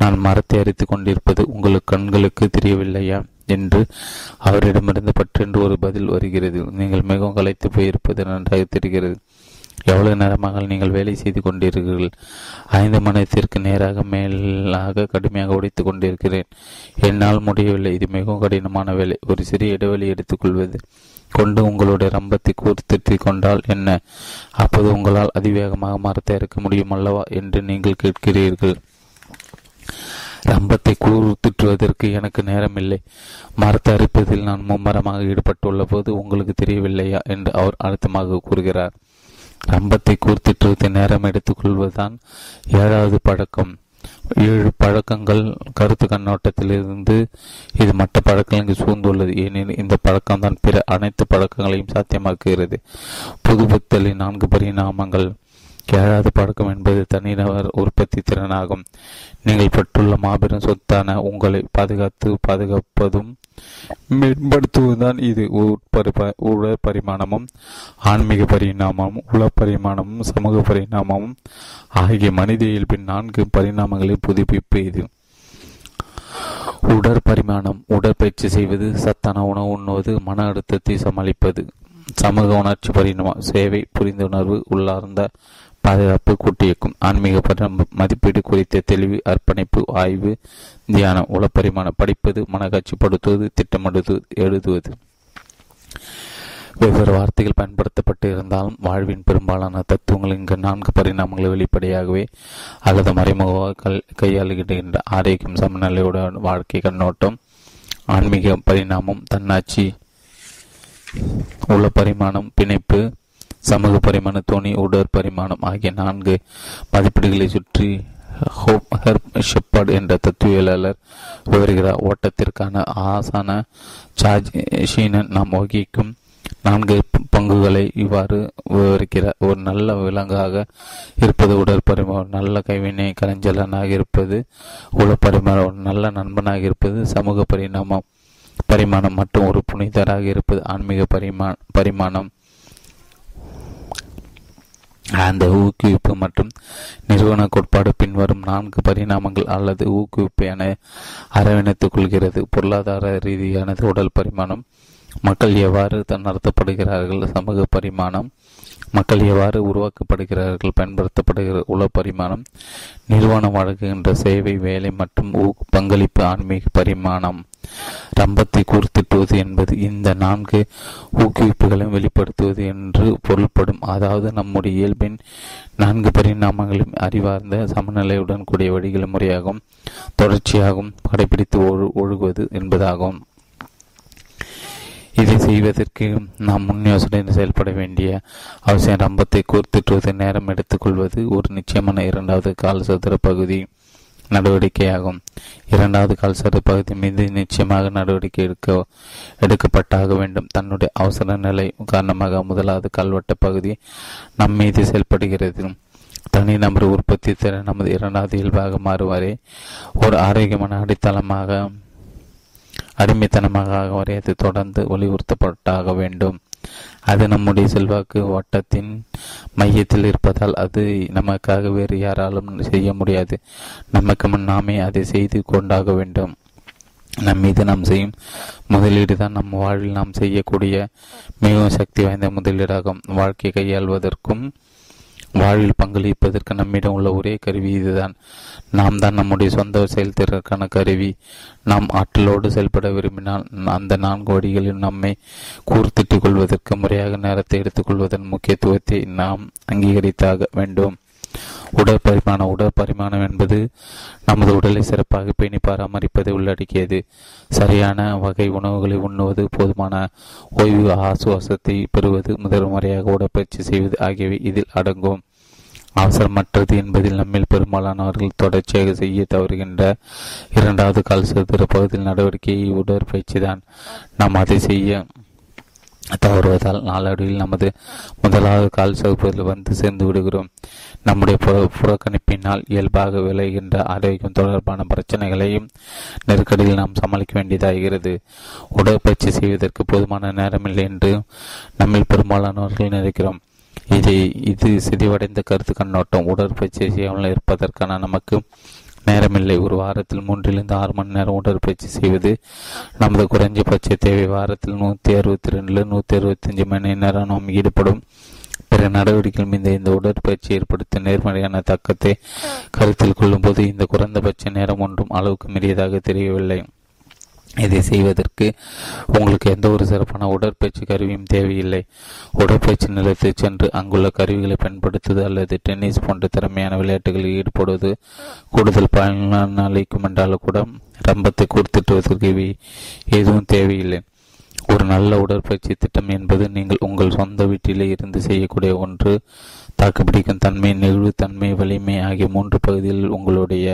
நான் மரத்தை அரித்து கொண்டிருப்பது உங்களுக்கு கண்களுக்கு தெரியவில்லையா என்று அவரிடமிருந்து பற்றென்று ஒரு பதில் வருகிறது. நீங்கள் மிகவும் களைத்து போயிருப்பது நன்றாக தெரிகிறது. எவ்வளவு நேரமாக நீங்கள் வேலை செய்து கொண்டீர்கள்? ஐந்து மணித்திற்கு நேராக மேலாக கடுமையாக உடைத்து கொண்டிருக்கிறேன். என்னால் முடியவில்லை. இது மிகவும் கடினமான வேலை. ஒரு சிறிய இடைவெளி எடுத்துக்கொள்வது கொண்டு உங்களுடைய ரம்பத்தை கூர்த்திட்டு கொண்டால் என்ன? அப்போது உங்களால் அதிவேகமாக மரத்தை அறுக்க முடியும் அல்லவா என்று நீங்கள் கேட்கிறீர்கள். ரம்பத்தை கூர்த்திட்டுவதற்கு எனக்கு நேரமில்லை. மரத்தை அறுப்பதில் நான் மும்மரமாக ஈடுபட்டுள்ள போது உங்களுக்கு தெரியவில்லையா என்று அவர் அழுத்தமாக கூறுகிறார். ரம்பத்தை கூர்த்திட்டுவதை நேரம் எடுத்துக்கொள்வதுதான் ஏழாவது பழக்கம். ஏழு பழக்கங்கள் கருத்து கண்ணோட்டத்திலிருந்து இது மற்ற பழக்கங்களுக்கு சூழ்ந்துள்ளது. ஏனெனில் இந்த பழக்கம்தான் பிற அனைத்து பழக்கங்களையும் சாத்தியமாக்குகிறது. புதுப்பித்தலின் நான்கு பரிணாமங்கள். ஏழாவது பழக்கம் என்பது தனிநபர் உற்பத்தி திறனாகும். நீங்கள் பெற்றுள்ள மாபெரும் சொத்தான உங்களை பாதுகாத்து பாதுகாப்பதும் மேம்படுத்துவதுதான் இது. உடல் பரிமாணமும் ஆன்மீக பரிணாமமும் உள பரிமாணமும் சமூக பரிணாமமும் ஆகிய மனித இயல்பின் நான்கு பரிணாமங்களின் புதுப்பிப்பு இது. உடற்பரிமாணம்: உடற்பயிற்சி செய்வது, சத்தான உணவு உண்ணுவது, மன அழுத்தத்தை சமாளிப்பது. சமூக உணர்ச்சி பரிணாமம்: சேவை, புரிந்துணர்வு, உள்ளார்ந்த பாதுகாப்பு, கூட்டியக்கும். ஆன்மீக மதிப்பீடு குறித்த தெளிவு, அர்ப்பணிப்பு, ஆய்வு, தியானம். உளப்பரிமாணம்: படிப்பது, மனக்காட்சிப்படுத்துவது, திட்டமிடுவது, எழுதுவது. வெவ்வேறு வார்த்தைகள் பயன்படுத்தப்பட்டு இருந்தாலும் வாழ்வின் பெரும்பாலான தத்துவங்கள் இங்கு நான்கு பரிணாமங்களை வெளிப்படையாகவே அல்லது மறைமுகமாக கையாளுகின்ற ஆரோக்கியம், சமநிலையுடன் வாழ்க்கை கண்ணோட்டம், ஆன்மீக பரிணாமம், தன்னாட்சி, உள்ள பரிமாணம், பிணைப்பு, சமூக பரிமாண துணி, உடற்பரிமாணம் ஆகிய நான்கு மதிப்பீடுகளை சுற்றி ஹோப் ஹெர்ப் ஷெப்பர்ட் என்ற தத்துவியலாளர் விவரிகிறார். ஓட்டத்திற்கான ஆசான சார்ஜ் ஷீனன் நாம் வகிக்கும் நான்கு பங்குகளை இவ்வாறு விவரிக்கிறார். ஒரு நல்ல விலங்காக இருப்பது உடற்பரிமாணம், நல்ல கைவினை கலைஞனாக இருப்பது உடற்பரிமாணம், ஒரு நல்ல நண்பனாக இருப்பது சமூக பரிணாமம் பரிமாணம் மற்றும் ஒரு புனிதராக இருப்பது ஆன்மீக பரிமா பரிமாணம் அந்த ஊக்குவிப்பு மற்றும் நிறுவன கோட்பாடு பின்வரும் நான்கு பரிணாமங்கள் அல்லது ஊக்குவிப்பு என அரவணைத்துக் கொள்கிறது. பொருளாதார ரீதியானது உடல் பரிமாணம். மக்கள் எவ்வாறு நடத்தப்படுகிறார்கள்? சமூக பரிமாணம். மக்கள் எவ்வாறு உருவாக்கப்படுகிறார்கள், பயன்படுத்தப்படுகிற உள பரிமாணம். நிறுவனம் வழங்குகின்ற சேவை, வேலை மற்றும் பங்களிப்பு ஆன்மீக பரிமாணம். ரம்பத்தை கூர்த்திட்டுவது என்பது இந்த நான்கு ஊக்குவிப்புகளையும் வெளிப்படுத்துவது என்று பொருள்படும். அதாவது நம்முடைய இயல்பின் நான்கு பரிணாமங்களும் அறிவார்ந்த சமநிலையுடன் கூடிய வழிகள் முறையாகும், தொடர்ச்சியாகவும் கடைபிடித்து ஒழு ஒழுகுவது என்பதாகும். இதை செய்வதற்கு நாம் முன் யோசனை செயல்பட வேண்டிய அவசியம். ரம்பத்தை கூர்த்திட்டுவது நேரம் எடுத்துக்கொள்வது ஒரு நிச்சயமான இரண்டாவது கால் சதுர பகுதி நடவடிக்கையாகும். இரண்டாவது கால் சதுர பகுதி மீது நிச்சயமாக நடவடிக்கை எடுக்க எடுக்கப்பட்டாக வேண்டும். தன்னுடைய அவசர நிலை காரணமாக முதலாவது கால்வட்ட பகுதி நம் மீது செயல்படுகிறது. தனிநபர் உற்பத்தி திறன் நமது இரண்டாவது இயல்பாக மாறுவரை ஒரு ஆரோக்கியமான அடித்தளமாக அடிமைத்தனமாக வரை அது தொடர்ந்து வலியுறுத்தப்பட்டாக வேண்டும். அது நம்முடைய செல்வாக்கு வட்டத்தின் மையத்தில் இருப்பதால் அது நமக்காக வேறு யாராலும் செய்ய முடியாது. நமக்கு முன் நாமே அதை செய்து கொண்டாக வேண்டும். நம் மீது நாம் செய்யும் முதலீடு தான் நம் வாழ்வில் நாம் செய்யக்கூடிய மிகவும் சக்தி வாய்ந்த முதலீடாகும். வாழ்க்கை கையாள்வதற்கும் வாழ்வில் பங்களிப்பதற்கு நம்மிடம் உள்ள ஒரே கருவி இதுதான். நாம் தான் நம்முடைய சொந்த செயல்திறற்கான கருவி. நாம் ஆற்றலோடு செயல்பட விரும்பினால் அந்த நான்கு வழிகளில் நம்மை கூர்த்திட்டுக் கொள்வதற்கு முறையாக நேரத்தை எடுத்துக்கொள்வதன் முக்கியத்துவத்தை நாம் அங்கீகரித்தாக வேண்டும். உடற்பரிமாணம் உடற்பரிமாணம் என்பது நமது உடலை சிறப்பாக பேணி பராமரிப்பதை உள்ளடக்கியது. சரியான வகை உணவுகளை உண்ணுவது, போதுமான ஓய்வு ஆசுவாசத்தை பெறுவது, முதல் முறையாக உடற்பயிற்சி செய்வது ஆகியவை இதில் அடங்கும். அவசரமற்றது என்பதில் நம்மில் பெரும்பாலானவர்கள் தொடர்ச்சியாக செய்ய தவறுகின்ற இரண்டாவது கால்சதுர பகுதியில் நடவடிக்கையை உடற்பயிற்சி தான். நாம் அதை செய்ய தவறுவதால் நாளடியில் நமது முதலாவது கால் சகுப்பில் வந்து சேர்ந்து விடுகிறோம். நம்முடைய புறக்கணிப்பினால் இயல்பாக விளைகின்ற ஆரோக்கியம் தொடர்பான பிரச்சனைகளையும் நெருக்கடியில் நாம் சமாளிக்க வேண்டியதாகிறது. உடற்பயிற்சி செய்வதற்கு போதுமான நேரமில்லை என்று நம்மில் பெரும்பாலானவர்கள் நினைக்கிறோம். இதை இது சிதைவடைந்த கருத்து கண்ணோட்டம். உடற்பயிற்சி செய்யாமல் இருப்பதற்கான நமக்கு நேரமில்லை. ஒரு வாரத்தில் மூன்றிலிருந்து ஆறு மணி நேரம் உடற்பயிற்சி செய்வது நமது குறைஞ்சபட்ச தேவை. வாரத்தில் நூற்றி அறுபத்தி ரெண்டுல நூற்றி அறுபத்தஞ்சு மணி நேரம் நாம் ஈடுபடும் பிற நடவடிக்கைகள் மீது இந்த உடற்பயிற்சி ஏற்படுத்தும் நேர்மறையான தாக்கத்தை கருத்தில் கொள்ளும் போது இந்த குறைந்தபட்ச நேரம் ஒன்றும் அளவுக்கு மீறியதாக தெரியவில்லை. இதை செய்வதற்கு உங்களுக்கு எந்த ஒரு சிறப்பான உடற்பயிற்சி கருவியும் தேவையில்லை. உடற்பயிற்சி நிலையத்தை சென்று அங்குள்ள கருவிகளை பயன்படுத்துவது அல்லது டென்னிஸ் போன்ற திறமையான விளையாட்டுகளில் ஈடுபடுவது கூடுதல் பயனளிக்கும் என்றாலும் கூட ரம்பத்தை கூர்த்திட்டுவதற்கு இவை எதுவும் தேவையில்லை. ஒரு நல்ல உடற்பயிற்சி திட்டம் என்பது நீங்கள் உங்கள் சொந்த வீட்டிலே இருந்து செய்யக்கூடிய ஒன்று. தாக்குப்பிடிக்கும் தன்மை, நெகிழ்வுத்தன்மை, வலிமை ஆகிய மூன்று பகுதியில் உங்களுடைய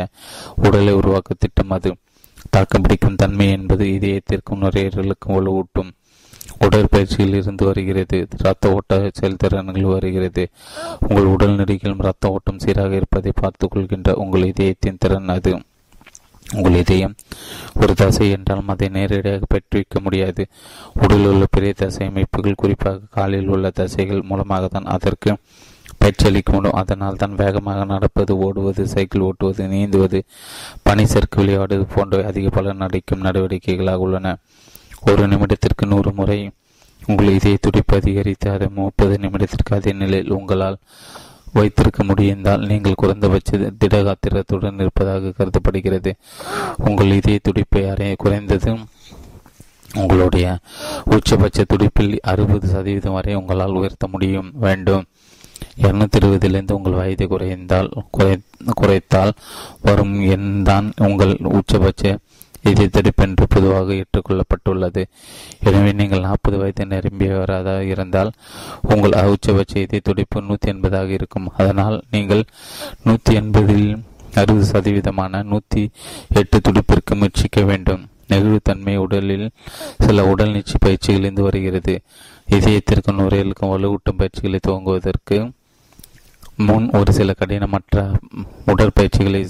உடலை உருவாக்க திட்டம் அது. தாக்குப்பிடிக்கும் தன்மை என்பது இதயத்திற்கும் நுரையீரலுக்கும் வலுவூட்டும் உடற்பயிற்சியில் இருந்து வருகிறது. இரத்த ஓட்ட செயல்திறன்கள் வருகிறது. உங்கள் உடல் நெறிகளும் இரத்த ஓட்டம் சீராக இருப்பதை பார்த்துக் கொள்கின்ற உங்கள் இதயத்தின் திறன் அது. உங்கள் இதயம் ஒரு தசை என்றாலும் அதை நேரடியாக பெற்றுவிக்க முடியாது. உடலில் உள்ள பெரிய தசை அமைப்புகள், குறிப்பாக காலில் உள்ள தசைகள் மூலமாக தான் அதற்கு பயிற்சியளிக்க முடியும். அதனால் தான் வேகமாக நடப்பது, ஓடுவது, சைக்கிள் ஓட்டுவது, நீந்துவது, பனி சறுக்கு விளையாடுவது போன்றவை அதிக பலன் அளிக்கும் நடவடிக்கைகளாக உள்ளன. ஒரு நிமிடத்திற்கு நூறு முறை உங்கள் இதய துடிப்பு அதிகரித்து அதை முப்பது நிமிடத்திற்கு அதே நிலையில் உங்களால் வைத்திருக்க முடிந்தால் நீங்கள் குறைந்தபட்ச திடகாத்திரத்துடன் இருப்பதாக கருதப்படுகிறது. உங்கள் இதய துடிப்பை அறை குறைந்தது உங்களுடைய உச்சபட்ச துடிப்பில் அறுபது சதவீதம் வரை உங்களால் உயர்த்த முடியும் வேண்டும். இருநூத்தி இருபதிலிருந்து உங்கள் வயதை குறைந்தால் குறை குறைத்தால் வரும் எண் தான் உங்கள் உச்சபட்ச இதய துடிப்பு என்று பொதுவாக ஏற்றுக்கொள்ளப்பட்டுள்ளது. எனவே நீங்கள் நாற்பது வயதை நிரம்பியவராக இருந்தால் உங்கள் உச்சபட்ச இதய துடிப்பு நூற்றி எண்பதாக இருக்கும். அதனால் நீங்கள் நூற்றி எண்பதில் அறுபது சதவீதமான நூற்றி எட்டு துடிப்பிற்கு முயற்சிக்க வேண்டும். நெகிழ்வுத்தன்மை உடலில் சில உடல் நீச்சி பயிற்சிகளிலிருந்து வருகிறது. இதயத்திற்கும் நுரையலுக்கும் வலுவூட்டும் பயிற்சிகளை துவங்குவதற்கு முன் ஒரு சில கடினமற்ற உடற்பயிற்சிகளை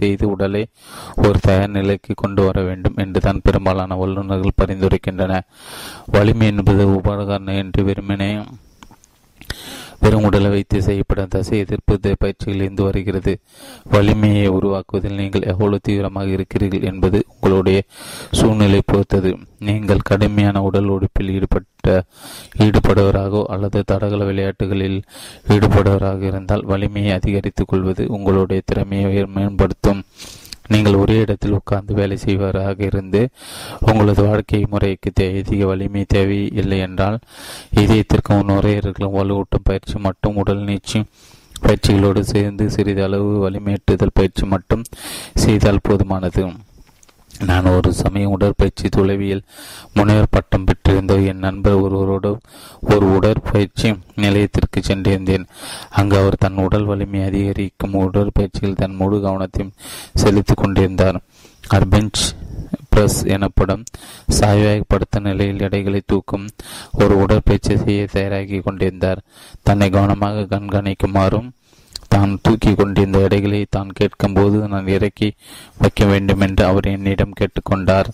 செய்து உடலை ஒரு தயார் நிலைக்கு கொண்டு வர வேண்டும் என்றுதான் பெரும்பாலான வல்லுநர்கள் பரிந்துரைக்கின்றனர். வலிமை என்பது உபகரண என்று வெறுமனே வெறும் உடலை வைத்து செய்யப்படும் தசை எதிர்ப்பு பயிற்சிகள் இருந்து வருகிறது. வலிமையை உருவாக்குவதில் நீங்கள் எவ்வளவு தீவிரமாக இருக்கிறீர்கள் என்பது உங்களுடைய சூழ்நிலை பொறுத்தது. நீங்கள் கடுமையான உடல் உழைப்பில் ஈடுபட்ட ஈடுபடுவராகவோ அல்லது தடகள விளையாட்டுகளில் ஈடுபடுவராக இருந்தால் வலிமையை அதிகரித்துக் கொள்வது உங்களுடைய திறமையை மேம்படுத்தும். நீங்கள் ஒரே இடத்தில் உட்கார்ந்து வேலை செய்வராக இருந்து உங்களது வாழ்க்கை முறைக்கு தேதிக வலிமை தேவை இல்லை என்றால் இதயத்திற்கும் நுரையீரலுக்கும் வலுவூட்டும் பயிற்சி மட்டும் உடல் நீச்சி பயிற்சிகளோடு சேர்ந்து சிறிதளவு வலிமையேற்றுதல் பயிற்சி மட்டும் செய்தால் போதுமானது. நான் ஒரு சமயம் உடற்பயிற்சி துளவியில் முனைவர் பட்டம் பெற்றிருந்த என் நண்பர் ஒருவரோடு ஒரு உடற்பயிற்சி நிலையத்திற்கு சென்றிருந்தேன். அங்கு அவர் தன் உடல் வலிமை அதிகரிக்கும் உடற்பயிற்சியில் தன் முழு கவனத்தையும் செலுத்திக் கொண்டிருந்தார். பெஞ்ச் பிரஸ் எனப்படும் சாய்வாய்ப்படுத்த நிலையில் எடைகளை தூக்கும் ஒரு உடற்பயிற்சி செய்ய தயாராகி கொண்டிருந்தார். தன்னை கவனமாக கண்காணிக்குமாறும் தான் தூக்கி கொண்டிருந்த எடைகளை தான் கேட்கும் போது நான் இறக்கி வைக்க வேண்டும் என்று அவர் என்னிடம் கேட்டுக்கொண்டார்.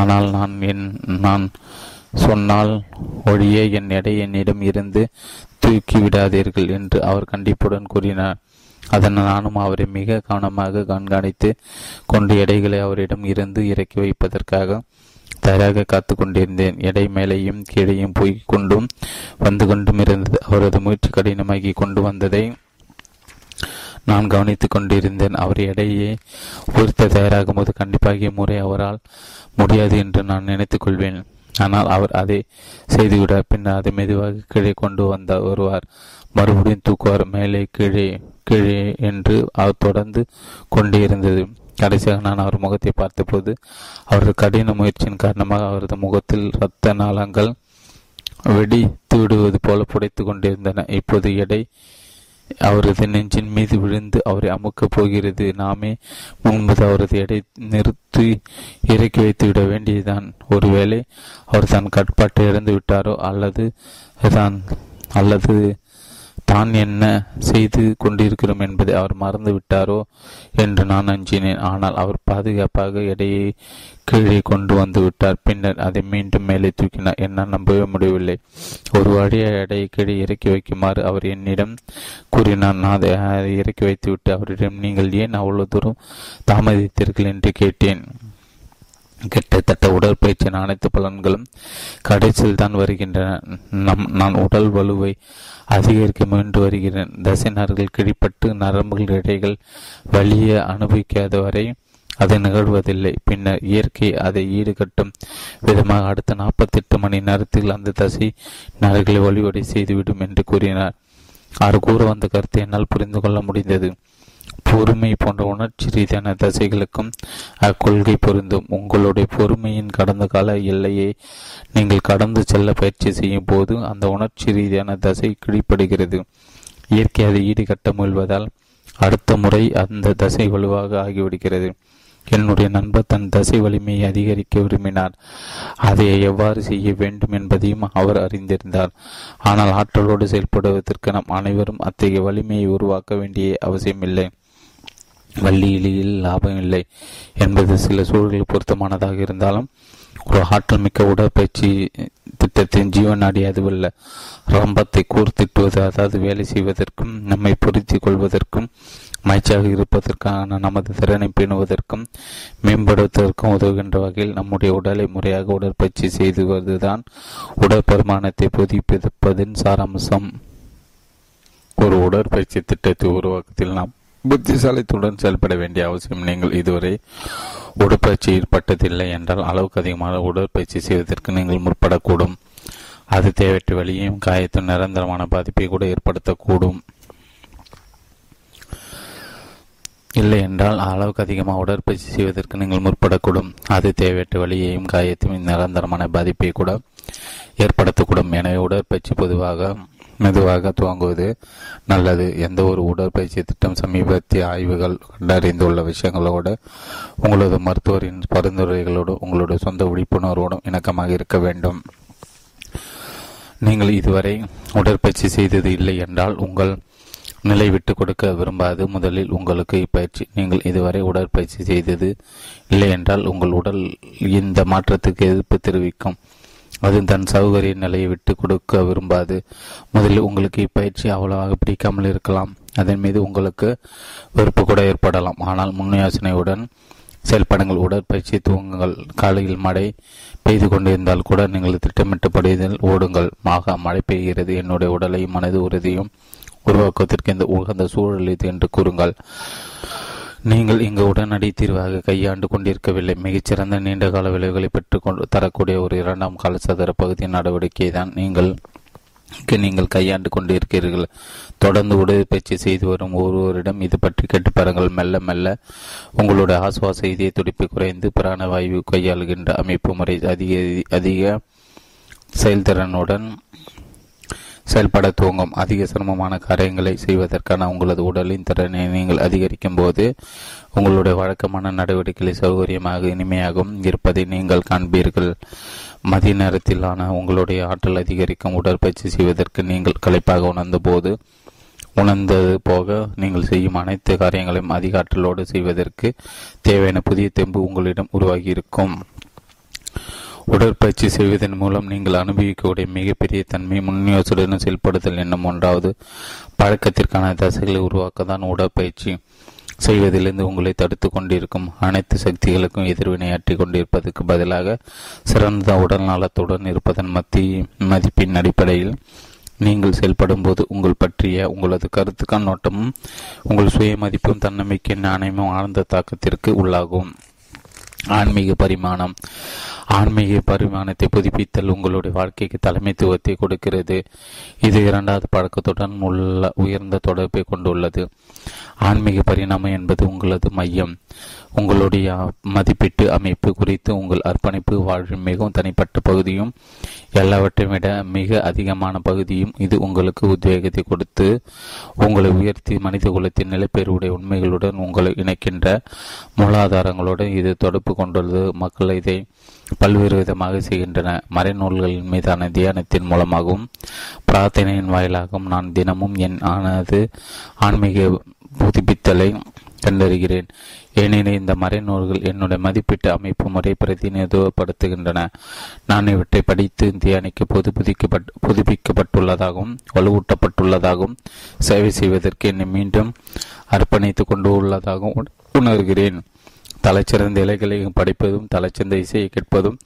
ஆனால் நான் என் நான் சொன்னால் ஒழிய என் எடை என்னிடம் இருந்து தூக்கி விடாதீர்கள் என்று அவர் கண்டிப்புடன் கூறினார். அதனால் நானும் அவரை மிக கவனமாக கண்காணித்து கொண்டு எடைகளை அவரிடம் இருந்து இறக்கி வைப்பதற்காக தயாராக காத்து கொண்டிருந்தேன். எடை மேலையும் கீழையும் போய் கொண்டும் வந்து கொண்டும் இருந்தது. அவரது முயற்சி கடினமாகி கொண்டு வந்ததை நான் கவனித்துக் கொண்டிருந்தேன். அவர் எடையை உயர்த்த தயாராகும் போது கண்டிப்பாக இம்முறை அவரால் முடியாது என்று நான் நினைத்துக் கொள்வேன். ஆனால் அவர் அதை செய்துவிட பின்னர் அதை மெதுவாக கீழே கொண்டு வந்த வருவார், மறுபடியும் தூக்குவார், மேலே கீழே கீழே என்று அவர் தொடர்ந்து கொண்டே இருந்தது. கடைசியாக நான் அவர் முகத்தை பார்த்தபோது அவரது கடின முயற்சியின் காரணமாக அவரது முகத்தில் இரத்த நாளங்கள் வெடித்து விடுவது போல புடைத்து கொண்டிருந்தன. இப்போது எடை அவரது நெஞ்சின் மீது விழுந்து அவரை அமுக்கப் போகிறது. நாமே முன்பது அவரது எடை நிறுத்தி இறக்கி வைத்து விட வேண்டியதுதான். ஒருவேளை அவர் தன் கட்பாட்டை இழந்து விட்டாரோ அல்லது தான் அல்லது தான் என்ன செய்து கொண்டிருக்கிறோம் என்பதை அவர் மறந்து விட்டாரோ என்று நான் அஞ்சினேன். ஆனால் அவர் பாதுகாப்பாக எடையை கீழே கொண்டு வந்து விட்டார், பின்னர் அதை மீண்டும் மேலே தூக்கினார். என்னால் நம்பவே முடியவில்லை. ஒரு வழியாக எடையை கீழே இறக்கி வைக்குமாறு அவர் என்னிடம் கூறினார். நான் அதை இறக்கி வைத்துவிட்டு அவரிடம், நீங்கள் ஏன் அவ்வளவு தூரம் தாமதித்தீர்கள் என்று கேட்டேன். கிட்டத்தட்ட உடற்பயிற்சியின் அனைத்து பலன்களும் கடைசியில் தான் வருகின்றன. நம் நான் உடல் வலுவை அதிகரிக்க முயன்று வருகிறேன். தசைநார்கள் கிழிப்பட்டு நரம்புகள் இடைகள் வலியை அனுபவிக்காத வரை அது நிகழ்வதில்லை. பின்னர் இயற்கை அதை ஈடுகட்டும் விதமாக அடுத்த நாற்பத்தி எட்டு மணி நேரத்தில் அந்த தசை நார்களை வலுவடை செய்துவிடும் என்று கூறினார். அவர் கூற வந்த கருத்தை என்னால் புரிந்து கொள்ள முடிந்தது. பொறுமை போன்ற உணர்ச்சி ரீதியான தசைகளுக்கும் அக்கொள்கை பொருந்தும். உங்களுடைய பொறுமையின் கடந்த கால எல்லையை நீங்கள் கடந்து செல்ல பயிற்சி செய்யும் போது அந்த உணர்ச்சி ரீதியான தசை கிழிப்படுகிறது. இயற்கை அதை ஈடுகட்ட முயல்வதால் அடுத்த முறை அந்த தசை வலுவாக ஆகிவிடுகிறது. என்னுடைய நண்பர் தன் தசை வலிமையை அதிகரிக்க விரும்பினார். அதை எவ்வாறு செய்ய வேண்டும் என்பதையும் அவர் அறிந்திருந்தார். ஆனால் ஆற்றலோடு செயல்படுவதற்கு நாம் அனைவரும் அத்தகைய வலிமையை உருவாக்க வேண்டிய அவசியமில்லை. வள்ளியிலேயில் லாபம் இல்லை என்பது சில சூழல்கள் பொருத்தமானதாக இருந்தாலும் ஒரு ஆற்றல் மிக்க உடற்பயிற்சி திட்டத்தின் ஜீவனாடி அதுவல்ல. ரம்பத்தை கூர்த்திட்டுவது, அதாவது வேலை செய்வதற்கும் நம்மை பொருத்தி கொள்வதற்கும் மயிற்சியாக இருப்பதற்கான நமது திறனை பேணுவதற்கும் மேம்படுத்துவதற்கும் உதவுகின்ற வகையில் நம்முடைய உடலை முறையாக உடற்பயிற்சி செய்துவதுதான் உடற்பருமானத்தை புதுப்பிப்பதன் சாராம்சம். ஒரு உடற்பயிற்சி திட்டத்தை உருவாக்கத்தில் நாம் புத்திசாலித்துடன் செயல்பட வேண்டிய அவசியம். நீங்கள் இதுவரை உடற்பயிற்சி ஏற்பட்டதில்லை என்றால் அளவுக்கு அதிகமான உடற்பயிற்சி செய்வதற்கு நீங்கள் முற்படக்கூடும். அது தேவையற்ற வழியையும் காயத்தின் நிரந்தரமான பாதிப்பை கூட ஏற்படுத்தக்கூடும். இல்லை என்றால் அளவுக்கு அதிகமாக உடற்பயிற்சி செய்வதற்கு நீங்கள் முற்படக்கூடும் அது தேவையற்ற வழியையும் காயத்தின் நிரந்தரமான பாதிப்பை கூட ஏற்படுத்தக்கூடும். எனவே உடற்பயிற்சி பொதுவாக மெதுவாக துவங்குவது நல்லது. எந்த ஒரு உடற்பயிற்சி திட்டம் சமீபத்திய ஆய்வுகள் கண்டறிந்துள்ள விஷயங்களோடு, உங்களது மருத்துவரின் பரிந்துரைகளோடு, உங்களுடைய சொந்த விழிப்புணர்வோடும் இணக்கமாக இருக்க வேண்டும். நீங்கள் இதுவரை உடற்பயிற்சி செய்தது இல்லை என்றால் உங்கள் நிலை விட்டு கொடுக்க விரும்பாது முதலில் உங்களுக்கு இப்பயிற்சி. நீங்கள் இதுவரை உடற்பயிற்சி செய்தது இல்லை என்றால் உங்கள் உடல் இந்த மாற்றத்துக்கு எதிர்ப்பு தெரிவிக்கும். அது தன் சௌகரிய நிலையை விட்டு கொடுக்க விரும்பாது முதலில் உங்களுக்கு இப்பயிற்சி அவ்வளவாக பிடிக்காமல் இருக்கலாம். அதன் மீது உங்களுக்கு வெறுப்பு கூட ஏற்படலாம். ஆனால் முன்யோசனையுடன் செயல்படுங்கள். உடற்பயிற்சி துவங்குங்கள். காலையில் மழை பெய்து கொண்டிருந்தால் கூட நீங்கள் திட்டமிட்டபடியில் ஓடுங்கள். ஆக, மழை பெய்கிறது, என்னுடைய உடலையும் மனது உறுதியும் உருவாக்குவதற்கு இந்த உகந்த சூழல் இது என்று கூறுங்கள். நீங்கள் இங்கு உடனடி தீர்வாக கையாண்டு கொண்டிருக்கவில்லை. மிகச்சிறந்த நீண்ட கால விளைவுகளை பெற்றுக்கொண்டு தரக்கூடிய ஒரு இரண்டாம் கால சதுர பகுதியின் நடவடிக்கை தான் நீங்கள் நீங்கள் கையாண்டு கொண்டிருக்கிறீர்கள். தொடர்ந்து உடற்பயிற்சி செய்து வரும் ஒருவரிடம் இது பற்றி கேட்டு பாருங்கள். மெல்ல மெல்ல உங்களுடைய ஆசுவாச இதய துடிப்பு குறைந்து பிராணவாயு கையாளுகின்ற அமைப்பு முறை அதிக அதிக செயல்திறனுடன் செயல்பட துவங்கும். அதிக சிரமமான காரியங்களை செய்வதற்கான உங்களது உடலின் திறனை நீங்கள் அதிகரிக்கும் போது உங்களுடைய வழக்கமான நடவடிக்கைகளை சௌகரியமாக இனிமையாகவும் இருப்பதை நீங்கள் காண்பீர்கள். மதிய நேரத்திலான உங்களுடைய ஆற்றல் அதிகரிக்கும். உடற்பயிற்சி செய்வதற்கு நீங்கள் களைப்பாக உணர்ந்த போது உணர்ந்தது போக நீங்கள் செய்யும் அனைத்து காரியங்களையும் அதிக ஆற்றலோடு செய்வதற்கு தேவையான புதிய தெம்பு உங்களிடம் உருவாகியிருக்கும். உடற்பயிற்சி செய்வதன் மூலம் நீங்கள் அனுபவிக்கக்கூடிய மிகப்பெரிய தன்மை முன்னியோசுடன் செயல்படுதல் என்னும் மூன்றாவது பழக்கத்திற்கான தசைகளை உருவாக்க தான் உடற்பயிற்சி செய்வதிலிருந்து உங்களை தடுத்து கொண்டிருக்கும் அனைத்து சக்திகளுக்கும் எதிர்வினையாற்றி கொண்டிருப்பதற்கு பதிலாக சிறந்த உடல் நலத்துடன் இருப்பதன் மத்திய மதிப்பின் அடிப்படையில் நீங்கள் செயல்படும் போது உங்கள் பற்றிய உங்களது கருத்து கண்ணோட்டமும் உங்கள் சுய மதிப்பும் தன்னம்பிக்கை நாணயமும் ஆழ்ந்த தாக்கத்திற்கு உள்ளாகும். ஆன்மீக பரிமாணம். ஆன்மீக பரிமாணத்தை புதுப்பித்தல் உங்களுடைய வாழ்க்கைக்கு தலைமைத்துவத்தை கொடுக்கிறது. இது இரண்டாவது பழக்கத்துடன் உள்ள உயர்ந்த தொடர்பை கொண்டுள்ளது. ஆன்மீக பரிணாமம் என்பது உங்களது மையம், உங்களுடைய மதிப்பீட்டு அமைப்பு குறித்து உங்கள் அர்ப்பணிப்பு, வாழ்வின் மிகவும் தனிப்பட்ட பகுதியும் எல்லாவற்றையும் விட மிக அதிகமான பகுதியும். இது உங்களுக்கு உத்வேகத்தை கொடுத்து உங்களை உயர்த்தி மனித குலத்தின் நிலப்பெயருடைய உண்மைகளுடன் உங்களை இணைக்கின்ற மூலாதாரங்களுடன் இது தொடர்பு கொண்டுள்ளது. மக்கள் இதை பல்வேறு விதமாக செய்கின்றன. மறைநூல்களின் மீதான தியானத்தின் மூலமாகவும் பிரார்த்தனையின் வாயிலாகவும் நான் தினமும் என் ஆனது ஆன்மீக புதுப்பித்தலை கண்டறிகிறேன். ஏனெனில் இந்த மறைநூல்கள் என்னுடைய மதிப்பீட்டு அமைப்பு முறை பிரதிநிதித்துவப்படுத்துகின்றன. நான் இவற்றை படித்து தியானிக்க பொது புதுப்பிக்கப்பட்டு புதுப்பிக்கப்பட்டுள்ளதாகவும் வலுவூட்டப்பட்டுள்ளதாகவும் சேவை செய்வதற்கு என்னை மீண்டும் அர்ப்பணித்து கொண்டு உள்ளதாகவும் உணர்கிறேன். தலைச்சிறந்த இலைகளை படிப்பதும் தலைச்சிறந்த இசையை கேட்பதும்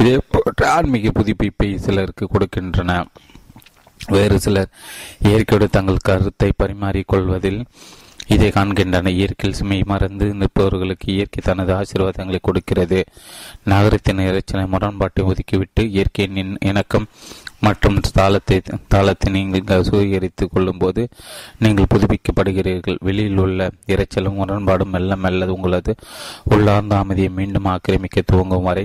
இதே போன்ற ஆன்மீக புதுப்பிப்பை சிலருக்கு கொடுக்கின்றன. வேறு சிலர் இயற்கையோடு தங்கள் கருத்தை பரிமாறிக்கொள்வதில் இதை காண்கின்றன. இயற்கையில் சுமை மறந்து நிற்பவர்களுக்கு இயற்கை தனது ஆசீர்வாதங்களை கொடுக்கிறது. நகரத்தின் இறைச்சனை முரண்பாட்டை ஒதுக்கிவிட்டு இயற்கையின் இணக்கம் மற்றும் தாளத்தை தாளத்தை நீங்கள் சுகரித்துக் கொள்ளும் போது நீங்கள் புதுப்பிக்கப்படுகிறீர்கள். வெளியில் உள்ள இறைச்சலும் முரண்பாடும் மெல்ல மெல்ல உங்களது உள்ளார்ந்த அமைதியை மீண்டும் ஆக்கிரமிக்க துவங்கும் வரை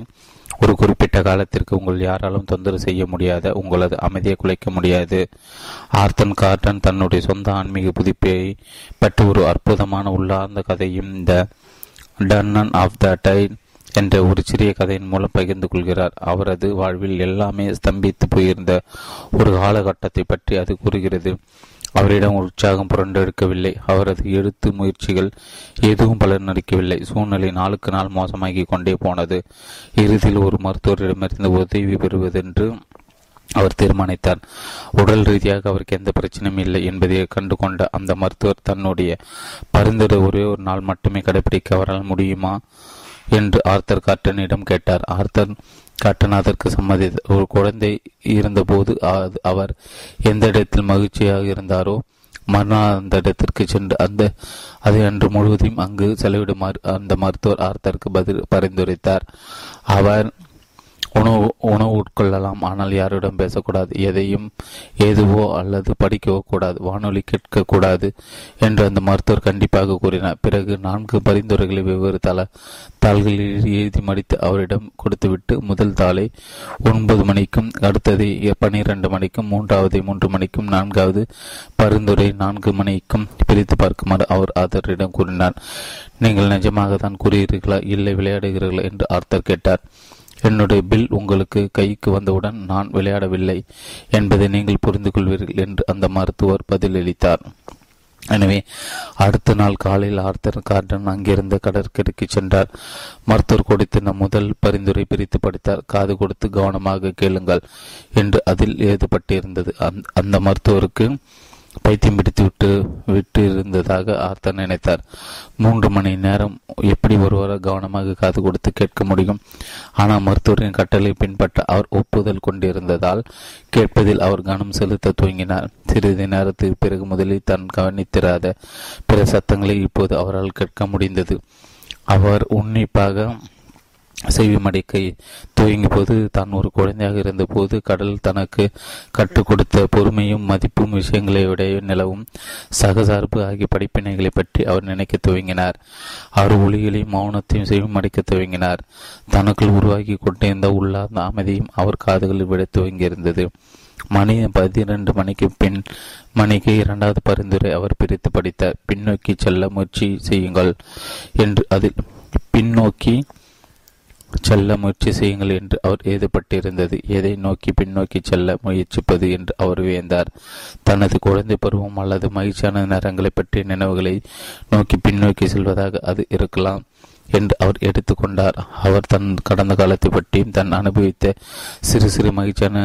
ஒரு குறிப்பிட்ட காலத்திற்கு உங்கள் யாராலும் தொந்தரவு செய்ய முடியாத உங்களது அமைதியை குலைக்க முடியாது. ஆர்டன் கார்டன் தன்னுடைய சொந்த ஆன்மீக புதுப்பை பற்றி ஒரு அற்புதமான உள்ளார்ந்த கதையும் த டர்னன் ஆஃப் த டைட் என்ற ஒரு சிறிய கதையின் மூலம் பகிர்ந்து கொள்கிறார். அவரது வாழ்வில் எல்லாமே ஸ்தம்பித்து போயிருந்த ஒரு காலகட்டத்தை பற்றி அது கூறுகிறது. அவரிடம் உற்சாகம் புரண்டெடுக்கவில்லை, அவரது எழுத்து முயற்சிகள் எதுவும் பலனளிக்கவில்லை, சூழ்நிலை நாளுக்கு நாள் மோசமாகி கொண்டே போனது. இறுதியில் ஒரு மருத்துவரிடமிருந்து உதவி பெறுவதென்று அவர் தீர்மானித்தார். உடல் ரீதியாக அவருக்கு எந்த பிரச்சனையும் இல்லை என்பதை கண்டு கொண்ட அந்த மருத்துவர் தன்னுடைய பரிந்துரை ஒரே ஒரு நாள் மட்டுமே கடைபிடிக்க அவரால் முடியுமா என்று ஆர்தர் கார்டனிடம் கேட்டார். ஆர்தர் கார்டன் அதற்கு சம்மதித்த ஒரு குழந்தை இருந்தபோது அவர் எந்த இடத்தில் மகிழ்ச்சியாக இருந்தாரோ மறுநாள் அந்த இடத்திற்கு சென்று அந்த அதை அன்று முழுவதையும் அங்கு செலவிடுமாறு அந்த மருத்துவர் ஆர்தருக்கு பதில் பரிந்துரைத்தார். அவர் உணவு உணவு உட்கொள்ளலாம், ஆனால் யாரிடம் பேசக்கூடாது, எதையும் ஏதுவோ அல்லது படிக்கவோ கூடாது, வானொலி கேட்கக்கூடாது என்று அந்த மருத்துவர் கண்டிப்பாக கூறினார். பிறகு நான்கு பரிந்துரைகளை வெவ்வேறு தள தாள்களில் எழுதி மடித்து அவரிடம் கொடுத்துவிட்டு முதல் தாளை ஒன்பது மணிக்கும், அடுத்ததை பன்னிரண்டு மணிக்கும், மூன்றாவதை மூன்று மணிக்கும், நான்காவது பரிந்துரை நான்கு மணிக்கும் பிரித்து பார்க்குமாறு அவர் ஆர்த்தரிடம் கூறினார். நீங்கள் நிஜமாக தான் கூறுகிறீர்களா, இல்லை விளையாடுகிறீர்களா என்று ஆர்த்தர் கேட்டார். என்னுடைய பில் உங்களுக்கு கைக்கு வந்தவுடன் நான் விளையாடவில்லை என்பதை நீங்கள் புரிந்து கொள்வீர்கள் என்று அந்த மருத்துவர் பதிலளித்தார். எனவே அடுத்த நாள் காலையில் ஆர்தர் கார்டன் அங்கிருந்த கடற்கரைக்கு சென்றார். மருத்துவர் கொடுத்த முதல் பரிந்துரை பிரித்து படித்தார். காது கொடுத்து கவனமாக கேளுங்கள் என்று அதில் எழுதப்பட்டிருந்தது. அந்த மருத்துவருக்கு பைத்தியம் பிடித்து விட்டு விட்டு இருந்ததாக ஆர்த்தர் நினைத்தார். மூன்று மணி நேரம் எப்படி ஒருவர் கவனமாக காது கொடுத்து கேட்க முடியும்? ஆனால் மருத்துவரின் கட்டளை பின்பற்ற அவர் ஒப்புதல் கொண்டிருந்ததால் கேட்பதில் அவர் கவனம் செலுத்த துவங்கினார். சிறிது நேரத்துக்கு பிறகு முதலில் தான் கவனித்திராத பிற சத்தங்களை இப்போது அவரால் கேட்க முடிந்தது. அவர் உன்னிப்பாக செய்வி மடிக்கை துவங்கிய போது தான் ஒரு குழந்தையாக இருந்தபோது கடல் தனக்கு கற்றுக் கொடுத்த பொறுமையும் மதிப்பும் விஷயங்களை விட நிலவும் சகசார்பு ஆகிய படிப்பினைகளை பற்றி அவர் நினைக்க துவங்கினார். அவர் ஒளிகளையும் மௌனத்தையும் செய்வி மடிக்க துவங்கினார். தனக்குள் உருவாக்கி கொண்டிருந்த உள்ளார்ந்த அமைதியும் அவர் காதுகளில் விட துவங்கியிருந்தது. மணி பதினெண்டு மணிக்கு பின் மணிக்கு இரண்டாவது பரிந்துரை அவர் பிரித்து படித்தார். பின்னோக்கி செல்ல முயற்சி செய்யுங்கள் என்று அதில் பின்னோக்கி செல்ல முயற்சி செய்யுங்கள் என்று அவர் எழுதப்பட்டிருந்தது. எதை நோக்கி பின்னோக்கி செல்ல முயற்சிப்பது என்று அவர் வியந்தார். தனது குழந்தை பருவம் அல்லது மகிழ்ச்சியான நேரங்களை பற்றிய நினைவுகளை நோக்கி பின்னோக்கி செல்வதாக அது இருக்கலாம் என்று அவர் எடுத்துக்கொண்டார். அவர் தன் கடந்த காலத்தை பற்றியும் தன் அனுபவித்த சிறு சிறு மகிழ்ச்சியான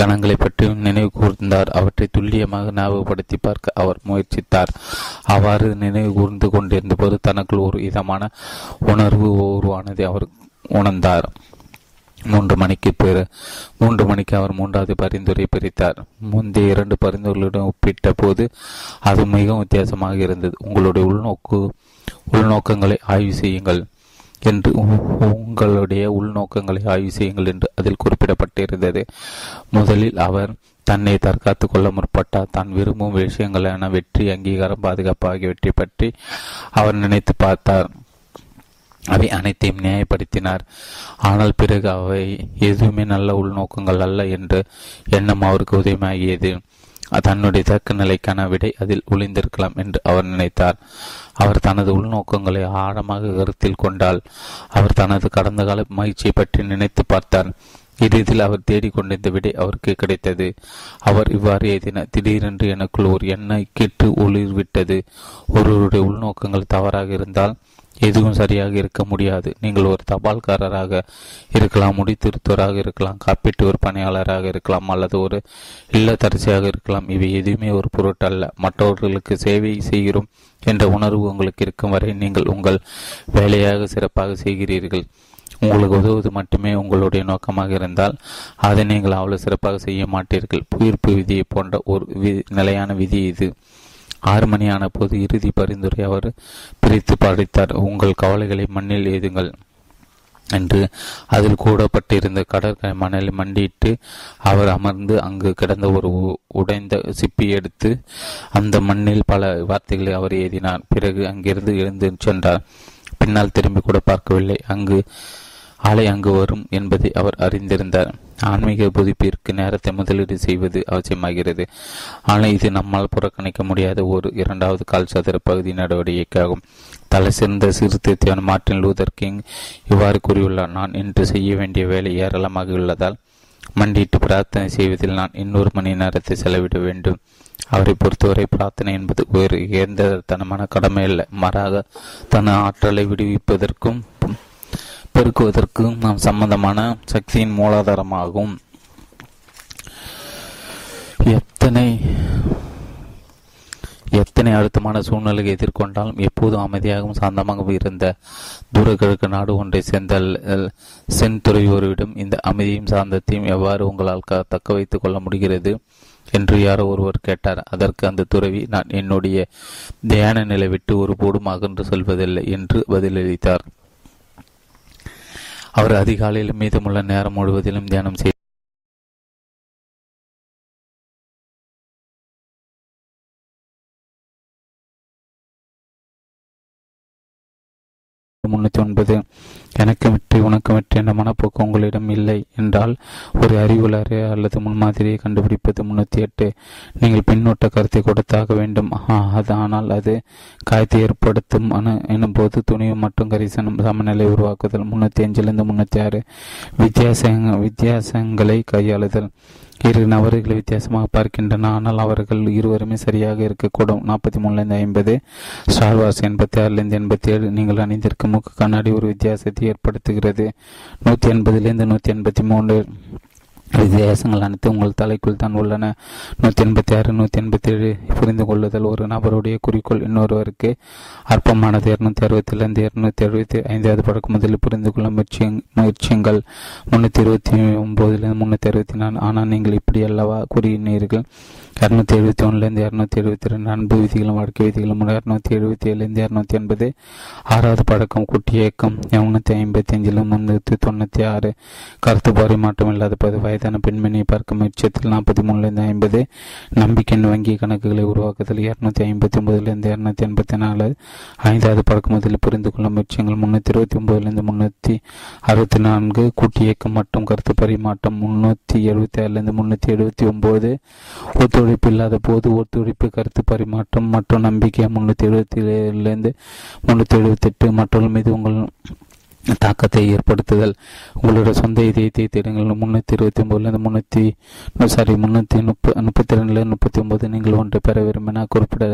கணங்களை பற்றியும் நினைவு கூர்ந்தார். அவற்றை துல்லியமாக ஞாபகப்படுத்தி பார்க்க அவர் முயற்சித்தார். அவ்வாறு நினைவு கூர்ந்து கொண்டிருந்த போது தனக்குள் ஒரு இதமான உணர்வு உருவானதை அவர் உணர்ந்தார். மூன்று மணிக்கு பிற மூன்று மணிக்கு அவர் மூன்றாவது பரிந்துரை பிரித்தார். முந்தைய இரண்டு பரிந்துரைகளுடன் ஒப்பிட்ட போது அது மிகவும் வித்தியாசமாக இருந்தது. உங்களுடைய உள்நோக்கு உள்நோக்கங்களை ஆய்வு செய்யுங்கள் என்று உங்களுடைய உள்நோக்கங்களை ஆய்வு செய்யுங்கள் என்று அதில் குறிப்பிடப்பட்டிருந்தது. முதலில் அவர் தன்னை தற்காத்து கொள்ள முற்பட்டார். தான் விரும்பும் விஷயங்களான வெற்றி, அங்கீகாரம், பாதுகாப்பு ஆகியவற்றை பற்றி அவர் நினைத்து பார்த்தார். அவை அனைத்தையும் நியாயப்படுத்தினார். ஆனால் பிறகு அவை எதுவுமே நல்ல உள்நோக்கங்கள் அல்ல என்ற எண்ணம் அவருக்கு உதவியாகியது. தன்னுடைய தக்க நிலைக்கான விடை அதில் ஒளிந்திருக்கலாம் என்று அவர் நினைத்தார். அவர் தனது உள்நோக்கங்களை ஆழமாக கருத்தில் கொண்டால் அவர் தனது கடந்த கால மகிழ்ச்சியை பற்றி நினைத்து பார்த்தார். இதில் அவர் தேடிக்கொண்டிருந்த விடை அவருக்கு கிடைத்தது. அவர் இவ்வாறு எதின திடீரென்று எனக்குள் ஒரு எண்ணெய் கேட்டு ஒளிர்விட்டது. ஒருவருடைய உள்நோக்கங்கள் தவறாக இருந்தால் எதுவும் சரியாக இருக்க முடியாது. நீங்கள் ஒரு தபால்காரராக இருக்கலாம், முடித்திருத்தோராக இருக்கலாம், காப்பீட்டு விற்பனையாளராக இருக்கலாம் அல்லது ஒரு இல்லத்தரசியாக இருக்கலாம். இவை எதுவுமே ஒரு பொருட்டல்ல. மற்றவர்களுக்கு சேவை செய்கிறோம் என்ற உணர்வு உங்களுக்கு இருக்கும் வரை நீங்கள் உங்கள் வேலையாக சிறப்பாக செய்கிறீர்கள். உங்களுக்கு உதவுவது மட்டுமே உங்களுடைய நோக்கமாக இருந்தால் அதை நீங்கள் அவ்வளவு சிறப்பாக செய்ய மாட்டீர்கள். புயிர்ப்பு விதியை போன்ற ஒரு நிலையான விதி இது. ஆறு மணியான போது இறுதி பரிந்துரை அவர் பிரித்து படித்தார். உங்கள் கவலைகளை மண்ணில் ஏதுங்கள் என்று அதில் கூடப்பட்டிருந்த கடற்கரை மணலை மண்டிட்டு அவர் அமர்ந்து அங்கு கிடந்த ஒரு உடைந்த சிப்பி எடுத்து அந்த மண்ணில் பல வார்த்தைகளை அவர் ஏதினார். பிறகு அங்கிருந்து எழுந்து சென்றார். பின்னால் திரும்பி கூட பார்க்கவில்லை. அங்கு ஆலை அங்கு வரும் என்பதை அவர் அறிந்திருந்தார். ஆன்மீக புதுப்பிற்கு நேரத்தை முதலீடு செய்வது அவசியமாகிறது. ஆனால் இது நம்மால் புறக்கணிக்க முடியாத ஒரு இரண்டாவது கால் சதுர பகுதி நடவடிக்கையாகும். தலை சிறந்த சீர்திருத்தியான மார்ட்டின் லூதர் கிங் இவ்வாறு கூறியுள்ளார்: நான் இன்று செய்ய வேண்டிய வேலை ஏராளமாக உள்ளதால் மண்டிட்டு பிரார்த்தனை செய்வதில் நான் இன்னொரு மணி நேரத்தை செலவிட வேண்டும். அவரை பொறுத்தவரை பிரார்த்தனை என்பது ஒரு இயந்திரத்தனமான கடமை அல்ல, மாறாக தன் ஆற்றலை விடுவிப்பதற்கும் பெருக்குவதற்கும் நாம் சம்பந்தமான சக்தியின் மூலாதாரமாகும். எத்தனை எத்தனை அழுத்தமான சூழ்நிலையை எதிர்கொண்டாலும் எப்போதும் அமைதியாகவும் சாந்தமாகவும் இருந்த தூரகிழக்கு நாடு ஒன்றை சேர்ந்த செந்துறையோரிடம் இந்த அமைதியும் சாந்தத்தையும் எவ்வாறு உங்களால் தக்க வைத்துக் கொள்ள முடிகிறது என்று யாரோ ஒருவர் கேட்டார். அதற்கு அந்த துறவி, நான் என்னுடைய தியான நிலை விட்டு ஒருபோடும் அகன்று செல்வதில்லை என்று பதிலளித்தார். அவர் அதிகாலையில் மீதமுள்ள நேரம் முழுவதிலும் தியானம் செய்தார். முன்னூத்தி ஒன்பது எனக்கு வெற்றி உனக்கு வெற்றி என்ற மனப்போக்கு உங்களிடம் இல்லை என்றால் ஒரு அறிவுலரை அல்லது முன்மாதிரியை கண்டுபிடிப்பது. முன்னூத்தி எட்டு நீங்கள் பின்னோட்ட கருத்தை கொடுத்தாக வேண்டும். அது ஆனால் அது காயத்தை ஏற்படுத்தும் எனும் போது துணிவு மற்றும் கரிசனம் சமநிலை உருவாக்குதல். முன்னூத்தி அஞ்சிலிருந்து முன்னூத்தி ஆறு வித்தியாச வித்தியாசங்களை கையாளுதல். இரு நபர்களை வித்தியாசமாக பார்க்கின்றன, ஆனால் அவர்கள் இருவருமே சரியாக இருக்கக்கூடும். நாற்பத்தி மூணுலேருந்து ஐம்பது ஸ்டார்வார்ஸ். எண்பத்தி ஆறுலேருந்து எண்பத்தி ஏழு நீங்கள் அணிந்திருக்கும் மூக்கு கண்ணாடி ஒரு வித்தியாசத்தை ஏற்படுத்துகிறது. நூற்றி எண்பதுலேருந்து நூற்றி எண்பத்தி மூன்று வித்தியாசங்கள் அனைத்து உங்கள் தலைக்குள் தான் உள்ளன. நூற்றி எண்பத்தி ஆறு நூற்றி எண்பத்தி ஏழு புரிந்து கொள்ளுதல். ஒரு நபருடைய குறிக்கோள் இன்னொருவருக்கு அற்பமானது. இருநூத்தி அறுபத்திலிருந்து இருநூத்தி எழுபத்தி ஐந்தாவது படக்கு முதலில் புரிந்து கொள்ள முயற்சி முயற்சியுங்கள் முன்னூற்றி இருபத்தி ஒன்பதுலேருந்து முன்னூற்றி அறுபத்தி நாலு ஆனால் நீங்கள் இப்படி அல்லவா கூறினீர்கள். இரநூத்தி எழுபத்தி ஒன்றுலேருந்து இரநூத்தி எழுபத்தி ரெண்டு அன்பு விதிகளும் வடக்கு விதிகளும். இரநூத்தி எழுபத்தி ஏழுலேருந்து இரநூத்தி எண்பது ஆறாவது படக்கம் குட்டி இயக்கம். இரநூத்தி ஐம்பத்தி அஞ்சிலும் முன்னூற்றி தொண்ணூற்றி ஆறு கருத்து பரிமாற்றம் இல்லாத பது வயதான பெண்மணியை பார்க்கும் உச்சத்தில். நாற்பத்தி மூணுலேருந்து ஐம்பது நம்பிக்கையின் வங்கி கணக்குகளை உருவாக்குதல். இரநூத்தி ஐம்பத்தி ஒன்பதுலேருந்து இரநூத்தி எண்பத்தி நாலு ஐந்தாவது படக்கம் முதலில் புரிந்து கொள்ளும் உச்சங்கள். முன்னூற்றி இருபத்தி ஒன்பதுலேருந்து முன்னூற்றி அறுபத்தி நான்கு கூட்டி இயக்கம் மற்றும் கருத்து பரிமாற்றம். முன்னூற்றி எழுபத்தி ஆறுலேருந்து முன்னூற்றி எழுபத்தி ஒன்பது ஒத்துழைப்பு இல்லாத போது ஒத்துழைப்பு கருத்து பரிமாற்றம் மற்றும் நம்பிக்கை. முன்னூற்றி எழுபத்தி ஏழுலேருந்து முன்னூற்றி எழுபத்தி எட்டு மற்றொரு மீது உங்கள் தாக்கத்தை ஏற்படுத்துதல். உங்களுடைய சொந்த இதயத்தை தேடுங்கள். முன்னூற்றி இருபத்தி ஒன்பதுலேருந்து முன்னூற்றி சாரி முன்னூற்றி முப்ப முப்பத்தி ரெண்டுலேருந்து முப்பத்தி ஒன்பது நீங்கள் ஒன்று பெற விரும்பினா குறிப்பிட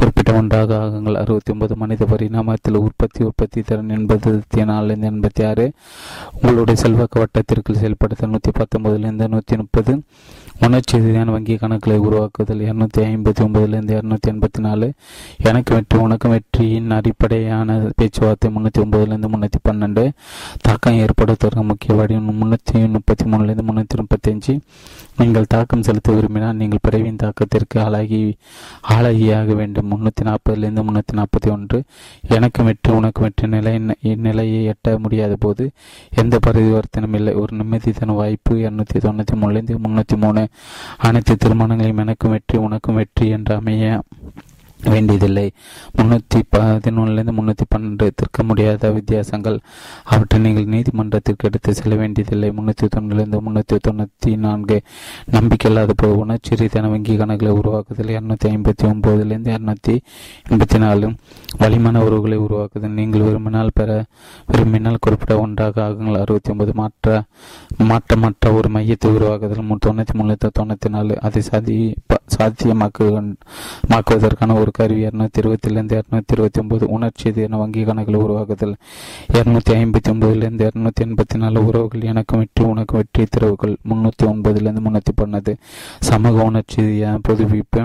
குறிப்பிட்ட ஒன்றாக ஆகுங்கள். அறுபத்தி ஒன்பது மனித பரிணாமத்தில் உற்பத்தி உற்பத்தி திறன். எண்பத்தி நாலுலேருந்து எண்பத்தி ஆறு உங்களுடைய செல்வாக்கு வட்டத்திற்குள் செயல்படுத்த. நூற்றி பத்தொன்பதுலேருந்து நூற்றி முப்பது உணர்ச்சி ரீதியான வங்கி கணக்குகளை உருவாக்குதல். இரநூத்தி ஐம்பத்தி ஒன்பதுலேருந்து இரநூத்தி எண்பத்தி நாலு எனக்கு வெற்றி உனக்கு வெற்றியின் அடிப்படையான பேச்சுவார்த்தை. முன்னூற்றி ஒன்பதுலேருந்து முன்னூற்றி பன்னெண்டு பன்னெண்டு தாக்கம் ஏற்படுத்துவதற்கு முக்கிய வடிவம் முன்னூற்றி முப்பத்தி மூணுலேருந்து முன்னூற்றி முப்பத்தஞ்சு. நீங்கள் தாக்கம் செலுத்த விரும்பினால் நீங்கள் பிறவின் தாக்கத்திற்கு ஆளாகி ஆளாகியாக வேண்டும். முன்னூற்றி நாற்பதுலேருந்து முன்னூற்றி நாற்பத்தி ஒன்று எனக்கு வெற்றி உனக்கு வெற்றி நிலை இந்நிலையை எட்ட முடியாத போது எந்த பரிவர்த்தனம் இல்லை ஒரு நிம்மதித்தன வாய்ப்பு. இரநூத்தி தொண்ணூற்றி மூணுலேருந்து முன்னூற்றி மூணு அனைத்து திருமணங்களையும் எனக்கும் வெற்றி உனக்கும் வெற்றி என்று அமைய வேண்டியதில்லை. முன்னூற்றி பதினொன்னுலேருந்து முன்னூற்றி பன்னெண்டு தீர்க்க முடியாத வித்தியாசங்கள் அவற்றை நீங்கள் நீதிமன்றத்திற்கு எடுத்து செல்ல வேண்டியதில்லை. முன்னூற்றி தொண்ணூறுலேருந்து முன்னூற்றி தொண்ணூற்றி நான்கு நம்பிக்கை இல்லாத போது உணர்ச்சி ரீதியான வங்கி கணக்குகளை உருவாக்குதல். இரநூத்தி ஐம்பத்தி ஒம்போதுலேருந்து இரநூத்தி எண்பத்தி நாலு வலிமான உறவுகளை உருவாக்குதல். நீங்கள் விரும்பினால் பெற விரும்பினால் குறிப்பிட்ட ஒன்றாக ஆகுங்கள். அறுபத்தி ஒன்பது மாற்ற மாற்றமற்ற ஒரு மையத்தை உருவாக்குதல். தொண்ணூற்றி மூணு தொண்ணூற்றி நாலு அதை சாதி சாத்தியமாக்கு மாக்குவதற்கான ஒரு கருவி. இருநூத்தி இருபத்திலிருந்து இருநூத்தி இருபத்தி ஒன்பது உணர்ச்சி என வங்கி கணக்கில் உருவாக்குதல். இருநூத்தி ஐம்பத்தி ஒன்பதுலேருந்து இருநூத்தி எண்பத்தி நாலு உறவுகள் எனக்கு வெற்றி உனக்கு வெற்றி திறவுகள். முன்னூற்றி ஒன்பதுலேருந்து முன்னூற்றி பன்னெண்டு சமூக உணர்ச்சி புதுப்பிப்பு.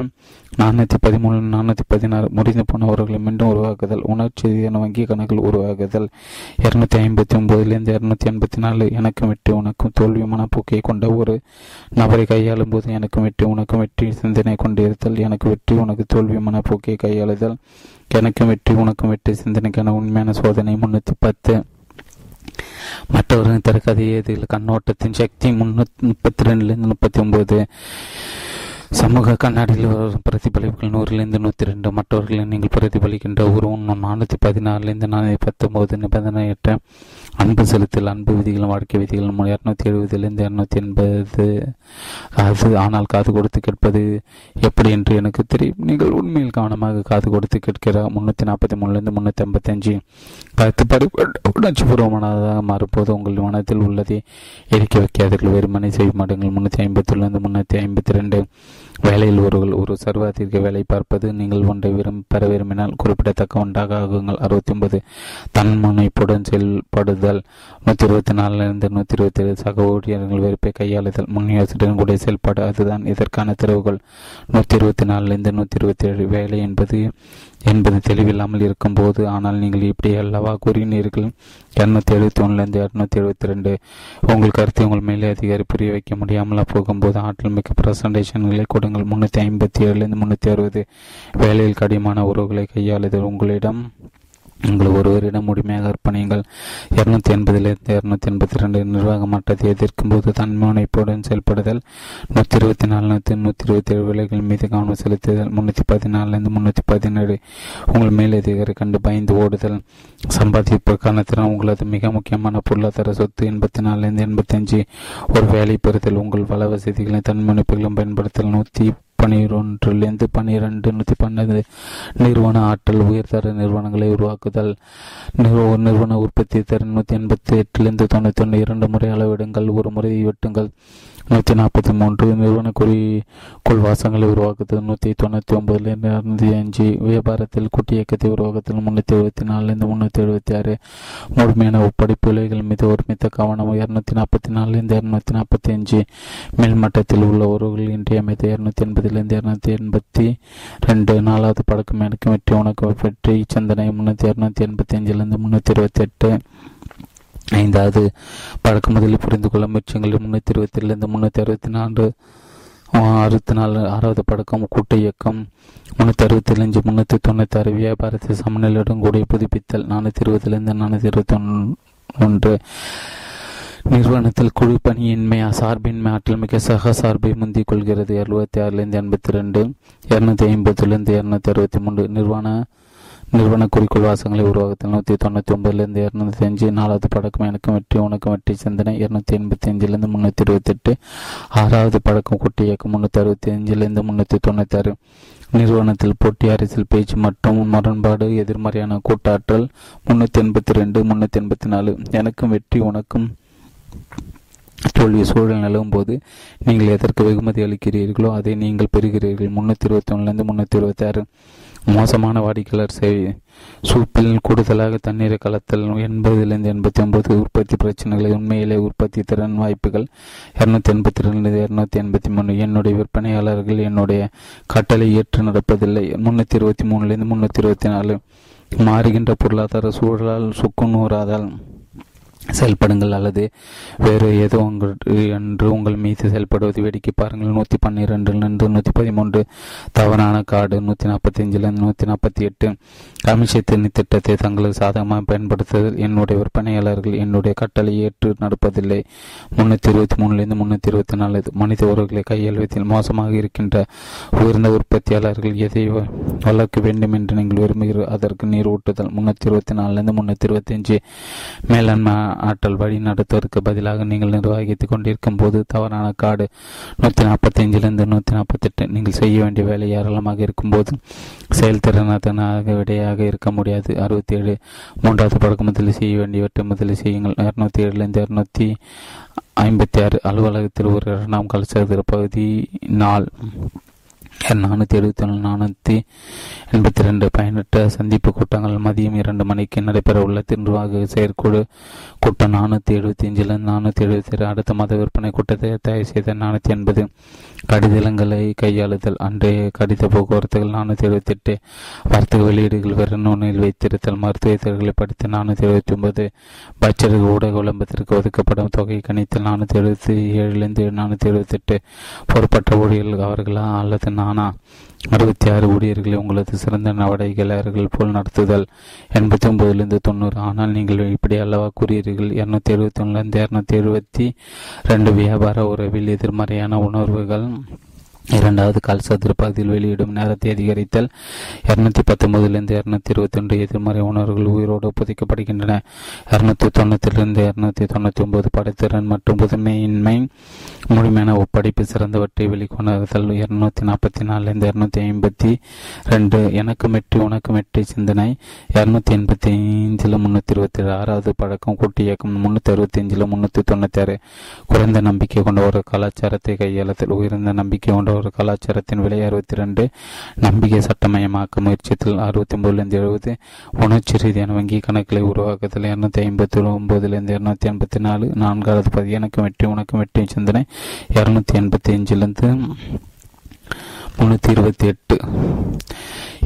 நானூற்றி பதிமூணு நானூற்றி பதினாறு முடிந்து போன உறவுகளை மீண்டும் உருவாக்குதல். உணர்ச்சி என வங்கி கணக்கில் உருவாக்குதல். இருநூத்தி ஐம்பத்தி ஒன்பதுலேருந்து இருநூத்தி எண்பத்தி நாலு எனக்கும் வெற்றி உனக்கும் தோல்வி மனப்போக்கை கொண்ட ஒரு நபரை கையாளும் போது எனக்கும் வெற்றி உனக்கும் வெற்றி சிந்தனை கொண்டிருத்தல். எனக்கு வெற்றி உனக்கு தோல்வி மனப்போக்கை கையாளுதல். எனக்கும் வெற்றி உனக்கும் வெற்றி சிந்தனைக்கான உண்மையான சோதனை. முன்னூற்றி பத்து மற்றவர்களின் திறக்கதையே கண்ணோட்டத்தின் சக்தி. முன்னூத்தி முப்பத்தி ரெண்டுலேருந்து முப்பத்தி ஒன்பது சமூக கண்ணாடியில் பிரதிபலிப்புகள். நூறுலேருந்து நூற்றி ரெண்டு மற்றவர்களில் நீங்கள் பிரதிபலிக்கின்ற உருவம். நானூற்றி பதினாறுலேருந்து நானூற்றி பத்தொம்போது நிபந்தனையற்ற அன்பு செலுத்தல் அன்பு விதிகளும் வாழ்க்கை விதிகளும். இரநூத்தி எழுபதுலேருந்து இரநூத்தி எண்பது அது ஆனால் காது கொடுத்து கேட்பது எப்படி என்று எனக்கு தெரியும். நீங்கள் உண்மையில் கவனமாக காது கொடுத்து கேட்கிறார். முன்னூற்றி நாற்பத்தி மூணுலேருந்து முன்னூற்றி ஐம்பத்தஞ்சு கருத்து பரிபாட்டு உணர்ச்சிபூர்வமானதாக மாறும்போது உங்கள் மனத்தில் உள்ளதை எரிக்க வைக்காதீர்கள் வெறுமனை செய்ய மாட்டீர்கள். முன்னூற்றி ஐம்பத்தொன்னுலேருந்து முன்னூற்றி ஐம்பத்தி ரெண்டு வேலையில் ஒருவர்கள் ஒரு சர்வாதிக வேலை பார்ப்பது. நீங்கள் ஒன்றை விரும்பி பெற விரும்பினால் குறிப்பிடத்தக்க ஒன்றாக ஆகுங்கள். அறுபத்தி ஒன்பது தன்முனைப்புடன் செயல்படுதல். நூற்றி இருபத்தி நாலுலேருந்து நூற்றி இருபத்தி ஏழு சக ஊழியர்கள் வெறுப்பை கையாளுதல் முன்னியோசனையுடன் கூடிய செயல்பாடு அதுதான் இதற்கான திறவுகள். நூற்றி இருபத்தி நாலுலேருந்து நூற்றி இருபத்தி ஏழு வேலை என்பது என்பது தெளிவில்லாமல் இருக்கும்போது ஆனால் நீங்கள் இப்படி அல்லவா கூறினீர்கள். இரநூத்தி எழுபத்தி ஒன்றுலேருந்து இரநூத்தி எழுபத்தி ரெண்டு உங்கள் கருத்தை உங்கள் மேலே அதிகாரி புரிய வைக்க முடியாமல் போகும்போது ஆற்றல் மிக்க பிரசன்டேஷன்களை கொடுங்கள். முன்னூற்றி ஐம்பத்தி ஏழுலேருந்து முன்னூற்றி அறுபது வேலையில் கடிமான உறவுகளை கையாளுதல். உங்களிடம் உங்கள் ஒருவரிடம் உரிமையாக அர்ப்பணியுங்கள். இருநூத்தி எண்பதுலேருந்து இருநூத்தி எண்பத்தி ரெண்டு நிர்வாக மாற்றத்தை எதிர்க்கும் போது தன்முனைப்புடன் செயல்படுதல். நூற்றி இருபத்தி நாலு நூற்றி நூற்றி இருபத்தி ஏழு விலைகள் மீது கவனம் செலுத்துதல். முன்னூற்றி பதினாலுலேருந்து முன்னூற்றி பதினேழு உங்கள் மேலதிகாரி கண்டு பயந்து ஓடுதல். சம்பாதிப்பதற்கான திறன் உங்களது மிக முக்கியமான பொருளாதார சொத்து. எண்பத்தி நாலுலேருந்து எண்பத்தி அஞ்சு ஒரு வேலை பெறுதல். உங்கள் வள வசதிகளையும் தன்முனைப்புகளும் பயன்படுத்தல். நூற்றி பனிரொன்றுலேருந்து பன்னிரெண்டு நூற்றி பன்னெண்டு நிறுவன ஆற்றல் உயர்தர நிறுவனங்களை உருவாக்குதல். நிறுவன உற்பத்தி திறன். நூற்றி எண்பத்தி எட்டுலேருந்து தொண்ணூற்றி ஒன்று இரண்டு முறை அளவிடுங்கள் ஒரு முறை வெட்டுங்கள். நூற்றி நாற்பத்தி மூன்று நிறுவன குறிக்கோள் வாசங்களை உருவாக்குதல். நூற்றி தொண்ணூற்றி ஒன்பதுலேருந்து இரநூத்தி அஞ்சு வியாபாரத்தில் கூட்டு இயக்கத்தை உருவாக்குதல். முன்னூற்றி எழுபத்தி நாலுலேருந்து முன்னூற்றி எழுபத்தி ஆறு முழுமையான ஒப்படைப்பு விலைகள் மீது ஒருமித்த கவனம். இரநூத்தி நாற்பத்தி நாலுலேருந்து இரநூத்தி நாற்பத்தி அஞ்சு மேல்மட்டத்தில் உள்ள உறவுகள் இன்றியமைத்த இரநூத்தி எண்பது இருநூத்தி எண்பத்தி ரெண்டு நாலாவது பழக்கம் எனக்கு வெற்றி உனக்கு வெற்றி சந்தனை. முன்னூற்றி இருநூத்தி எண்பத்தி அஞ்சிலிருந்து முன்னூற்றி இருபத்தி எட்டு ஐந்தாவது பழக்கம் முதலில் புரிந்து கொள்ள முயற்சிகளில். முன்னூற்றி இருபத்தி ஏழுலேருந்து முன்னூற்றி அறுபத்தி நான்கு அறுபத்தி நாலு ஆறாவது பழக்கம் கூட்டு இயக்கம். முன்னூற்றி அறுபத்தி அஞ்சு முன்னூற்றி தொண்ணூற்றி ஆறு வியாபாரத்தை சமநிலையுடன் கூடிய புதுப்பித்தல். நானூற்றி இருபதுலேருந்து நானூற்றி இருபத்தி ஒன்று நிறுவனத்தில் குழு பணியின்மை சார்பின்மை ஆற்றல் மிக சக சார்பை முந்திக் கொள்கிறது. எழுபத்தி ஆறுலேருந்து எண்பத்தி ரெண்டு இரநூத்தி ஐம்பதுலேருந்து இரநூத்தி அறுபத்தி மூன்று நிறுவன நிறுவன குறிக்கோள் வாசங்களை உருவாக்கத்தில். நூற்றி தொண்ணூற்றி ஒன்பதுலேருந்து இரநூத்தி அஞ்சு நாலாவது பழக்கம் எனக்கு வெற்றி உனக்கு வெற்றி சிந்தனை. இரநூத்தி எண்பத்தி அஞ்சுலேருந்து முன்னூற்றி இருபத்தி எட்டு ஆறாவது பழக்கம் கூட்டு இயக்கம். முன்னூற்றி அறுபத்தி அஞ்சுலேருந்து முன்னூற்றி தொண்ணூற்றி ஆறு நிறுவனத்தில் போட்டி அரசியல் பேச்சு மற்றும் முரண்பாடு எதிர்மறையான கூட்டாற்றல். முன்னூற்றி எண்பத்தி ரெண்டு முன்னூற்றி எண்பத்தி நாலு எனக்கும் வெற்றி உனக்கும் தோல்வி சூழல் நிலவும் போது நீங்கள் எதற்கு வெகுமதி அளிக்கிறீர்களோ அதை நீங்கள் பெறுகிறீர்கள். முன்னூற்றி இருபத்தி ஒன்றுலேருந்து முன்னூற்றி இருபத்தி ஆறு மோசமான வாடிக்கையாளர் சேவை சூப்பில் கூடுதலாக தண்ணீரை கலத்தல். எண்பதுலேருந்து எண்பத்தி ஒன்பது உற்பத்தி பிரச்சனைகளை உண்மையிலே உற்பத்தி திறன் வாய்ப்புகள். இரநூத்தி எண்பத்தி ரெண்டுலேருந்து இரநூத்தி எண்பத்தி மூணு என்னுடைய விற்பனையாளர்கள் என்னுடைய கட்டளை ஏற்று நடப்பதில்லை. முன்னூற்றி இருபத்தி மூணுலேருந்து முன்னூற்றி இருபத்தி நாலு மாறுகின்ற பொருளாதார சூழலால் சுக்குநூறாதால் செயல்படுங்கள் அல்லது வேறு ஏதோ உங்கள் என்று உங்கள் மீது செயல்படுவது வேடிக்கை பாருங்கள். நூற்றி பன்னிரெண்டுலேருந்து நூற்றி பதிமூன்று தவறான காடு, நூற்றி நாற்பத்தி அஞ்சுலேருந்து நூற்றி நாற்பத்தி எட்டு கமிஷத்தின் திட்டத்தை தங்களுக்கு சாதகமாக பயன்படுத்துதல், என்னுடைய விற்பனையாளர்கள் என்னுடைய கட்டளை ஏற்று நடப்பதில்லை, முன்னூற்றி இருபத்தி மூணுலேருந்து முன்னூற்றி இருபத்தி நாலு மனித உறவுகளை கையெழுத்தில் மோசமாக இருக்கின்ற உயர்ந்த உற்பத்தியாளர்கள் எதை வளர்க்க வேண்டும் என்று நீங்கள் விரும்புகிறீர்கள் அதற்கு நீர் ஊட்டுதல், முன்னூற்றி இருபத்தி நாலுலேருந்து முன்னூற்றி இருபத்தி அஞ்சு மேலாண்மை ஆற்றல் வழி நடத்துவதற்கு பதிலாக நீங்கள் நிர்வகித்துக் கொண்டிருக்கும் போது தவறான காடு, நூற்றி நாற்பத்தி அஞ்சிலிருந்து நூற்றி நாற்பத்தி எட்டு நீங்கள் செய்ய வேண்டிய வேலை ஏராளமாக இருக்கும்போது செயல்திறனாக விடையாக இருக்க முடியாது, அறுபத்தி ஏழு மூன்றாவது பழக்க முதலில் செய்ய வேண்டியவற்றை முதலில் செய்யுங்கள், இரநூத்தி ஏழுலேருந்து இரநூத்தி ஐம்பத்தி ஆறு அலுவலகத்தில் ஒரு இரண்டாம் கால் சேர்ந்த பகுதி நாள் நானூற்றி எழுபத்தி ஒன்று நானூற்றி எண்பத்தி ரெண்டு பயனற்ற சந்திப்பு கூட்டங்கள் மதியம் இரண்டு மணிக்கு நடைபெற உள்ள நிர்வாக செயற்குழு கூட்டம் நானூற்றி எழுபத்தி அஞ்சிலிருந்து நானூற்றி எழுபத்தி ஏழு அடுத்த மாத விற்பனை கூட்டத்தை தயார் செய்த நானூற்றி எண்பது கடிதங்களை கையாளுதல் அன்றைய கடித போக்குவரத்துகள் நானூற்றி எழுபத்தி எட்டு வர்த்தக வெளியீடுகள் வெறும் நூலில் வைத்திருத்தல் மருத்துவ இதழ்களை படித்த நானூற்றி எழுபத்தி ஒன்பது பட்ஜெட் ஊடக விளம்பரத்திற்கு ஒதுக்கப்படும் தொகை கணித்தல் நானூற்றி எழுபத்தி ஏழுலேருந்து நானூற்றி எழுபத்தி எட்டு பொறுப்பற்ற ஊழியர்கள் அவர்களா அல்லது அறுபத்தி ஆறு ஊழியர்களை உங்களது சிறந்த நடவடிக்கையாளர்கள் போல் நடத்துதல் எண்பத்தி ஒன்பதுலேருந்து தொண்ணூறு ஆனால் நீங்கள் இப்படி அல்லவா கூறியீர்கள் இருநூத்தி எழுபத்தி ஒன்றுலேருந்து இருநூத்தி எழுபத்தி ரெண்டு வியாபார உறவில் எதிர்மறையான உணர்வுகள் இரண்டாவது கால் சதுர பகுதியில் வெளியிடும் நேரத்தை அதிகரித்தல் இருநூத்தி பத்தொன்பதுலேருந்து இருநூத்தி இருபத்தி ஒன்று எதிர்மறை உணர்வுகள் உயிரோடு புதைக்கப்படுகின்றன இருநூத்தி தொண்ணூற்றிலிருந்து இருநூத்தி தொண்ணூற்றி ஒன்பது படைத்திறன் மற்றும் புதுமையின்மை முழுமையான ஒப்படைப்பு சிறந்தவற்றை வெளிக்கொணர்தல் இருநூத்தி நாற்பத்தி நாலுலேருந்து இருநூத்தி ஐம்பத்தி ரெண்டு எனக்கு மெட்டி உனக்கு மெட்டி சிந்தனை இருநூத்தி எண்பத்தி ஐந்தில் முன்னூற்றி இருபத்தி ஏழு ஆறாவது பழக்கம் கூட்டு இயக்கம் முன்னூற்றி அறுபத்தி அஞ்சில் முன்னூற்றி தொண்ணூற்றி ஆறு குறைந்த நம்பிக்கை கொண்ட ஒரு கலாச்சாரத்தை கையாளத்தில் உயர்ந்த நம்பிக்கை கொண்ட ஒரு கலாச்சாரத்தின் விலை அறுபத்தி இரண்டு நம்பிக்கை சட்டமயமாக்க முயற்சியத்தில் அறுபத்தி ஒன்பதுலேருந்து எழுபது உணர்ச்சி ரீதியான வங்கி கணக்குகளை உருவாக்கத்தில் இருநூத்தி ஐம்பத்தி ஒன்பதுலேருந்து இருநூத்தி எண்பத்தி நாலு நான்காவது பதி எனக்கு வெற்றி உனக்கு வெற்றி சிந்தனை இருநூத்தி எண்பத்தி அஞ்சிலிருந்து முன்னூற்றி இருபத்தி எட்டு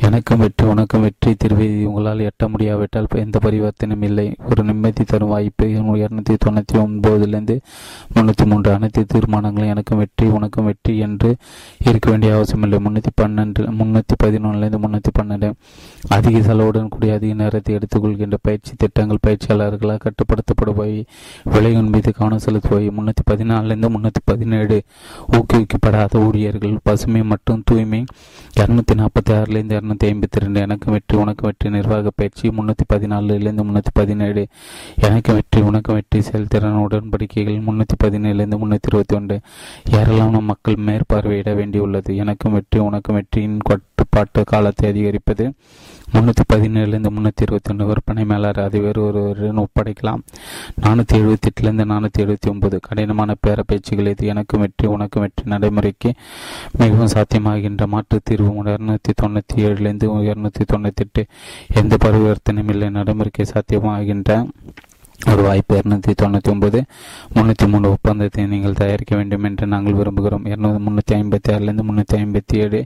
எனக்கும் வெற்றி உனக்கும் வெற்றி தீர்வை உங்களால் எட்ட முடியாவிட்டால் எந்த பரிவர்த்தனையும் இல்லை ஒரு நிம்மதி தரும் வாய்ப்பு இருநூத்தி தொண்ணூற்றி ஒன்பதுலேருந்து முன்னூற்றி மூன்று அனைத்து தீர்மானங்களும் எனக்கும் வெற்றி உனக்கும் வெற்றி என்று இருக்க வேண்டிய அவசியமில்லை முன்னூற்றி பன்னெண்டு முன்னூற்றி பதினொன்றுலேருந்து முன்னூற்றி பன்னெண்டு அதிக செலவுடன் கூடிய அதிக நேரத்தை எடுத்துக்கொள்கின்ற பயிற்சி திட்டங்கள் பயிற்சியாளர்களால் கட்டுப்படுத்தப்படுபவை விலையின் மீது கவனம் செலுத்துபவை முன்னூற்றி பதினாலுலேருந்து முன்னூற்றி பதினேழு ஊக்குவிக்கப்படாத ஊழியர்கள் பசுமை மற்றும் தூய்மை இரநூத்தி நாற்பத்தி ஆறுலேருந்து இருநூத்தி ஐம்பத்தி ரெண்டு எனக்கு வெற்றி உனக்கு வெற்றி நிர்வாக பயிற்சி முன்னூற்றி பதினாலுலேருந்து முன்னூற்றி பதினேழு எனக்கு வெற்றி உனக்கு வெற்றி செயல்திறன் உடன்படிக்கைகள் முன்னூற்றி பதினேழுலேருந்து முன்னூற்றி இருபத்தி ஒன்று ஏராளமான மக்கள் மேற்பார்வையிட வேண்டியுள்ளது எனக்கும் வெற்றி உனக்கு வெற்றியின் கட்டுப்பாட்டு காலத்தை அதிகரிப்பது முன்னூற்றி பதினேழுலேருந்து முன்னூற்றி இருபத்தி ஒன்று விற்பனை மேலாறு அதை வேறு ஒருவருடன் ஒப்படைக்கலாம் நானூற்றி எழுபத்தி எட்டுலேருந்து நானூற்றி எழுபத்தி ஒன்பது கடினமான பேர பயிற்சிகள் இது எனக்கு வெற்றி உனக்கு வெற்றி நடைமுறைக்கு மிகவும் சாத்தியமாகின்ற மாற்றுத் தீர்வு இரநூத்தி தொண்ணூற்றி ஏழுலேருந்து இரநூத்தி தொண்ணூற்றி எட்டு எந்த பரிவர்த்தனையும் இல்லை நடைமுறைக்கு சாத்தியமாகின்ற ஒரு வாய்ப்பு இருநூத்தி தொண்ணூற்றி ஒன்பது முன்னூற்றி மூணு ஒப்பந்தத்தை நீங்கள் தயாரிக்க வேண்டும் என்று நாங்கள் விரும்புகிறோம் இருநூறு முன்னூற்றி ஐம்பத்தி ஆறுலேருந்து முன்னூற்றி ஐம்பத்தி ஏழு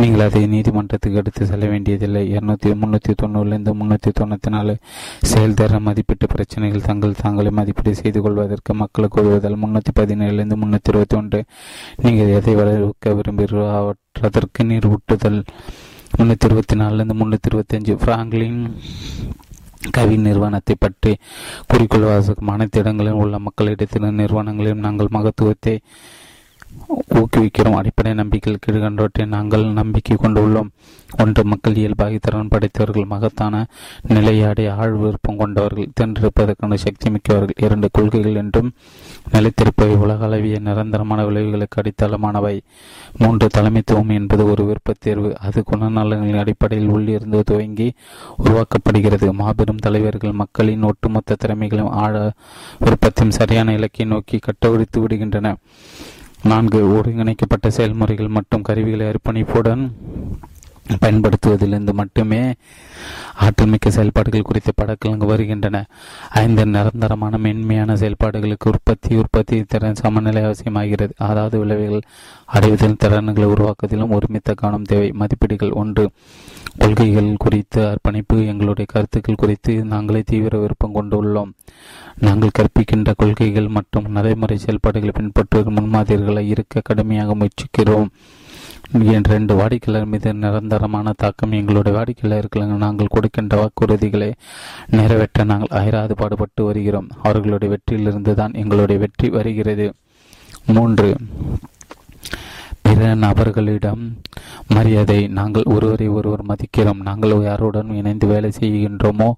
நீங்கள் அதை நீதிமன்றத்துக்கு எடுத்து செல்ல வேண்டியதில்லை இருநூத்தி முன்னூற்றி தொண்ணூறுலேருந்து முன்னூற்றி தொண்ணூற்றி நாலு செயல்தர மதிப்பீட்டு பிரச்சனைகள் தங்கள் தாங்களே மதிப்பீடு செய்து கொள்வதற்கு மக்களுக்கு உதவுதல் முன்னூற்றி பதினேழுலேருந்து முன்னூற்றி இருபத்தி ஒன்று நீங்கள் எதை வளர்க்க விரும்புகிறோ அவற்றதற்கு நீர் ஊட்டுதல் முன்னூற்றி இருபத்தி நாலுலேருந்து முன்னூற்றி இருபத்தி அஞ்சு பிராங்க்லின் கவி நிறுவனத்தை பற்றி குறிக்கோள் வாசகம் அனைத்து இடங்களிலும் உள்ள மக்களிடத்தில் நிறுவனங்களிலும் நாங்கள் மகத்துவத்தை ஊக்குவிக்கிறோம் அடிப்படை நம்பிக்கையில் கீழ்கண்டவற்றை நாங்கள் நம்பிக்கை கொண்டுள்ளோம் ஒன்று மக்கள் இயல்பாகி திறன் படைத்தவர்கள் மகத்தான நிலையாடி ஆழ் விருப்பம் கொண்டவர்கள் திரண்டிருப்பதற்கான சக்தி மிக்கவர்கள் இரண்டு கொள்கைகள் என்றும் நிலைத்திருப்பவை உலக அளவிய நிரந்தரமான விளைவுகளுக்கு அடித்தளமானவை மூன்று தலைமைத்துவம் என்பது ஒரு விருப்பத் தேர்வு அது குணநலங்களின் அடிப்படையில் உள்ளிருந்து துவங்கி உருவாக்கப்படுகிறது மாபெரும் தலைவர்கள் மக்களின் ஒட்டுமொத்த திறமைகளும் ஆழ விருப்பத்தையும் சரியான இலக்கை நோக்கி கட்டவிழ்த்து விடுகின்றன நான்கு ஒருங்கிணைக்கப்பட்ட செயல்முறைகள் மற்றும் கருவிகளை அர்ப்பணிப்புடன் பயன்படுத்துவதிலிருந்து மட்டுமே ஆற்றல் மிக்க செயல்பாடுகள் குறித்த படங்கள் அங்கு வருகின்றன. ஐந்து நிரந்தரமான மென்மையான செயல்பாடுகளுக்கு உற்பத்தி உற்பத்தி திறன் சமநிலை அவசியமாகிறது. அதாவது விளைவுகள் அடைவதிலும் திறன்களை உருவாக்குவதிலும் ஒருமித்த கவனம் தேவை. மதிப்பீடுகள் ஒன்று, கொள்கைகள் குறித்த அர்ப்பணிப்பு. எங்களுடைய கருத்துக்கள் குறித்து நாங்களே தீவிர விருப்பம் கொண்டுள்ளோம். நாங்கள் கற்பிக்கின்ற கொள்கைகள் மற்றும் நடைமுறை செயல்பாடுகளை பின்பற்றுவதற்கு முன்மாதிரிகளை இருக்க கடுமையாக முயற்சிக்கிறோம். இரண்டு, வாடிக்கையாளர் மீது நிரந்தரமான தாக்கம். எங்களுடைய வாடிக்கையாளர்களுக்கு நாங்கள் கொடுக்கின்ற வாக்குறுதிகளை நிறைவேற்ற நாங்கள் அயராது பாடுபட்டு வருகிறோம். அவர்களுடைய வெற்றியிலிருந்து தான் எங்களுடைய வெற்றி வருகிறது. மூன்று, பிற நபர்களிடம் மரியாதை. நாங்கள் ஒருவரை ஒருவர் மதிக்கிறோம். நாங்கள் யாருடன் இணைந்து வேலை செய்கின்றோமோ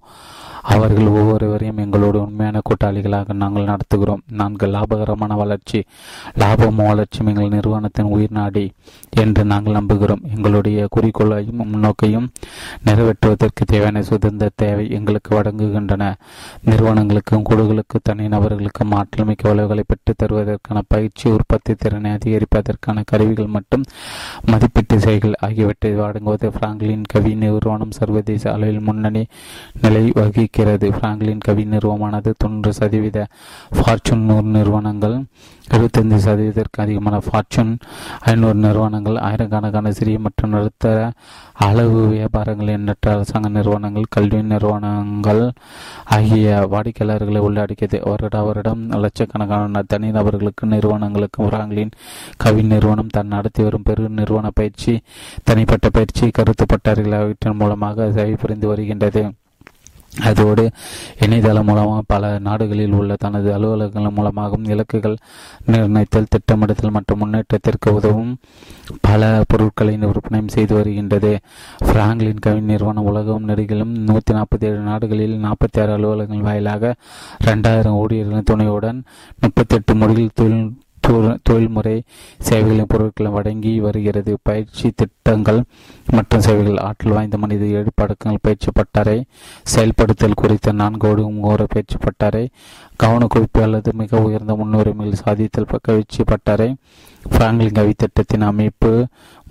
அவர்கள் ஒவ்வொருவரையும் எங்களோட உண்மையான கூட்டாளிகளாக நாங்கள் நடத்துகிறோம். நாங்கள் லாபகரமான வளர்ச்சி, லாபம் வளர்ச்சியும் எங்கள் நிறுவனத்தின் உயிர் நாடி என்று நாங்கள் நம்புகிறோம். எங்களுடைய குறிக்கோளையும் முன்னோக்கையும் நிறைவேற்றுவதற்கு தேவையான சுதந்திர தேவை எங்களுக்கு வழங்குகின்றன. நிறுவனங்களுக்கும் குழுக்களுக்கும் தனிநபர்களுக்கும் ஆற்றல் மிக்க விளைவுகளை பெற்றுத் தருவதற்கான பயிற்சி, உற்பத்தி திறனை அதிகரிப்பதற்கான கருவிகள் மற்றும் மதிப்பீட்டு செயல்கள் ஆகியவற்றை வழங்குவது பிராங்க்லின் கவி நிறுவனம் சர்வதேச அளவில் முன்னணி நிலை வகி. பிராங்க்லின் கவி நிறுவனமானது தொன்று சதவீத ஃபார்ச்சூன் நூறு நிறுவனங்கள், எழுபத்தைந்து சதவீதத்திற்கு அதிகமான ஃபார்ச்சூன் ஐநூறு நிறுவனங்கள், ஆயிரக்கணக்கான சிறிய மற்றும் நடுத்தர அளவு வியாபாரங்கள், எண்ணற்ற அரசாங்க நிறுவனங்கள், கல்வி நிறுவனங்கள் ஆகிய வாடிக்கையாளர்களை உள்ளடக்கியது. வருட வருடம் லட்சக்கணக்கான தனிநபர்களுக்கும் நிறுவனங்களுக்கும் பிராங்க்லின் கவி நிறுவனம் தன் நடத்தி வரும் பெரு நிறுவன பயிற்சி, தனிப்பட்ட பயிற்சி, கருத்து பட்டார்கள் ஆகியவற்றின் மூலமாக சேவை புரிந்து வருகின்றது. அதோடு இணையதளம் மூலமாக பல நாடுகளில் உள்ள தனது அலுவலகங்கள் மூலமாகவும் இலக்குகள் நிர்ணயித்தல், திட்டமிடுதல் மற்றும் முன்னேற்றத்திற்கு உதவும் பல பொருட்களை விற்பனையும் செய்து வருகின்றது. பிராங்க்லின் கவி நிறுவனம் உலகம் நெடுகிலும் நூற்றி நாற்பத்தி ஏழு நாடுகளில் நாற்பத்தி ஆறு அலுவலகங்கள் வாயிலாக ரெண்டாயிரம் ஊழியர்களின் துணையுடன் முப்பத்தி எட்டு மொழியில் தொழில் தொழில்முறை சேவைகளின் பொருட்களை வழங்கி வருகிறது. பயிற்சி திட்டங்கள் மற்றும் சேவைகள், ஆற்றல் வாய்ந்த மனித ஏழு படக்கங்கள் பயிற்சி பட்டறை, செயல்படுத்தல் குறித்த நான்கோடு மூற பயிற்சி பட்டறை, கவனக்குறிப்பு அல்லது மிக உயர்ந்த முன்னுரிமையில் சாதித்தல் பயிற்சி பட்டறை, பிராங்க்லின் கவி திட்டத்தின் அமைப்பு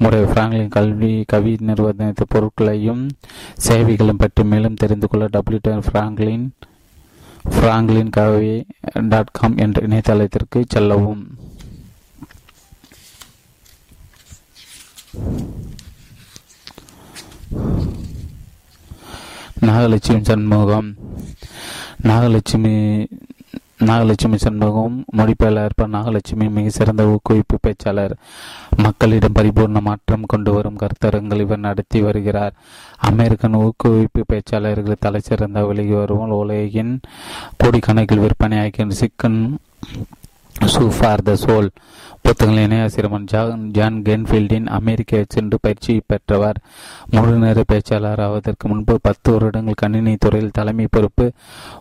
முறை. பிராங்க்லின் கல்வி கவி நிறுவனத்து பொருட்களையும் சேவைகளும் பற்றி மேலும் தெரிந்து கொள்ள W dot Franklin Franklin Covey dot com என்ற இணையதளத்திற்கு செல்லவும். நாகலட்சுமி சண்முகம் நாகலட்சுமி நாகலட்சுமி சண்முகம் மொழிபெயர்ப்பாளர். நாகலட்சுமி மிக சிறந்த ஊக்குவிப்பு பேச்சாளர், மக்களிடம் பரிபூர்ண மாற்றம் கொண்டு வரும் கருத்தரங்கள் இவர் நடத்தி வருகிறார். அமெரிக்கன் ஊக்குவிப்பு பேச்சாளர்கள் தலை சிறந்த விலகி வரும் உலகின் கோடிக்கணக்கில் விற்பனையாகிய chicken soup for the soul புத்தகங்கள் இணையாசிரியர் ஜான் ஜான் கென்ஃபீல்டின் அமெரிக்க சென்று பயிற்சி பெற்றவர். முழு நேர பேச்சாளர் ஆவதற்கு முன்பு பத்து வருடங்கள் கணினி துறையில் தலைமை பொறுப்பு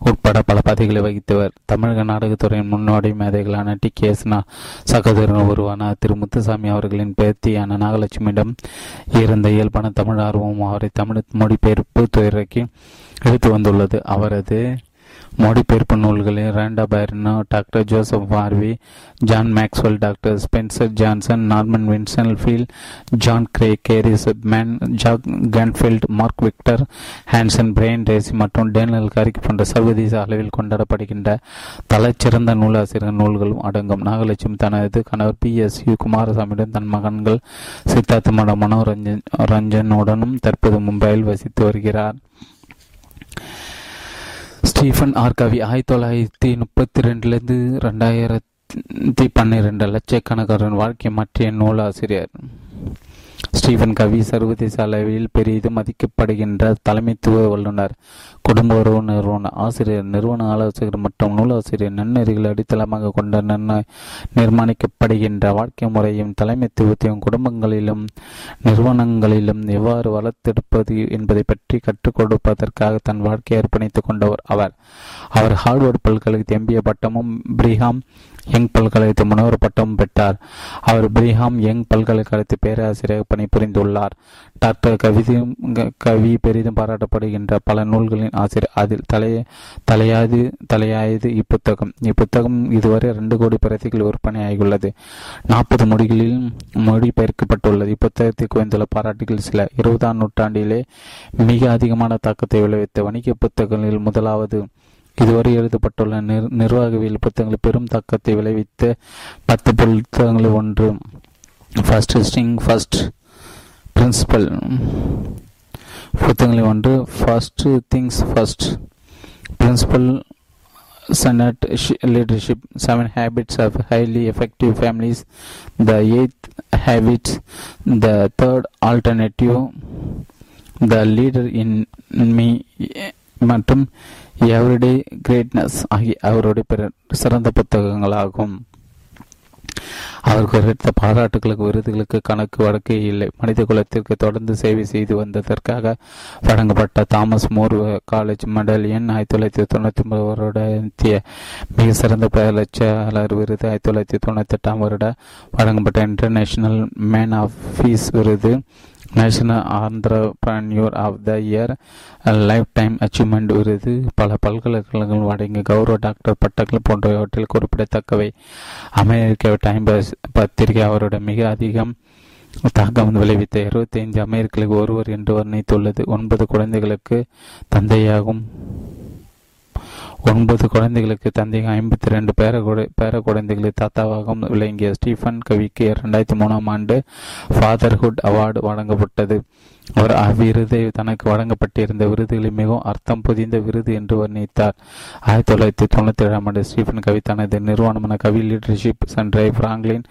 உட்பட பல பதவிகளை வகித்தவர். தமிழக நாடகத்துறையின் முன்னோடி மேதைகளான டி கே எஸ் நா சகோதரன் உருவான திரு முத்துசாமி அவர்களின் பேத்தியான நாகலட்சுமியிடம் இருந்த இயல்பான தமிழ் ஆர்வம் அவரை தமிழ் மொழிபெயர்ப்பு துறைக்கு எடுத்து வந்துள்ளது. அவரது மொழிபெயர்ப்பு நூல்களில் Rhonda Byrne, doctor Joseph Harvey, John Maxwell, doctor Spencer Johnson, Norman Vincent Peale, John Gray, கேரிஸ் மேன், Jack Canfield, Mark Victor Hansen, Brian Tracy மற்றும் டேனியல் காரிக் போன்ற சர்வதேச அளவில் கொண்டாடப்படுகின்ற தலைச்சிறந்த நூலாசிரியர் நூல்களும் அடங்கும். நாகலட்சுமி தனது கணவர் பி எஸ் யு குமாரசாமியுடன், தன் மகன்கள் சித்தார்த்த மடமனோ ரஞ்சன் ரஞ்சனுடனும் தற்போது மும்பையில் வசித்து வருகிறார். Stephen R. கவி ஆயிரத்தி தொள்ளாயிரத்தி முப்பத்தி ரெண்டுலேருந்து ரெண்டாயிரத்தி பன்னிரெண்டு லட்சக்கணக்கான வாழ்க்கை மாற்றிய நூலாசிரியர் ஸ்டீஃபன் கவி சர்வதேச அளவில் பெரிதும் மதிக்கப்படுகின்ற தலைமைத்துவ வல்லுநர், குடும்ப உறவு நிறுவன ஆசிரியர், நிறுவன ஆலோசகர் மற்றும் நூலாசிரியர். நன்னெறிகளை அடித்தளமாக கொண்ட நிர்மாணிக்கப்படுகின்ற வாழ்க்கை முறையும் தலைமைத்துவத்தையும் குடும்பங்களிலும் நிறுவனங்களிலும் எவ்வாறு வளர்த்தெடுப்பது என்பதை பற்றி கற்றுக் கொடுப்பதற்காக தன் வாழ்க்கையை அர்ப்பணித்துக் கொண்டவர் அவர். அவர் ஹார்வர்ட் பல்கலைக்கழகத்தில் எம்பிஏ பட்டமும் பிரிஹாம் யங் பல்கலைக்கழகத்தில் முனைவர் பட்டம் பெற்றார். அவர் பிரிஹாம் யங் பல்கலைக்கழகத்தில் பேராசிரியர் பணிபுரிந்துள்ளார். டாக்டர் கவிதும் கவி பெரிதும் பாராட்டப்படுகின்ற பல நூல்களின் ஆசிரியர். அதில் தலைய தலையாது தலையாயது இப்புத்தகம். இப்புத்தகம் இதுவரை இரண்டு கோடி பிரதிகள் விற்பனையாகியுள்ளது. நாற்பது மொழிகளில் மொழிபெயர்க்கப்பட்டுள்ளது. இப்புத்தகத்தில் குறைந்துள்ள பாராட்டுகள் சில. இருபதாம் நூற்றாண்டிலே மிக அதிகமான தாக்கத்தை விளைவித்த வணிக புத்தகங்களில் முதலாவது. இதுவரை எழுதப்பட்டுள்ள நிர் நிர்வாகவியல் புத்தகங்கள் பெரும் தாக்கத்தை விளைவித்த பத்து புத்தகங்களில் ஒன்று. ஃபர்ஸ்ட் ஸ்டிங் ஃபர்ஸ்ட் பிரின்சிபல் புத்தகங்களில் ஒன்று first things first principle, centred leadership, seven habits of highly effective families, the eighth habits, the third alternative, the leader in me மற்றும் எவ்ரிடே கிரேட்னஸ் ஆகிய அவருடைய பிற சிறந்த புத்தகங்களாகும். அவர் குறித்த பாராட்டுகளுக்கு விருதுகளுக்கு கணக்கு வழக்கு இல்லை. மனித குலத்திற்கு தொடர்ந்து சேவை செய்து வந்ததற்காக வழங்கப்பட்ட தாமஸ் மோர் காலேஜ் மெடலியன் ஆயிரத்தி தொள்ளாயிரத்தி தொண்ணூற்றி ஒன்பது வருடத்திய மிக சிறந்த பேரலட்சியாளர் விருது, ஆயிரத்தி தொள்ளாயிரத்தி தொண்ணூற்றி எட்டாம் வருட வழங்கப்பட்ட இன்டர்நேஷ்னல் மேன் ஆஃப் பீஸ் விருது, national entrepreneur of the year, lifetime achievement விருது, பல பல்கலைக்கழகங்கள் அடங்கிய கௌரவ டாக்டர் பட்டங்கள் போன்றவற்றில் குறிப்பிடத்தக்கவை. அமெரிக்க டைம் பத்திரிகை அவருடைய மிக அதிகம் தாக்கம் விளைவித்த இருபத்தி ஐந்து அமெரிக்கர்களுக்கு ஒருவர் என்று வர்ணித்துள்ளது. ஒன்பது குழந்தைகளுக்கு தந்தையாகும் ஒன்பது குழந்தைகளுக்கு தந்தையாக ஐம்பத்தி ரெண்டு பேர பேர குழந்தைகளுக்கு தாத்தாவாகவும் விளங்கிய ஸ்டீஃபன் கவிக்கு இரண்டாயிரத்தி மூணாம் ஆண்டு ஃபாதர்ஹுட் அவார்டு வழங்கப்பட்டது. அவர் அவ்விருதை தனக்கு வழங்கப்பட்டிருந்த விருதுகளை மிகவும் அர்த்தம் புதிந்த விருது என்று வர்ணித்தார். ஆயிரத்தி தொள்ளாயிரத்தி தொண்ணூற்றி ஏழாம் ஆண்டு ஸ்டீஃபன் கவி தனது நிறுவனமான கவி லீடர்ஷிப் சென்றை பிராங்க்லின்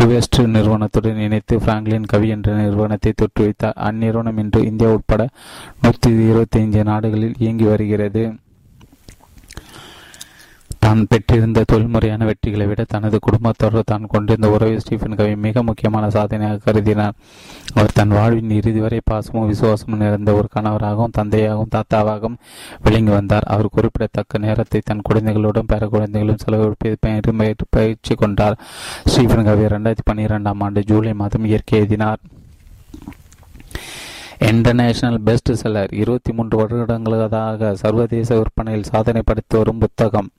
குவெஸ்ட் நிறுவனத்துடன் இணைத்து பிராங்க்லின் கவி என்ற நிறுவனத்தை தொற்றுவித்தார். அந்நிறுவனம் இன்று இந்தியா உட்பட நூற்றி இருபத்தி ஐந்து நாடுகளில் இயங்கி வருகிறது. தான் பெற்றிருந்த தொழில்முறையான வெற்றிகளை விட தனது குடும்பத்தோடு தான் கொண்டிருந்த உறவை ஸ்டீஃபன் கவி மிக முக்கியமான சாதனையாக கருதினார். அவர் தன் வாழ்வின் இறுதி வரை பாசமும் விசுவாசமும் நிறைந்த ஒரு கணவராகவும் தந்தையாகவும் தாத்தாவாகவும் விளங்கி வந்தார். அவர் குறிப்பிடத்தக்க நேரத்தை தன் குழந்தைகளுடன் பெற குழந்தைகளும் செலவழிப்பை பயிற்சி கொண்டார். ஸ்டீஃபன் கவி இரண்டாயிரத்தி பன்னிரெண்டாம் ஆண்டு ஜூலை மாதம் இயற்கை எழுதினார். இன்டர்நேஷனல் பெஸ்ட் செல்லர், இருபத்தி மூன்று வருடங்களாக சர்வதேச விற்பனையில் சாதனை படைத்து வரும் புத்தகம்.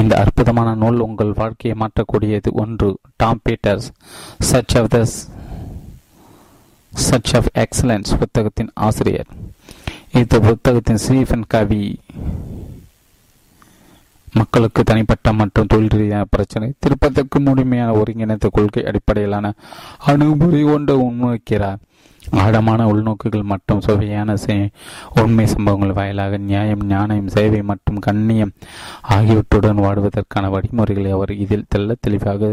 இந்த அற்புதமான நூல் உங்கள் வாழ்க்கையை மாற்றக்கூடியது. ஒன்று. Tom Peters search of the search of excellence புத்தகத்தின் ஆசிரியர். இந்த புத்தகத்தின் ஸ்டீஃபன் கவி மக்களுக்கு தனிப்பட்ட மற்றும் தொழில் ரீதியான பிரச்சனை திருப்பதற்கு முழுமையான ஒருங்கிணைந்த கொள்கை அடிப்படையிலான அணுகுமுறை கொண்டு முன்வைக்கிறார். ஆழமான உள்நோக்குகள் மற்றும் சுவையான உண்மை சம்பவங்கள் வாயிலாக நியாயம், ஞானம், சேவை மற்றும் கண்ணியம் ஆகியவற்றுடன் வாடுவதற்கான வழிமுறைகளை அவர் இதில் தெல்ல தெளிவாக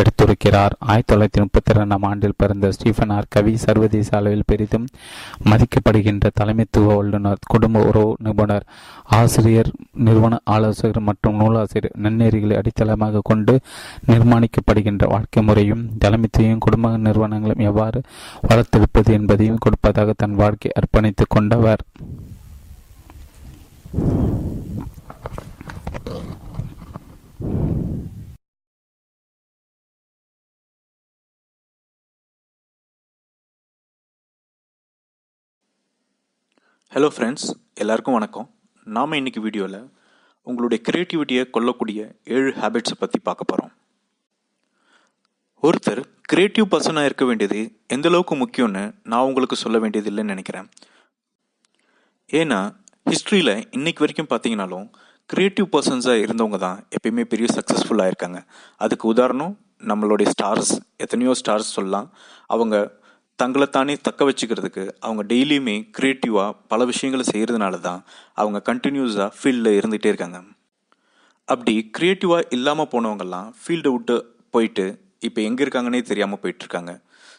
எடுத்துரைக்கிறார். ஆயிரத்தி தொள்ளாயிரத்தி முப்பத்தி இரண்டாம் ஆண்டில் பிறந்த ஸ்டீஃபன் ஆர். கவி சர்வதேச அளவில் பெரிதும் மதிக்கப்படுகின்ற தலைமைத்துவ வல்லுநர், குடும்ப உறவு நிபுணர், ஆசிரியர், நிறுவன ஆலோசகர் மற்றும் நூலாசிரியர். நன்னெறிகளை அடித்தளமாக கொண்டு நிர்மாணிக்கப்படுகின்ற வாழ்க்கை முறையும் தலைமைத்துவையும் குடும்ப நிறுவனங்களும் எவ்வாறு வளர்த்தெடுப்பது என்பதையும் கொடுப்பதாக தன் வாழ்க்கை அர்ப்பணித்துக் கொண்டவர். ஹலோ ஃப்ரெண்ட்ஸ், எல்லாருக்கும் வணக்கம். நாம் இன்னைக்கு வீடியோவில் உங்களுடைய கிரியேட்டிவிட்டியை கொல்லக்கூடிய ஏழு ஹேபிட்ஸை பற்றி பார்க்க போகிறோம். ஒருத்தர் கிரியேட்டிவ் பர்சனாக இருக்க வேண்டியது எந்தளவுக்கு முக்கியம்னு நான் உங்களுக்கு சொல்ல வேண்டியது இல்லைன்னு நினைக்கிறேன். ஏன்னா ஹிஸ்ட்ரியில் இன்றைக்கு வரைக்கும் பார்த்தீங்கன்னாலும் கிரியேட்டிவ் பர்சன்ஸாக இருந்தவங்க தான் எப்பயுமே பெரிய சக்ஸஸ்ஃபுல்லாக இருக்காங்க. அதுக்கு உதாரணம் நம்மளுடைய ஸ்டார்ஸ், எத்தனையோ ஸ்டார்ஸ் சொல்லலாம். அவங்க தங்களை தானே தக்க வச்சுக்கிறதுக்கு அவங்க டெய்லியுமே கிரியேட்டிவாக பல விஷயங்களை செய்கிறதுனால தான் அவங்க கண்டினியூஸாக ஃபீல்டில் இருந்துகிட்டே இருக்காங்க. அப்படி கிரியேட்டிவாக இல்லாமல் போனவங்கெல்லாம் ஃபீல்டை விட்டு போயிட்டு இப்போ எங்கே இருக்காங்கன்னே தெரியாமல் போயிட்டுருக்காங்க.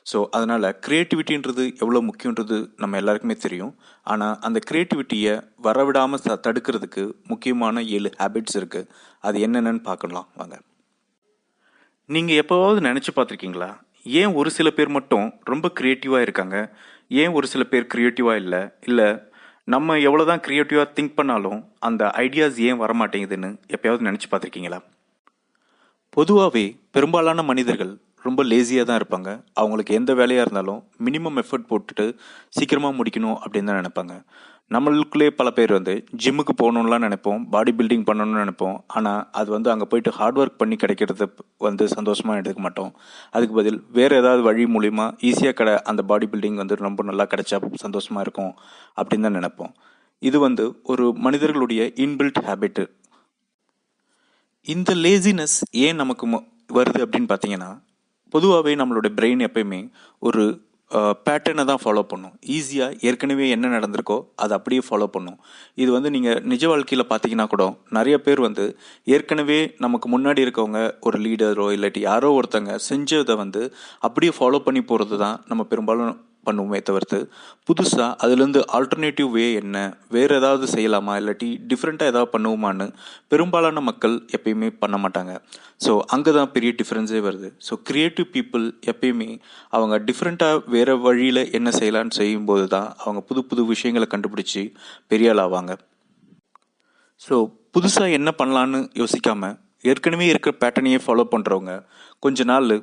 ஸோ அதனால் க்ரியேட்டிவிட்டின்றது எவ்வளோ முக்கியன்றது நம்ம எல்லாருக்குமே தெரியும். ஆனால் அந்த க்ரியேட்டிவிட்டியை வரவிடாமல் த தடுக்கிறதுக்கு முக்கியமான ஏழு ஹேபிட்ஸ் இருக்குது. அது என்னென்னு பார்க்கலாம் வாங்க. நீங்கள் எப்போவாவது நினச்சி பார்த்துருக்கீங்களா, ஏன் ஒரு சில பேர் மட்டும் ரொம்ப க்ரியேட்டிவாக இருக்காங்க, ஏன் ஒரு சில பேர் க்ரியேட்டிவாக இல்லை? இல்லை நம்ம எவ்வளோ தான் க்ரியேட்டிவாக திங்க் பண்ணாலும் அந்த ஐடியாஸ் ஏன் வரமாட்டேங்குதுன்னு எப்போயாவது நினச்சி பார்த்துருக்கீங்களா? பொதுவாகவே பெரும்பாலான மனிதர்கள் ரொம்ப லேசியாக தான் இருப்பாங்க. அவங்களுக்கு எந்த வேலையாக இருந்தாலும் மினிமம் எஃபர்ட் போட்டுட்டு சீக்கிரமாக முடிக்கணும் அப்படின்னு தான் நினைப்பாங்க. நம்மளுக்குள்ளே பல பேர் வந்து ஜிம்முக்கு போகணுன்னுலாம் நினைப்போம், பாடி பில்டிங் பண்ணணும்னு நினைப்போம். ஆனால் அது வந்து அங்கே போய்ட்டு ஹார்ட் ஒர்க் பண்ணி கிடைக்கிறத வந்து சந்தோஷமாக எடுத்துக்க மாட்டோம். அதுக்கு பதில் வேறு ஏதாவது வழி மூலிமா ஈஸியாக கிட அந்த பாடி பில்டிங் வந்து ரொம்ப நல்லா கிடைச்சா சந்தோஷமாக இருக்கும் அப்படின்னு தான் நினைப்போம். இது வந்து ஒரு மனிதர்களுடைய இன்பில்ட் ஹேபிட்டு. இந்த லேசினஸ் ஏன் நமக்கு வருது அப்படின்னு பார்த்தீங்கன்னா, பொதுவாகவே நம்மளோட பிரெயின் எப்பயுமே ஒரு பேட்டர்னை தான் ஃபாலோ பண்ணும். ஈஸியாக ஏற்கனவே என்ன நடந்திருக்கோ அதை அப்படியே ஃபாலோ பண்ணும். இது வந்து நீங்கள் நிஜ வாழ்க்கையில் பார்த்தீங்கன்னா கூட நிறைய பேர் வந்து ஏற்கனவே நமக்கு முன்னாடி இருக்கவங்க ஒரு லீடரோ இல்லாட்டி யாரோ ஒருத்தங்க செஞ்சதை வந்து அப்படியே ஃபாலோ பண்ணி போகிறது தான் நம்ம பெரும்பாலும் பண்ணுவோமே தவிர்த்து புதுசாக அதுலேருந்து ஆல்டர்னேட்டிவ் வே என்ன, வேறு ஏதாவது செய்யலாமா, இல்லாட்டி டிஃப்ரெண்ட்டாக ஏதாவது பண்ணுவோமான்னு பெரும்பாலான மக்கள் எப்பயுமே பண்ண மாட்டாங்க. ஸோ அங்கே தான் பெரிய டிஃப்ரென்ஸே வருது. ஸோ கிரியேட்டிவ் பீப்புள் எப்பயுமே அவங்க டிஃப்ரெண்ட்டாக வேறு வழியில் என்ன செய்யலான்னு செய்யும்போது தான் அவங்க புது புது விஷயங்களை கண்டுபிடிச்சி பெரிய ஆள் ஆவாங்க. ஸோ புதுசாக என்ன பண்ணலான்னு யோசிக்காமல் ஏற்கனவே இருக்கிற பேட்டர்னையே ஃபாலோ பண்ணுறவங்க கொஞ்ச நாள்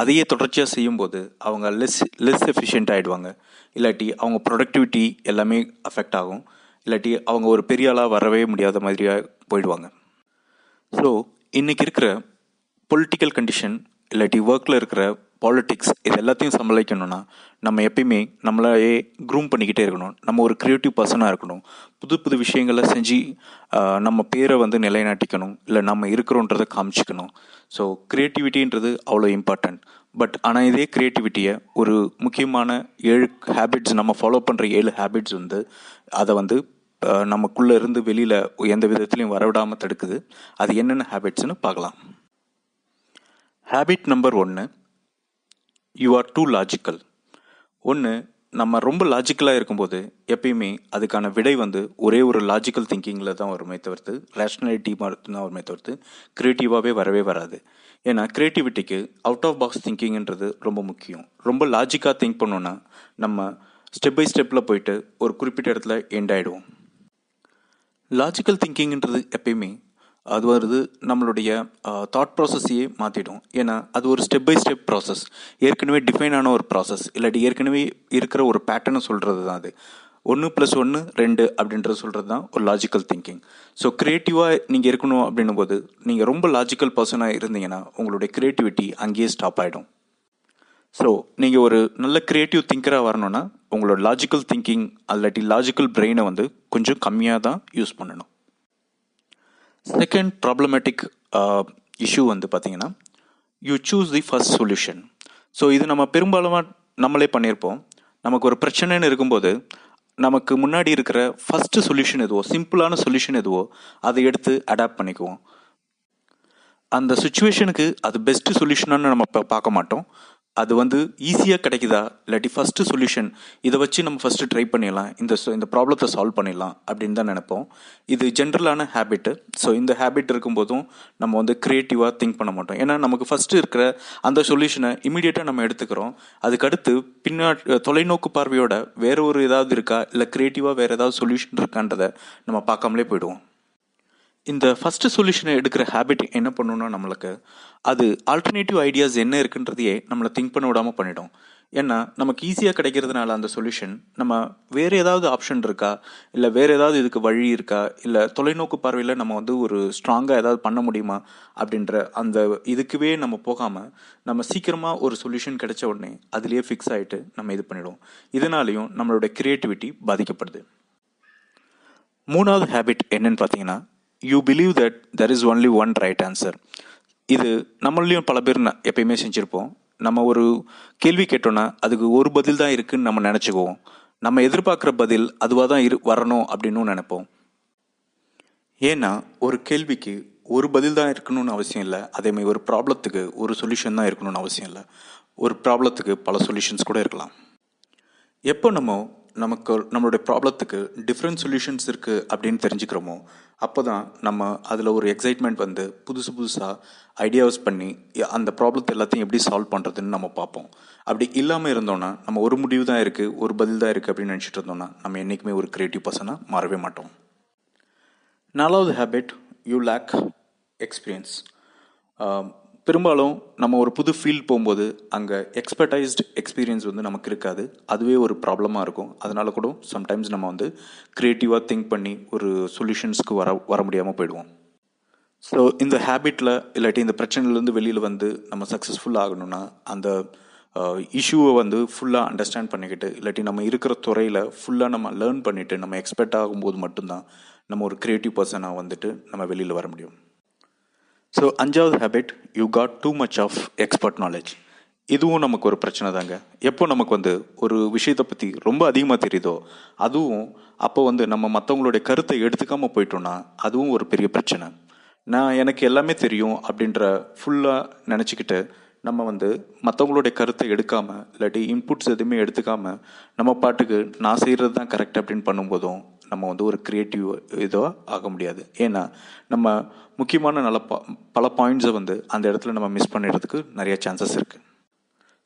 அதையே தொடர்ச்சியாக செய்யும்போது அவங்க லெஸ் லெஸ் எஃபிஷியன்ட் ஆகிடுவாங்க. இல்லாட்டி அவங்க ப்ரொடக்டிவிட்டி எல்லாமே அஃபெக்ட் ஆகும். இல்லாட்டி அவங்க ஒரு பெரிய ஆளாக வரவே முடியாத மாதிரியாக போயிடுவாங்க. ஸோ இன்றைக்கி இருக்கிற பொலிட்டிக்கல் கண்டிஷன் இல்லாட்டி ஒர்க்கில் இருக்கிற பாலிடிக்ஸ் இது எல்லாத்தையும் சமாளிக்கணும்னா நம்ம எப்பயுமே நம்மளையே க்ரூம் பண்ணிக்கிட்டே இருக்கணும். நம்ம ஒரு க்ரியேட்டிவ் பர்சனாக இருக்கணும். புது புது விஷயங்களை செஞ்சு நம்ம பேரை வந்து நிலைநாட்டிக்கணும், இல்லை நம்ம இருக்கிறோன்றதை காமிச்சிக்கணும். ஸோ க்ரியேட்டிவிட்டின்றது அவ்வளோ இம்பார்ட்டன்ட். பட் ஆனால் இதே க்ரியேட்டிவிட்டியை ஒரு முக்கியமான ஏழு ஹேபிட்ஸ் நம்ம ஃபாலோ பண்ணுற ஏழு ஹேபிட்ஸ் வந்து அதை வந்து நமக்குள்ளே இருந்து வெளியில் எந்த விதத்துலையும் வரவிடாமல் தடுக்குது. அது என்னென்ன ஹேபிட்ஸ்னு பார்க்கலாம். ஹேபிட் நம்பர் ஒன்று, யூ ஆர் டூ லாஜிக்கல். ஒன்று, நம்ம ரொம்ப லாஜிக்கலாக இருக்கும்போது எப்பயுமே அதுக்கான விடை வந்து ஒரே ஒரு லாஜிக்கல் திங்கிங்கில் தான் வருமே தவிர்த்து ரேஷ்னாலிட்டி மட்டும் தான் வருமே தவிர்த்து க்ரியேட்டிவாகவே வரவே வராது. ஏன்னா க்ரியேட்டிவிட்டிக்கு அவுட் ஆஃப் பாக்ஸ் திங்கிங்கிறது ரொம்ப முக்கியம். ரொம்ப லாஜிக்காக திங்க் பண்ணோன்னா நம்ம ஸ்டெப் பை ஸ்டெப்பில் போயிட்டு ஒரு குறிப்பிட்ட இடத்துல எண்ட் ஆகிடுவோம். லாஜிக்கல் திங்கிங்கிறது எப்பயுமே அது வருது நம்மளுடைய தாட் ப்ராசஸையே மாற்றிடும். ஏன்னா அது ஒரு ஸ்டெப் பை ஸ்டெப் ப்ராசஸ், ஏற்கனவே டிஃபைனான ஒரு ப்ராசஸ், இல்லாட்டி ஏற்கனவே இருக்கிற ஒரு பேட்டர்னை சொல்கிறது தான் அது. ஒன்று ப்ளஸ் ஒன்று ரெண்டு அப்படின்றது சொல்கிறது தான் ஒரு லாஜிக்கல் திங்கிங். ஸோ க்ரியேட்டிவாக நீங்கள் இருக்கணும் அப்படின்னும் போது நீங்கள் ரொம்ப லாஜிக்கல் பர்சனாக இருந்தீங்கன்னா உங்களுடைய க்ரியேட்டிவிட்டி அங்கேயே ஸ்டாப் ஆகிடும். ஸோ நீங்கள் ஒரு நல்ல க்ரியேட்டிவ் திங்கராக வரணுன்னா உங்களோட லாஜிக்கல் திங்கிங் இல்லாட்டி லாஜிக்கல் பிரெயினை வந்து கொஞ்சம் கம்மியாக தான் யூஸ் பண்ணணும். செகண்ட் ப்ராப்ளமேட்டிக் இஷ்யூ வந்து பார்த்தீங்கன்னா, you choose the first solution. So இது நம்ம பெரும்பாலும் நம்மளே பண்ணியிருப்போம். நமக்கு ஒரு பிரச்சனைன்னு இருக்கும்போது நமக்கு முன்னாடி இருக்கிற ஃபஸ்ட்டு சொல்யூஷன் எதுவோ, சிம்பிளான சொல்யூஷன் எதுவோ அதை எடுத்து அடாப்ட் பண்ணிக்குவோம். அந்த சுச்சுவேஷனுக்கு அது பெஸ்ட்டு சொல்யூஷனானு நம்ம பார்க்க மாட்டோம். அது வந்து ஈஸியாக கிடைக்குதா, இல்லாட்டி ஃபஸ்ட்டு சொல்யூஷன் இதை வச்சு நம்ம ஃபஸ்ட்டு ட்ரை பண்ணிடலாம், இந்த இந்த ப்ராப்ளத்தை சால்வ் பண்ணிடலாம் அப்படின்னு தான் நினைப்போம். இது ஜென்ரலான ஹேபிட்டு. ஸோ இந்த ஹேபிட் இருக்கும்போதும் நம்ம வந்து க்ரியேட்டிவாக திங்க் பண்ண மாட்டோம். ஏன்னா நமக்கு ஃபஸ்ட்டு இருக்கிற அந்த சொல்யூஷனை இமீடியட்டாக நம்ம எடுத்துக்கிறோம். அதுக்கடுத்து பின்னா தொலைநோக்கு பார்வையோட வேறு ஒரு ஏதாவது இருக்கா, இல்லை க்ரியேட்டிவாக வேறு ஏதாவது சொல்யூஷன் இருக்கான்றதை நம்ம பார்க்காமலே போயிடுவோம். இந்த ஃபஸ்ட்டு சொல்யூஷனை எடுக்கிற ஹேபிட் என்ன பண்ணணுன்னா நம்மளுக்கு அது ஆல்டர்னேட்டிவ் ஐடியாஸ் என்ன இருக்குன்றதையே நம்மளை திங்க் பண்ண விடாமல் பண்ணிடும். ஏன்னா நமக்கு ஈஸியாக கிடைக்கிறதுனால அந்த சொல்யூஷன் நம்ம வேறு ஏதாவது ஆப்ஷன் இருக்கா, இல்லை வேறு ஏதாவது இதுக்கு வழி இருக்கா, இல்லை தொலைநோக்கு பார்வையில் நம்ம வந்து ஒரு ஸ்ட்ராங்காக ஏதாவது பண்ண முடியுமா அப்படின்ற அந்த இதுக்குவே நம்ம போகாமல் நம்ம சீக்கிரமாக ஒரு சொல்யூஷன் கிடைச்ச உடனே அதுலேயே ஃபிக்ஸ் ஆகிட்டு நம்ம இது பண்ணிவிடுவோம். இதனாலேயும் நம்மளுடைய க்ரியேட்டிவிட்டி பாதிக்கப்படுது. மூணாவது ஹேபிட் என்னன்னு பார்த்தீங்கன்னா, you believe that there is only one right answer. இது நம்மளையும் பல பேர் நான் எப்பயுமே செஞ்சுருப்போம். நம்ம ஒரு கேள்வி கேட்டோன்னா அதுக்கு ஒரு பதில் தான் இருக்குதுன்னு நம்ம நினச்சிக்குவோம். நம்ம எதிர்பார்க்குற பதில் அதுவாக தான் இரு வரணும் அப்படின்னு நினைப்போம். ஏன்னா ஒரு கேள்விக்கு ஒரு பதில் தான் இருக்கணும்னு அவசியம் இல்லை. அதேமாதிரி ஒரு ப்ராப்ளத்துக்கு ஒரு சொல்யூஷன் தான் இருக்கணும்னு அவசியம் இல்லை. ஒரு ப்ராப்ளத்துக்கு பல சொல்யூஷன்ஸ் கூட இருக்கலாம். எப்போ நம்ம நமக்கு நம்மளுடைய ப்ராப்ளத்துக்கு டிஃப்ரெண்ட் சொல்யூஷன்ஸ் இருக்குது அப்படின்னு தெரிஞ்சுக்கிறோமோ அப்போ தான் நம்ம அதில் ஒரு எக்ஸைட்மெண்ட் வந்து புதுசு புதுசாக ஐடியாஸ் பண்ணி அந்த ப்ராப்ளத்தை எல்லாத்தையும் எப்படி சால்வ் பண்ணுறதுன்னு நம்ம பார்ப்போம். அப்படி இல்லாமல் இருந்தோன்னா நம்ம ஒரு முடிவு தான் இருக்குது, ஒரு பதில் தான் இருக்குது அப்படின்னு நினச்சிட்டு இருந்தோம்னா நம்ம என்றைக்குமே ஒரு க்ரியேட்டிவ் பர்சனாக மாறவே மாட்டோம். நாலாவது ஹேபிட், யூ லேக் எக்ஸ்பீரியன்ஸ். பெரும்பாலும் நம்ம ஒரு புது ஃபீல்ட் போகும்போது அங்கே எக்ஸ்பர்டைஸ்டு எக்ஸ்பீரியன்ஸ் வந்து நமக்கு இருக்காது, அதுவே ஒரு ப்ராப்ளமாக இருக்கும். அதனால கூட சம்டைம்ஸ் நம்ம வந்து க்ரியேட்டிவாக திங்க் பண்ணி ஒரு சொல்யூஷன்ஸ்க்கு வர வர முடியாமல் போயிடுவோம். ஸோ இந்த ஹேபிட்டில் இல்லாட்டி இந்த பிரச்சனையிலேருந்து வெளியில் வந்து நம்ம சக்ஸஸ்ஃபுல் ஆகணும்னா அந்த இஷ்யூவை வந்து ஃபுல்லாக அண்டர்ஸ்டாண்ட் பண்ணிக்கிட்டு இல்லாட்டி நம்ம இருக்கிற துறையில் ஃபுல்லாக நம்ம லேர்ன் பண்ணிவிட்டு நம்ம எக்ஸ்பெக்ட் ஆகும்போது மட்டும்தான் நம்ம ஒரு க்ரியேட்டிவ் பர்சனாக வந்துட்டு நம்ம வெளியில் வர முடியும். ஸோ அஞ்சாவது habit, you got too much of expert knowledge. இதுவும் நமக்கு ஒரு பிரச்சனை தாங்க. எப்போ நமக்கு வந்து ஒரு விஷயத்தை பற்றி ரொம்ப அதிகமாக தெரியுதோ அதுவும் அப்போ வந்து நம்ம மற்றவங்களுடைய கருத்தை எடுத்துக்காமல் போயிட்டோன்னா அதுவும் ஒரு பெரிய பிரச்சனை. நான் எனக்கு எல்லாமே தெரியும் அப்படின்ற ஃபுல்லாக நினச்சிக்கிட்டு நம்ம வந்து மற்றவங்களுடைய கருத்தை எடுக்காமல் இல்லாட்டி இன்புட்ஸ் எதுவுமே எடுத்துக்காமல் நம்ம பாட்டுக்கு நான் செய்கிறது தான் கரெக்ட் அப்படின்னு பண்ணும்போதும் நம்ம வந்து ஒரு க்ரியேட்டிவ் இதுவாக ஆக முடியாது. ஏன்னா நம்ம முக்கியமான நல்ல ப பல பாயிண்ட்ஸை வந்து அந்த இடத்துல நம்ம மிஸ் பண்ணிடுறதுக்கு நிறைய சான்சஸ் இருக்குது.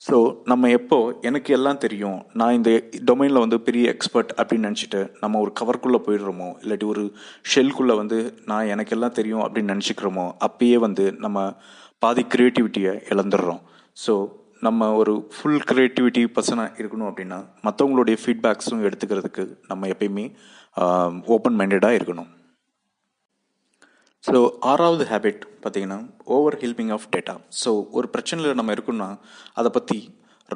ஸோ நம்ம எப்போ எனக்கு எல்லாம் தெரியும், நான் இந்த டொமைனில் வந்து பெரிய எக்ஸ்பர்ட் அப்படின்னு நினச்சிட்டு நம்ம ஒரு கவர்க்குள்ளே போயிடுறோமோ இல்லாட்டி ஒரு ஷெல்குள்ளே வந்து நான் எனக்கு எல்லாம் தெரியும் அப்படின்னு நினச்சிக்கிறோமோ அப்பயே வந்து நம்ம பாதி க்ரியேட்டிவிட்டியை இழந்துடுறோம். ஸோ நம்ம ஒரு ஃபுல் க்ரியேட்டிவிட்டி பர்சனாக இருக்கணும் அப்படின்னா மற்றவங்களுடைய ஃபீட்பேக்ஸும் எடுத்துக்கிறதுக்கு நம்ம எப்பயுமே ஓப்பன் மைண்டடாக இருக்கணும். ஸோ ஆறாவது ஹேபிட் பார்த்திங்கன்னா over helping of data. So ஒரு பிரச்சனையில் நம்ம இருக்கோம்னா அதை பற்றி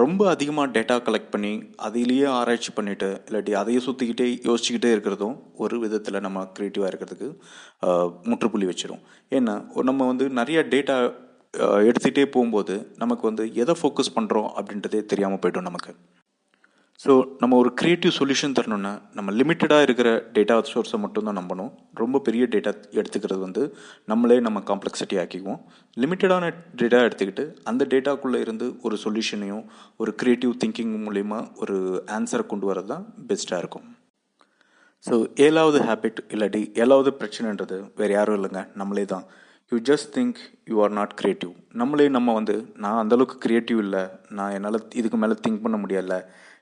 ரொம்ப அதிகமாக டேட்டா கலெக்ட் பண்ணி அதிலேயே ஆராய்ச்சி பண்ணிவிட்டு இல்லாட்டி அதையே சுற்றிக்கிட்டே யோசிச்சுக்கிட்டே இருக்கிறதும் ஒரு விதத்தில் நம்ம க்ரியேட்டிவாக இருக்கிறதுக்கு முற்றுப்புள்ளி வச்சிடும். ஏன்னா நம்ம வந்து நிறையா டேட்டா எடுத்துகிட்டே போகும்போது நமக்கு வந்து எதை ஃபோக்கஸ் பண்ணுறோம் அப்படின்றதே தெரியாமல் போய்டும் நமக்கு. ஸோ நம்ம ஒரு க்ரியேட்டிவ் சொல்யூஷன் தரணுன்னா நம்ம லிமிட்டடாக இருக்கிற டேட்டா சோர்ஸை மட்டும்தான் நம்பணும். ரொம்ப பெரிய டேட்டா எடுத்துக்கிறது வந்து நம்மளே நம்ம காம்ப்ளெக்சிட்டி ஆக்கிக்குவோம். லிமிட்டடான டேட்டா எடுத்துக்கிட்டு அந்த டேட்டாக்குள்ளே இருந்து ஒரு சொல்யூஷனையும் ஒரு க்ரியேட்டிவ் திங்கிங் மூலயமா ஒரு ஆன்சரை கொண்டு வரது தான் பெஸ்ட்டாக இருக்கும். ஸோ ஏழாவது ஹேபிட் இல்லாட்டி ஏழாவது பிரச்சனைன்றது வேறு யாரும் இல்லைங்க, நம்மளே தான். You just think you are not creative. நம்மளே நம்ம வந்து நான் அந்தளவுக்கு க்ரியேட்டிவ் இல்லை, நான் என்னால் இதுக்கு மேலே திங்க் பண்ண முடியலை,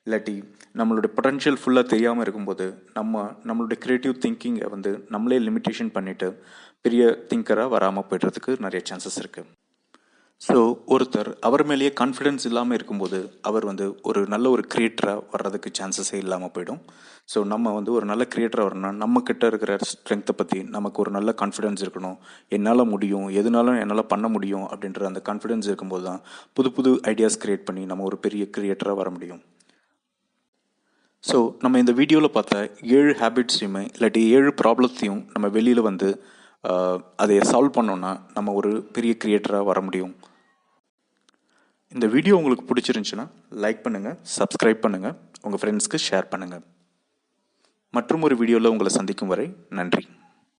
இல்லாட்டி நம்மளுடைய பொட்டன்ஷியல் ஃபுல்லாக தெரியாமல் இருக்கும்போது நம்ம நம்மளுடைய க்ரியேட்டிவ் திங்கிங்கை வந்து நம்மளே லிமிட்டேஷன் பண்ணிவிட்டு பெரிய திங்கராக வராமல் போய்டுறதுக்கு நிறைய சான்சஸ் இருக்குது. ஸோ ஒருத்தர் அவர் மேலேயே கான்ஃபிடென்ஸ் இல்லாமல் இருக்கும்போது அவர் வந்து ஒரு நல்ல ஒரு க்ரியேட்டராக வர்றதுக்கு சான்சஸே இல்லாமல் போய்டும். ஸோ நம்ம வந்து ஒரு நல்ல க்ரியேட்டராக வரணும்னா நம்மக்கிட்ட இருக்கிற ஸ்ட்ரென்த்தை பற்றி நமக்கு ஒரு நல்ல கான்ஃபிடென்ஸ் இருக்கணும். என்னால் முடியும், எதுனாலும் என்னால் பண்ண முடியும் அப்படின்ற அந்த கான்ஃபிடென்ஸ் இருக்கும்போது தான் புது புது ஐடியாஸ் க்ரியேட் பண்ணி நம்ம ஒரு பெரிய க்ரியேட்டராக வர முடியும். ஸோ நம்ம இந்த வீடியோவில் பார்த்த ஏழு ஹேபிட்ஸையுமே இல்லாட்டி ஏழு ப்ராப்ளத்தையும் நம்ம வெளியில் வந்து அதை சால்வ் பண்ணோன்னா நம்ம ஒரு பெரிய க்ரியேட்டராக வர முடியும். இந்த வீடியோ உங்களுக்கு பிடிச்சிருந்துச்சுன்னா லைக் பண்ணுங்கள், சப்ஸ்கிரைப் பண்ணுங்கள், உங்கள் ஃப்ரெண்ட்ஸ்க்கு ஷேர் பண்ணுங்கள். மற்றும் ஒரு வீடியோவில் உங்களை சந்திக்கும் வரை நன்றி.